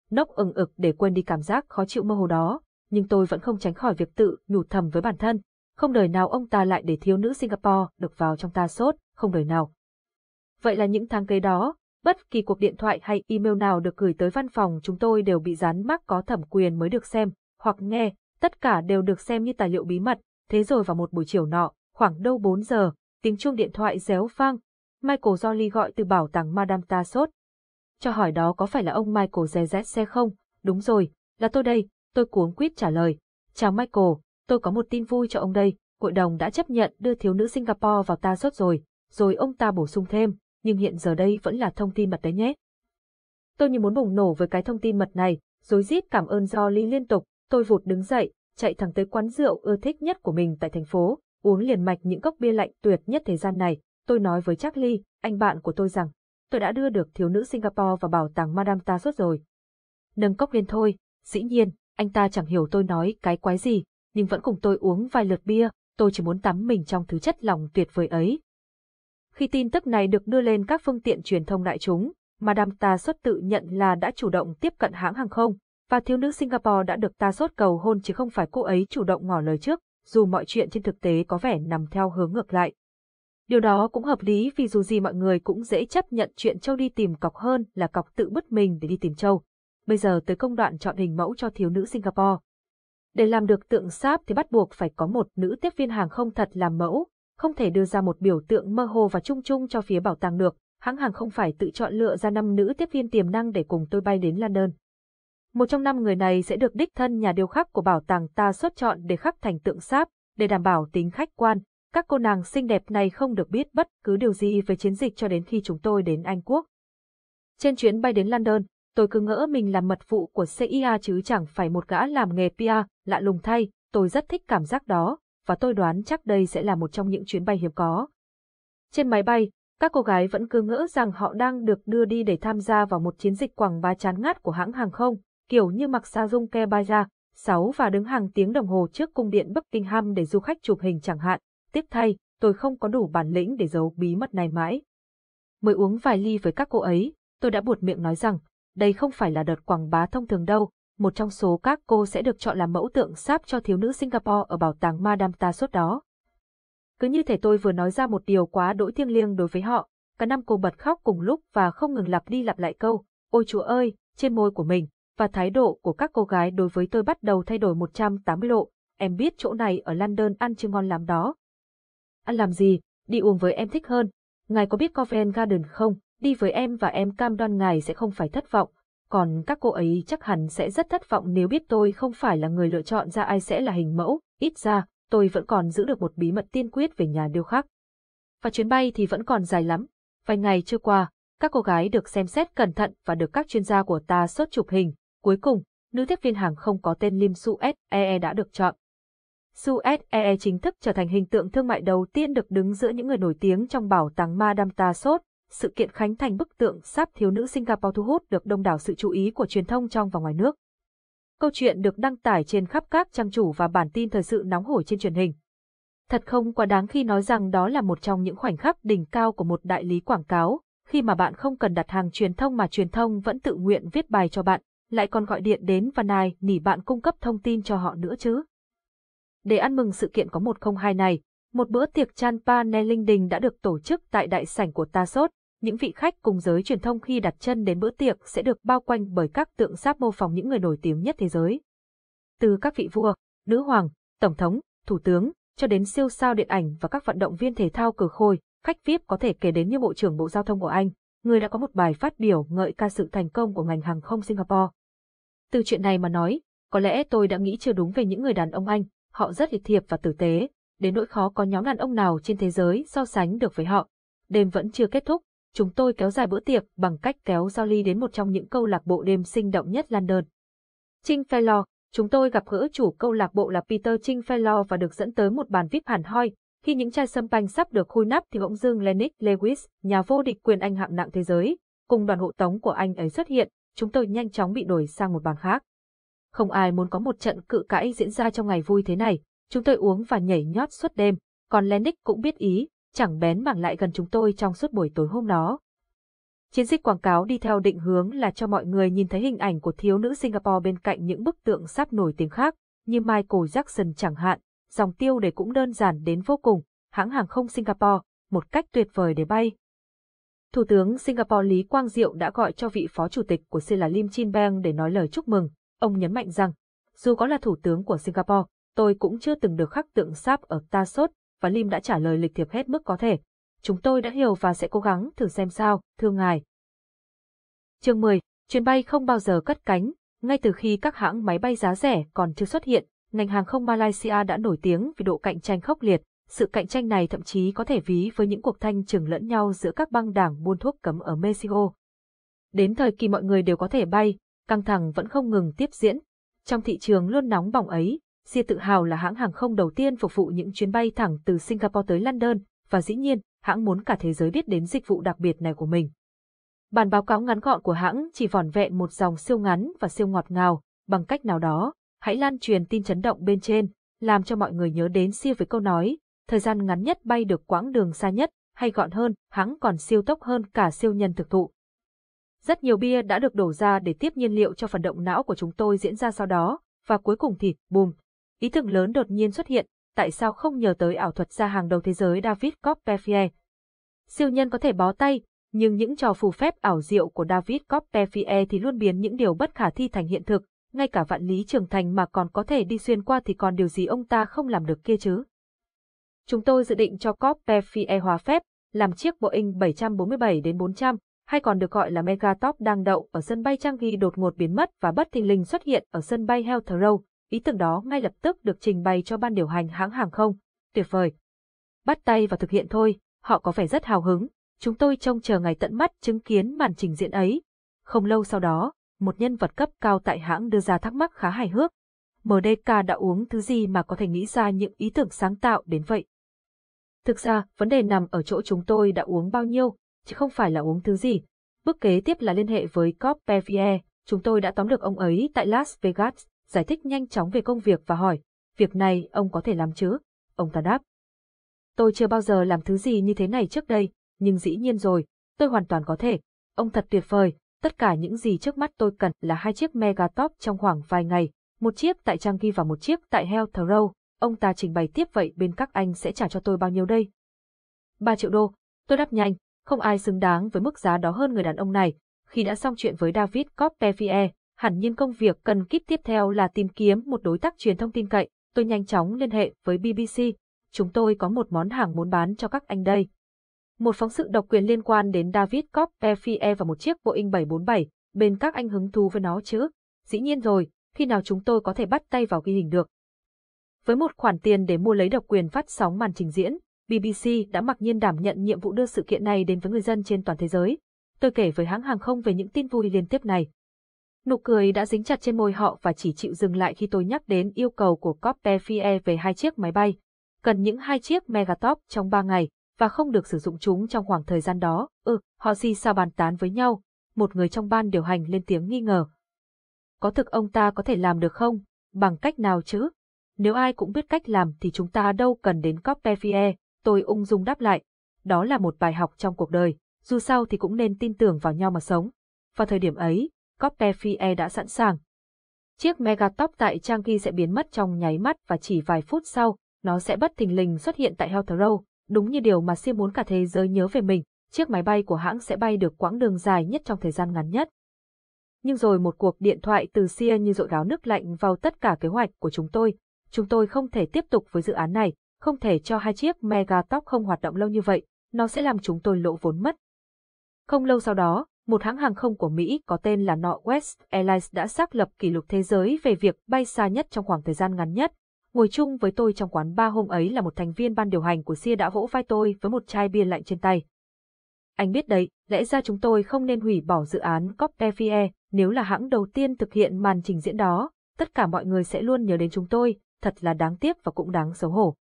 Nốc ừng ực để quên đi cảm giác khó chịu mơ hồ đó, nhưng tôi vẫn không tránh khỏi việc tự nhủ thầm với bản thân, không đời nào ông ta lại để thiếu nữ Singapore được vào trong Tassos, không đời nào. Vậy là những tháng kế đó, bất kỳ cuộc điện thoại hay email nào được gửi tới văn phòng chúng tôi đều bị dán mác có thẩm quyền mới được xem hoặc nghe. Tất cả đều được xem như tài liệu bí mật. Thế rồi vào một buổi chiều nọ, khoảng đâu 4 giờ, tiếng chuông điện thoại réo vang. Michael Jolly gọi từ bảo tàng Madame Tassos. Cho hỏi đó có phải là ông Michael JZC không? Đúng rồi, là tôi đây. Tôi cuống quýt trả lời. Chào Michael, tôi có một tin vui cho ông đây. Hội đồng đã chấp nhận đưa thiếu nữ Singapore vào Tassos rồi. Rồi ông ta bổ sung thêm, nhưng hiện giờ đây vẫn là thông tin mật đấy nhé. Tôi như muốn bùng nổ với cái thông tin mật này, rối rít cảm ơn Jolly liên tục. Tôi vụt đứng dậy, chạy thẳng tới quán rượu ưa thích nhất của mình tại thành phố, uống liền mạch những cốc bia lạnh tuyệt nhất thời gian này. Tôi nói với Charlie, anh bạn của tôi rằng, tôi đã đưa được thiếu nữ Singapore vào bảo tàng Madame Tassos rồi. Nâng cốc lên thôi, dĩ nhiên, anh ta chẳng hiểu tôi nói cái quái gì, nhưng vẫn cùng tôi uống vài lượt bia, tôi chỉ muốn tắm mình trong thứ chất lòng tuyệt vời ấy. Khi tin tức này được đưa lên các phương tiện truyền thông đại chúng, Madame Tassos tự nhận là đã chủ động tiếp cận hãng hàng không, và thiếu nữ Singapore đã được Tassos cầu hôn chứ không phải cô ấy chủ động ngỏ lời trước, dù mọi chuyện trên thực tế có vẻ nằm theo hướng ngược lại. Điều đó cũng hợp lý vì dù gì mọi người cũng dễ chấp nhận chuyện châu đi tìm cọc hơn là cọc tự bứt mình để đi tìm châu. Bây giờ tới công đoạn chọn hình mẫu cho thiếu nữ Singapore. Để làm được tượng sáp thì bắt buộc phải có một nữ tiếp viên hàng không thật làm mẫu, không thể đưa ra một biểu tượng mơ hồ và chung chung cho phía bảo tàng được. Hãng hàng không phải tự chọn lựa ra 5 nữ tiếp viên tiềm năng để cùng tôi bay đến London. Một trong 5 người này sẽ được đích thân nhà điêu khắc của bảo tàng Tassos chọn để khắc thành tượng sáp. Để đảm bảo tính khách quan, các cô nàng xinh đẹp này không được biết bất cứ điều gì về chiến dịch cho đến khi chúng tôi đến Anh Quốc. Trên chuyến bay đến London, tôi cứ ngỡ mình là mật vụ của CIA chứ chẳng phải một gã làm nghề PR, lạ lùng thay, tôi rất thích cảm giác đó, và tôi đoán chắc đây sẽ là một trong những chuyến bay hiếm có. Trên máy bay, các cô gái vẫn cứ ngỡ rằng họ đang được đưa đi để tham gia vào một chiến dịch quảng bá chán ngát của hãng hàng không, kiểu như mặc sa dung kebaya, 6 và đứng hàng tiếng đồng hồ trước cung điện Buckingham để du khách chụp hình chẳng hạn. Tiếc thay, tôi không có đủ bản lĩnh để giấu bí mật này mãi. Mới uống vài ly với các cô ấy, tôi đã buột miệng nói rằng, đây không phải là đợt quảng bá thông thường đâu, một trong số các cô sẽ được chọn làm mẫu tượng sáp cho thiếu nữ Singapore ở bảo tàng Madame Tussauds đó. Cứ như thể tôi vừa nói ra một điều quá đỗi thiêng liêng đối với họ, cả năm cô bật khóc cùng lúc và không ngừng lặp đi lặp lại câu, ôi Chúa ơi, trên môi của mình, và thái độ của các cô gái đối với tôi bắt đầu thay đổi 180 độ, em biết chỗ này ở London ăn chưa ngon lắm đó. Ăn làm gì, đi uống với em thích hơn, ngài có biết Covent Garden không, đi với em và em cam đoan ngài sẽ không phải thất vọng, còn các cô ấy chắc hẳn sẽ rất thất vọng nếu biết tôi không phải là người lựa chọn ra ai sẽ là hình mẫu, ít ra. Tôi vẫn còn giữ được một bí mật tiên quyết về nhà điêu khắc. Và chuyến bay thì vẫn còn dài lắm. Vài ngày trôi qua, các cô gái được xem xét cẩn thận và được các chuyên gia của ta sốt chụp hình. Cuối cùng, nữ tiếp viên hàng không có tên Lim Suess-ee đã được chọn. Suess-ee chính thức trở thành hình tượng thương mại đầu tiên được đứng giữa những người nổi tiếng trong bảo tàng Madame Tussauds. Sự kiện khánh thành bức tượng sáp thiếu nữ Singapore thu hút được đông đảo sự chú ý của truyền thông trong và ngoài nước. Câu chuyện được đăng tải trên khắp các trang chủ và bản tin thời sự nóng hổi trên truyền hình. Thật không quá đáng khi nói rằng đó là một trong những khoảnh khắc đỉnh cao của một đại lý quảng cáo, khi mà bạn không cần đặt hàng truyền thông mà truyền thông vẫn tự nguyện viết bài cho bạn, lại còn gọi điện đến và nài nỉ bạn cung cấp thông tin cho họ nữa chứ. Để ăn mừng sự kiện có 102 này, một bữa tiệc chan pane linh đình đã được tổ chức tại đại sảnh của Tussauds. Những vị khách cùng giới truyền thông khi đặt chân đến bữa tiệc sẽ được bao quanh bởi các tượng sáp mô phỏng những người nổi tiếng nhất thế giới. Từ các vị vua, nữ hoàng, tổng thống, thủ tướng, cho đến siêu sao điện ảnh và các vận động viên thể thao cừ khôi, khách VIP có thể kể đến như Bộ trưởng Bộ Giao thông của Anh, người đã có một bài phát biểu ngợi ca sự thành công của ngành hàng không Singapore. Từ chuyện này mà nói, có lẽ tôi đã nghĩ chưa đúng về những người đàn ông Anh, họ rất lịch thiệp và tử tế, đến nỗi khó có nhóm đàn ông nào trên thế giới so sánh được với họ. Đêm vẫn chưa kết thúc. Chúng tôi kéo dài bữa tiệc bằng cách kéo giao ly đến một trong những câu lạc bộ đêm sinh động nhất London. Chingfellow, chúng tôi gặp gỡ chủ câu lạc bộ là Peter Chingfellow và được dẫn tới một bàn VIP hẳn hoi. Khi những chai sâm panh sắp được khui nắp thì bỗng dưng Lennox Lewis, nhà vô địch quyền Anh hạng nặng thế giới, cùng đoàn hộ tống của anh ấy xuất hiện, chúng tôi nhanh chóng bị đổi sang một bàn khác. Không ai muốn có một trận cự cãi diễn ra trong ngày vui thế này, chúng tôi uống và nhảy nhót suốt đêm, còn Lennox cũng biết ý. Chẳng bén mảng lại gần chúng tôi trong suốt buổi tối hôm đó. Chiến dịch quảng cáo đi theo định hướng là cho mọi người nhìn thấy hình ảnh của thiếu nữ Singapore bên cạnh những bức tượng sáp nổi tiếng khác, như Michael Jackson chẳng hạn, dòng tiêu đề cũng đơn giản đến vô cùng, hãng hàng không Singapore, một cách tuyệt vời để bay. Thủ tướng Singapore Lý Quang Diệu đã gọi cho vị phó chủ tịch của Singapore Lim Chin Beng để nói lời chúc mừng, ông nhấn mạnh rằng, dù có là thủ tướng của Singapore, tôi cũng chưa từng được khắc tượng sáp ở Tussauds. Và Lim đã trả lời lịch thiệp hết mức có thể. Chúng tôi đã hiểu và sẽ cố gắng thử xem sao, thưa ngài. Chương 10. Chuyến bay không bao giờ cất cánh. Ngay từ khi các hãng máy bay giá rẻ còn chưa xuất hiện, ngành hàng không Malaysia đã nổi tiếng vì độ cạnh tranh khốc liệt. Sự cạnh tranh này thậm chí có thể ví với những cuộc thanh trừng lẫn nhau giữa các băng đảng buôn thuốc cấm ở Mexico. Đến thời kỳ mọi người đều có thể bay, căng thẳng vẫn không ngừng tiếp diễn. Trong thị trường luôn nóng bỏng ấy, Sia tự hào là hãng hàng không đầu tiên phục vụ những chuyến bay thẳng từ Singapore tới London, và dĩ nhiên, hãng muốn cả thế giới biết đến dịch vụ đặc biệt này của mình. Bản báo cáo ngắn gọn của hãng chỉ vỏn vẹn một dòng siêu ngắn và siêu ngọt ngào, bằng cách nào đó, hãy lan truyền tin chấn động bên trên, làm cho mọi người nhớ đến Sia với câu nói, thời gian ngắn nhất bay được quãng đường xa nhất, hay gọn hơn, hãng còn siêu tốc hơn cả siêu nhân thực thụ. Rất nhiều bia đã được đổ ra để tiếp nhiên liệu cho phần động não của chúng tôi diễn ra sau đó, và cuối cùng thì, bùm! Ý tưởng lớn đột nhiên xuất hiện, tại sao không nhờ tới ảo thuật gia hàng đầu thế giới David Copperfield? Siêu nhân có thể bó tay, nhưng những trò phù phép ảo diệu của David Copperfield thì luôn biến những điều bất khả thi thành hiện thực, ngay cả vạn lý trường thành mà còn có thể đi xuyên qua thì còn điều gì ông ta không làm được kia chứ? Chúng tôi dự định cho Copperfield hóa phép, làm chiếc Boeing 747-400, hay còn được gọi là Megatop đang đậu ở sân bay Changi đột ngột biến mất và bất thình lình xuất hiện ở sân bay Heathrow. Ý tưởng đó ngay lập tức được trình bày cho ban điều hành hãng hàng không. Tuyệt vời. Bắt tay và thực hiện thôi, họ có vẻ rất hào hứng. Chúng tôi trông chờ ngày tận mắt chứng kiến màn trình diễn ấy. Không lâu sau đó, một nhân vật cấp cao tại hãng đưa ra thắc mắc khá hài hước. MDK đã uống thứ gì mà có thể nghĩ ra những ý tưởng sáng tạo đến vậy? Thực ra, vấn đề nằm ở chỗ chúng tôi đã uống bao nhiêu, chứ không phải là uống thứ gì. Bước kế tiếp là liên hệ với Coppevier, chúng tôi đã tóm được ông ấy tại Las Vegas, giải thích nhanh chóng về công việc và hỏi, việc này ông có thể làm chứ? Ông ta đáp, tôi chưa bao giờ làm thứ gì như thế này trước đây, nhưng dĩ nhiên rồi, tôi hoàn toàn có thể. Ông thật tuyệt vời, tất cả những gì trước mắt tôi cần là 2 chiếc Megatop trong khoảng vài ngày, 1 chiếc tại Changi và 1 chiếc tại Heathrow. Ông ta trình bày tiếp, vậy bên các anh sẽ trả cho tôi bao nhiêu đây? 3 triệu đô, tôi đáp nhanh, không ai xứng đáng với mức giá đó hơn người đàn ông này. Khi đã xong chuyện với David Coppevier, hẳn nhiên công việc cần kíp tiếp theo là tìm kiếm một đối tác truyền thông tin cậy. Tôi nhanh chóng liên hệ với BBC, chúng tôi có một món hàng muốn bán cho các anh đây. Một phóng sự độc quyền liên quan đến David Coppevier và 1 chiếc Boeing 747, bên các anh hứng thú với nó chứ? Dĩ nhiên rồi, khi nào chúng tôi có thể bắt tay vào ghi hình được? Với một khoản tiền để mua lấy độc quyền phát sóng màn trình diễn, BBC đã mặc nhiên đảm nhận nhiệm vụ đưa sự kiện này đến với người dân trên toàn thế giới. Tôi kể với hãng hàng không về những tin vui liên tiếp này. Nụ cười đã dính chặt trên môi họ và chỉ chịu dừng lại khi tôi nhắc đến yêu cầu của Coppevier về 2 chiếc máy bay. Cần những 2 chiếc Megatop trong 3 ngày, và không được sử dụng chúng trong khoảng thời gian đó. Họ xì xào bàn tán với nhau. Một người trong ban điều hành lên tiếng nghi ngờ. Có thực ông ta có thể làm được không? Bằng cách nào chứ? Nếu ai cũng biết cách làm thì chúng ta đâu cần đến Coppevier, tôi ung dung đáp lại. Đó là một bài học trong cuộc đời, dù sao thì cũng nên tin tưởng vào nhau mà sống. Vào thời điểm ấy, Coppevier đã sẵn sàng. Chiếc Megatop tại Changi sẽ biến mất trong nháy mắt và chỉ vài phút sau, nó sẽ bất thình lình xuất hiện tại Heathrow. Đúng như điều mà siêu muốn cả thế giới nhớ về mình, chiếc máy bay của hãng sẽ bay được quãng đường dài nhất trong thời gian ngắn nhất. Nhưng rồi một cuộc điện thoại từ Sia như dội gáo nước lạnh vào tất cả kế hoạch của chúng tôi. Chúng tôi không thể tiếp tục với dự án này, không thể cho 2 chiếc Megatop không hoạt động lâu như vậy, nó sẽ làm chúng tôi lỗ vốn mất. Không lâu sau đó, một hãng hàng không của Mỹ có tên là Northwest Airlines đã xác lập kỷ lục thế giới về việc bay xa nhất trong khoảng thời gian ngắn nhất. Ngồi chung với tôi trong quán bar hôm ấy là một thành viên ban điều hành của Sia đã vỗ vai tôi với một chai bia lạnh trên tay. Anh biết đấy, lẽ ra chúng tôi không nên hủy bỏ dự án Coppevier, nếu là hãng đầu tiên thực hiện màn trình diễn đó, tất cả mọi người sẽ luôn nhớ đến chúng tôi, thật là đáng tiếc và cũng đáng xấu hổ.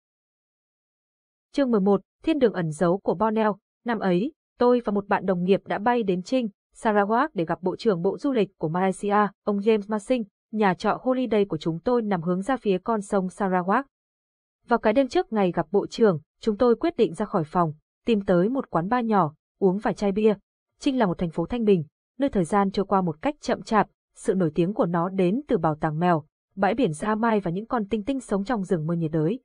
Chương 11, Thiên đường ẩn giấu của Borneo. Năm ấy, tôi và một bạn đồng nghiệp đã bay đến Chinh, Sarawak để gặp Bộ trưởng Bộ Du lịch của Malaysia, ông James Masing. Nhà trọ Holiday của chúng tôi nằm hướng ra phía con sông Sarawak. Vào cái đêm trước ngày gặp Bộ trưởng, chúng tôi quyết định ra khỏi phòng, tìm tới một quán bar nhỏ, uống vài chai bia. Chinh là một thành phố thanh bình, nơi thời gian trôi qua một cách chậm chạp, sự nổi tiếng của nó đến từ bảo tàng mèo, bãi biển da mai và những con tinh tinh sống trong rừng mưa nhiệt đới.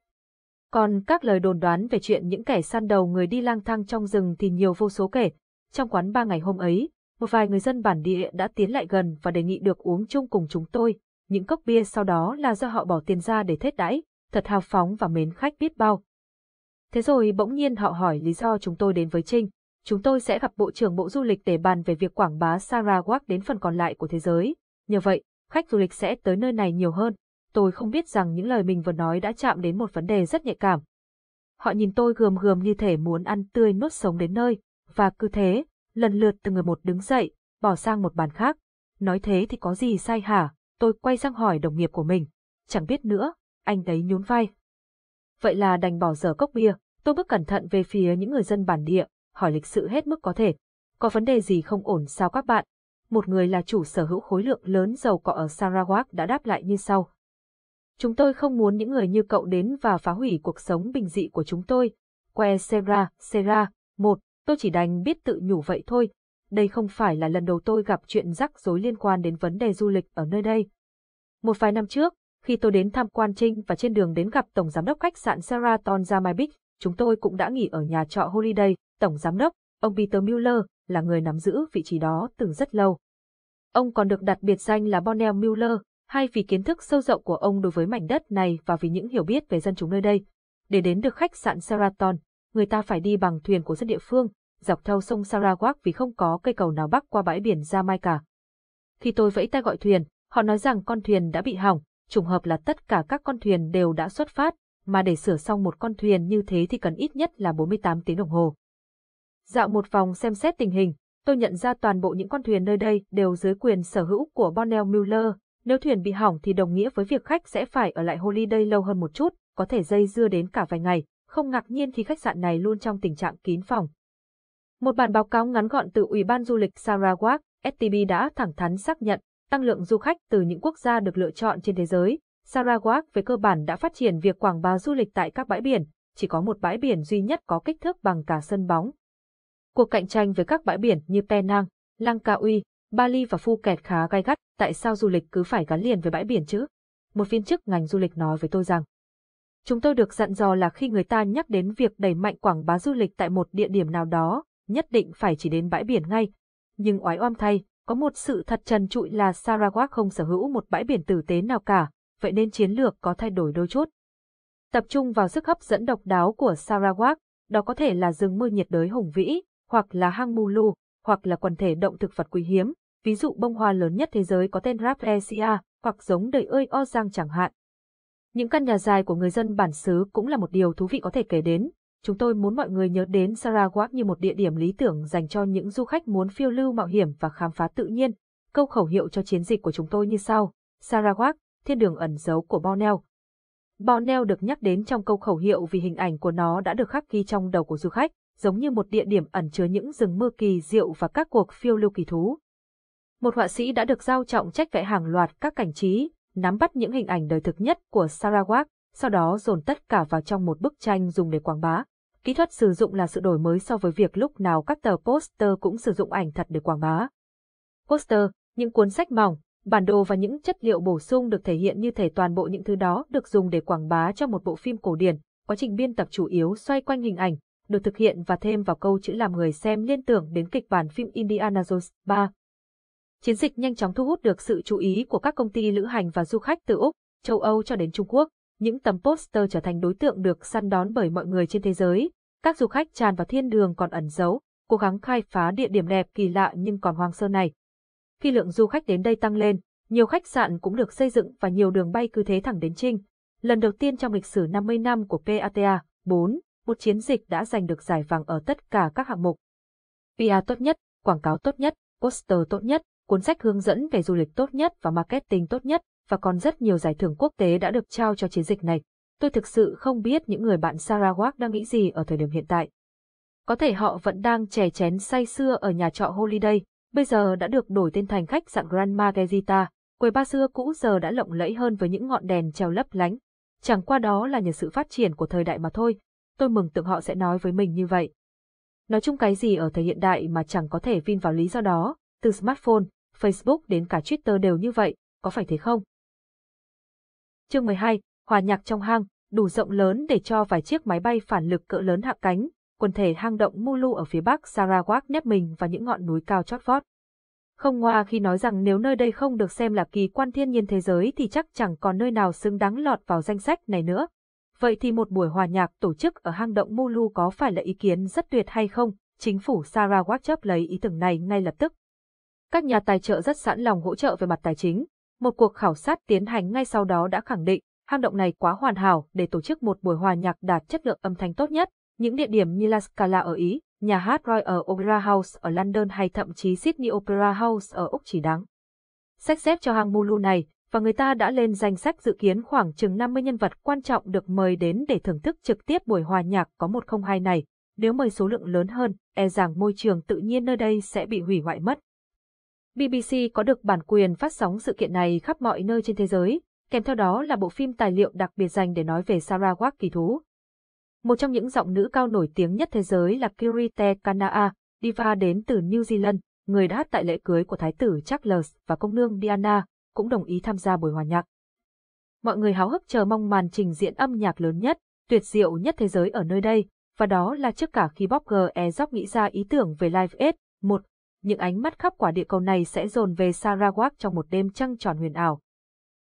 Còn các lời đồn đoán về chuyện những kẻ săn đầu người đi lang thang trong rừng thì nhiều vô số kể. Trong quán bar ngày hôm ấy, một vài người dân bản địa đã tiến lại gần và đề nghị được uống chung cùng chúng tôi. Những cốc bia sau đó là do họ bỏ tiền ra để thết đãi, thật hào phóng và mến khách biết bao. Thế rồi bỗng nhiên họ hỏi lý do chúng tôi đến với Chinh. Chúng tôi sẽ gặp Bộ trưởng Bộ Du lịch để bàn về việc quảng bá Sarawak đến phần còn lại của thế giới. Nhờ vậy, khách du lịch sẽ tới nơi này nhiều hơn. Tôi không biết rằng những lời mình vừa nói đã chạm đến một vấn đề rất nhạy cảm. Họ nhìn tôi gườm gườm như thể muốn ăn tươi nuốt sống đến nơi, và cứ thế, lần lượt từng người một đứng dậy, bỏ sang một bàn khác. Nói thế thì có gì sai hả? Tôi quay sang hỏi đồng nghiệp của mình. Chẳng biết nữa, anh ấy nhún vai. Vậy là đành bỏ dở cốc bia, tôi bước cẩn thận về phía những người dân bản địa, hỏi lịch sự hết mức có thể. Có vấn đề gì không ổn sao các bạn? Một người là chủ sở hữu khối lượng lớn dầu cọ ở Sarawak đã đáp lại như sau. Chúng tôi không muốn những người như cậu đến và phá hủy cuộc sống bình dị của chúng tôi. Que Sera, một. Tôi chỉ đành biết tự nhủ vậy thôi. Đây không phải là lần đầu tôi gặp chuyện rắc rối liên quan đến vấn đề du lịch ở nơi đây. Một vài năm trước, khi tôi đến tham quan Chinh và trên đường đến gặp Tổng Giám đốc khách sạn Sheraton Jamai Beach, chúng tôi cũng đã nghỉ ở nhà trọ Holiday. Tổng Giám đốc, ông Peter Mueller, là người nắm giữ vị trí đó từ rất lâu. Ông còn được đặt biệt danh là Borneo Mueller, hay vì kiến thức sâu rộng của ông đối với mảnh đất này và vì những hiểu biết về dân chúng nơi đây. Để đến được khách sạn Sheraton, người ta phải đi bằng thuyền của dân địa phương, dọc theo sông Sarawak vì không có cây cầu nào bắc qua bãi biển Jamaica. Khi tôi vẫy tay gọi thuyền, họ nói rằng con thuyền đã bị hỏng, trùng hợp là tất cả các con thuyền đều đã xuất phát, mà để sửa xong một con thuyền như thế thì cần ít nhất là 48 tiếng đồng hồ. Dạo một vòng xem xét tình hình, Tôi nhận ra toàn bộ những con thuyền nơi đây đều dưới quyền sở hữu của Bonnell Mueller. Nếu thuyền bị hỏng thì đồng nghĩa với việc khách sẽ phải ở lại Holiday lâu hơn một chút, có thể dây dưa đến cả vài ngày. Không ngạc nhiên khi khách sạn này luôn trong tình trạng kín phòng. Một bản báo cáo ngắn gọn từ Ủy ban Du lịch Sarawak, STB đã thẳng thắn xác nhận tăng lượng du khách từ những quốc gia được lựa chọn trên thế giới. Sarawak về cơ bản đã phát triển việc quảng bá du lịch tại các bãi biển, chỉ có một bãi biển duy nhất có kích thước bằng cả sân bóng. Cuộc cạnh tranh với các bãi biển như Penang, Langkawi, Bali và Phuket khá gay gắt, tại sao du lịch cứ phải gắn liền với bãi biển chứ? Một viên chức ngành du lịch nói với tôi rằng, chúng tôi được dặn dò là khi người ta nhắc đến việc đẩy mạnh quảng bá du lịch tại một địa điểm nào đó, nhất định phải chỉ đến bãi biển ngay. Nhưng oái oăm thay, có một sự thật trần trụi là Sarawak không sở hữu một bãi biển tử tế nào cả, vậy nên chiến lược có thay đổi đôi chút. Tập trung vào sức hấp dẫn độc đáo của Sarawak, đó có thể là rừng mưa nhiệt đới hùng vĩ, hoặc là hang Mulu, hoặc là quần thể động thực vật quý hiếm, ví dụ bông hoa lớn nhất thế giới có tên Rafflesia, hoặc giống đầy ơi o giang chẳng hạn. Những căn nhà dài của người dân bản xứ cũng là một điều thú vị có thể kể đến. Chúng tôi muốn mọi người nhớ đến Sarawak như một địa điểm lý tưởng dành cho những du khách muốn phiêu lưu mạo hiểm và khám phá tự nhiên. Câu khẩu hiệu cho chiến dịch của chúng tôi như sau: Sarawak, thiên đường ẩn giấu của Borneo. Borneo được nhắc đến trong câu khẩu hiệu vì hình ảnh của nó đã được khắc ghi trong đầu của du khách, giống như một địa điểm ẩn chứa những rừng mưa kỳ diệu và các cuộc phiêu lưu kỳ thú. Một họa sĩ đã được giao trọng trách vẽ hàng loạt các cảnh trí, nắm bắt những hình ảnh đời thực nhất của Sarawak, sau đó dồn tất cả vào trong một bức tranh dùng để quảng bá. Kỹ thuật sử dụng là sự đổi mới so với việc lúc nào các tờ poster cũng sử dụng ảnh thật để quảng bá. Poster, những cuốn sách mỏng, bản đồ và những chất liệu bổ sung được thể hiện như thể toàn bộ những thứ đó được dùng để quảng bá cho một bộ phim cổ điển. Quá trình biên tập chủ yếu xoay quanh hình ảnh, được thực hiện và thêm vào câu chữ làm người xem liên tưởng đến kịch bản phim Indiana Jones 3. Chiến dịch nhanh chóng thu hút được sự chú ý của các công ty lữ hành và du khách từ Úc, châu Âu cho đến Trung Quốc. Những tấm poster trở thành đối tượng được săn đón bởi mọi người trên thế giới. Các du khách tràn vào thiên đường còn ẩn giấu, cố gắng khai phá địa điểm đẹp kỳ lạ nhưng còn hoang sơ này. Khi lượng du khách đến đây tăng lên, nhiều khách sạn cũng được xây dựng và nhiều đường bay cứ thế thẳng đến Trinh. Lần đầu tiên trong lịch sử 50 năm của PATA 4, một chiến dịch đã giành được giải vàng ở tất cả các hạng mục. PR tốt nhất, quảng cáo tốt nhất, poster tốt nhất, cuốn sách hướng dẫn về du lịch tốt nhất và marketing tốt nhất, và còn rất nhiều giải thưởng quốc tế đã được trao cho chiến dịch này. Tôi thực sự không biết những người bạn Sarawak đang nghĩ gì ở thời điểm hiện tại. Có thể họ vẫn đang chè chén say sưa ở nhà trọ Holiday, bây giờ đã được đổi tên thành khách sạn Grand Margarita. Quầy bar xưa cũ giờ đã lộng lẫy hơn với những ngọn đèn treo lấp lánh. Chẳng qua đó là nhờ sự phát triển của thời đại mà thôi. Tôi mừng tượng họ sẽ nói với mình như vậy. Nói chung cái gì ở thời hiện đại mà chẳng có thể vin vào lý do đó, từ smartphone, Facebook đến cả Twitter đều như vậy, có phải thế không? Chương 12, hòa nhạc trong hang, đủ rộng lớn để cho vài chiếc máy bay phản lực cỡ lớn hạ cánh, quần thể hang động Mulu ở phía bắc Sarawak nép mình vào những ngọn núi cao chót vót. Không ngoa khi nói rằng nếu nơi đây không được xem là kỳ quan thiên nhiên thế giới thì chắc chẳng còn nơi nào xứng đáng lọt vào danh sách này nữa. Vậy thì một buổi hòa nhạc tổ chức ở hang động Mulu có phải là ý kiến rất tuyệt hay không? Chính phủ Sarawak chấp lấy ý tưởng này ngay lập tức. Các nhà tài trợ rất sẵn lòng hỗ trợ về mặt tài chính. Một cuộc khảo sát tiến hành ngay sau đó đã khẳng định hang động này quá hoàn hảo để tổ chức một buổi hòa nhạc đạt chất lượng âm thanh tốt nhất. Những địa điểm như La Scala ở Ý, nhà hát Royal Opera House ở London hay thậm chí Sydney Opera House ở Úc chỉ đáng sách xếp cho hang Mulu này, và người ta đã lên danh sách dự kiến khoảng chừng 50 nhân vật quan trọng được mời đến để thưởng thức trực tiếp buổi hòa nhạc có 102 này. Nếu mời số lượng lớn hơn, e rằng môi trường tự nhiên nơi đây sẽ bị hủy hoại mất. BBC có được bản quyền phát sóng sự kiện này khắp mọi nơi trên thế giới, kèm theo đó là bộ phim tài liệu đặc biệt dành để nói về Sarawak kỳ thú. Một trong những giọng nữ cao nổi tiếng nhất thế giới là Kirite Kana'a, diva đến từ New Zealand, người đã hát tại lễ cưới của Thái tử Charles và công nương Diana, cũng đồng ý tham gia buổi hòa nhạc. Mọi người háo hức chờ mong màn trình diễn âm nhạc lớn nhất, tuyệt diệu nhất thế giới ở nơi đây, và đó là trước cả khi Bob Gerzog nghĩ ra ý tưởng về Live Aid 1. Những ánh mắt khắp quả địa cầu này sẽ dồn về Sarawak trong một đêm trăng tròn huyền ảo.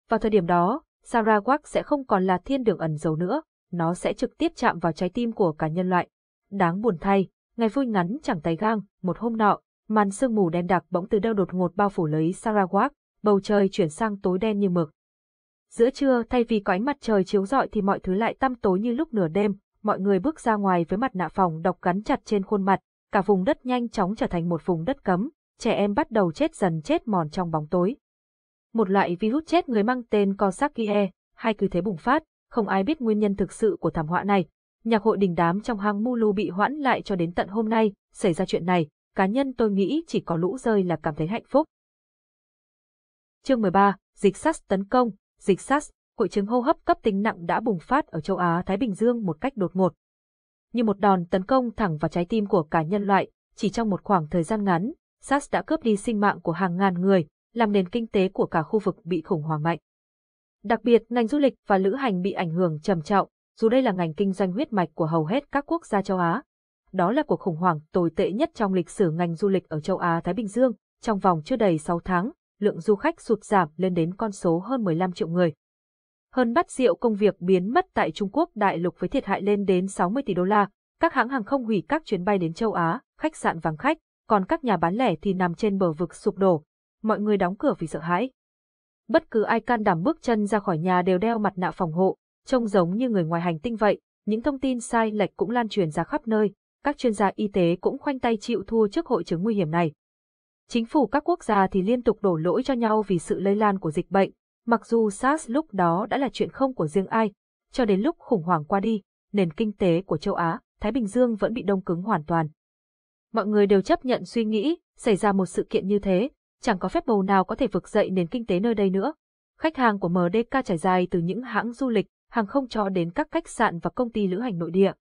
Vào thời điểm đó, Sarawak sẽ không còn là thiên đường ẩn giấu nữa, nó sẽ trực tiếp chạm vào trái tim của cả nhân loại. Đáng buồn thay, ngày vui ngắn chẳng tay gang, một hôm nọ, màn sương mù đen đặc bỗng từ đâu đột ngột bao phủ lấy Sarawak, bầu trời chuyển sang tối đen như mực. Giữa trưa, thay vì có ánh mặt trời chiếu rọi thì mọi thứ lại tăm tối như lúc nửa đêm, mọi người bước ra ngoài với mặt nạ phòng độc gắn chặt trên khuôn mặt. cả vùng đất nhanh chóng trở thành một vùng đất cấm, trẻ em bắt đầu chết dần chết mòn trong bóng tối. Một loại virus chết người mang tên Coxsackie, hai cứ thế bùng phát, không ai biết nguyên nhân thực sự của thảm họa này. Nhạc hội đình đám trong hang Mulu bị hoãn lại cho đến tận hôm nay, xảy ra chuyện này, cá nhân tôi nghĩ chỉ có lũ rơi là cảm thấy hạnh phúc. Chương 13, dịch SARS tấn công, dịch SARS, hội chứng hô hấp cấp tính nặng đã bùng phát ở châu Á Thái Bình Dương một cách đột ngột. Như một đòn tấn công thẳng vào trái tim của cả nhân loại, chỉ trong một khoảng thời gian ngắn, SARS đã cướp đi sinh mạng của hàng ngàn người, làm nền kinh tế của cả khu vực bị khủng hoảng mạnh. Đặc biệt, ngành du lịch và lữ hành bị ảnh hưởng trầm trọng, dù đây là ngành kinh doanh huyết mạch của hầu hết các quốc gia châu Á. Đó là cuộc khủng hoảng tồi tệ nhất trong lịch sử ngành du lịch ở châu Á Thái Bình Dương. Trong vòng chưa đầy 6 tháng, lượng du khách sụt giảm lên đến con số hơn 15 triệu người. Hơn bát rượu công việc biến mất tại Trung Quốc đại lục với thiệt hại lên đến 60 tỷ đô la. Các hãng hàng không hủy các chuyến bay đến châu Á, khách sạn vắng khách, còn các nhà bán lẻ thì nằm trên bờ vực sụp đổ. Mọi người đóng cửa vì sợ hãi. Bất cứ ai can đảm bước chân ra khỏi nhà đều đeo mặt nạ phòng hộ, trông giống như người ngoài hành tinh vậy. Những thông tin sai lệch cũng lan truyền ra khắp nơi. Các chuyên gia y tế cũng khoanh tay chịu thua trước hội chứng nguy hiểm này. Chính phủ các quốc gia thì liên tục đổ lỗi cho nhau vì sự lây lan của dịch bệnh, mặc dù SARS lúc đó đã là chuyện không của riêng ai. Cho đến lúc khủng hoảng qua đi, nền kinh tế của châu Á, Thái Bình Dương vẫn bị đông cứng hoàn toàn. Mọi người đều chấp nhận suy nghĩ, xảy ra một sự kiện như thế, chẳng có phép màu nào có thể vực dậy nền kinh tế nơi đây nữa. Khách hàng của MDK trải dài từ những hãng du lịch, hàng không cho đến các khách sạn và công ty lữ hành nội địa.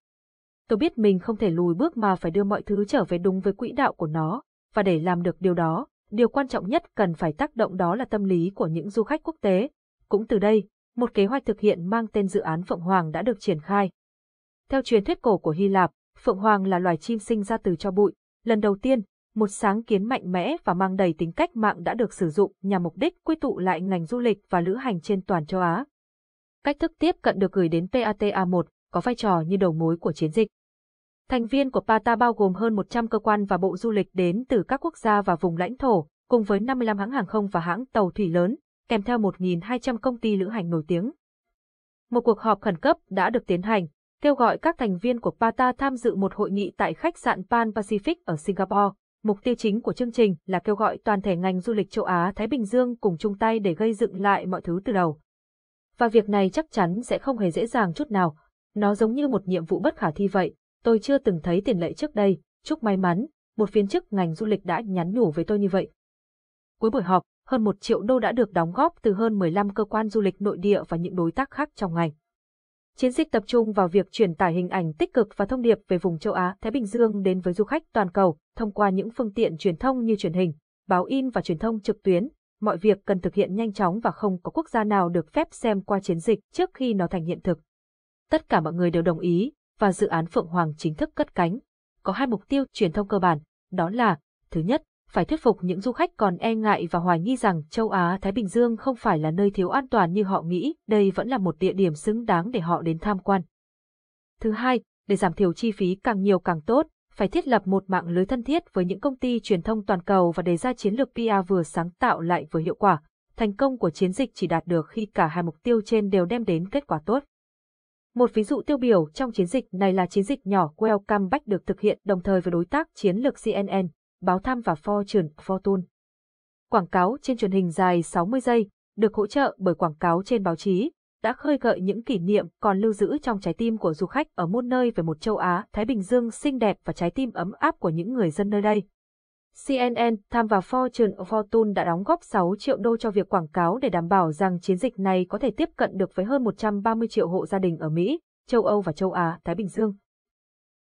Tôi biết mình không thể lùi bước mà phải đưa mọi thứ trở về đúng với quỹ đạo của nó, và để làm được điều đó, điều quan trọng nhất cần phải tác động đó là tâm lý của những du khách quốc tế. Cũng từ đây, một kế hoạch thực hiện mang tên dự án Phượng Hoàng đã được triển khai. Theo truyền thuyết cổ của Hy Lạp, Phượng Hoàng là loài chim sinh ra từ tro bụi. Lần đầu tiên, một sáng kiến mạnh mẽ và mang đầy tính cách mạng đã được sử dụng nhằm mục đích quy tụ lại ngành du lịch và lữ hành trên toàn châu Á. Cách thức tiếp cận được gửi đến PATA1, có vai trò như đầu mối của chiến dịch. Thành viên của PATA bao gồm hơn 100 cơ quan và bộ du lịch đến từ các quốc gia và vùng lãnh thổ, cùng với 55 hãng hàng không và hãng tàu thủy lớn, kèm theo 1.200 công ty lữ hành nổi tiếng. Một cuộc họp khẩn cấp đã được tiến hành, kêu gọi các thành viên của PATA tham dự một hội nghị tại khách sạn Pan Pacific ở Singapore. Mục tiêu chính của chương trình là kêu gọi toàn thể ngành du lịch châu Á-Thái Bình Dương cùng chung tay để gây dựng lại mọi thứ từ đầu. Và việc này chắc chắn sẽ không hề dễ dàng chút nào. Nó giống như một nhiệm vụ bất khả thi vậy. Tôi chưa từng thấy tiền lệ trước đây, chúc may mắn, một viên chức ngành du lịch đã nhắn nhủ với tôi như vậy. Cuối buổi họp, hơn 1 triệu đô đã được đóng góp từ hơn 15 cơ quan du lịch nội địa và những đối tác khác trong ngành. Chiến dịch tập trung vào việc truyền tải hình ảnh tích cực và thông điệp về vùng châu Á Thái Bình Dương đến với du khách toàn cầu, thông qua những phương tiện truyền thông như truyền hình, báo in và truyền thông trực tuyến. Mọi việc cần thực hiện nhanh chóng và không có quốc gia nào được phép xem qua chiến dịch trước khi nó thành hiện thực. Tất cả mọi người đều đồng ý, và dự án Phượng Hoàng chính thức cất cánh. Có hai mục tiêu truyền thông cơ bản, đó là, thứ nhất, phải thuyết phục những du khách còn e ngại và hoài nghi rằng châu Á-Thái Bình Dương không phải là nơi thiếu an toàn như họ nghĩ, đây vẫn là một địa điểm xứng đáng để họ đến tham quan. Thứ hai, để giảm thiểu chi phí càng nhiều càng tốt, phải thiết lập một mạng lưới thân thiết với những công ty truyền thông toàn cầu và đề ra chiến lược PR vừa sáng tạo lại vừa hiệu quả. Thành công của chiến dịch chỉ đạt được khi cả hai mục tiêu trên đều đem đến kết quả tốt. Một ví dụ tiêu biểu trong chiến dịch này là chiến dịch nhỏ Welcome Back được thực hiện đồng thời với đối tác chiến lược CNN, Báo Tham và Fortune. Quảng cáo trên truyền hình dài 60 giây, được hỗ trợ bởi quảng cáo trên báo chí, đã khơi gợi những kỷ niệm còn lưu giữ trong trái tim của du khách ở muôn nơi về một châu Á, Thái Bình Dương xinh đẹp và trái tim ấm áp của những người dân nơi đây. CNN, Tham và Fortune đã đóng góp 6 triệu đô cho việc quảng cáo để đảm bảo rằng chiến dịch này có thể tiếp cận được với hơn 130 triệu hộ gia đình ở Mỹ, châu Âu và châu Á, Thái Bình Dương.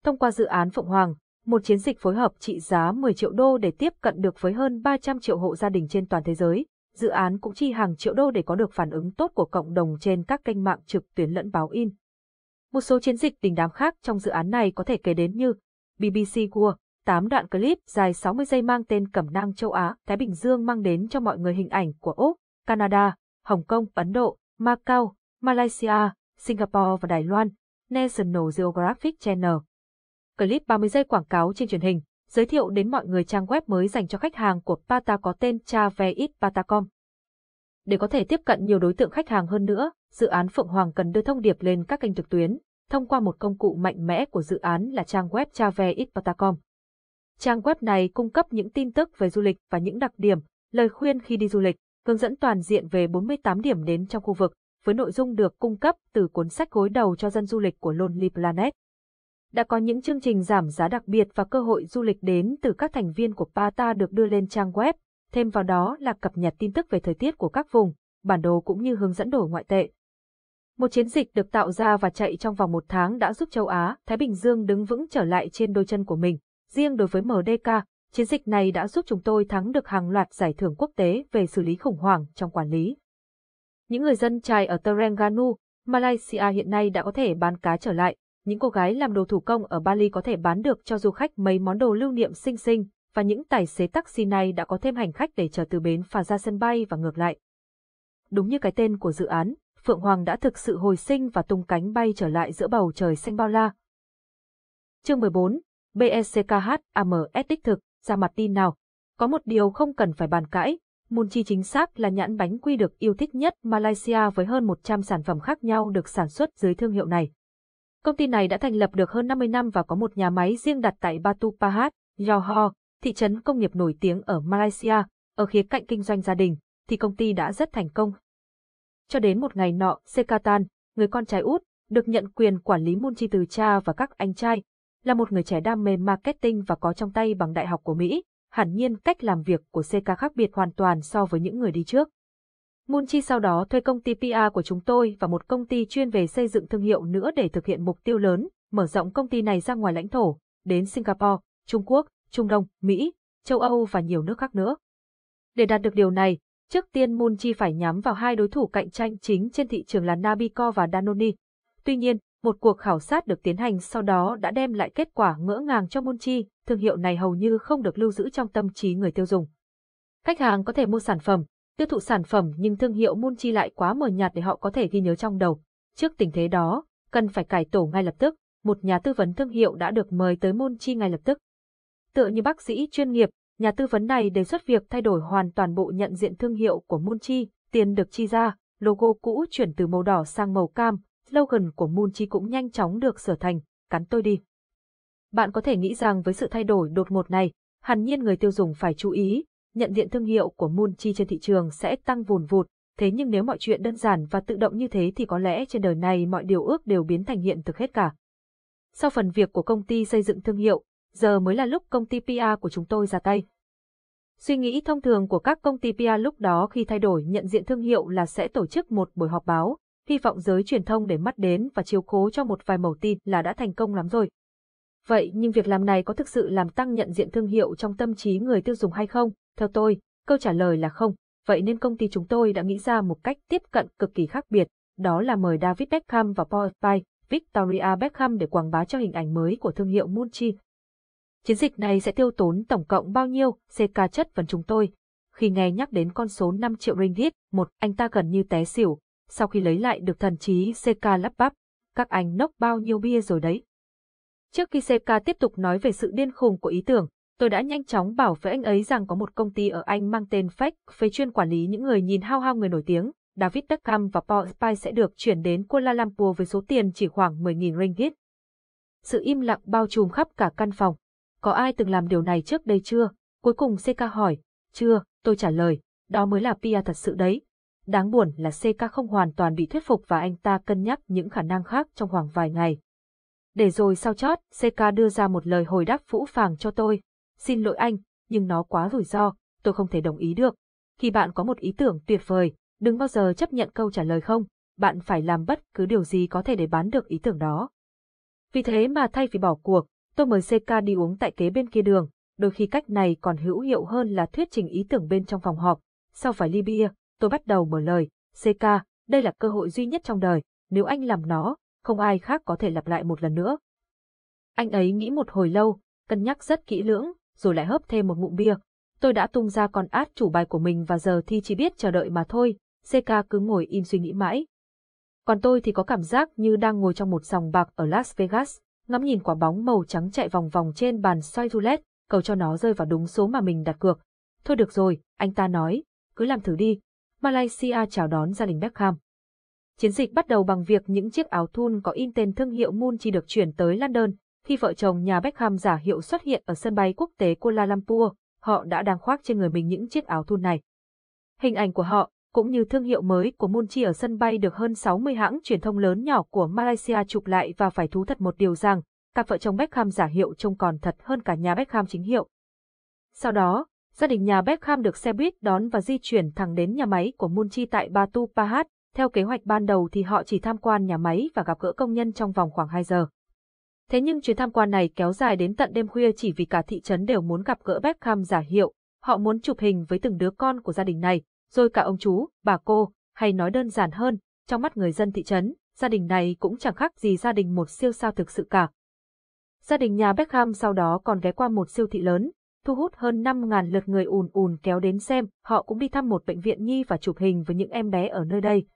Thông qua dự án Phượng Hoàng, một chiến dịch phối hợp trị giá 10 triệu đô để tiếp cận được với hơn 300 triệu hộ gia đình trên toàn thế giới, dự án cũng chi hàng triệu đô để có được phản ứng tốt của cộng đồng trên các kênh mạng trực tuyến lẫn báo in. Một số chiến dịch đình đám khác trong dự án này có thể kể đến như BBC World, 8 đoạn clip dài 60 giây mang tên Cẩm nang châu Á, Thái Bình Dương mang đến cho mọi người hình ảnh của Úc, Canada, Hồng Kông, Ấn Độ, Macau, Malaysia, Singapore và Đài Loan, National Geographic Channel. Clip 30 giây quảng cáo trên truyền hình, giới thiệu đến mọi người trang web mới dành cho khách hàng của PATA có tên travelitpata.com. Để có thể tiếp cận nhiều đối tượng khách hàng hơn nữa, dự án Phượng Hoàng cần đưa thông điệp lên các kênh trực tuyến, thông qua một công cụ mạnh mẽ của dự án là trang web travelitpata.com. Trang web này cung cấp những tin tức về du lịch và những đặc điểm, lời khuyên khi đi du lịch, hướng dẫn toàn diện về 48 điểm đến trong khu vực, với nội dung được cung cấp từ cuốn sách gối đầu cho dân du lịch của Lonely Planet. Đã có những chương trình giảm giá đặc biệt và cơ hội du lịch đến từ các thành viên của Pata được đưa lên trang web, thêm vào đó là cập nhật tin tức về thời tiết của các vùng, bản đồ cũng như hướng dẫn đổi ngoại tệ. Một chiến dịch được tạo ra và chạy trong vòng 1 tháng đã giúp châu Á, Thái Bình Dương đứng vững trở lại trên đôi chân của mình. Riêng đối với MDK, chiến dịch này đã giúp chúng tôi thắng được hàng loạt giải thưởng quốc tế về xử lý khủng hoảng trong quản lý. Những người dân chài ở Terengganu, Malaysia hiện nay đã có thể bán cá trở lại. Những cô gái làm đồ thủ công ở Bali có thể bán được cho du khách mấy món đồ lưu niệm xinh xinh, và những tài xế taxi này đã có thêm hành khách để chở từ bến phà ra sân bay và ngược lại. Đúng như cái tên của dự án, Phượng Hoàng đã thực sự hồi sinh và tung cánh bay trở lại giữa bầu trời xanh bao la. Chương 14. BECKHAMS đích thực, ra mặt tin nào. Có một điều không cần phải bàn cãi, Munchi chính xác là nhãn bánh quy được yêu thích nhất Malaysia với hơn 100 sản phẩm khác nhau được sản xuất dưới thương hiệu này. Công ty này đã thành lập được hơn 50 năm và có một nhà máy riêng đặt tại Batu Pahat, Johor, thị trấn công nghiệp nổi tiếng ở Malaysia. Ở khía cạnh kinh doanh gia đình, thì công ty đã rất thành công. Cho đến một ngày nọ, Sekatan, người con trai út, được nhận quyền quản lý Munchi từ cha và các anh trai, là một người trẻ đam mê marketing và có trong tay bằng đại học của Mỹ. Hẳn nhiên cách làm việc của CK khác biệt hoàn toàn so với những người đi trước. Munchi sau đó thuê công ty PR của chúng tôi và một công ty chuyên về xây dựng thương hiệu nữa để thực hiện mục tiêu lớn, mở rộng công ty này ra ngoài lãnh thổ, đến Singapore, Trung Quốc, Trung Đông, Mỹ, châu Âu và nhiều nước khác nữa. Để đạt được điều này, trước tiên Munchi phải nhắm vào hai đối thủ cạnh tranh chính trên thị trường là Nabico và Danone. Tuy nhiên, một cuộc khảo sát được tiến hành sau đó đã đem lại kết quả ngỡ ngàng cho Munchi, thương hiệu này hầu như không được lưu giữ trong tâm trí người tiêu dùng. Khách hàng có thể mua sản phẩm, tiêu thụ sản phẩm nhưng thương hiệu Munchi lại quá mờ nhạt để họ có thể ghi nhớ trong đầu. Trước tình thế đó, cần phải cải tổ ngay lập tức, một nhà tư vấn thương hiệu đã được mời tới Munchi ngay lập tức. Tựa như bác sĩ chuyên nghiệp, nhà tư vấn này đề xuất việc thay đổi hoàn toàn bộ nhận diện thương hiệu của Munchi, tiền được chi ra, logo cũ chuyển từ màu đỏ sang màu cam. Slogan của Munchi cũng nhanh chóng được sửa thành, cắn tôi đi. Bạn có thể nghĩ rằng với sự thay đổi đột ngột này, hẳn nhiên người tiêu dùng phải chú ý, nhận diện thương hiệu của Munchi trên thị trường sẽ tăng vùn vụt, thế nhưng nếu mọi chuyện đơn giản và tự động như thế thì có lẽ trên đời này mọi điều ước đều biến thành hiện thực hết cả. Sau phần việc của công ty xây dựng thương hiệu, giờ mới là lúc công ty PR của chúng tôi ra tay. Suy nghĩ thông thường của các công ty PR lúc đó khi thay đổi nhận diện thương hiệu là sẽ tổ chức một buổi họp báo, hy vọng giới truyền thông để mắt đến và chiếu cố cho một vài mẩu tin là đã thành công lắm rồi. Vậy nhưng việc làm này có thực sự làm tăng nhận diện thương hiệu trong tâm trí người tiêu dùng hay không? Theo tôi, câu trả lời là không. Vậy nên công ty chúng tôi đã nghĩ ra một cách tiếp cận cực kỳ khác biệt, đó là mời David Beckham và Paul Spy, Victoria Beckham để quảng bá cho hình ảnh mới của thương hiệu Munchi. Chiến dịch này sẽ tiêu tốn tổng cộng bao nhiêu? CK chất vấn chúng tôi. Khi nghe nhắc đến con số 5 triệu ringgit, anh ta gần như té xỉu. Sau khi lấy lại được thần trí, CK lắp bắp, các anh nốc bao nhiêu bia rồi đấy. Trước khi CK tiếp tục nói về sự điên khùng của ý tưởng, tôi đã nhanh chóng bảo với anh ấy rằng có một công ty ở Anh mang tên Fake chuyên quản lý những người nhìn hao hao người nổi tiếng. David Beckham và Paul Spy sẽ được chuyển đến Kuala Lumpur với số tiền chỉ khoảng 10.000 ringgit. Sự im lặng bao trùm khắp cả căn phòng. Có ai từng làm điều này trước đây chưa? Cuối cùng CK hỏi. Chưa, tôi trả lời, đó mới là PR thật sự đấy. Đáng buồn là CK không hoàn toàn bị thuyết phục và anh ta cân nhắc những khả năng khác trong khoảng vài ngày. Để rồi sau chót, CK đưa ra một lời hồi đáp phũ phàng cho tôi. Xin lỗi anh, nhưng nó quá rủi ro, tôi không thể đồng ý được. Khi bạn có một ý tưởng tuyệt vời, đừng bao giờ chấp nhận câu trả lời không, bạn phải làm bất cứ điều gì có thể để bán được ý tưởng đó. Vì thế mà thay vì bỏ cuộc, tôi mời CK đi uống tại kế bên kia đường, đôi khi cách này còn hữu hiệu hơn là thuyết trình ý tưởng bên trong phòng họp. Sau vài ly bia, tôi bắt đầu mở lời, CK, đây là cơ hội duy nhất trong đời, nếu anh làm nó, không ai khác có thể lặp lại một lần nữa. Anh ấy nghĩ một hồi lâu, cân nhắc rất kỹ lưỡng, rồi lại hớp thêm một ngụm bia. Tôi đã tung ra con át chủ bài của mình và giờ thì chỉ biết chờ đợi mà thôi, CK cứ ngồi im suy nghĩ mãi. Còn tôi thì có cảm giác như đang ngồi trong một sòng bạc ở Las Vegas, ngắm nhìn quả bóng màu trắng chạy vòng vòng trên bàn xoay roulette, cầu cho nó rơi vào đúng số mà mình đặt cược. Thôi được rồi, anh ta nói, cứ làm thử đi. Malaysia chào đón gia đình Beckham. Chiến dịch bắt đầu bằng việc những chiếc áo thun có in tên thương hiệu Munchi được chuyển tới London, Khi vợ chồng nhà Beckham giả hiệu xuất hiện ở sân bay quốc tế Kuala Lumpur, họ đã đang khoác trên người mình những chiếc áo thun này. Hình ảnh của họ, cũng như thương hiệu mới của Munchi ở sân bay được hơn 60 hãng truyền thông lớn nhỏ của Malaysia chụp lại, và phải thú thật một điều rằng, cặp vợ chồng Beckham giả hiệu trông còn thật hơn cả nhà Beckham chính hiệu. Sau đó, gia đình nhà Beckham được xe buýt đón và di chuyển thẳng đến nhà máy của Munchi tại Batu Pahat. Theo kế hoạch ban đầu thì họ chỉ tham quan nhà máy và gặp gỡ công nhân trong vòng khoảng 2 giờ. Thế nhưng chuyến tham quan này kéo dài đến tận đêm khuya chỉ vì cả thị trấn đều muốn gặp gỡ Beckham giả hiệu. Họ muốn chụp hình với từng đứa con của gia đình này, rồi cả ông chú, bà cô, hay nói đơn giản hơn, trong mắt người dân thị trấn, gia đình này cũng chẳng khác gì gia đình một siêu sao thực sự cả. Gia đình nhà Beckham sau đó còn ghé qua một siêu thị lớn, thu hút hơn 5.000 lượt người ùn ùn kéo đến xem. Họ cũng đi thăm một bệnh viện nhi và chụp hình với những em bé ở nơi đây.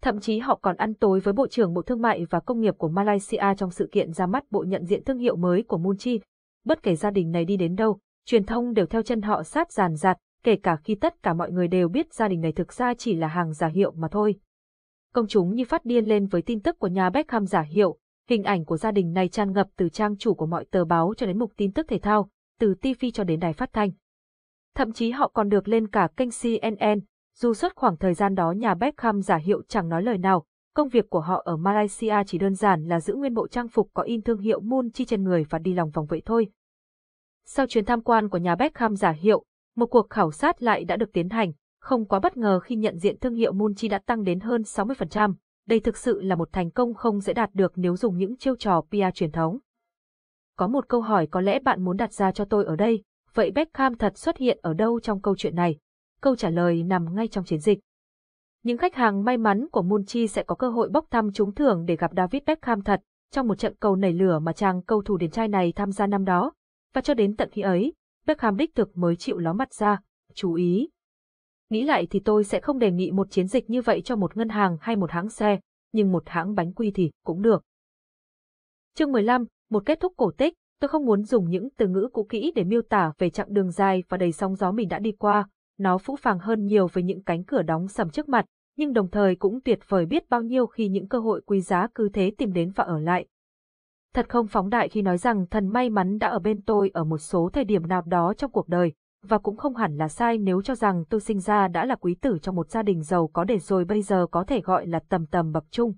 Thậm chí họ còn ăn tối với Bộ trưởng Bộ Thương mại và Công nghiệp của Malaysia trong sự kiện ra mắt bộ nhận diện thương hiệu mới của Munchi. Bất kể gia đình này đi đến đâu, truyền thông đều theo chân họ sát dàn dạt, kể cả khi tất cả mọi người đều biết gia đình này thực ra chỉ là hàng giả hiệu mà thôi. Công chúng như phát điên lên với tin tức của nhà Beckham giả hiệu. Hình ảnh của gia đình này tràn ngập từ trang chủ của mọi tờ báo cho đến mục tin tức thể thao, từ TV cho đến đài phát thanh. Thậm chí họ còn được lên cả kênh CNN. Dù suốt khoảng thời gian đó nhà Beckham giả hiệu chẳng nói lời nào, công việc của họ ở Malaysia chỉ đơn giản là giữ nguyên bộ trang phục có in thương hiệu Munchi trên người và đi lòng vòng vậy thôi. Sau chuyến tham quan của nhà Beckham giả hiệu, một cuộc khảo sát lại đã được tiến hành. Không quá bất ngờ khi nhận diện thương hiệu Munchi đã tăng đến hơn 60%. Đây thực sự là một thành công không dễ đạt được nếu dùng những chiêu trò PR truyền thống. Có một câu hỏi có lẽ bạn muốn đặt ra cho tôi ở đây, vậy Beckham thật xuất hiện ở đâu trong câu chuyện này? Câu trả lời nằm ngay trong chiến dịch. Những khách hàng may mắn của Munchi sẽ có cơ hội bốc thăm trúng thưởng để gặp David Beckham thật trong một trận cầu nảy lửa mà chàng cầu thủ điển trai này tham gia năm đó. Và cho đến tận khi ấy, Beckham đích thực mới chịu ló mặt ra. Chú ý! Nghĩ lại thì tôi sẽ không đề nghị một chiến dịch như vậy cho một ngân hàng hay một hãng xe, nhưng một hãng bánh quy thì cũng được. Chương 15, một kết thúc cổ tích. Tôi không muốn dùng những từ ngữ cũ kỹ để miêu tả về chặng đường dài và đầy sóng gió mình đã đi qua. Nó phũ phàng hơn nhiều với những cánh cửa đóng sầm trước mặt, nhưng đồng thời cũng tuyệt vời biết bao nhiêu khi những cơ hội quý giá cứ thế tìm đến và ở lại. Thật không phóng đại khi nói rằng thần may mắn đã ở bên tôi ở một số thời điểm nào đó trong cuộc đời, và cũng không hẳn là sai nếu cho rằng tôi sinh ra đã là quý tử trong một gia đình giàu có để rồi bây giờ có thể gọi là tầm tầm bậc trung.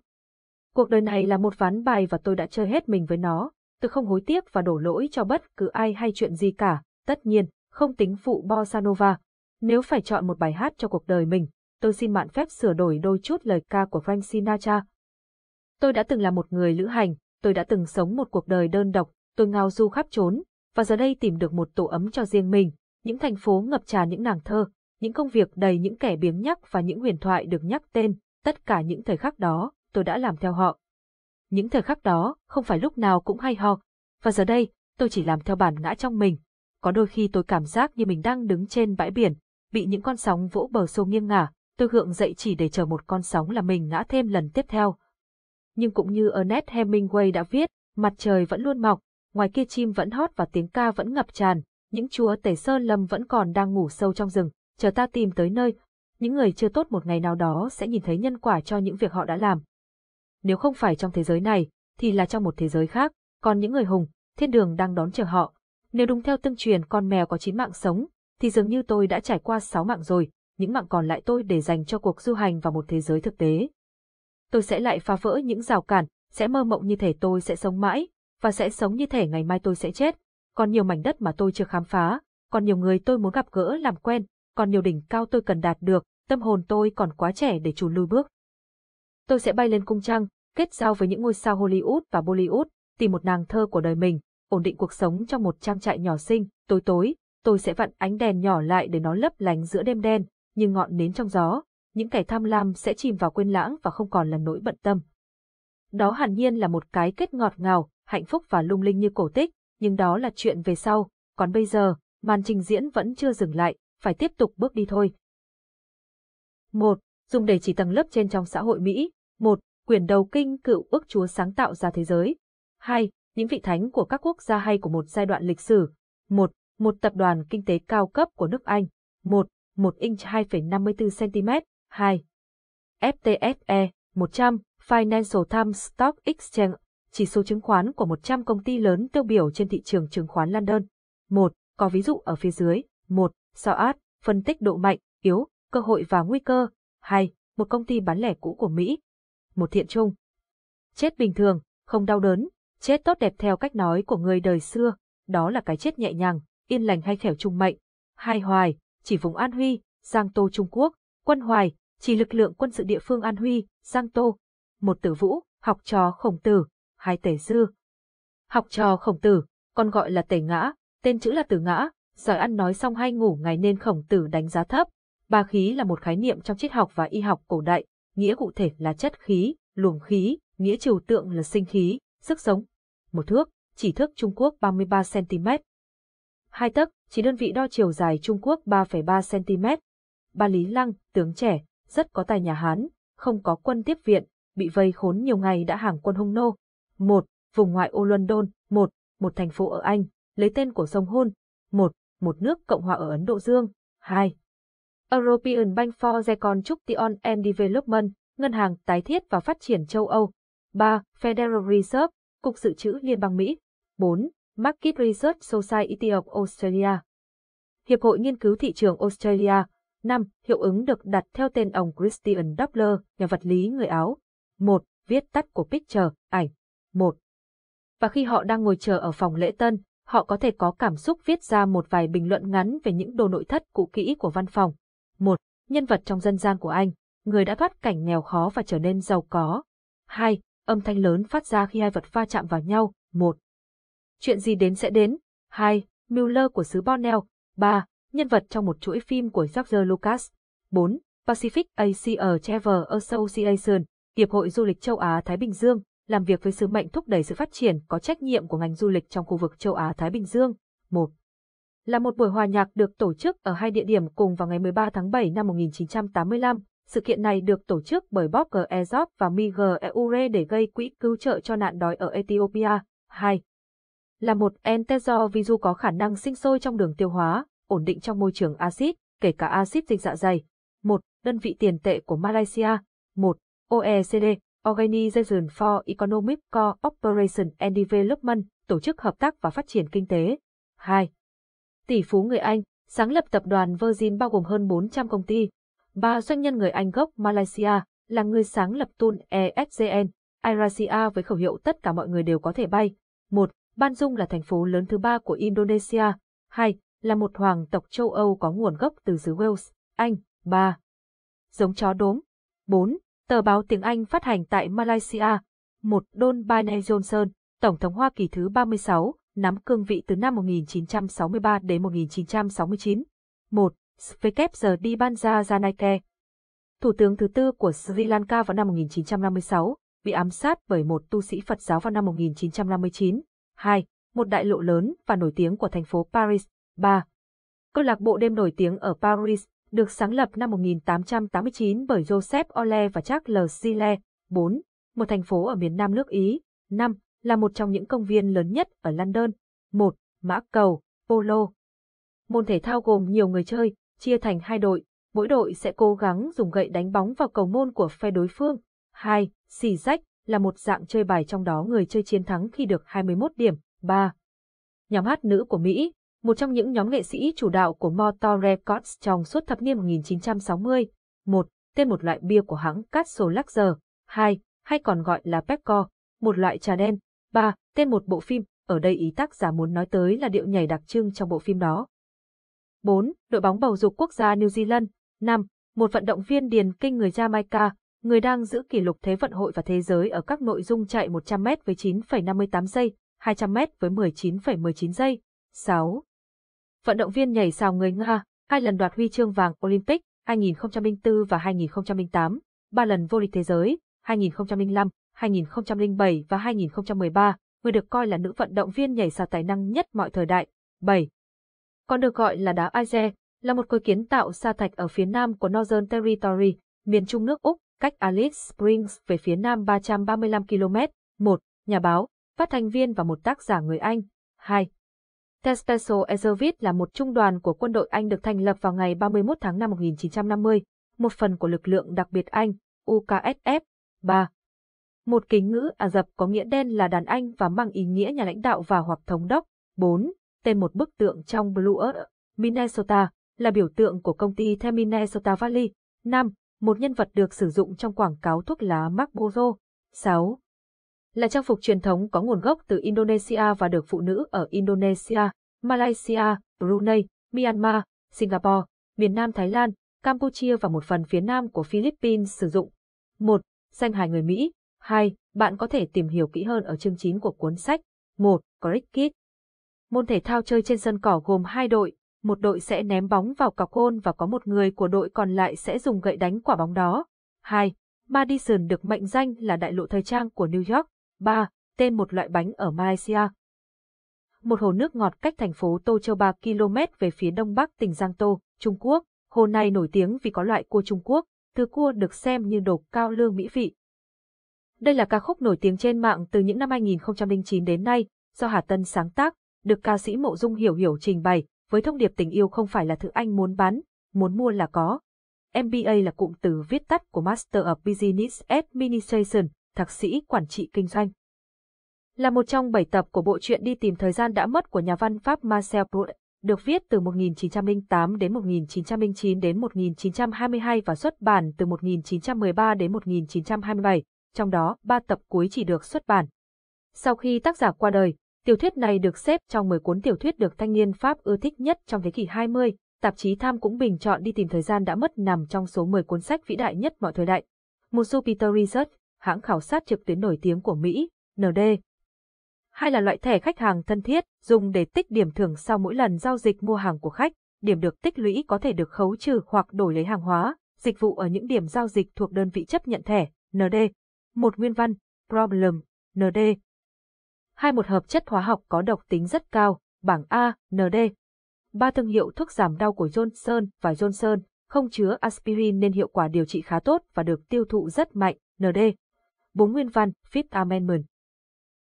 Cuộc đời này là một ván bài và tôi đã chơi hết mình với nó, tôi không hối tiếc và đổ lỗi cho bất cứ ai hay chuyện gì cả, tất nhiên, không tính vụ Bossa Nova. Nếu phải chọn một bài hát cho cuộc đời mình, tôi xin mạn phép sửa đổi đôi chút lời ca của Frank Sinatra. Tôi đã từng là một người lữ hành, tôi đã từng sống một cuộc đời đơn độc, tôi ngao du khắp trốn, và giờ đây tìm được một tổ ấm cho riêng mình, những thành phố ngập tràn những nàng thơ, những công việc đầy những kẻ biếng nhắc và những huyền thoại được nhắc tên, tất cả những thời khắc đó, tôi đã làm theo họ. Những thời khắc đó không phải lúc nào cũng hay ho, và giờ đây, tôi chỉ làm theo bản ngã trong mình. Có đôi khi tôi cảm giác như mình đang đứng trên bãi biển, bị những con sóng vỗ bờ xô nghiêng ngả, tôi gượng dậy chỉ để chờ một con sóng là mình ngã thêm lần tiếp theo. Nhưng cũng như Ernest Hemingway đã viết, mặt trời vẫn luôn mọc, ngoài kia chim vẫn hót và tiếng ca vẫn ngập tràn, những chúa tể sơn lâm vẫn còn đang ngủ sâu trong rừng, chờ ta tìm tới nơi. Những người chưa tốt một ngày nào đó sẽ nhìn thấy nhân quả cho những việc họ đã làm. Nếu không phải trong thế giới này, thì là trong một thế giới khác, còn những người hùng, thiên đường đang đón chờ họ. Nếu đúng theo tương truyền con mèo có 9 mạng sống, thì dường như tôi đã trải qua 6 mạng rồi, những mạng còn lại tôi để dành cho cuộc du hành vào một thế giới thực tế. Tôi sẽ lại phá vỡ những rào cản, sẽ mơ mộng như thể tôi sẽ sống mãi, và sẽ sống như thể ngày mai tôi sẽ chết. Còn nhiều mảnh đất mà tôi chưa khám phá, còn nhiều người tôi muốn gặp gỡ làm quen, còn nhiều đỉnh cao tôi cần đạt được, tâm hồn tôi còn quá trẻ để chùn lui bước. Tôi sẽ bay lên cung trăng, kết giao với những ngôi sao Hollywood và Bollywood, tìm một nàng thơ của đời mình, ổn định cuộc sống trong một trang trại nhỏ xinh, tối tối. Tôi sẽ vặn ánh đèn nhỏ lại để nó lấp lánh giữa đêm đen, như ngọn nến trong gió. Những kẻ tham lam sẽ chìm vào quên lãng và không còn là nỗi bận tâm. Đó hẳn nhiên là một cái kết ngọt ngào, hạnh phúc và lung linh như cổ tích, nhưng đó là chuyện về sau. Còn bây giờ, màn trình diễn vẫn chưa dừng lại, phải tiếp tục bước đi thôi. 1. Dùng để chỉ tầng lớp trên trong xã hội Mỹ. 1. Quyển đầu kinh cựu ước Chúa sáng tạo ra thế giới. 2. Những vị thánh của các quốc gia hay của một giai đoạn lịch sử. 1. Một tập đoàn kinh tế cao cấp của nước Anh. 1. Một inch 2,54 cm. 2. FTSE 100 Financial Times Stock Exchange chỉ số chứng khoán của 100 công ty lớn tiêu biểu trên thị trường chứng khoán London. 1. Có ví dụ ở phía dưới. 1. Soaps, phân tích độ mạnh, yếu, cơ hội và nguy cơ. 2. Một công ty bán lẻ cũ của Mỹ. Một thiện chung. Chết bình thường, không đau đớn, chết tốt đẹp theo cách nói của người đời xưa, đó là cái chết nhẹ nhàng, yên lành hay khẻo trung mệnh. 2. Hoài, chỉ vùng An Huy, Giang Tô Trung Quốc. Quân Hoài, chỉ lực lượng quân sự địa phương An Huy, Giang Tô. 1. Tử Vũ, học trò Khổng Tử. 2. Tể Dư, học trò Khổng Tử, còn gọi là Tể Ngã, tên chữ là Tử Ngã, giỏi ăn nói xong hay ngủ ngày nên Khổng Tử đánh giá thấp. Ba khí là một khái niệm trong triết học và y học cổ đại, nghĩa cụ thể là chất khí, luồng khí, nghĩa trừu tượng là sinh khí, sức sống. Một thước, chỉ thước Trung Quốc 33 cm. 2 tấc, chỉ đơn vị đo chiều dài Trung Quốc 3,3 cm. Ba Lý Lăng, tướng trẻ, rất có tài nhà Hán, không có quân tiếp viện, bị vây khốn nhiều ngày đã hàng quân hung nô. 1. Vùng ngoại ô London. 1. Một thành phố ở Anh, lấy tên của sông Hun. 1. Một nước Cộng hòa ở Ấn Độ Dương. 2. European Bank for Reconstruction and Development, Ngân hàng Tái thiết và Phát triển châu Âu. 3. Federal Reserve, Cục Dự trữ Liên bang Mỹ. 4. Market Research Society of Australia, Hiệp hội Nghiên cứu Thị trường Australia. 5. Hiệu ứng được đặt theo tên ông Christian Doppler, nhà vật lý người Áo. 1. Viết tắt của picture, ảnh. 1. Và khi họ đang ngồi chờ ở phòng lễ tân, họ có thể có cảm xúc viết ra một vài bình luận ngắn về những đồ nội thất cũ kỹ của văn phòng. 1. Nhân vật trong dân gian của Anh, người đã thoát cảnh nghèo khó và trở nên giàu có. 2. Âm thanh lớn phát ra khi hai vật va chạm vào nhau. 1. Chuyện gì đến sẽ đến. 2. Miller của xứ Borneo. 3. Nhân vật trong một chuỗi phim của George Lucas. 4. Pacific Asia Travel Association, Hiệp hội Du lịch châu Á-Thái Bình Dương, làm việc với sứ mệnh thúc đẩy sự phát triển có trách nhiệm của ngành du lịch trong khu vực châu Á-Thái Bình Dương. 1. Là một buổi hòa nhạc được tổ chức ở hai địa điểm cùng vào ngày 13 tháng 7 năm 1985. Sự kiện này được tổ chức bởi Bob G. Ezop và Miguel Eure để gây quỹ cứu trợ cho nạn đói ở Ethiopia. 2. Là một entezo viru có khả năng sinh sôi trong đường tiêu hóa, ổn định trong môi trường axit, kể cả axit dịch dạ dày. 1. Đơn vị tiền tệ của Malaysia. 1. OECD, Organization for Economic Cooperation and Development, Tổ chức Hợp tác và Phát triển Kinh tế. 2. Tỷ phú người Anh, sáng lập tập đoàn Virgin bao gồm hơn 400 công ty. 3. Doanh nhân người Anh gốc Malaysia, là người sáng lập Tun ESGN, Airasia với khẩu hiệu tất cả mọi người đều có thể bay. 1. Bandung là thành phố lớn thứ 3 của Indonesia. 2. Là một hoàng tộc châu Âu có nguồn gốc từ xứ Wales, Anh. 3. Giống chó đốm. 4. Tờ báo tiếng Anh phát hành tại Malaysia. 1. Don Binay Johnson, Tổng thống Hoa Kỳ thứ 36, nắm cương vị từ năm 1963 đến 1969. 1. Svkd Banja Janake, Thủ tướng thứ tư của Sri Lanka vào năm 1956, bị ám sát bởi một tu sĩ Phật giáo vào năm 1959. 2. Một đại lộ lớn và nổi tiếng của thành phố Paris. 3. Câu lạc bộ đêm nổi tiếng ở Paris, được sáng lập năm 1889 bởi Joseph Ole và Charles Gillet. 4. Một thành phố ở miền nam nước Ý. 5. Là một trong những công viên lớn nhất ở London. 1. Mã cầu, polo, môn thể thao gồm nhiều người chơi, chia thành hai đội, mỗi đội sẽ cố gắng dùng gậy đánh bóng vào cầu môn của phe đối phương. 2. Xì rách, là một dạng chơi bài trong đó người chơi chiến thắng khi được 21 điểm. 3. Nhóm hát nữ của Mỹ, một trong những nhóm nghệ sĩ chủ đạo của Motown Records trong suốt thập niên 1960. 1. Tên một loại bia của hãng Castle Lager. 2. Hay còn gọi là Pepco, một loại trà đen. 3. Tên một bộ phim, ở đây ý tác giả muốn nói tới là điệu nhảy đặc trưng trong bộ phim đó. 4. Đội bóng bầu dục quốc gia New Zealand. 5. Một vận động viên điền kinh người Jamaica, người đang giữ kỷ lục Thế vận hội và thế giới ở các nội dung chạy 100m với 9,58 giây, 200m với 19,19 giây. 6. Vận động viên nhảy sào người Nga, 2 lần đoạt huy chương vàng Olympic 2004 và 2008, 3 lần vô địch thế giới 2005, 2007 và 2013, người được coi là nữ vận động viên nhảy sào tài năng nhất mọi thời đại. 7. Còn được gọi là đá Aize, là một khối kiến tạo sa thạch ở phía nam của Northern Territory, miền trung nước Úc, cách Alice Springs về phía nam 335 km. 1. Nhà báo, phát thanh viên và một tác giả người Anh. 2. The Special Air Service là một trung đoàn của quân đội Anh được thành lập vào ngày 31 tháng 5 1950, một phần của lực lượng đặc biệt Anh, UKSF. 3. Một kính ngữ Ả Rập có nghĩa đen là đàn anh và mang ý nghĩa nhà lãnh đạo và hoặc thống đốc. 4. Tên một bức tượng trong Blue Earth, Minnesota, là biểu tượng của công ty The Minnesota Valley. 5. Một nhân vật được sử dụng trong quảng cáo thuốc lá Marlboro. 6. Là trang phục truyền thống có nguồn gốc từ Indonesia và được phụ nữ ở Indonesia, Malaysia, Brunei, Myanmar, Singapore, miền Nam Thái Lan, Campuchia và một phần phía nam của Philippines sử dụng. 1. Danh hài người Mỹ. 2. Bạn có thể tìm hiểu kỹ hơn ở chương 9 của cuốn sách. 1. Cricket. Môn thể thao chơi trên sân cỏ gồm 2 đội, một đội sẽ ném bóng vào cọc gôn và có một người của đội còn lại sẽ dùng gậy đánh quả bóng đó. 2. Madison được mệnh danh là đại lộ thời trang của New York. 3. Tên một loại bánh ở Malaysia. Một hồ nước ngọt cách thành phố Tô Châu 3 km về phía đông bắc tỉnh Giang Tô, Trung Quốc. Hồ này nổi tiếng vì có loại cua Trung Quốc, từ cua được xem như đồ cao lương mỹ vị. Đây là ca khúc nổi tiếng trên mạng từ những năm 2009 đến nay, do Hà Tân sáng tác, được ca sĩ Mộ Dung Hiểu trình bày, với thông điệp tình yêu không phải là thứ anh muốn bán, muốn mua là có. MBA là cụm từ viết tắt của Master of Business Administration, thạc sĩ quản trị kinh doanh. Là một trong 7 tập của bộ truyện Đi tìm thời gian đã mất của nhà văn Pháp Marcel Proust, được viết từ 1908 đến 1909 đến 1922 và xuất bản từ 1913 đến 1927. Trong đó 3 tập cuối chỉ được xuất bản. Sau khi tác giả qua đời, tiểu thuyết này được xếp trong 10 cuốn tiểu thuyết được thanh niên Pháp ưa thích nhất trong thế kỷ 20, tạp chí Time cũng bình chọn Đi tìm thời gian đã mất nằm trong số 10 cuốn sách vĩ đại nhất mọi thời đại. Một Jupiter Research, hãng khảo sát trực tuyến nổi tiếng của Mỹ, ND. 2 là loại thẻ khách hàng thân thiết, dùng để tích điểm thưởng sau mỗi lần giao dịch mua hàng của khách, điểm được tích lũy có thể được khấu trừ hoặc đổi lấy hàng hóa, dịch vụ ở những điểm giao dịch thuộc đơn vị chấp nhận thẻ, ND. 1 nguyên văn, problem, ND. 2 một hợp chất hóa học có độc tính rất cao, bảng A, ND. 3 thương hiệu thuốc giảm đau của Johnson và Johnson, không chứa aspirin nên hiệu quả điều trị khá tốt và được tiêu thụ rất mạnh, ND. 4 nguyên văn, Fifth Amendment.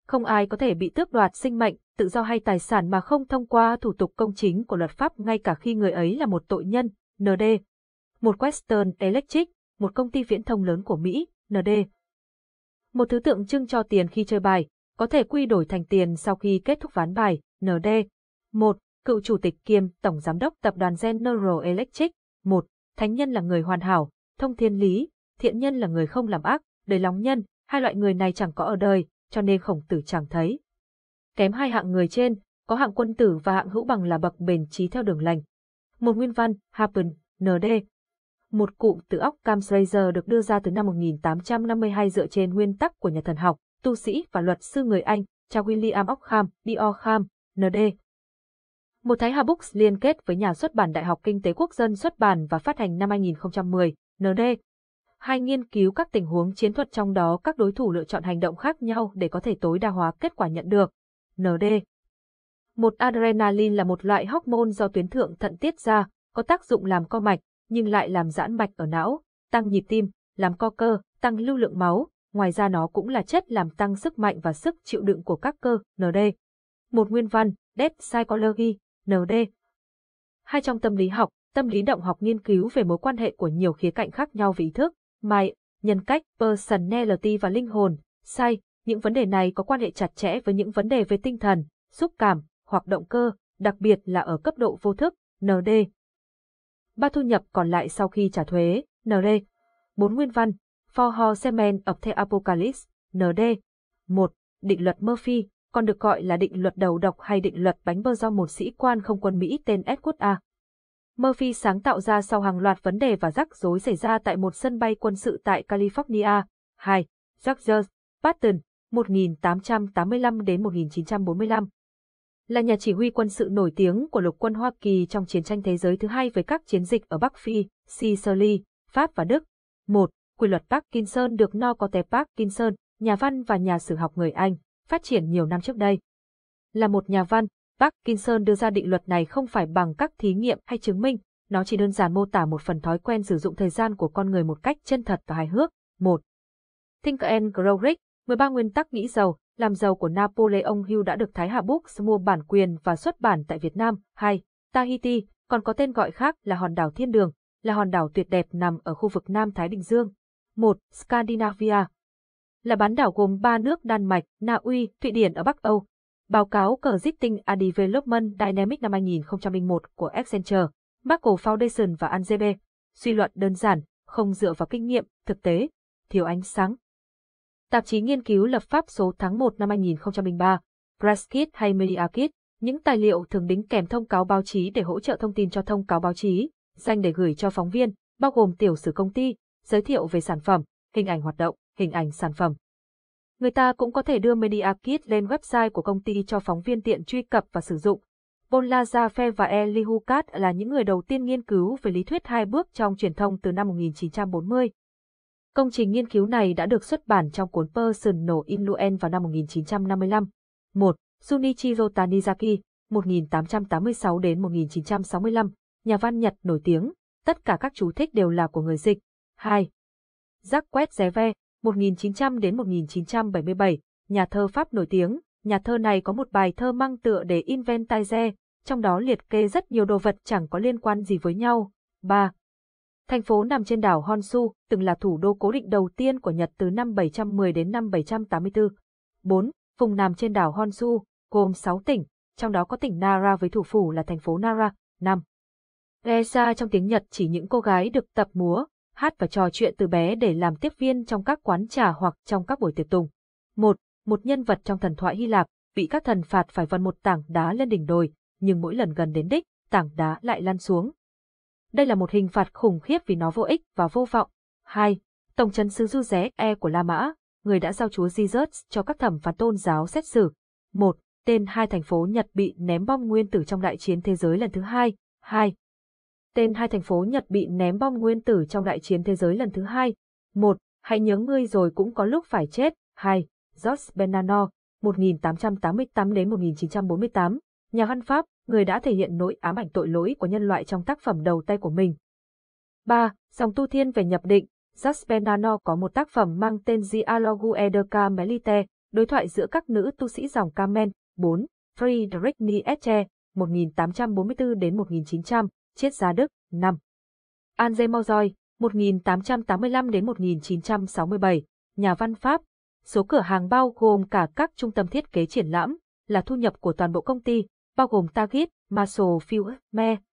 Không ai có thể bị tước đoạt sinh mệnh, tự do hay tài sản mà không thông qua thủ tục công chính của luật pháp ngay cả khi người ấy là một tội nhân, ND. 1 Western Electric, một công ty viễn thông lớn của Mỹ, ND. Một thứ tượng trưng cho tiền khi chơi bài, có thể quy đổi thành tiền sau khi kết thúc ván bài, ND. 1. Cựu chủ tịch kiêm tổng giám đốc tập đoàn General Electric. 1. Thánh nhân là người hoàn hảo, thông thiên lý, thiện nhân là người không làm ác, đời lòng nhân, hai loại người này chẳng có ở đời, cho nên Khổng Tử chẳng thấy. Kém hai hạng người trên, có hạng quân tử và hạng hữu bằng là bậc bền trí theo đường lành. Một nguyên văn, happen, ND. Một cụm từ Occam Razor được đưa ra từ năm 1852 dựa trên nguyên tắc của nhà thần học, tu sĩ và luật sư người Anh, cha William Occam, D'Occam, ND. Một Thái Hà Books liên kết với nhà xuất bản Đại học Kinh tế Quốc dân xuất bản và phát hành năm 2010, ND. 2 nghiên cứu các tình huống chiến thuật trong đó các đối thủ lựa chọn hành động khác nhau để có thể tối đa hóa kết quả nhận được, ND. 1 adrenaline là một loại hormone do tuyến thượng thận tiết ra, có tác dụng làm co mạch, nhưng lại làm giãn mạch ở não, tăng nhịp tim, làm co cơ, tăng lưu lượng máu, ngoài ra nó cũng là chất làm tăng sức mạnh và sức chịu đựng của các cơ, ND. 1 nguyên văn, Dead Psychology, ND. 2 trong tâm lý học, tâm lý động học nghiên cứu về mối quan hệ của nhiều khía cạnh khác nhau về ý thức, mind, nhân cách, personality và linh hồn, psyche, những vấn đề này có quan hệ chặt chẽ với những vấn đề về tinh thần, xúc cảm, hoặc động cơ, đặc biệt là ở cấp độ vô thức, ND. 3 thu nhập còn lại sau khi trả thuế, ND. 4 nguyên văn, For Horsemen of the Apocalypse, ND. 1. Định luật Murphy, còn được gọi là định luật đầu độc hay định luật bánh bơ do một sĩ quan không quân Mỹ tên Edward A. Murphy sáng tạo ra sau hàng loạt vấn đề và rắc rối xảy ra tại một sân bay quân sự tại California. 2. George Patton, 1885 đến 1945. Là nhà chỉ huy quân sự nổi tiếng của lục quân Hoa Kỳ trong chiến tranh thế giới thứ hai với các chiến dịch ở Bắc Phi, Sicily, Pháp và Đức. 1. Quy luật Parkinson được Northrop Parkinson, nhà văn và nhà sử học người Anh, phát triển nhiều năm trước đây. Là một nhà văn, Parkinson đưa ra định luật này không phải bằng các thí nghiệm hay chứng minh, nó chỉ đơn giản mô tả một phần thói quen sử dụng thời gian của con người một cách chân thật và hài hước. 1. Think and Grow Rich, 13 nguyên tắc nghĩ giàu, làm giàu của Napoleon Hill đã được Thái Hà Books mua bản quyền và xuất bản tại Việt Nam. 2. Tahiti, còn có tên gọi khác là hòn đảo thiên đường, là hòn đảo tuyệt đẹp nằm ở khu vực Nam Thái Bình Dương. 1. Scandinavia, là bán đảo gồm 3 nước Đan Mạch, Na Uy, Thụy Điển ở Bắc Âu. Báo cáo Coexisting and Development Dynamics năm 2001 của Accenture, Marco Foundation và Anzebe. Suy luận đơn giản, không dựa vào kinh nghiệm, thực tế, thiếu ánh sáng. Tạp chí nghiên cứu lập pháp số tháng 1 năm 2003, Press Kit hay Media Kit, những tài liệu thường đính kèm thông cáo báo chí để hỗ trợ thông tin cho thông cáo báo chí, danh để gửi cho phóng viên, bao gồm tiểu sử công ty, giới thiệu về sản phẩm, hình ảnh hoạt động, hình ảnh sản phẩm. Người ta cũng có thể đưa Media Kit lên website của công ty cho phóng viên tiện truy cập và sử dụng. Bonla Jaffe và Elihu Katz là những người đầu tiên nghiên cứu về lý thuyết hai bước trong truyền thông từ năm 1940. Công trình nghiên cứu này đã được xuất bản trong cuốn Personal Influence vào năm 1955. 1. Junichiro Tanizaki, 1886-1965, nhà văn Nhật nổi tiếng, tất cả các chú thích đều là của người dịch. 2. Jacques Zeve, 1900-1977, nhà thơ Pháp nổi tiếng. Nhà thơ này có một bài thơ mang tựa đề Inventaire, trong đó liệt kê rất nhiều đồ vật chẳng có liên quan gì với nhau. 3. Thành phố nằm trên đảo Honshu, từng là thủ đô cố định đầu tiên của Nhật từ năm 710 đến năm 784. 4. Vùng nằm trên đảo Honshu, gồm 6 tỉnh, trong đó có tỉnh Nara với thủ phủ là thành phố Nara. 5. Geisha trong tiếng Nhật chỉ những cô gái được tập múa, hát và trò chuyện từ bé để làm tiếp viên trong các quán trà hoặc trong các buổi tiệc tùng. 1. Một nhân vật trong thần thoại Hy Lạp, bị các thần phạt phải vần một tảng đá lên đỉnh đồi, nhưng mỗi lần gần đến đích, tảng đá lại lăn xuống. Đây là một hình phạt khủng khiếp vì nó vô ích và vô vọng. 2. Tổng trấn xứ Giuse của La Mã, người đã giao chúa Jesus cho các thẩm phán tôn giáo xét xử. 1. Tên hai thành phố Nhật bị ném bom nguyên tử trong đại chiến thế giới lần thứ hai. 2. Tên hai thành phố Nhật bị ném bom nguyên tử trong đại chiến thế giới lần thứ hai. 1. Hãy nhớ ngươi rồi cũng có lúc phải chết. 2. Georges Benanou, 1888-1948, nhà văn Pháp, người đã thể hiện nỗi ám ảnh tội lỗi của nhân loại trong tác phẩm đầu tay của mình. 3. Dòng tu thiên về nhập định, Georges Benanou có một tác phẩm mang tên Dialogue de Carmelite, đối thoại giữa các nữ tu sĩ dòng Carmen. 4. Friedrich Nietzsche, 1844-1900, triết gia Đức. 5. André Malraux, 1885-1967, nhà văn Pháp. Số cửa hàng bao gồm cả các trung tâm thiết kế triển lãm, là thu nhập của toàn bộ công ty, bao gồm Target, Marshall Fieldhouse,